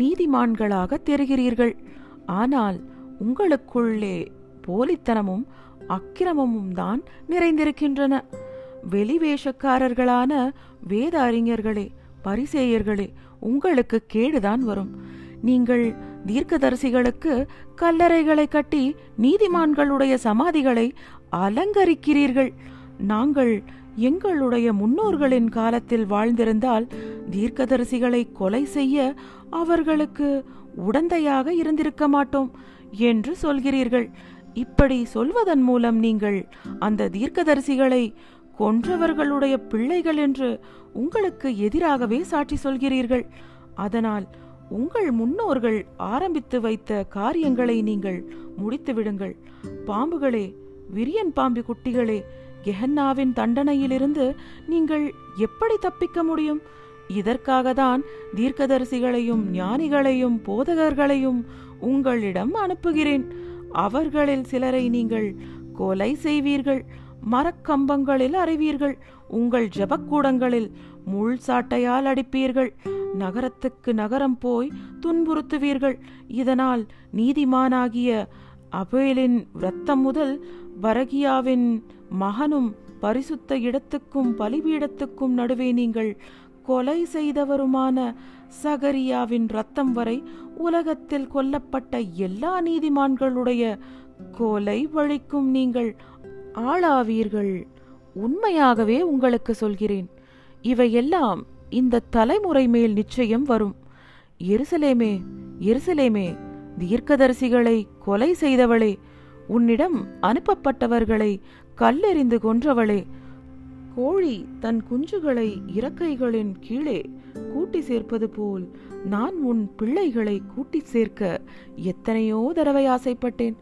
நீதிமான்களாக தெரிகிறீர்கள், ஆனால் உங்களுக்குள்ளே போலித்தனமும் அக்கிரமமும் தான் நிறைந்திருக்கின்றன. வெளிவேஷக்காரர்களான வேத அறிஞர்களே, பரிசேயர்களே, உங்களுக்கு கேடுதான் வரும். நீங்கள் தீர்க்கதரிசிகளுக்கு கல்லறைகளை கட்டி நீதிமான்களுடைய சமாதிகளை அலங்கரிக்கிறீர்கள். நாங்கள் எங்களுடைய முன்னோர்களின் காலத்தில் வாழ்ந்திருந்தால் தீர்க்கதரிசிகளை கொலை செய்ய அவர்களுக்கு உடந்தையாக இருந்திருக்க மாட்டோம் என்று சொல்கிறீர்கள். இப்படி சொல்வதன் மூலம் நீங்கள் அந்த தீர்க்கதரிசிகளை கொன்றவர்களுடைய பிள்ளைகள் என்று உங்களுக்கு எதிராகவே சாட்சி சொல்கிறீர்கள். அதனால் உங்கள் முன்னோர்கள் ஆரம்பித்து வைத்த காரியங்களை நீங்கள் முடித்து விடுங்கள். பாம்புகளே, விரியன் பாம்பு குட்டிகளே, கெஹன்னாவின் தண்டனையிலிருந்து நீங்கள் எப்படி தப்பிக்க முடியும்? இதற்காக தான் தீர்க்கதரிசிகளையும் ஞானிகளையும் போதகர்களையும் உங்களிடம் அனுப்புகிறேன். அவர்களில் சிலரை நீங்கள் கொலை செய்வீர்கள், மரக்கம்பங்களில் அறைவீர்கள், உங்கள் ஜபக்கூடங்களில் முள் சாட்டையால் அடிப்பீர்கள், நகரத்துக்கு நகரம் போய் துன்புறுத்துவீர்கள். இதனால் நீதிமானாகிய அபேலின் இரத்தம் முதல் பரகியாவின் மகனும் பரிசுத்த இடத்துக்கும் பலிபீடத்துக்கும் நடுவே நீங்கள் கொலை செய்தவருமான சகரியாவின் இரத்தம் வரை உலகத்தில் கொல்லப்பட்ட எல்லா நீதிமான்களுடைய கொலை வழிக்கும் நீங்கள் ஆளாவீர்கள். உண்மையாகவே உங்களுக்கு சொல்கிறேன், இவையெல்லாம் இந்த தலைமுறை மேல் நிச்சயம் வரும். எருசலேமே, எருசலேமே, தீர்க்கதரிசிகளை கொலை செய்தவளே, உன்னிடம் அனுப்பப்பட்டவர்களை கல்லெறிந்து கொன்றவளே, கோழி தன் குஞ்சுகளை இறக்கைகளின் கீழே கூட்டி சேர்ப்பது போல் நான் உன் பிள்ளைகளை கூட்டி சேர்க்க எத்தனையோ தடவை ஆசைப்பட்டேன்,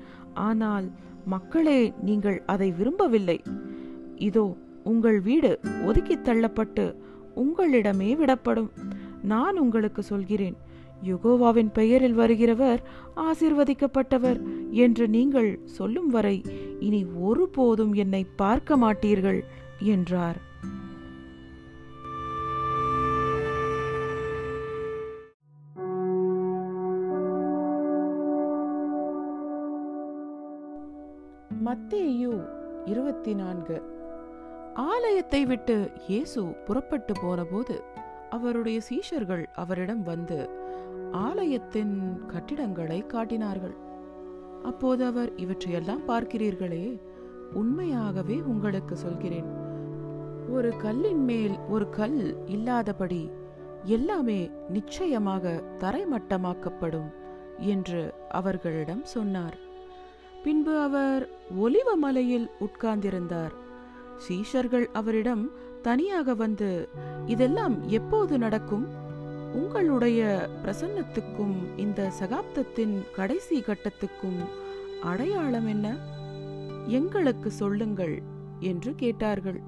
ஆனால் மக்களே நீங்கள் அதை விரும்பவில்லை. இதோ உங்கள் வீடு ஒதுக்கி தள்ளப்பட்டு உங்களிடமே விடப்படும். நான் உங்களுக்கு சொல்கிறேன், யெகோவாவின் பெயரில் வருகிறவர் ஆசீர்வதிக்கப்பட்டவர் என்று நீங்கள் சொல்லும் வரை இனி ஒருபோதும் என்னை பார்க்க மாட்டீர்கள் என்றார். மத்தேயு இருபத்தி நான்கு. ஆலயத்தை விட்டு இயேசு புறப்பட்டு போனபோது அவருடைய சீஷர்கள் அவரிடம் வந்து ஆலயத்தின் கட்டிடங்களை காட்டினார்கள். அப்போது அவர், இவற்றையெல்லாம் பார்க்கிறீர்களே, உண்மையாகவே உங்களுக்கு சொல்கிறேன், ஒரு கல்லின் மேல் ஒரு கல் இல்லாதபடி எல்லாமே நிச்சயமாக தரைமட்டமாக்கப்படும் என்று அவர்களிடம் சொன்னார். பின்பு அவர் ஒலிவ மலையில் உட்கார்ந்திருந்தார். சீஷர்கள் அவரிடம் தனியாக வந்து, இதெல்லாம் எப்போது நடக்கும்? உங்களுடைய பிரசன்னத்துக்கும் இந்த சகாப்தத்தின் கடைசி கட்டத்துக்கும் அடையாளம் என்ன? எங்களுக்கு சொல்லுங்கள் என்று கேட்டார்கள்.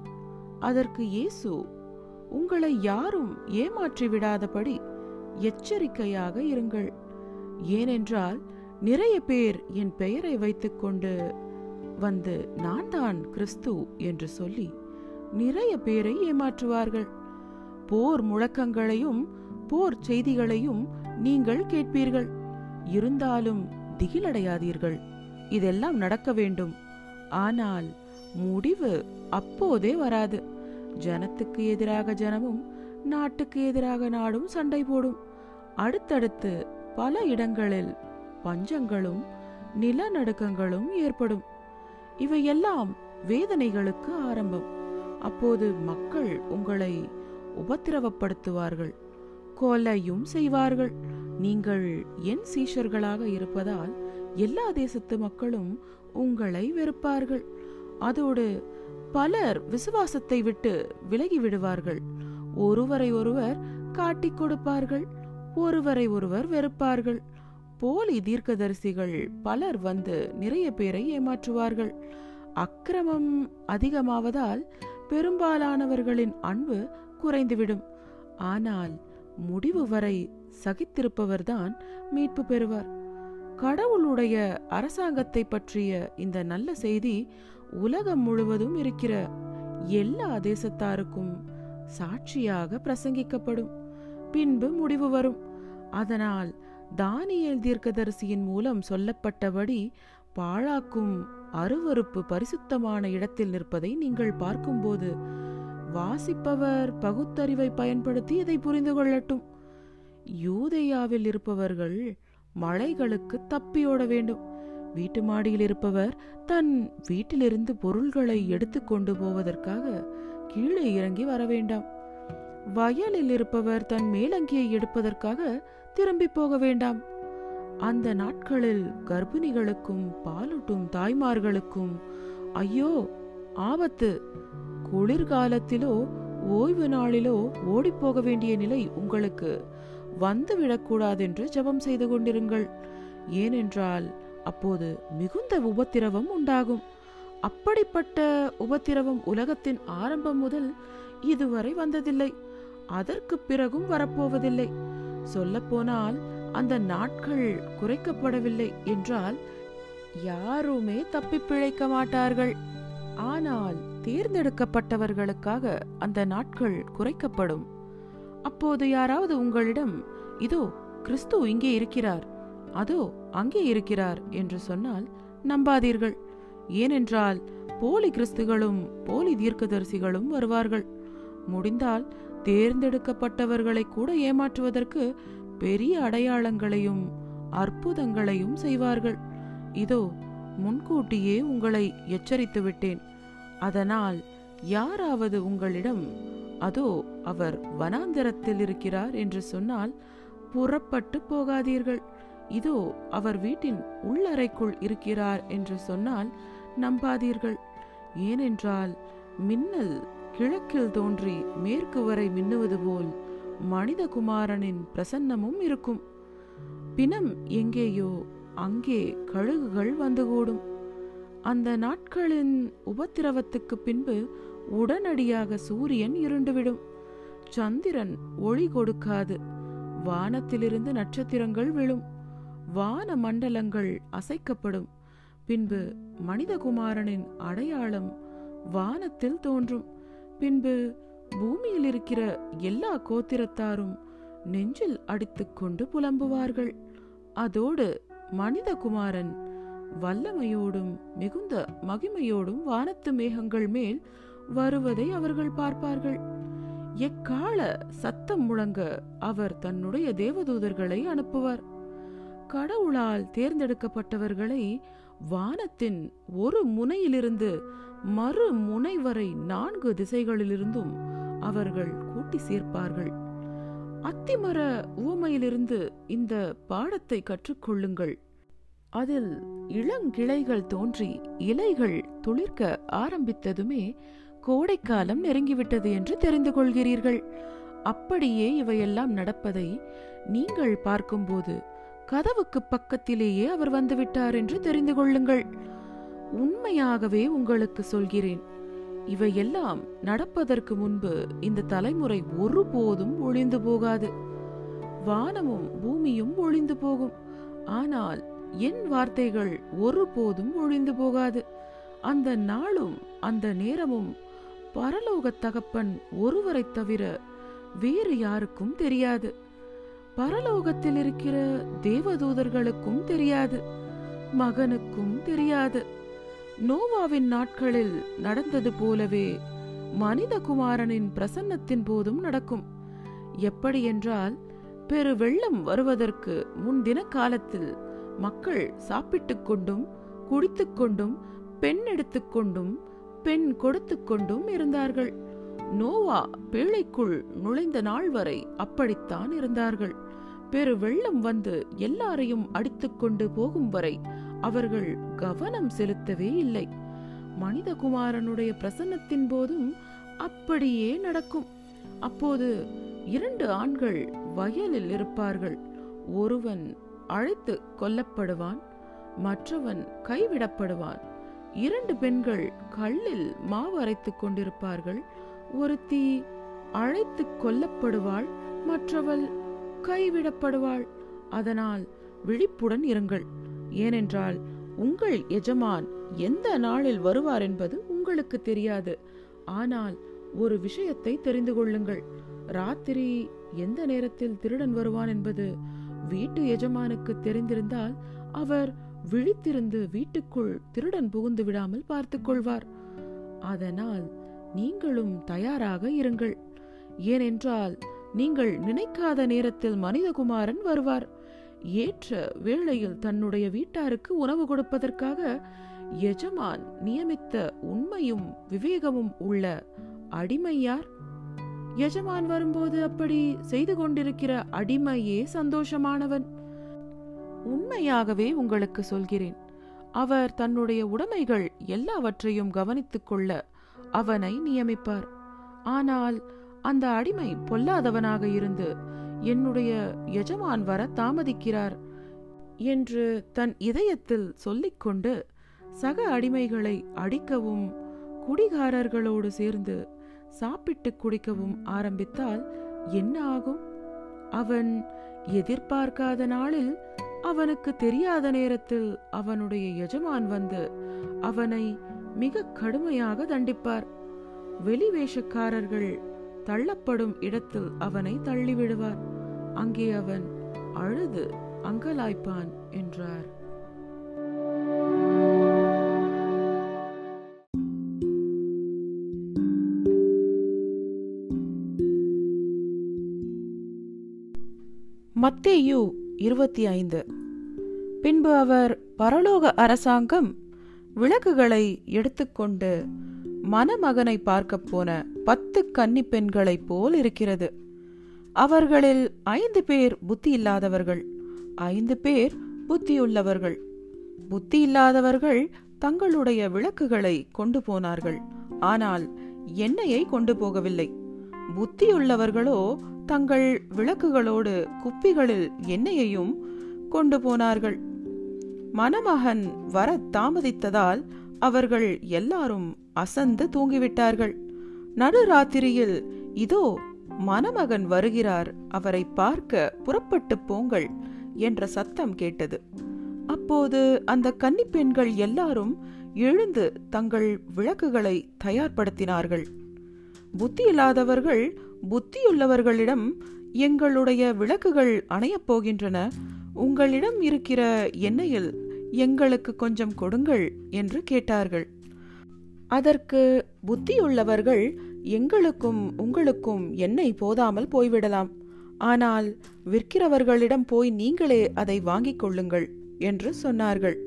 அதற்கு இயேசு, உங்களை யாரும் ஏமாற்றிவிடாதபடி எச்சரிக்கையாக இருங்கள். ஏனென்றால் நிறைய பேர் என் பெயரை வைத்துக்கொண்டு வந்து நான் தான் கிறிஸ்து என்று சொல்லி நிறைய பேரை ஏமாற்றுவார்கள். போர் முழக்கங்களையும் போர் செய்திகளையும் நீங்கள் கேட்பீர்கள், இருந்தாலும் திகிலடையாதீர்கள். இதெல்லாம் நடக்க வேண்டும், ஆனால் முடிவு அப்போதே வராது. ஜனத்துக்கு எதிராக ஜனமும் நாட்டுக்கு எதிராக நாடும் சண்டை போடும். அடுத்தடுத்து பல இடங்களில் பஞ்சங்களும் நிலநடுக்கங்களும் ஏற்படும். இவையெல்லாம் வேதனைகளுக்கு ஆரம்பம். அப்போது மக்கள் உங்களை உபத்திரவப்படுத்துவார்கள், கொலையும் செய்வார்கள். நீங்கள் என் சீஷர்களாக இருப்பதால் எல்லா தேசத்து மக்களும் உங்களை வெறுப்பார்கள். அதோடு பலர் விசுவாசத்தை விட்டு விலகி விடுவார்கள். ஒருவரை ஒருவர் காட்டிக் கொடுப்பார்கள், ஒருவரை ஒருவர் வெறுப்பார்கள். போலி தீர்க்கதரிசிகள் பலர் வந்து நிறைய பேரை ஏமாற்றுவார்கள். அக்கிரமம் அதிகமாவதால் பெரும்பாலானவர்களின் அன்பு குறைந்துவிடும். ஆனால் முடிவு வரை சகித்திருப்பவர்தான் மீட்பு பெறுவார். கடவுளுடைய அரசாங்கத்தை பற்றிய இந்த நல்ல செய்தி உலகம் முழுவதும் இருக்கிற எல்லா தேசத்தாருக்கும் சாட்சியாக பிரசங்கிக்கப்படும். பின்பு முடிவு வரும். அதனால் தானியேல் தீர்க்கதரிசியின் மூலம் சொல்லப்பட்டபடி பாழாக்கும் அருவருப்பு பரிசுத்தமான இடத்தில் நிற்பதை நீங்கள் பார்க்கும்போது வாசிப்பவர் பகுத்தறிவை பயன்படுத்தி இதை புரிந்து கொள்ளட்டும். யூதேயாவில் இருப்பவர்கள் மலைகளுக்கு தப்பியோட வேண்டும். வீட்டு மாடியில் இருப்பவர் தன் வீட்டிலிருந்து பொருள்களை எடுத்து கொண்டு போவதற்காக கீழே இறங்கி வர வேண்டாம். வயலில் இருப்பவர் தன் மேலங்கியை எடுப்பதற்காக திரும்பி போக வேண்டாம். அந்த நாட்களில் கர்ப்பிணிகளுக்கும் பாலூட்டும் தாய்மார்களுக்கும் ஐயோ ஆபத்து! குளிர்காலத்திலோ ஓய்வு நாளிலோ ஓடிப்போக வேண்டிய நிலை உங்களுக்கு வந்துவிடக்கூடாதென்று ஜெபம் செய்து கொண்டிருங்கள். ஏனென்றால் அப்போது மிகுந்த உபத்திரவம் உண்டாகும். அப்படிப்பட்ட உபத்திரவம் உலகத்தின் ஆரம்பம் முதல் இதுவரை வந்ததில்லை, அதற்கு பிறகும் வரப்போவதில்லை. சொல்லப்போனால் அந்த நாட்கள் குறைக்கப்படவில்லை என்றால் யாருமே தப்பி பிழைக்க மாட்டார்கள். ஆனால் தேர்ந்தெடுக்கப்பட்டவர்களுக்காக அந்த நாட்கள் குறைக்கப்படும். அப்போது யாராவது உங்களிடம் இதோ கிறிஸ்து இங்கே இருக்கிறார், அதோ அங்கே இருக்கிறார் என்று சொன்னால் நம்பாதீர்கள். ஏனென்றால் போலி கிறிஸ்துகளும் போலி தீர்க்கதரிசிகளும் வருவார்கள். முடிந்தால் தேர்ந்தெடுக்கப்பட்டவர்களை கூட ஏமாற்றுவதற்கு பெரிய அடையாளங்களையும் அற்புதங்களையும் செய்வார்கள். இதோ முன்கூட்டியே உங்களை எச்சரித்து விட்டேன். அதனால் யாராவது உங்களிடம் அதோ அவர் வனாந்தரத்தில் இருக்கிறார் என்று சொன்னால் புறப்பட்டு போகாதீர்கள். இதோ அவர் வீட்டின் உள்ளறைக்குள் இருக்கிறார் என்று சொன்னால் நம்பாதீர்கள். ஏனென்றால் மின்னல் கிழக்கில் தோன்றி மேற்கு வரை மின்னுவது போல் மனிதகுமாரனின் பிரசன்னமும் இருக்கும். பிணம் எங்கேயோ அங்கே கழுகுகள் வந்து கூடும். அந்த நாட்களின் உபத்திரவத்துக்கு பின்பு உடனடியாக சூரியன் இருண்டுவிடும், சந்திரன் ஒளி கொடுக்காது, வானத்திலிருந்து நட்சத்திரங்கள் விழும், வான மண்டலங்கள் அசைக்கப்படும். பின்பு மனிதகுமாரனின் அடையாளம் வானத்தில் தோன்றும். பின்பு பூமியில் இருக்கிற எல்லா கோத்திரத்தாரும் நெஞ்சில் அடித்துக்கொண்டு புலம்புவார்கள். அதோடு மனிதகுமாரன் வல்லமையோடும் மிகுந்த மகிமையோடும் வானத்து மேகங்கள் மேல் வருவதை அவர்கள் பார்ப்பார்கள். எக்கால சத்தம் முழங்க அவர் தன்னுடைய தேவதூதர்களை அனுப்புவார். கடவுளால் தேர்ந்தெடுக்கப்பட்டவர்களை வானத்தின் ஒரு முனையிலிருந்து மறு முனை வரை நான்கு திசைகளிலிருந்தும் அவர்கள் கூட்டி சேர்ப்பார்கள். அத்திமர உவமையிலிருந்து இந்த பாடத்தை கற்றுக்கொள்ளுங்கள். அதில் இளங்கிளைகள் தோன்றி இலைகள் துளிர்க்க ஆரம்பித்ததுமே கோடைக்காலம் நெருங்கிவிட்டது என்று தெரிந்து கொள்கிறீர்கள். அப்படியே இவையெல்லாம் நடப்பதை நீங்கள் பார்க்கும்போது கதவுக்கு பக்கத்திலேயே அவர் வந்துவிட்டார் என்று தெரிந்து கொள்ளுங்கள். உண்மையாகவே உங்களுக்கு சொல்கிறேன், இவையெல்லாம் நடப்பதற்கு முன்பு இந்த தலைமுறை ஒருபோதும் ஒழிந்து போகாது. வானமும் பூமியும் ஒழிந்து போகும், ஆனால் என் வார்த்தைகள் ஒருபோதும் ஒழிந்து போகாது. அந்த நாளும் அந்த நேரமும் பரலோக தகப்பன் ஒருவரை தவிர வேறு யாருக்கும் தெரியாது. பரலோகத்தில் இருக்கிற தேவதூதர்களுக்கும் தெரியாது, மகனுக்கும் தெரியாது. நோவாவின் நாட்களில் நடந்தது போலவே மனிதகுமாரனின் பிரசன்னத்தின் போதும் நடக்கும். எப்படியென்றால், பெரு வெள்ளம் வருவதற்கு முன்தின காலத்தில் மக்கள் சாப்பிட்டு கொண்டும் குடித்து கொண்டும் பெண் எடுத்துக்கொண்டும் பெண் கொடுத்து கொண்டும் இருந்தார்கள். நோவா பேழைக்குள் நுழைந்த நாள் வரை அப்படித்தான் இருந்தார்கள். பெரு வெள்ளம் வந்து எல்லாரையும் அடித்துக்கொண்டு போகும் வரை அவர்கள் கவனம் செலுத்தவே இல்லை. மனிதகுமாரனுடைய பிரசன்னத்தின் போதும் அப்படியே நடக்கும். அப்போது இரண்டு ஆண்கள் வயலில் இருப்பார்கள். ஒருவன் அழைத்து கொல்லப்படுவான், மற்றவன் கைவிடப்படுவான். இரண்டு பெண்கள் கல்லில் மாவு அரைத்து கொண்டிருப்பார்கள். ஒருத்தி அழைத்து கொல்லப்படுவாள், மற்றவள் கைவிடப்படுவாள். அதனால் விழிப்புடன் இருங்கள், ஏனென்றால் உங்கள் எஜமான் எந்த நாளில் வருவார் என்பது உங்களுக்கு தெரியாது. ஆனால் ஒரு விஷயத்தை தெரிந்து கொள்ளுங்கள், ராத்திரி எந்த நேரத்தில் திருடன் வருவான் என்பது வீட்டு எஜமானுக்கு தெரிந்திருந்தால் அவர் விழித்திருந்து வீட்டுக்குள் திருடன் புகுந்து விடாமல் பார்த்து கொள்வார். அதனால் நீங்களும் தயாராக இருங்கள், ஏனென்றால் நீங்கள் நினைக்காத நேரத்தில் மனிதகுமாரன் வருவார். ஏற்ற வேளையில் தன்னுடைய வீட்டாருக்கு உணவு கொடுப்பதற்காக எஜமான் நியமித்த உண்மையும் விவேகமும் உள்ள அடிமையார். எஜமான் வரும்போது அப்படி செய்து கொண்டிருக்கிற அடிமையே சந்தோஷமானவன். உண்மையாகவே உங்களுக்கு சொல்கிறேன், அவர் தன்னுடைய உடைமைகள் எல்லாவற்றையும் கவனித்துக் கொள்ள அவனை நியமிப்பார். ஆனால் அந்த அடிமை பொல்லாதவனாக இருந்து, என்னுடைய எஜமான் வர தாமதிக்கிறார் என்று தன் இதயத்தில் சொல்லிக்கொண்டு சக அடிமைகளை அடிக்கவும் குடிகாரர்களோடு சேர்ந்து சாப்பிட்டு குடிக்கவும் ஆரம்பித்தால் என்ன ஆகும்? அவன் எதிர்பார்க்காத நாளில், அவனுக்கு தெரியாத நேரத்தில் அவனுடைய எஜமான் வந்து அவனை மிக கடுமையாக தண்டிப்பார். வெளிவேஷக்காரர்கள் தள்ளப்படும் இடத்தில் அவனை தள்ளிவிடுவார். அங்கே அவன் அழுது அங்கலாய்ப்பான் என்றார். மத்தேயு இருபத்தி ஐந்து. பின்பு அவர் பரலோக அரசாங்கம் விளக்குகளை எடுத்துக்கொண்டு மணமகனை பார்க்க போன பத்து கன்னி பெண்களை போல் இருக்கிறது. அவர்களில் ஐந்து பேர் புத்தி இல்லாதவர்கள், ஐந்து பேர் புத்தியுள்ளவர்கள். புத்தி இல்லாதவர்கள் தங்களுடைய விளக்குகளை கொண்டு போனார்கள், ஆனால் எண்ணெயை கொண்டு போகவில்லை. புத்தியுள்ளவர்களோ தங்கள் விளக்குகளோடு குப்பிகளில் எண்ணெயையும் கொண்டு போனார்கள். மணமகன் வர தாமதித்ததால் அவர்கள் எல்லாரும் அசந்து தூங்கிவிட்டார்கள். நடுராத்திரியில், இதோ மணமகன் வருகிறார், அவரை பார்க்க புறப்பட்டு போங்கள் என்ற சத்தம் கேட்டது. அப்போது அந்த கன்னிப்பெண்கள் எல்லாரும் எழுந்து தங்கள் விளக்குகளை தயார்படுத்தினார்கள். புத்தி இல்லாதவர்கள் புத்தியுள்ளவர்களிடம், எங்களுடைய விளக்குகள் அணையப் போகின்றன, உங்களிடம் இருக்கிற எண்ணெயில் எங்களுக்கு கொஞ்சம் கொடுங்கள் என்று கேட்டார்கள். அதற்கு புத்தியுள்ளவர்கள், எங்களுக்கும் உங்களுக்கும் எண்ணெய் போதாமல் போய்விடலாம், ஆனால் விற்கிறவர்களிடம் போய் நீங்களே அதை வாங்கிக் கொள்ளுங்கள் என்று சொன்னார்கள்.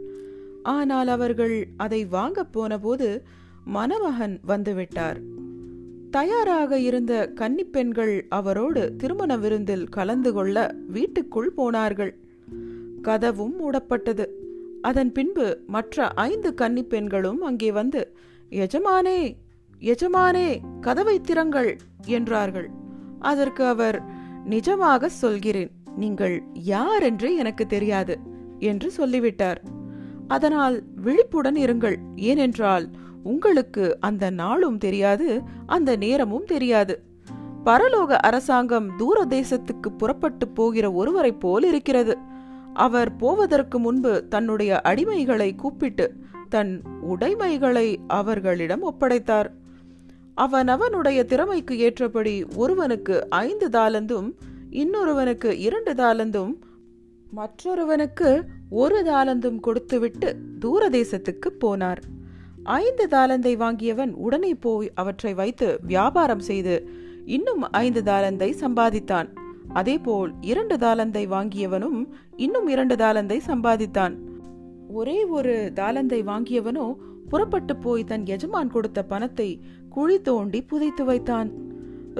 ஆனால் அவர்கள் அதை வாங்கப் போனபோது மணமகன் வந்துவிட்டார். தயாராக இருந்த கன்னிப்பெண்கள் அவரோடு திருமண விருந்தில் கலந்து கொள்ள வீட்டுக்குள் போனார்கள். கதவும் மூடப்பட்டது. அதன் பின்பு மற்ற ஐந்து கன்னிப்பெண்களும் அங்கே வந்து, எஜமானே, எஜமானே, கதவை திறங்கள் என்றார்கள். அதற்கு அவர், நிஜமாக சொல்கிறேன், நீங்கள் யார் என்று எனக்கு தெரியாது என்று சொல்லிவிட்டார். அதனால் விழிப்புடன் இருங்கள், ஏனென்றால் உங்களுக்கு அந்த நாளும் தெரியாது, அந்த நேரமும் தெரியாது. பரலோக அரசாங்கம் தூர தேசத்துக்கு புறப்பட்டு போகிற ஒருவரை போல் இருக்கிறது. அவர் போவதற்கு முன்பு தன்னுடைய அடிமைகளை கூப்பிட்டு தன் உடைமைகளை அவர்களிடம் ஒப்படைத்தார். அவனவனுடைய திறமைக்கு ஏற்றபடி ஒருவனுக்கு ஐந்து தாலந்தும், இன்னொருவனுக்கு இரண்டு தாலந்தும், மற்றொருவனுக்கு ஒரு தாலந்தும் கொடுத்துவிட்டு தூர தேசத்துக்கு போனார். ஐந்து தாலந்தை வாங்கியவன் உடனே போய் அவற்றை வைத்து வியாபாரம் செய்து இன்னும் ஐந்து தாலந்தை சம்பாதித்தான். அதேபோல் இரண்டு தாலந்தை வாங்கியவனும் இன்னும் இரண்டு தாலந்தை சம்பாதித்தான். ஒரே ஒரு தாலந்தை வாங்கியவனோ புறப்பட்டு போய் தன் எஜமான் கொடுத்த பணத்தை குழி தோண்டி புதைத்து வைத்தான்.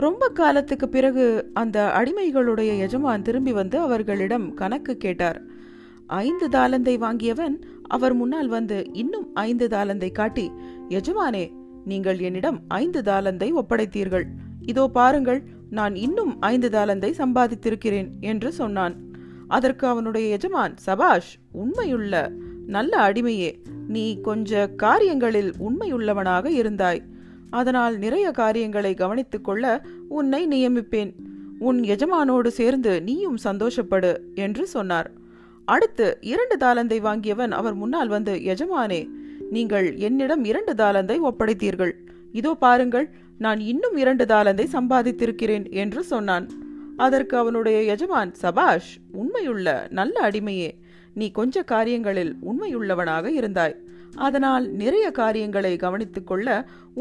ரொம்ப காலத்துக்கு பிறகு அந்த அடிமைகளுடைய எஜமான் திரும்பி வந்து அவர்களிடம் கணக்கு கேட்டார். ஐந்து தாலந்தை வாங்கியவன் அவர் முன்னால் வந்து இன்னும் ஐந்து தாலந்தை காட்டி, எஜமானே, நீங்கள் என்னிடம் ஐந்து தாலந்தை ஒப்படைத்தீர்கள். இதோ பாருங்கள், நான் இன்னும் ஐந்து தாலந்தை சம்பாதித்திருக்கிறேன் என்று சொன்னான். அதற்கு அவனுடைய எஜமான், சபாஷ், உண்மையுள்ள நல்ல அடிமையே, நீ கொஞ்ச காரியங்களில் உண்மையுள்ளவனாக இருந்தாய். அதனால் நிறைய காரியங்களை கவனித்துக் கொள்ள உன்னை நியமிப்பேன். உன் எஜமானோடு சேர்ந்து நீயும் சந்தோஷப்படு என்று சொன்னார். அடுத்து இரண்டு தாலந்தை வாங்கியவன் அவர் முன்னால் வந்து, எஜமானே, நீங்கள் என்னிடம் இரண்டு தாலந்தை ஒப்படைத்தீர்கள். இதோ பாருங்கள், நான் இன்னும் இரண்டு தாலந்தை சம்பாதித்திருக்கிறேன் என்று சொன்னான். அதற்கு அவனுடைய எஜமான், சபாஷ், உண்மையுள்ள நல்ல அடிமையே, நீ கொஞ்ச காரியங்களில் உண்மையுள்ளவனாக இருந்தாய். அதனால் நிறைய காரியங்களை கவனித்துக் கொள்ள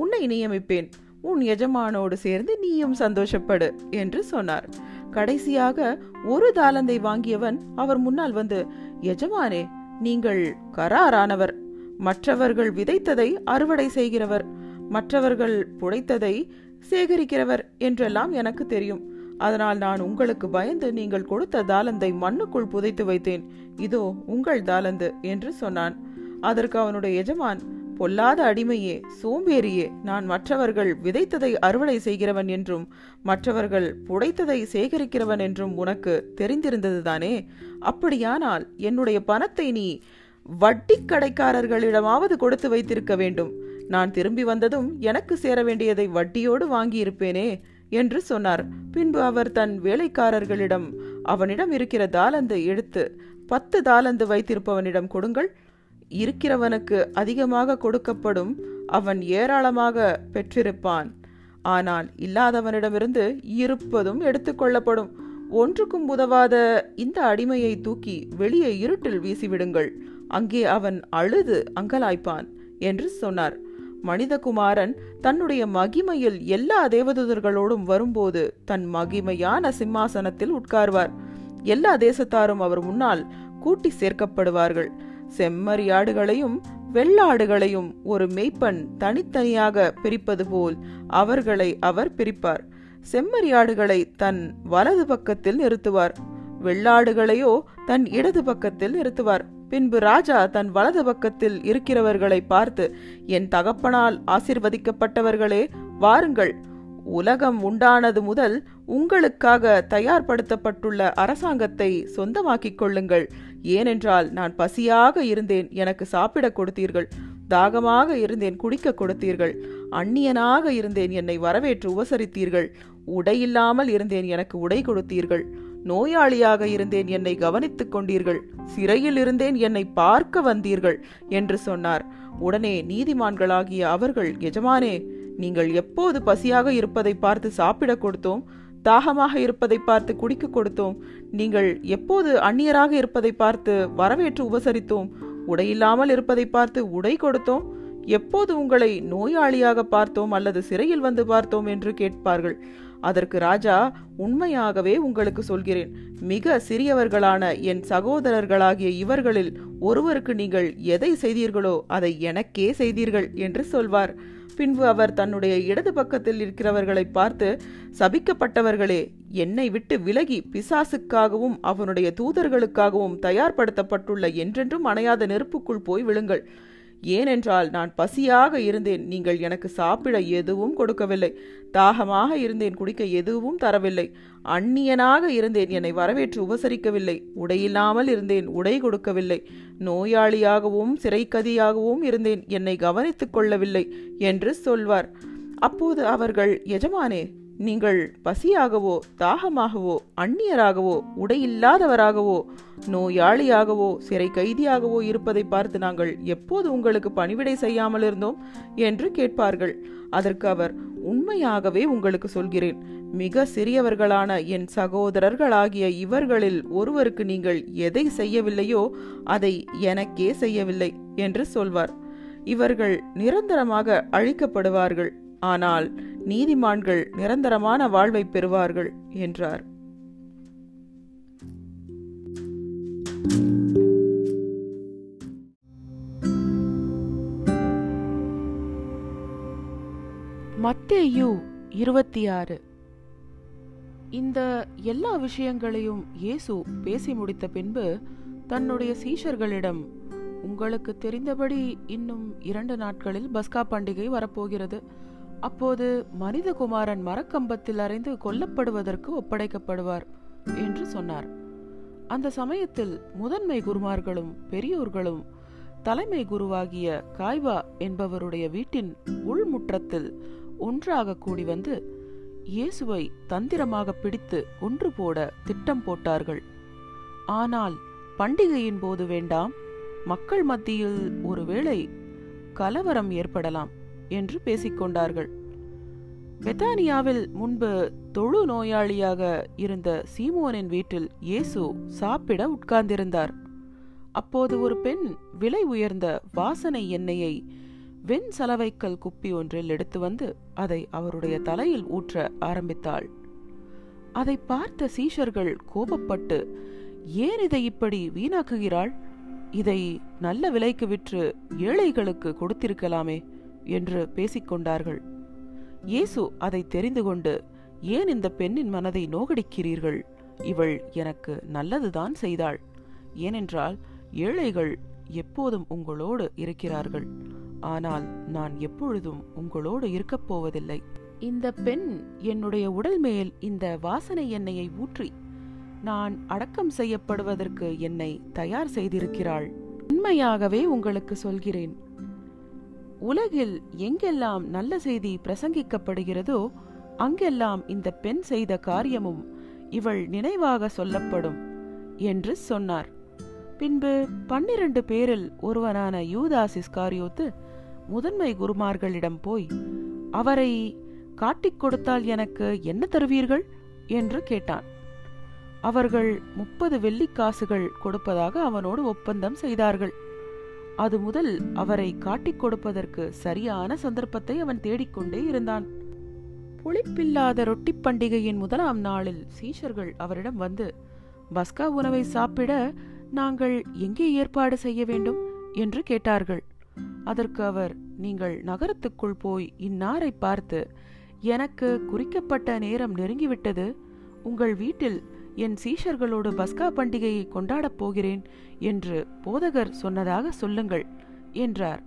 உன்னை நியமிப்பேன். உன் எஜமானோடு சேர்ந்து நீயும் சந்தோஷப்படு என்று சொன்னார். கடைசியாக ஒரு தாலந்தை வாங்கியவன் அவர் முன்னால் வந்து, எஜமானே, நீங்கள் கராரானவர், மற்றவர்கள் விதைத்ததை அறுவடை செய்கிறவர், மற்றவர்கள் புடைத்ததை சேகரிக்கிறவர் என்றெல்லாம் எனக்கு தெரியும். அதனால் நான் உங்களுக்கு பயந்து நீங்கள் கொடுத்த தாலந்தை மண்ணுக்குள் புதைத்து வைத்தேன். இதோ உங்கள் தாலந்து என்று சொன்னான். அதற்கு அவனுடைய எஜமான், பொல்லாத அடிமையே, சோம்பேறியே, நான் மற்றவர்கள் விதைத்ததை அறுவடை செய்கிறவன் என்றும் மற்றவர்கள் புடைத்ததை சேகரிக்கிறவன் என்றும் உனக்கு தெரிந்திருந்ததுதானே. அப்படியானால் என்னுடைய பணத்தை நீ வட்டிக் கடைக்காரர்களிடமாவது கொடுத்து வைத்திருக்க வேண்டும். நான் திரும்பி வந்ததும் எனக்கு சேர வேண்டியதை வட்டியோடு வாங்கியிருப்பேனே என்று சொன்னார். பின்பு அவர் தன் வேலைக்காரர்களிடம், அவனிடம் இருக்கிற தாலந்து எடுத்து பத்து தாலந்து வைத்திருப்பவனிடம் கொடுங்கள், இருக்கிறவனுக்கு அதிகமாக கொடுக்கப்படும், அவன் ஏராளமாக பெற்றிருப்பான். ஆனால் இல்லாதவனிடமிருந்து இருப்பதும் எடுத்துக்கொள்ளப்படும். ஒன்றுக்கும் உதவாத இந்த அடிமையை தூக்கி வெளியே இருட்டில் வீசிவிடுங்கள், அங்கே அவன் அழுது அங்கலாய்ப்பான் என்று சொன்னார். மனிதகுமாரன் தன்னுடைய மகிமையில் எல்லா தேவதூதர்களோடும் வரும்போது தன் மகிமையான சிம்மாசனத்தில் உட்கார்வார். எல்லா தேசத்தாரும் அவர் முன்னால் கூட்டி சேர்க்கப்படுவார்கள். செம்மறியாடுகளையும் வெள்ளாடுகளையும் ஒரு மேய்ப்பன் தனித்தனியாக பிரிப்பது போல் அவர்களை அவர் பிரிப்பார். செம்மறியாடுகளை தன் வலது பக்கத்தில் நிறுத்துவார், வெள்ளாடுகளையோ தன் இடது பக்கத்தில் நிறுத்துவார். பின்பு ராஜா தன் வலது பக்கத்தில் இருக்கிறவர்களை பார்த்து, என் தகப்பனால் ஆசீர்வதிக்கப்பட்டவர்களே, வாருங்கள், உலகம் உண்டானது முதல் உங்களுக்காக தயார்படுத்தப்பட்டுள்ள அரசாங்கத்தை சொந்தமாக்கிக் கொள்ளுங்கள். ஏனென்றால் நான் பசியாக இருந்தேன், எனக்கு சாப்பிட கொடுத்தீர்கள், தாகமாக இருந்தேன், குடிக்க கொடுத்தீர்கள், அந்நியனாக இருந்தேன், என்னை வரவேற்று உபசரித்தீர்கள், உடையில்லாமல் இருந்தேன், எனக்கு உடை கொடுத்தீர்கள், நோயாளியாக இருந்தேன், என்னை கவனித்துக் கொண்டீர்கள், சிறையில் இருந்தேன், என்னை பார்க்க வந்தீர்கள் என்று சொன்னார். உடனே நீதிமான்களாகிய அவர்கள், எஜமானே, நீங்கள் எப்போது பசியாக இருப்பதை பார்த்து சாப்பிட கொடுத்தோம், தாகமாக இருப்பதை பார்த்து குடிக்க கொடுத்தோம், நீங்கள் எப்போது அந்நியராக இருப்பதை பார்த்து வரவேற்று உபசரித்தோம், உடையில்லாமல் இருப்பதை பார்த்து உடை கொடுத்தோம், எப்போது உங்களை நோயாளியாக பார்த்தோம் அல்லது சிறையில் வந்து பார்த்தோம் என்று கேட்பார்கள். அதற்கு ராஜா, உண்மையாகவே உங்களுக்கு சொல்கிறேன், மிக சிறியவர்களான என் சகோதரர்களாகிய இவர்களில் ஒருவருக்கு நீங்கள் எதை செய்தீர்களோ அதை எனக்கே செய்தீர்கள் என்று சொல்வார். பின்பு அவர் தன்னுடைய இடது பக்கத்தில் இருக்கிறவர்களை பார்த்து, சபிக்கப்பட்டவர்களே, என்னை விட்டு விலகி பிசாசுக்காகவும் அவனுடைய தூதர்களுக்காகவும் தயார்படுத்தப்பட்டுள்ள என்றென்றும் அணையாத நெருப்புக்குள் போய் விழுங்கள். ஏனென்றால் நான் பசியாக இருந்தேன், நீங்கள் எனக்கு சாப்பிட எதுவும் கொடுக்கவில்லை, தாகமாக இருந்தேன், குடிக்க எதுவும் தரவில்லை, அந்நியனாக இருந்தேன், என்னை வரவேற்று உபசரிக்கவில்லை, உடையில்லாமல் இருந்தேன், உடை கொடுக்கவில்லை, நோயாளியாகவும் சிறைக்கதியாகவும் இருந்தேன், என்னை கவனித்துக் கொள்ளவில்லை என்று சொல்வார். அப்போது அவர்கள், எஜமானே, நீங்கள் பசியாகவோ தாகமாகவோ அந்நியராகவோ உடையில்லாதவராகவோ நோயாளியாகவோ சிறை கைதியாகவோ இருப்பதை பார்த்து நாங்கள் எப்போது உங்களுக்கு பணிவிடை செய்யாமல் இருந்தோம் என்று கேட்பார்கள். அதற்கு அவர், உண்மையாகவே உங்களுக்கு சொல்கிறேன், மிக சிறியவர்களான என் சகோதரர்களாகிய இவர்களில் ஒருவருக்கு நீங்கள் எதை செய்யவில்லையோ அதை எனக்கே செய்யவில்லை என்று சொல்வார். இவர்கள் நிரந்தரமாக அழிக்கப்படுவார்கள், ஆனால் நீதிமான்கள் நிரந்தரமான வாழ்வை பெறுவார்கள் என்றார். மத்தேயு இருபத்தி ஆறு. இந்த எல்லா விஷயங்களையும் இயேசு பேசி முடித்த பின்பு தன்னுடைய சீஷர்களிடம், உங்களுக்கு தெரிந்தபடி இன்னும் இரண்டு நாட்களில் பஸ்கா பண்டிகை வரப்போகிறது. அப்போது மனிதகுமாரன் மரக்கம்பத்தில் அறைந்து கொல்லப்படுவதற்கு ஒப்படைக்கப்படுவார் என்று சொன்னார். அந்த சமயத்தில் முதன்மை குருமார்களும் பெரியோர்களும் தலைமை குருவாகிய காய்வா என்பவருடைய வீட்டின் உள்முற்றத்தில் ஒன்றாக கூடி வந்து இயேசுவை தந்திரமாக பிடித்து ஒன்று போட திட்டம் போட்டார்கள். ஆனால் பண்டிகையின் போது வேண்டாம், மக்கள் மத்தியில் ஒருவேளை கலவரம் ஏற்படலாம் என்று பேசிக்கொண்டார்கள். பெத்தானியாவில் முன்பு தொழு நோயாளியாக இருந்த சீமோனின் வீட்டில் இயேசு சாப்பிட உட்கார்ந்திருந்தார். அப்போது ஒரு பெண் விலை உயர்ந்த வாசனை எண்ணெயை வெண் சலவைக்கல் குப்பி ஒன்றில் எடுத்து வந்து அதை அவருடைய தலையில் ஊற்ற ஆரம்பித்தாள். அதை பார்த்த சீஷர்கள் கோபப்பட்டு, ஏன் இதை இப்படி வீணாக்குகிறாள்? இதை நல்ல விலைக்கு விற்று ஏழைகளுக்கு கொடுத்திருக்கலாமே என்று பேசிக்கொண்டார்கள். இயேசு அதை தெரிந்து கொண்டு, ஏன் இந்த பெண்ணின் மனதை நோகடிக்கிறீர்கள்? இவள் எனக்கு நல்லதுதான் செய்தாள். ஏனென்றால் ஏழைகள் எப்போதும் உங்களோடு இருக்கிறார்கள், ஆனால் நான் எப்பொழுதும் உங்களோடு இருக்கப் போவதில்லை. இந்த பெண் என்னுடைய உடல் மேல் இந்த வாசனை எண்ணெயை ஊற்றி நான் அடக்கம் செய்யப்படுவதற்கு என்னை தயார் செய்திருக்கிறாள். உண்மையாகவே உங்களுக்கு சொல்கிறேன், உலகில் எங்கெல்லாம் நல்ல செய்தி பிரசங்கிக்கப்படுகிறதோ அங்கெல்லாம் இந்த பெண் செய்த காரியமும் இவள் நினைவாக சொல்லப்படும் என்று சொன்னார். பின்பு பன்னிரண்டு பேரில் ஒருவனான யூதாஸ் இஸ்காரியோத்து முதன்மை குருமார்களிடம் போய், அவரை காட்டிக் கொடுத்தால் எனக்கு என்ன தருவீர்கள் என்று கேட்டான். அவர்கள் முப்பது வெள்ளிக்காசுகள் கொடுப்பதாக அவனோடு ஒப்பந்தம் செய்தார்கள். அது முதல் அவரை காட்டிக் கொடுப்பதற்கு சரியான சந்தர்ப்பத்தை அவன் தேடிக்கொண்டே இருந்தான். புளிப்பில்லாத ரொட்டி பண்டிகையின் முதலாம் நாளில் சீஷர்கள் அவரிடம் வந்து, பஸ்கா உணவை சாப்பிட நாங்கள் எங்கே ஏற்பாடு செய்ய வேண்டும் என்று கேட்டார்கள். அதற்கு அவர், நீங்கள் நகரத்துக்குள் போய் இன்னாரை பார்த்து, எனக்கு குறிக்கப்பட்ட நேரம் நெருங்கிவிட்டது, உங்கள் வீட்டில் என் சீஷர்களோடு பஸ்கா பண்டிகையை கொண்டாடப் போகிறேன் என்று போதகர் சொன்னதாக சொல்லுங்கள் என்றார்.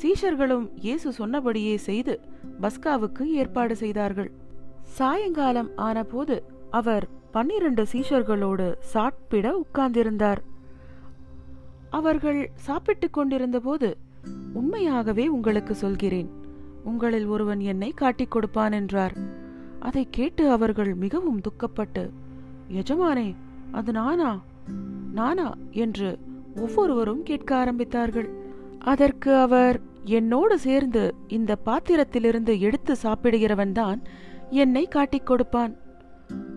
சீஷர்களும் இயேசு சொன்னபடியே செய்து பஸ்காவுக்கு ஏற்பாடு செய்தார்கள். சாயங்காலம் ஆனபோது அவர் பன்னிரண்டு சீஷர்களோடு சாப்பிட உட்கார்ந்திருந்தார். அவர்கள் சாப்பிட்டு கொண்டிருந்த போது, உண்மையாகவே உங்களுக்கு சொல்கிறேன், உங்களில் ஒருவன் என்னை காட்டிக் கொடுப்பான் என்றார். அதை கேட்டு அவர்கள் மிகவும் துக்கப்பட்டு, எஜமானே, அது நானா நானா என்று ஒவ்வொருவரும் கேட்க ஆரம்பித்தார்கள். அதற்கு அவர், என்னோடு சேர்ந்து இந்த பாத்திரத்திலிருந்து எடுத்து சாப்பிடுகிறவன் தான் என்னை காட்டிக் கொடுப்பான்.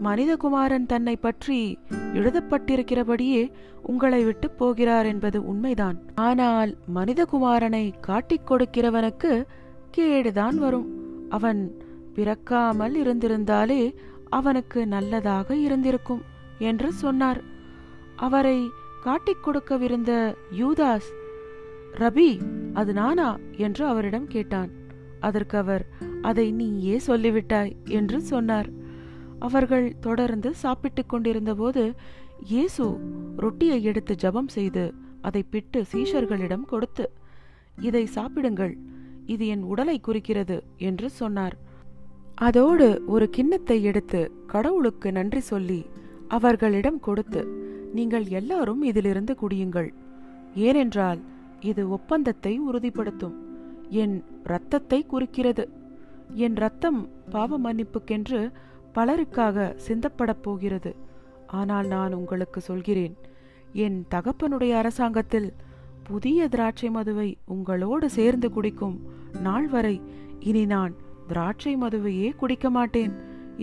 மனிதகுமாரன் தன்னை பற்றி எழுதப்பட்டிருக்கிறபடியே உங்களை விட்டு போகிறார் என்பது உண்மைதான். ஆனால் மனிதகுமாரனை காட்டிக் கொடுக்கிறவனுக்கு கேடுதான் வரும். அவன் பிறக்காமல் இருந்திருந்தாலே அவனுக்கு நல்லதாக இருந்திருக்கும் என்று சொன்னார். அவரை காட்டிக் கொடுக்கவிருந்த யூதாஸ், ரபி, அது நானா என்று அவரிடம் கேட்டான். அதற்கு அவர், அதை நீயே சொல்லிவிட்டாய் என்று சொன்னார். அவர்கள் தொடர்ந்து சாப்பிட்டு கொண்டிருந்த போது இயேசு ரொட்டியை எடுத்து ஜபம் செய்து அதை பிட்டு சீஷர்களிடம் கொடுத்து, இதை சாப்பிடுங்கள், இது என் உடலை குறிக்கிறது என்று சொன்னார். அதோடு ஒரு கிண்ணத்தை எடுத்து கடவுளுக்கு நன்றி சொல்லி அவர்களிடம் கொடுத்து, நீங்கள் எல்லாரும் இதிலிருந்து குடியுங்கள், ஏனென்றால் இது ஒப்பந்தத்தை உறுதிப்படுத்தும், என் இரத்தத்தை குறிக்கிறது. என் இரத்தம் பாவ மன்னிப்புக்கென்று பலருக்காக சிந்தப்படப் போகிறது. ஆனால் நான் உங்களுக்கு சொல்கிறேன், என் தகப்பனுடைய அரசாங்கத்தில் புதிய திராட்சை மதுவை உங்களோடு சேர்ந்து குடிக்கும் நாள் வரை இனி நான் திராட்சை மதுவையே குடிக்க மாட்டேன்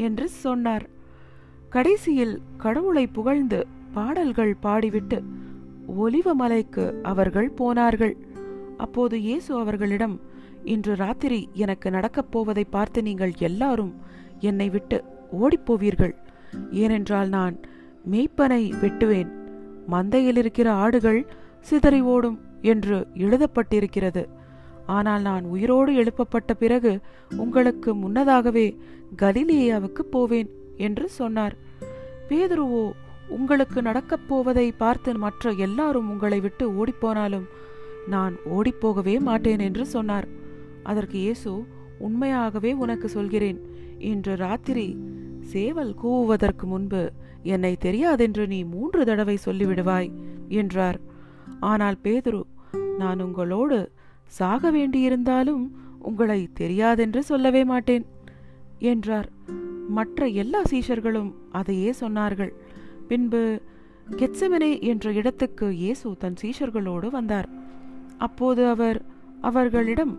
என்று சொன்னார். கடைசியில் கடவுளை புகழ்ந்து பாடல்கள் பாடிவிட்டு ஒலிவ மலைக்கு அவர்கள் போனார்கள். அப்போது இயேசு அவர்களிடம், இன்று ராத்திரி எனக்கு நடக்கப் போவதை பார்த்து நீங்கள் எல்லாரும் என்னை விட்டு ஓடிப்போவீர்கள். ஏனென்றால் நான் மேய்ப்பனை வெட்டுவேன், மந்தையில் இருக்கிற ஆடுகள் சிதறி ஓடும் என்று எழுதப்பட்டிருக்கிறது. ஆனால் நான் உயிரோடு எழுப்பப்பட்ட பிறகு உங்களுக்கு முன்னதாகவே கலிலேயாவுக்கு போவேன் என்று சொன்னார். பேதுருவோ, உங்களுக்கு நடக்கப்போவதை பார்த்து மற்ற எல்லாரும் உங்களை விட்டு ஓடிப்போனாலும் நான் ஓடிப்போகவே மாட்டேன் என்று சொன்னார். அதற்கு இயேசு, உண்மையாகவே உனக்கு சொல்கிறேன், இன்று ராத்திரி சேவல் கூவுவதற்கு முன்பு என்னை தெரியாதென்று நீ மூன்று தடவை சொல்லிவிடுவாய் என்றார். ஆனால் பேதுரு, நான் உங்களோடு சாக வேண்டியிருந்தாலும் உங்களை தெரியாதென்று சொல்லவே மாட்டேன் என்றார். மற்ற எல்லா சீஷர்களும் அதையே சொன்னார்கள். பின்பு கெத்செமனே என்ற இடத்துக்கு இயேசு தன் சீஷர்களோடு வந்தார். அப்போது அவர் அவர்களிடம்,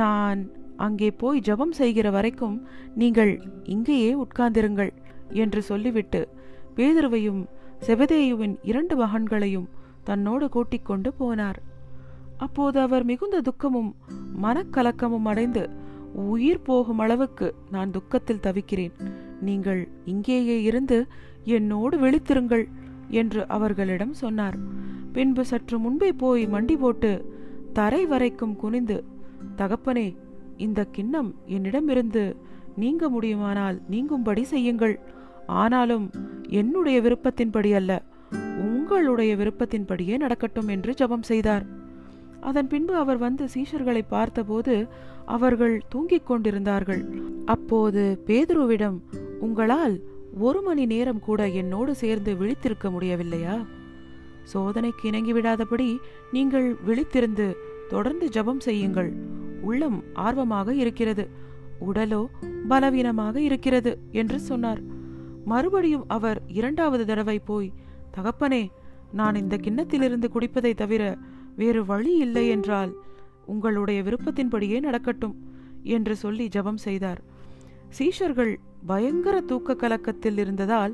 நான் அங்கே போய் ஜெபம் செய்கிற வரைக்கும் நீங்கள் இங்கேயே உட்கார்ந்திருங்கள் என்று சொல்லிவிட்டு பேதுருவையும் செபெதேயுவின் இரண்டு மகன்களையும் தன்னோடு கூட்டிக் கொண்டு போனார். அப்போது அவர் மிகுந்த துக்கமும் மனக்கலக்கமும் அடைந்து, உயிர் போகும் அளவுக்கு நான் துக்கத்தில் தவிக்கிறேன், நீங்கள் இங்கேயே இருந்து என்னோடு விழித்திருங்கள் என்று அவர்களிடம் சொன்னார். பின்பு சற்று முன்பே போய் மண்டி போட்டு தரை வரைக்கும் குனிந்து, தகப்பனே, இந்த கிண்ணம் என்னிடமிருந்து நீங்க முடியுமானால் நீங்கும்படி செய்யுங்கள், ஆனாலும் என்னுடைய விருப்பத்தின்படி அல்ல, உங்களுடைய விருப்பத்தின்படியே நடக்கட்டும் என்று ஜெபம் செய்தார். அதன் பின்பு அவர் வந்து சீஷர்களை பார்த்தபோது அவர்கள் தூங்கிக் கொண்டிருந்தார்கள். அப்போது பேதுருவிடம், உங்களால் ஒரு மணி நேரம் கூட என்னோடு சேர்ந்து விழித்திருக்க முடியவில்லையா? சோதனைக்கு இணங்கிவிடாதபடி நீங்கள் விழித்திருந்து தொடர்ந்து ஜெபம் செய்யுங்கள். உள்ளம் ஆர்வமாக இருக்கிறது, உடலோ பலவீனமாக இருக்கிறது என்று சொன்னார். மறுபடியும் அவர் இரண்டாவது தடவை போய், தகப்பனே, நான் இந்த கிண்ணத்திலிருந்து குடிப்பதை தவிர வேறு வழி இல்லை என்றால் உங்களுடைய விருப்பத்தின்படியே நடக்கட்டும் என்று சொல்லி ஜெபம் செய்தார். சீஷர்கள் பயங்கர தூக்க கலக்கத்தில் இருந்ததால்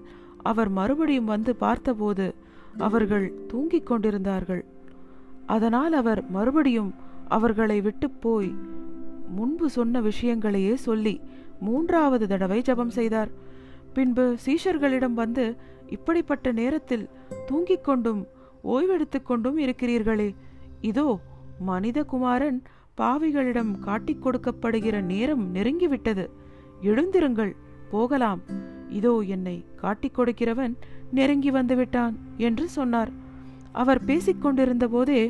அவர் மறுபடியும் வந்து பார்த்தபோது அவர்கள் தூங்கிக் கொண்டிருந்தார்கள். அதனால் அவர் மறுபடியும் அவர்களை விட்டு போய் முன்பு சொன்ன விஷயங்களையே சொல்லி மூன்றாவது தடவை ஜெபம் செய்தார். பின்பு சீஷர்களிடம் வந்து, இப்படிப்பட்ட நேரத்தில் தூங்கிக் கொண்டும் ஓய்வெடுத்து கொண்டும் இருக்கிறீர்களே, இதோ மனிதகுமாரன் பாவிகளிடம் காட்டிக் கொடுக்கப்படுகிற நேரம் நெருங்கிவிட்டது, எழுந்திருங்கள், போகலாம், இதோ என்னை காட்டிக் கொடுக்கிறவன் நெருங்கி வந்துவிட்டான் என்று சொன்னார். அவர் பேசிக்கொண்டிருந்த போதே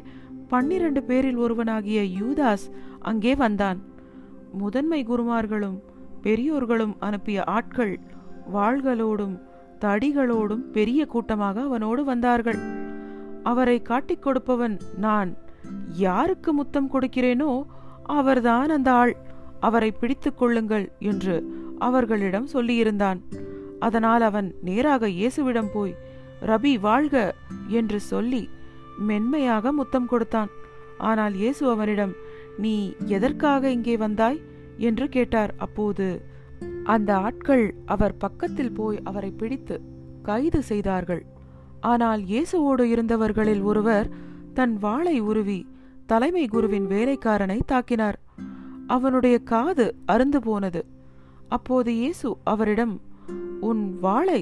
பன்னிரண்டு பேரில் ஒருவனாகிய யூதாஸ் அங்கே வந்தான். முதன்மை குருமார்களும் பெரியோர்களும் அனுப்பிய ஆட்கள் வாள்களோடும் தடிகளோடும் பெரிய கூட்டமாக அவனோடு வந்தார்கள். அவரை காட்டிக் கொடுப்பவன் நான், யாருக்கு முத்தம் கொடுக்கிறேனோ அவர்தான் அந்த ஆள், அவரை பிடித்து கொள்ளுங்கள் என்று அவர்களிடம் சொல்லியிருந்தான். அதனால் அவன் நேராக இயேசுவிடம் போய், ரபி வாழ்க என்று சொல்லி மென்மையாக முத்தம் கொடுத்தான். ஆனால் இயேசு அவனிடம், நீ எதற்காக இங்கே வந்தாய் என்று கேட்டார். அப்போது அந்த ஆட்கள் அவர் பக்கத்தில் போய் அவரை பிடித்து கைது செய்தார்கள். ஆனால் இயேசுவோடு இருந்தவர்களில் ஒருவர் தன் வாளை உருவி தலைமை குருவின் வேலைக்காரனை தாக்கினார். அவனுடைய காது அறுந்து போனது. அப்போது இயேசு அவரிடம், உன் வாளை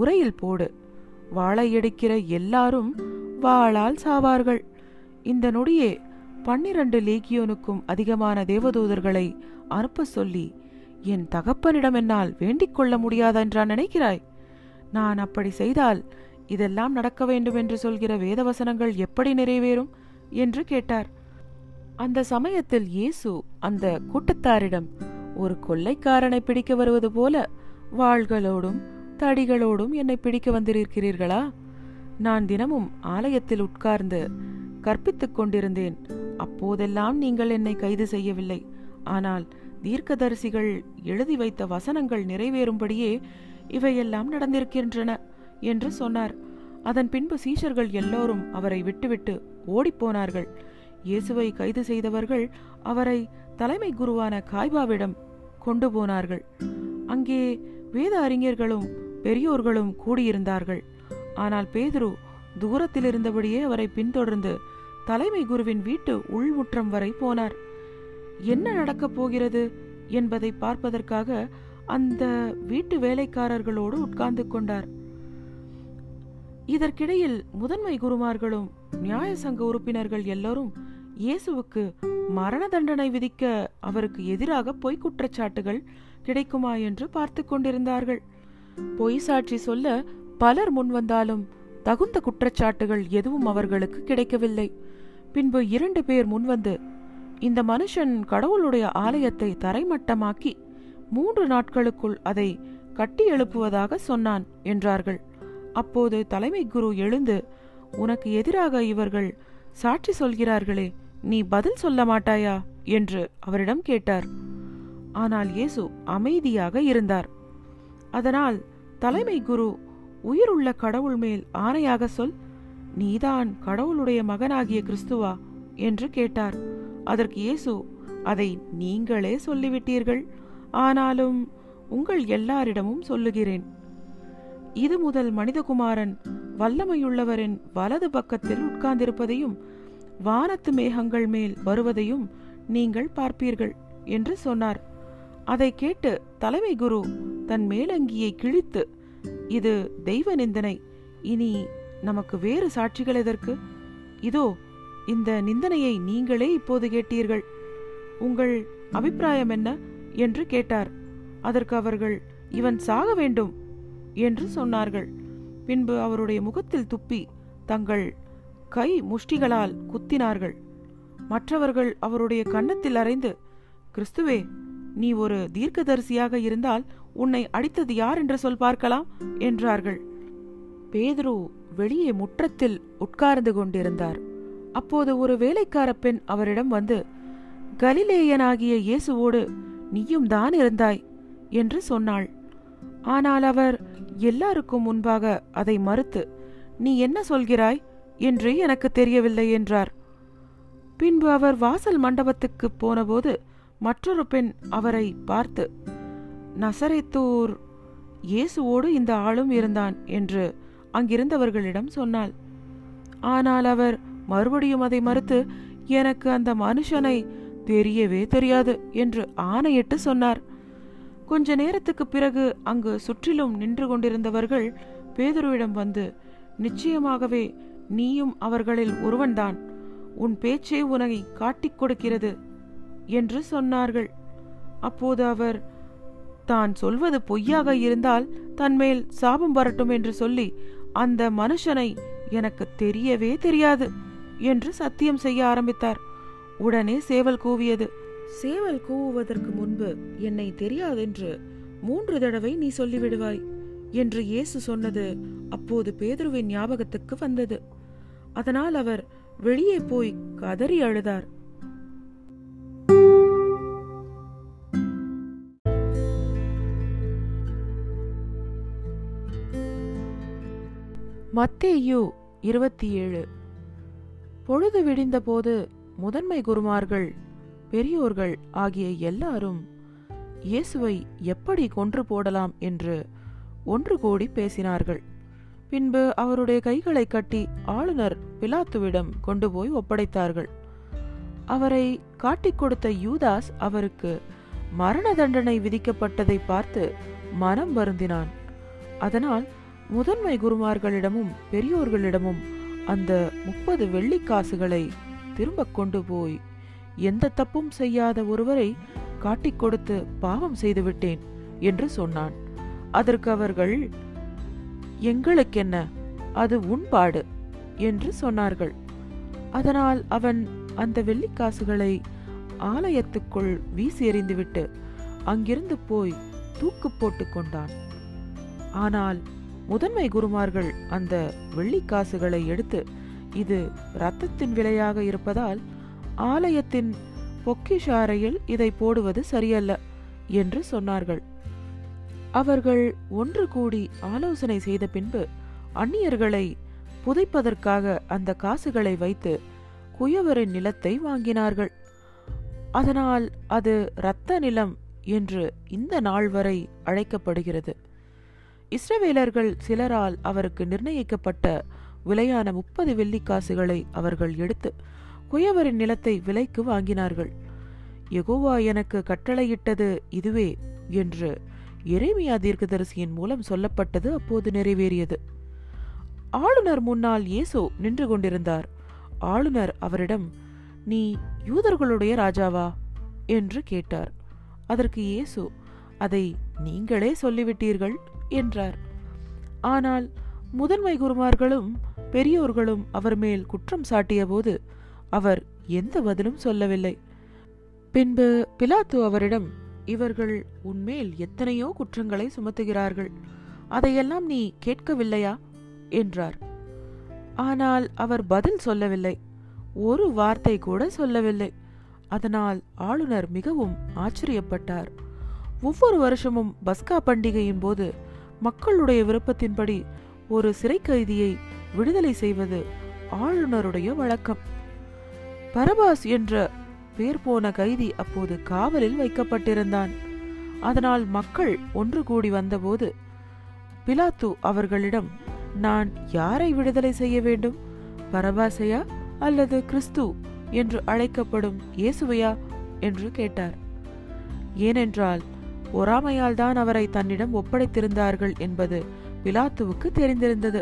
உரையில் போடு, வாளை எடுக்கிற எல்லாரும் வாளால் சாவார்கள். இந்த நொடியே பன்னிரண்டு லேகியோனுக்கும் அதிகமான தேவதூதர்களை அனுப்ப சொல்லி என் தகப்பனிடம் என்னால் வேண்டிக் கொள்ள முடியாதா என்றான் நினைக்கிறாய்? நான் அப்படி செய்தால் இதெல்லாம் நடக்க வேண்டும் என்று சொல்கிற வேதவசனங்கள் எப்படி நிறைவேறும் என்று கேட்டார். அந்த சமயத்தில் இயேசு அந்த கூட்டத்தாரிடம், ஒரு கொள்ளைக்காரனை பிடிக்க வருவது போல வாள்களோடும் தடிகளோடும் என்னை பிடிக்க வந்திருக்கிறீர்களா? நான் தினமும் ஆலயத்தில் உட்கார்ந்து கற்பித்துக் கொண்டிருந்தேன், அப்போதெல்லாம் நீங்கள் என்னை கைது செய்யவில்லை, ஆனால் தீர்க்கதரிசிகள் எழுதி வைத்த வசனங்கள் நிறைவேறும்படியே இவையெல்லாம் நடந்திருக்கின்றன என்று சொன்னார். அதன் பின்பு சீஷர்கள் எல்லோரும் அவரை விட்டுவிட்டு ஓடிப்போனார்கள். இயேசுவை கைது செய்தவர்கள் அவரை தலைமை குருவான காய்பாவிடம் கொண்டு போனார்கள். அங்கே வேத அறிஞர்களும் பெரியோர்களும் கூடியிருந்தார்கள். ஆனால் பேதுரு தூரத்தில் இருந்தபடியே அவரை பின்தொடர்ந்து தலைமை குருவின் வீட்டு உள்முற்றம் வரை போனார். என்ன நடக்கப் போகிறது என்பதை பார்ப்பதற்காக அந்த வீட்டு வேலைக்காரர்களோடு உட்கார்ந்து கொண்டார். இதற்கிடையில் முதன்மை குருமார்களும் நியாய சங்க உறுப்பினர்கள் எல்லோரும் இயேசுவுக்கு மரண தண்டனை விதிக்க அவருக்கு எதிராக பொய் குற்றச்சாட்டுகள் கிடைக்குமா என்று பார்த்து கொண்டிருந்தார்கள். பொய் சாட்சி சொல்ல பலர் முன்வந்தாலும் தகுந்த குற்றச்சாட்டுகள் எதுவும் அவர்களுக்கு கிடைக்கவில்லை. பின்பு இரண்டு பேர் முன்வந்து, இந்த மனுஷன் கடவுளுடைய ஆலயத்தை தரைமட்டமாக்கி மூன்று நாட்களுக்குள் அதை கட்டி எழுப்புவதாக சொன்னான் என்றார்கள். அப்போது தலைமை குரு எழுந்து, உனக்கு எதிராக இவர்கள் சாட்சி சொல்கிறார்களே, நீ பதில் சொல்ல மாட்டாயா என்று அவரிடம் கேட்டார். ஆனால் இயேசு அமைதியாக இருந்தார். அதனால் தலைமை குரு, உயிருள்ள கடவுள் மேல் ஆணையாக சொல், நீதான் கடவுளுடைய மகனாகிய கிறிஸ்துவா என்று கேட்டார். அதற்கு இயேசு, அதை நீங்களே சொல்லிவிட்டீர்கள், ஆனாலும் உங்கள் எல்லாரிடமும் சொல்லுகிறேன், இது முதல் மனிதகுமாரன் வல்லமையுள்ளவரின் வலது பக்கத்தில் உட்கார்ந்திருப்பதையும் வானத்து மேகங்கள் மேல் வருவதையும் நீங்கள் பார்ப்பீர்கள் என்று சொன்னார். அதை கேட்டு தலைமை குரு தன் மேலங்கியை கிழித்து, இது தெய்வ நிந்தனை, இனி நமக்கு வேறு சாட்சிகள் எதற்கு? இதோ இந்த நிந்தனையை நீங்களே இப்போது கேட்டீர்கள், உங்கள் அபிப்பிராயம் என்ன என்று கேட்டார். அதற்கு அவர்கள், இவன் சாக வேண்டும் என்று சொன்னார்கள். பின்பு அவருடைய முகத்தில் துப்பி தங்கள் கை முஷ்டிகளால் குத்தினார்கள். மற்றவர்கள் அவருடைய கன்னத்தில் அறைந்து, கிறிஸ்துவே, நீ ஒரு தீர்க்கதரிசியாக இருந்தால் உன்னை அடித்தது யார் என்று சொல் பார்க்கலாம் என்றார்கள். பேதுரு வெளியே முற்றத்தில் உட்கார்ந்து கொண்டிருந்தார். அப்போது ஒரு வேலைக்கார பெண் அவரிடம் வந்து, கலிலேயனாகிய இயேசுவோடு நீயும் தான் இருந்தாய் என்று சொன்னாள். ஆனால் அவர் எல்லாருக்கும் முன்பாக அதை மறுத்து, நீ என்ன சொல்கிறாய் என்று எனக்கு தெரியவில்லை என்றார். பின்பு அவர் வாசல் மண்டபத்துக்கு போனபோது மற்றொரு பெண் அவரை பார்த்து, நசரேத்தூர் இயேசுவோடு இந்த ஆளும் இருந்தான் என்று அங்கிருந்தவர்களிடம் சொன்னாள். ஆனால் அவர் மறுபடியும் அதை மறுத்து, எனக்கு அந்த மனுஷனை தெரியவே தெரியாது என்று ஆணையிட்டு சொன்னார். கொஞ்ச நேரத்துக்கு பிறகு அங்கு சுற்றிலும் நின்று கொண்டிருந்தவர்கள் பேதுருவிடம் வந்து, நிச்சயமாகவே நீயும் அவர்களில் ஒருவன்தான், உன் பேச்சே உனக்கு காட்டிக் கொடுக்கிறது என்று சொன்னார்கள். அப்போது அவர், தான் சொல்வது பொய்யாக இருந்தால் தன்மேல் சாபம் வரட்டும் என்று சொல்லி, அந்த மனுஷனை எனக்கு தெரியவே தெரியாது என்று சத்தியம் செய்ய ஆரம்பித்தார். உடனே சேவல் கூவியது. சேவல் கூவுவதற்கு முன்பு என்னை தெரியாதென்று மூன்று தடவை நீ சொல்லிவிடுவாய் என்று இயேசு சொன்னது அப்போது பேதுருவின் ஞாபகத்துக்கு வந்தது. அதனால் அவர் வெளியே போய் கதறி அழுதார். மத்தேயு இருபத்தி ஏழு. பொழுது விடிந்தபோது முதன்மை குருமார்கள், பெரியோர்கள் ஆகிய எல்லாரும் இயேசுவை எப்படி கொன்று போடலாம் என்று ஒன்று கூடி பேசினார்கள். பின்பு அவருடைய கைகளை கட்டி ஆளுநர் பிலாத்துவிடம் கொண்டு போய் ஒப்படைத்தார்கள். அவரை காட்டிக் கொடுத்த யூதாஸ் அவருக்கு மரண தண்டனை விதிக்கப்பட்டதை பார்த்து மனம் வருந்தினான். அதனால் முதன்மை குருமார்களிடமும் பெரியோர்களிடமும் அந்த முப்பது வெள்ளிக்காசுகளை திரும்ப கொண்டு போய், எந்த தப்பும் செய்யாத ஒருவரை காட்டிக் கொடுத்து பாவம் செய்துவிட்டேன் என்று சொன்னான். அதற்கு அவர்கள், எங்களுக்கென்ன, அது உண்பாடு என்று சொன்னார்கள். அதனால் அவன் அந்த வெள்ளிக்காசுகளை ஆலயத்துக்குள் வீசி எறிந்துவிட்டு அங்கிருந்து போய் தூக்கு போட்டு கொண்டான். ஆனால் முதன்மை குருமார்கள் அந்த வெள்ளிக்காசுகளை எடுத்து, இது இரத்தத்தின் விலையாக இருப்பதால் ஆலயத்தின் பொக்கிஷாரையில் இதை போடுவது சரியல்ல என்று சொன்னார்கள். அவர்கள் ஒன்று கூடி ஆலோசனை செய்த பின்பு அந்நியர்களை புதைப்பதற்காக அந்த காசுகளை வைத்து குயவரின் நிலத்தை வாங்கினார்கள். அதனால் அது இரத்த நிலம் என்று இந்த நாள் வரை அழைக்கப்படுகிறது. இஸ்ரவேலர்கள் சிலரால் அவருக்கு நிர்ணயிக்கப்பட்ட விலையான முப்பது வெள்ளிக்காசுகளை அவர்கள் எடுத்து குயவரின் நிலத்தை விலைக்கு வாங்கினார்கள். யெகோவா எனக்கு கட்டளையிட்டது இதுவே என்று எரேமியா தீர்க்கதரிசியின் மூலம் சொல்லப்பட்டது அப்போது நிறைவேறியது. ஆளுநர் முன்னால் இயேசு நின்று கொண்டிருந்தார். ஆளுநர் அவரிடம், நீ யூதர்களுடைய ராஜாவா என்று கேட்டார். அதற்கு இயேசு, அதை நீங்களே சொல்லிவிட்டீர்கள் என்றார். ஆனால் முதன்மை குருமார்களும் பெரியோர்களும் அவர் மேல் குற்றம் சாட்டிய போது அவர் எந்த பதிலும் சொல்லவில்லை. பின்பு பிலாத்து அவரிடம், இவர்கள் உன்மேல் எத்தனையோ குற்றங்களை சுமத்துகிறார்கள், அதையெல்லாம் நீ கேட்கவில்லையா என்றார். ஆனால் அவர் பதில் சொல்லவில்லை, ஒரு வார்த்தை கூட சொல்லவில்லை. அதனால் ஆளுநர் மிகவும் ஆச்சரியப்பட்டார். ஒவ்வொரு வருஷமும் பஸ்கா பண்டிகையின் போது மக்களுடைய விருப்பத்தின்படி ஒரு சிறை கைதியை விடுதலை செய்வது ஆளுநருடைய வழக்கம். பரபாஸ் என்ற பேர் போன கைதி அப்போது காவலில் வைக்கப்பட்டிருந்தான். அதனால் மக்கள் ஒன்று கூடி வந்தபோது பிலாத்து அவர்களிடம், நான் யாரை விடுதலை செய்ய வேண்டும், பரபாசையா அல்லது கிறிஸ்து என்று அழைக்கப்படும் இயேசுவையா என்று கேட்டார். ஏனென்றால் பொறாமையால் தான் அவரை தன்னிடம் ஒப்படைத்திருந்தார்கள் என்பது பிலாத்துவுக்கு தெரிந்திருந்தது.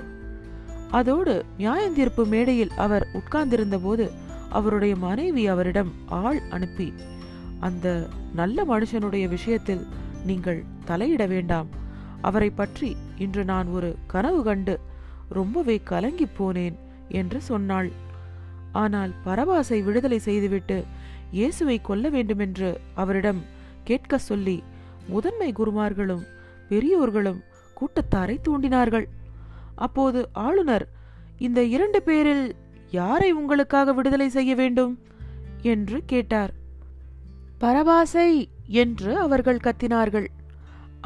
அதோடு நியாயந்தீர்ப்பு மேடையில் அவர் உட்கார்ந்திருந்த போது அவருடைய மனைவி அவரிடம் ஆள் அனுப்பி, அந்த நல்ல மனுஷனுடைய விஷயத்தில் நீங்கள் தலையிட வேண்டாம், அவரை பற்றி இன்று நான் ஒரு கனவு கண்டு ரொம்பவே கலங்கி போனேன் என்று சொன்னாள். ஆனால் பரபாசை விடுதலை செய்துவிட்டு இயேசுவை கொல்ல வேண்டுமென்று அவரிடம் கேட்க சொல்லி முதன்மை குருமார்களும் பெரியோர்களும் கூட்டத்தாரை தூண்டினார்கள். அப்போது ஆளுநர், இந்த இரண்டு பேரில் யாரை உங்களுக்காக விடுதலை செய்ய வேண்டும் என்று கேட்டார். பரபாசை என்று அவர்கள் கத்தினார்கள்.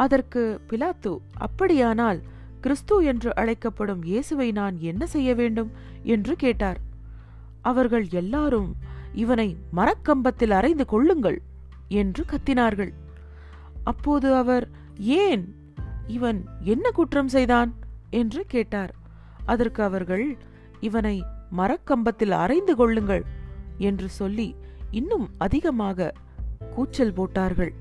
அதற்கு பிலாத்து, அப்படியானால் கிறிஸ்து என்று அழைக்கப்படும் இயேசுவை நான் என்ன செய்ய வேண்டும் என்று கேட்டார். அவர்கள் எல்லாரும், இவனை மரக்கம்பத்தில் அறைந்து கொள்ளுங்கள் என்று கத்தினார்கள். அப்போது அவர், ஏன், இவன் என்ன குற்றம் செய்தான் என்று கேட்டார். அதற்கு அவர்கள், இவனை மரக்கம்பத்தில் அறைந்து கொள்ளுங்கள் என்று சொல்லி இன்னும் அதிகமாக கூச்சல் போட்டார்கள்.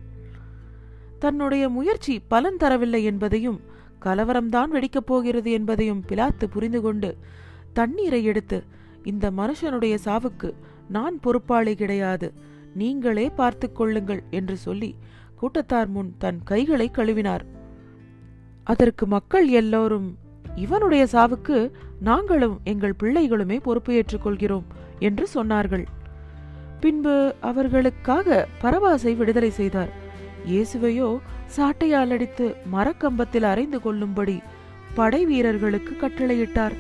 தன்னுடைய முயற்சி பலன் தரவில்லை என்பதையும் கலவரம்தான் வெடிக்கப் போகிறது என்பதையும் பிலாத்து புரிந்து கொண்டு தண்ணீரை எடுத்து, இந்த மனுஷனுடைய சாவுக்கு நான் பொறுப்பாளி கிடையாது, நீங்களே பார்த்து கொள்ளுங்கள் என்று சொல்லி கூட்டத்தார் முன் தன் கைகளை கழுவினார். அதற்கு மக்கள் எல்லோரும், இவனுடைய சாவுக்கு நாங்களும் எங்கள் பிள்ளைகளுமே பொறுப்பு ஏற்றுக் கொள்கிறோம் என்று சொன்னார்கள். பின்பு அவர்களுக்காக பரபாசை விடுதலை செய்தார். இயேசுவையோ சாட்டையால் அடித்து மரக்கம்பத்தில் அறைந்து கொள்ளும்படி படை வீரர்களுக்கு கட்டளையிட்டார்.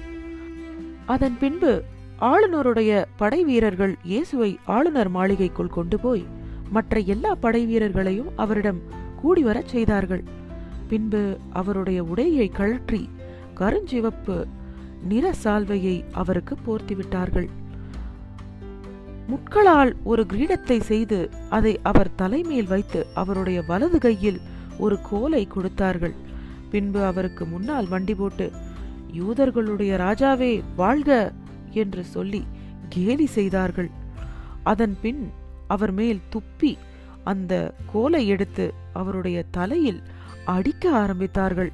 அதன் பின்பு ஆளுநருடைய படை வீரர்கள் இயேசுவை ஆளுநர் மாளிகைக்குள் கொண்டு போய் மற்ற எல்லா படை வீரர்களையும் அவரிடம் கூடிவரச் செய்தார்கள். பின்பு அவருடைய உடையை கழற்றி கருஞ்சிவப்பு நிற சால்வையை அவருக்கு போர்த்திவிட்டார்கள். முட்களால் ஒரு கிரீடத்தை செய்து அதை அவர் தலைமேல் வைத்து அவருடைய வலது கையில் ஒரு கோலை கொடுத்தார்கள். பின்பு அவருக்கு முன்னால் வண்டி போட்டு, யூதர்களுடைய ராஜாவே வாழ்க என்று சொல்லி கேலி செய்தார்கள். அதன் பின் அவர் மேல் துப்பி அந்த கோலை எடுத்து அவருடைய தலையில் அடிக்க ஆரம்பித்தார்கள்.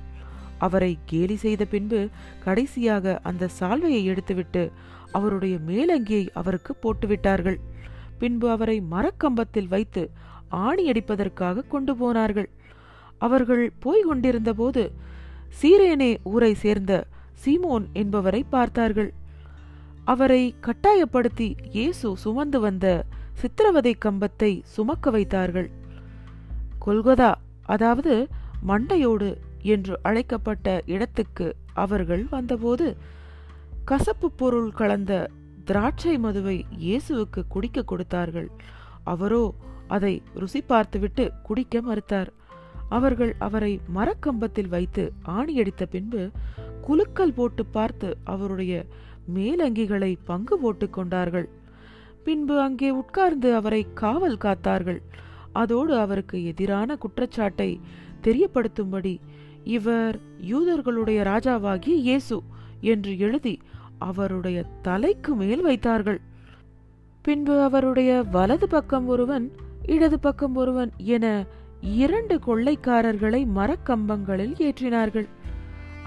அவரை கேலி செய்த பின்பு கடைசியாக அந்த சால்வையை எடுத்துவிட்டு அவருடைய மேலங்கியை அவருக்கு போட்டுவிட்டார்கள். பின்பு அவரை மரக்கம்பத்தில் வைத்து ஆணியடிப்பதற்காக கொண்டு போனார்கள். அவர்கள் போய்கொண்டிருந்த போது சீரேனே ஊரை சேர்ந்த சீமோன் என்பவரை பார்த்தார்கள். அவரை கட்டாயப்படுத்தி இயேசு சுமந்து வந்த சித்திரவதை கம்பத்தை சுமக்க வைத்தார்கள். கொல்கொதா, அதாவது மண்டையோடு என்று அழைக்கப்பட்ட இடத்துக்கு அவர்கள் வந்தபோது கசப்பு பொருள் கலந்த திராட்சை மதுவை இயேசுவுக்கு குடிக்க கொடுத்தார்கள். அவரோ அதை ருசி பார்த்துவிட்டு குடிக்க மறுத்தார். அவர்கள் அவரை மரக்கம்பத்தில் வைத்து ஆணியடித்த பின்பு குலுக்கல் போட்டு பார்த்து அவருடைய மேலங்கிகளை பங்கு போட்டு கொண்டார்கள். பின்பு அங்கே உட்கார்ந்து அவரை காவல் காத்தார்கள். அதோடு அவருக்கு எதிரான குற்றச்சாட்டை தெரியப்படுத்தும்படி, இவர் யூதர்களுடைய ராஜாவாகிய இயேசு என்று எழுதி அவருடைய தலைக்கு மேல் வைத்தார்கள். பின்பு அவருடைய வலது பக்கம் ஒருவன், இடது பக்கம் ஒருவன் என இரண்டு கொள்ளைக்காரர்களை மரக்கம்பங்களில் ஏற்றினார்கள்.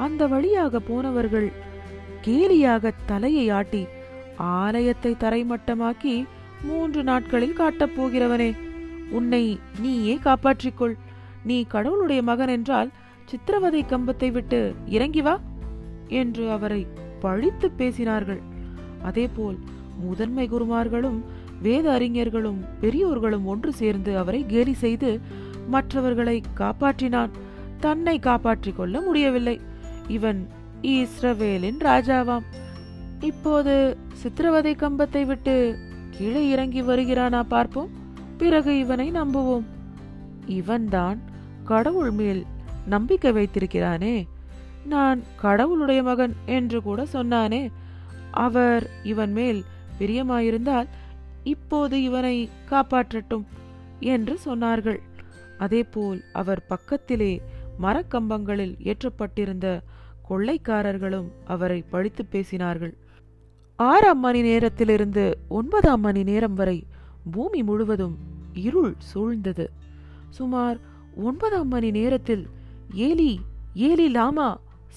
அந்த வழியாக போனவர்கள் கேலியாக தலையை ஆட்டி, ஆலயத்தை தரைமட்டமாக்கி மூன்று நாட்களில் காட்டப்போகிறவனே, உன்னை நீயே காப்பாற்றிக்கொள், நீ கடவுளுடைய மகன் என்றால் சித்திரவதை கம்பத்தை விட்டு இறங்கி வா என்று அவரை பழித்து பேசினார்கள். அதேபோல் முதன்மை குருமார்களும் வேத அறிஞர்களும் பெரியோர்களும் ஒன்று சேர்ந்து அவரை கேலி செய்து மற்றவர்களை காப்பாற்றினான், தன்னை காப்பாற்றிக் கொள்ள முடியவில்லை. இவன் இஸ்ரவேலின் ராஜாவாம், இப்போது சித்திரவதை கம்பத்தை விட்டு கீழே இறங்கி வருகிறானா பார்ப்போம், பிறகு இவனை நம்புவோம். இவன்தான் கடவுள் மேல் நம்பிக்கை வைத்திருக்கிறானே, நான் கடவுளுடைய மகன் என்று கூட சொன்னானே, அவர் இவன் மேல் பிரியமாயிருந்தால் இப்போது இவனை காப்பாற்றட்டும் என்று சொன்னார்கள். அதேபோல் அவர் பக்கத்திலே மரக்கம்பங்களில் ஏற்றப்பட்டிருந்த கொள்ளைக்காரர்களும் அவரை பழித்து பேசினார்கள். ஆறாம் மணி நேரத்திலிருந்து ஒன்பதாம் மணி நேரம் வரை பூமி முழுவதும் இருள் சூழ்ந்தது. சுமார் ஒன்பதாம் மணி நேரத்தில் ஏலி ஏலி லாமா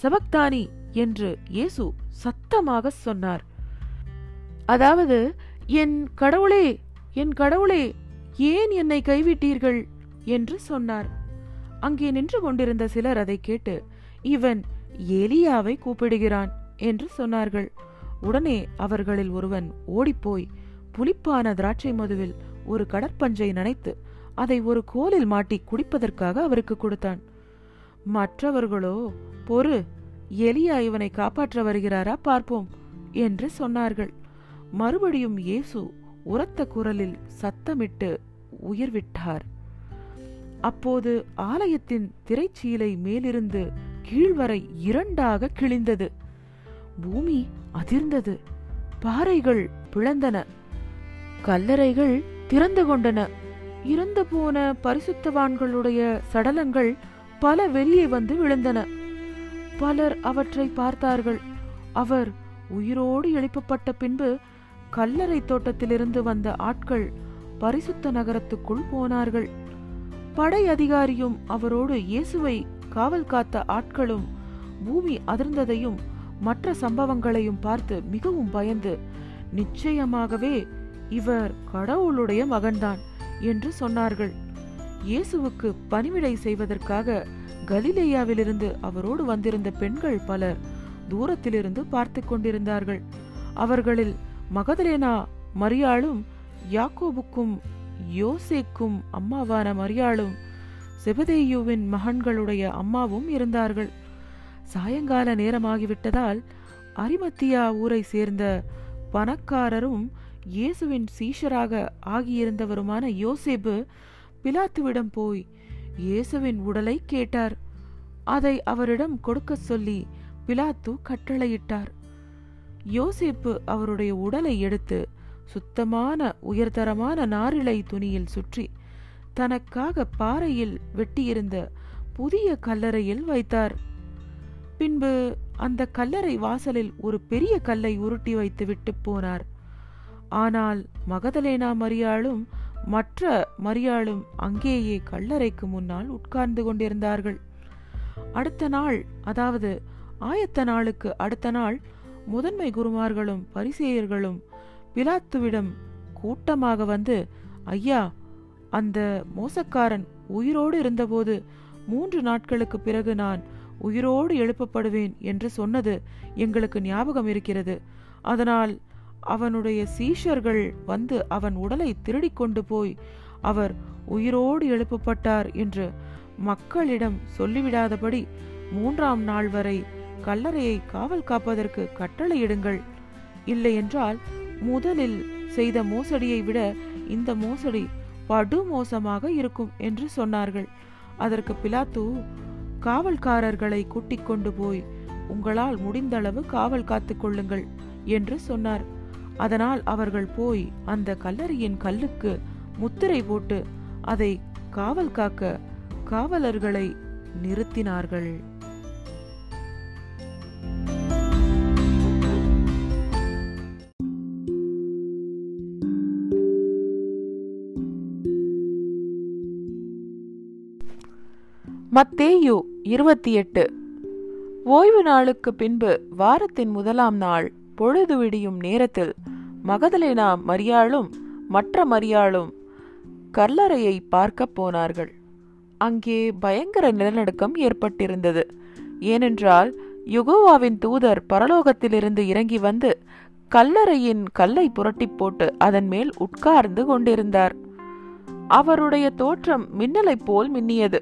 சபக்தானி என்று இயேசு சத்தமாக சொன்னார். அதாவது, என் கடவுளே என் கடவுளே ஏன் என்னை கைவிட்டீர்கள் என்று சொன்னார். அங்கே நின்று கொண்டிருந்த சிலர் அதை கேட்டு இவன் ஏலியாவை கூப்பிடுகிறான் என்று சொன்னார்கள். உடனே அவர்களில் ஒருவன் ஓடிப்போய் புளிப்பான திராட்சை மதுவில் ஒரு கடற்பஞ்சை நனைத்து அதை ஒரு கோலில் மாட்டி குடிப்பதற்காக அவருக்கு கொடுத்தான். மற்றவர்களோ, பொறு, எலியா இவனை காப்பாற்ற வருகிறாரா பார்ப்போம் என்று சொன்னார்கள். மறுபடியும் இயேசு உரத்த குரலில் சத்தமிட்டு உயிர்விட்டார். அப்போது ஆலயத்தின் திரைச்சீலை மேலிருந்து கீழ்வரை இரண்டாக கிழிந்தது. பூமி அதிர்ந்தது, பாறைகள் பிளந்தன, கல்லறைகள் திறந்து கொண்டன. இறந்து போன பரிசுத்தவான்களுடைய சடலங்கள் பல வெளியே வந்து விழுந்தன. பலர் அவற்றை பார்த்தார்கள். அவர் உயிரோடு எழுப்பப்பட்ட பின்பு கல்லறை தோட்டத்திலிருந்து வந்த ஆட்கள் பரிசுத்த நகரத்துக்குள் போனார்கள். படை அதிகாரியும் அவரோடு இயேசுவை காவல் காத்த ஆட்களும் பூமி அதிர்ந்ததையும் மற்ற சம்பவங்களையும் பார்த்து மிகவும் பயந்து, நிச்சயமாகவே இவர் கடவுளுடைய மகன்தான் என்று சொன்னார்கள். இயேசுவுக்கு பணிவிடை செய்வதற்காக கலிலேயாவிலிருந்து அவரோடு வந்திருந்த பெண்கள் பலர் தூரத்திலிருந்து பார்த்து கொண்டிருந்தார்கள். அவர்களில் மகதலேனா மரியாளும், யாக்கோபுக்கும் யோசேக்கும் அம்மாவான மரியாளும், செபெதேயுவின் மகன்களுடைய அம்மாவும் இருந்தார்கள். சாயங்கால நேரமாகிவிட்டதால் அரிமத்தியா ஊரை சேர்ந்த பணக்காரரும் இயேசுவின் சீஷராக ஆகியிருந்தவருமான யோசேபு பிலாத்துவிடம் போய் இயேசுவின் உடலை கேட்டார். அதை அவரிடம் கொடுக்க சொல்லி பிலாத்து கட்டளையிட்டார். யோசேப்பு அவருடைய உடலை எடுத்து சுத்தமான உயர்தரமான நாரிழை துணியில் சுற்றி தனக்காக பாறையில் வெட்டியிருந்த புதிய கல்லறையில் வைத்தார். பின்பு அந்த கல்லறை வாசலில் ஒரு பெரிய கல்லை உருட்டி வைத்து விட்டு போனார். ஆனால் மகதலேனா மரியாளும் மற்ற மரியாளும் அங்கேயே கல்லறைக்கு முன்னால் உட்கார்ந்து கொண்டிருந்தார்கள். அடுத்த நாள், அதாவது ஆயத்த நாளுக்கு அடுத்த நாள், முதன்மை குருமார்களும் பரிசேயர்களும் பிலாத்துவிடம் கூட்டமாக வந்து, ஐயா, அந்த மோசக்காரன் உயிரோடு இருந்தபோது மூன்று நாட்களுக்கு பிறகு நான் உயிரோடு எழுப்பப்படுவேன் என்று சொன்னது எங்களுக்கு ஞாபகம் இருக்கிறது. அதனால் அவனுடைய சீஷர்கள் வந்து அவன் உடலை திருடிக்கொண்டு போய் அவர் உயிரோடு எழுப்பப்பட்டார் என்று மக்களிடம் சொல்லிவிடாதபடி மூன்றாம் நாள் வரை கல்லறையை காவல் காப்பதற்கு கட்டளையிடுங்கள். இல்லையென்றால் முதலில் செய்த மோசடியை விட இந்த மோசடி படுமோசமாக இருக்கும் என்று சொன்னார்கள். அதற்கு பிலாத்து, காவல்காரர்களை கூட்டிக் கொண்டு போய் உங்களால் முடிந்தளவு காவல் காத்து கொள்ளுங்கள் என்று சொன்னார். அதனால் அவர்கள் போய் அந்த கல்லறையின் கல்லுக்கு முத்திரை போட்டு அதை காவல் காக்க காவலர்களை நிறுத்தினார்கள். மத்தேயு இருபத்தி எட்டு. ஓய்வு நாளுக்கு பின்பு வாரத்தின் முதலாம் நாள் பொழுது விடியும் நேரத்தில் மகதலேனா மரியாளும் மற்ற மரியாளும் கல்லறையை பார்க்க போனார்கள். அங்கே பயங்கர நிலநடுக்கம் ஏற்பட்டிருந்தது. ஏனென்றால் யெகோவாவின் தூதர் பரலோகத்திலிருந்து இறங்கி வந்து கல்லறையின் கல்லை புரட்டி போட்டு அதன் மேல் உட்கார்ந்து கொண்டிருந்தார். அவருடைய தோற்றம் மின்னலை போல் மின்னியது.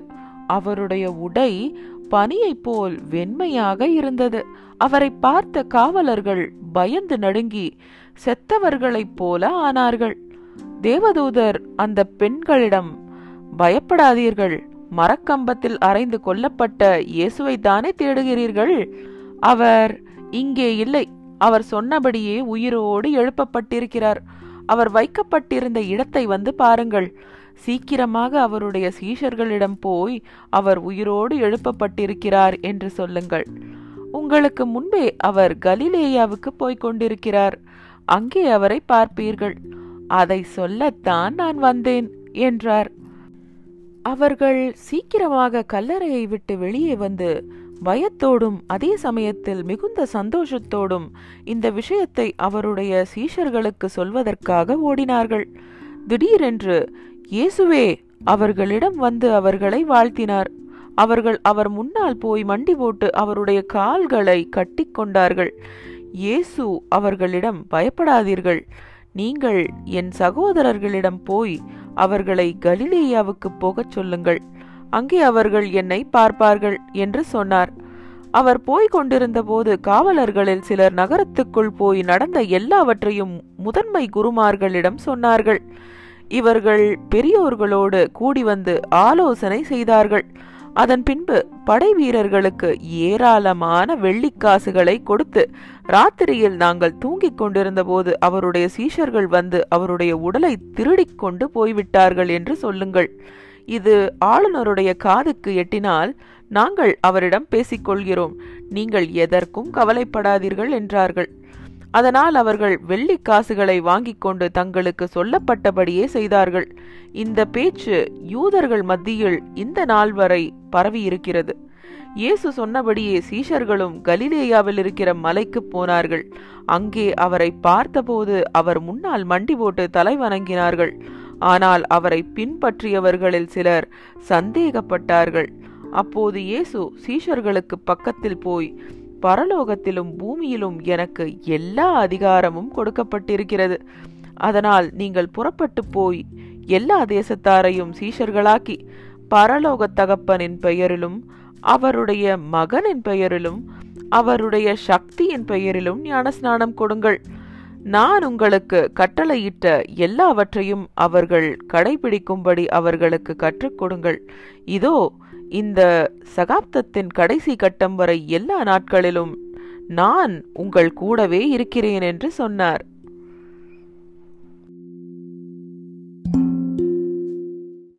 அவருடைய உடை பனியை போல் வெண்மையாக இருந்தது. அவரை பார்த்த காவலர்கள் பயந்து நடுங்கி செத்தவர்களைப் போல ஆனார்கள். தேவதூதர் அந்த பெண்களிடம், பயப்படாதீர்கள், மரக்கம்பத்தில் அறைந்து கொல்லப்பட்ட இயேசுவை தானே தேடுகிறீர்கள்? அவர் இங்கே இல்லை. அவர் சொன்னபடியே உயிரோடு எழுப்பப்பட்டிருக்கிறார். அவர் வைக்கப்பட்டிருந்த இடத்தை வந்து பாருங்கள். சீக்கிரமாக அவருடைய சீஷர்களிடம் போய் அவர் உயிரோடு எழுப்பப்பட்டிருக்கிறார் என்று சொல்லுங்கள். உங்களுக்கு முன்பே அவர் கலிலேயாவுக்கு போய்க் கொண்டிருக்கிறார். அங்கே அவரை பார்ப்பீர்கள். அதை சொல்லத்தான் நான் வந்தேன் என்றார். அவர்கள் சீக்கிரமாக கல்லறையை விட்டு வெளியே வந்து பயத்தோடும் அதே சமயத்தில் மிகுந்த சந்தோஷத்தோடும் இந்த விஷயத்தை அவருடைய சீஷர்களுக்கு சொல்வதற்காக ஓடினார்கள். திடீரென்று இயேசுவே அவர்களிடம் வந்து அவர்களை வாழ்த்தினார். அவர்கள் அவர் முன்னால் போய் மண்டி போட்டு அவருடைய கால்களை கட்டி கொண்டார்கள். இயேசு அவர்களிடம், பயப்படாதீர்கள், நீங்கள் என் சகோதரர்களிடம் போய் அவர்களை கலிலேயாவுக்கு போகச் சொல்லுங்கள். அங்கே அவர்கள் என்னை பார்ப்பார்கள் என்று சொன்னார். அவர் போய்க் கொண்டிருந்த போது காவலர்களில் சிலர் நகரத்துக்குள் போய் நடந்த எல்லாவற்றையும் முதன்மை குருமார்களிடம் சொன்னார்கள். இவர்கள் பெரியோர்களோடு கூடி வந்து ஆலோசனை செய்தார்கள். அதன் பின்பு படை வீரர்களுக்கு ஏராளமான வெள்ளிக்காசுகளை கொடுத்து, ராத்திரியில் நாங்கள் தூங்கிக் கொண்டிருந்த போது அவருடைய சீஷர்கள் வந்து அவருடைய உடலை திருடிக் கொண்டு போய்விட்டார்கள் என்று சொல்லுங்கள். இது ஆளுநருடைய காதுக்கு எட்டினால் நாங்கள் அவரிடம் பேசிக்கொள்கிறோம், நீங்கள் எதற்கும் கவலைப்படாதீர்கள் என்றார்கள். அதனால் அவர்கள் வெள்ளி காசுகளை வாங்கி கொண்டு தங்களுக்கு சொல்லப்பட்டபடியே செய்தார்கள். இந்த பேச்சு யூதர்கள் மத்தியில் இந்த நாள் வரை பரவியிருக்கிறது. இயேசு சொன்னபடியே சீஷர்களும் கலிலேயாவில் இருக்கிற மலைக்கு போனார்கள். அங்கே அவரை பார்த்தபோது அவர் முன்னால் மண்டி போட்டு தலை வணங்கினார்கள். ஆனால் அவரை பின்பற்றியவர்களில் சிலர் சந்தேகப்பட்டார்கள். அப்போது இயேசு சீஷர்களுக்கு பக்கத்தில் போய், பரலோகத்திலும் பூமியிலும் எனக்கு எல்லா அதிகாரமும் கொடுக்கப்பட்டிருக்கிறது. அதனால் நீங்கள் புறப்பட்டு போய் எல்லா தேசத்தாரையும் சீஷர்களாக்கி, பரலோக தகப்பனின் பெயரிலும் அவருடைய மகனின் பெயரிலும் அவருடைய சக்தியின் பெயரிலும் ஞானஸ்நானம் கொடுங்கள். நான் உங்களுக்கு கட்டளையிட்ட எல்லாவற்றையும் அவர்கள் கடைபிடிக்கும்படி அவர்களுக்கு கற்றுக் கொடுங்கள். இதோ, இந்த சகாப்தத்தின் கடைசி கட்டம் வரை எல்லா நாட்களிலும் நான் உங்கள் கூடவே இருக்கிறேன் என்று சொன்னார்.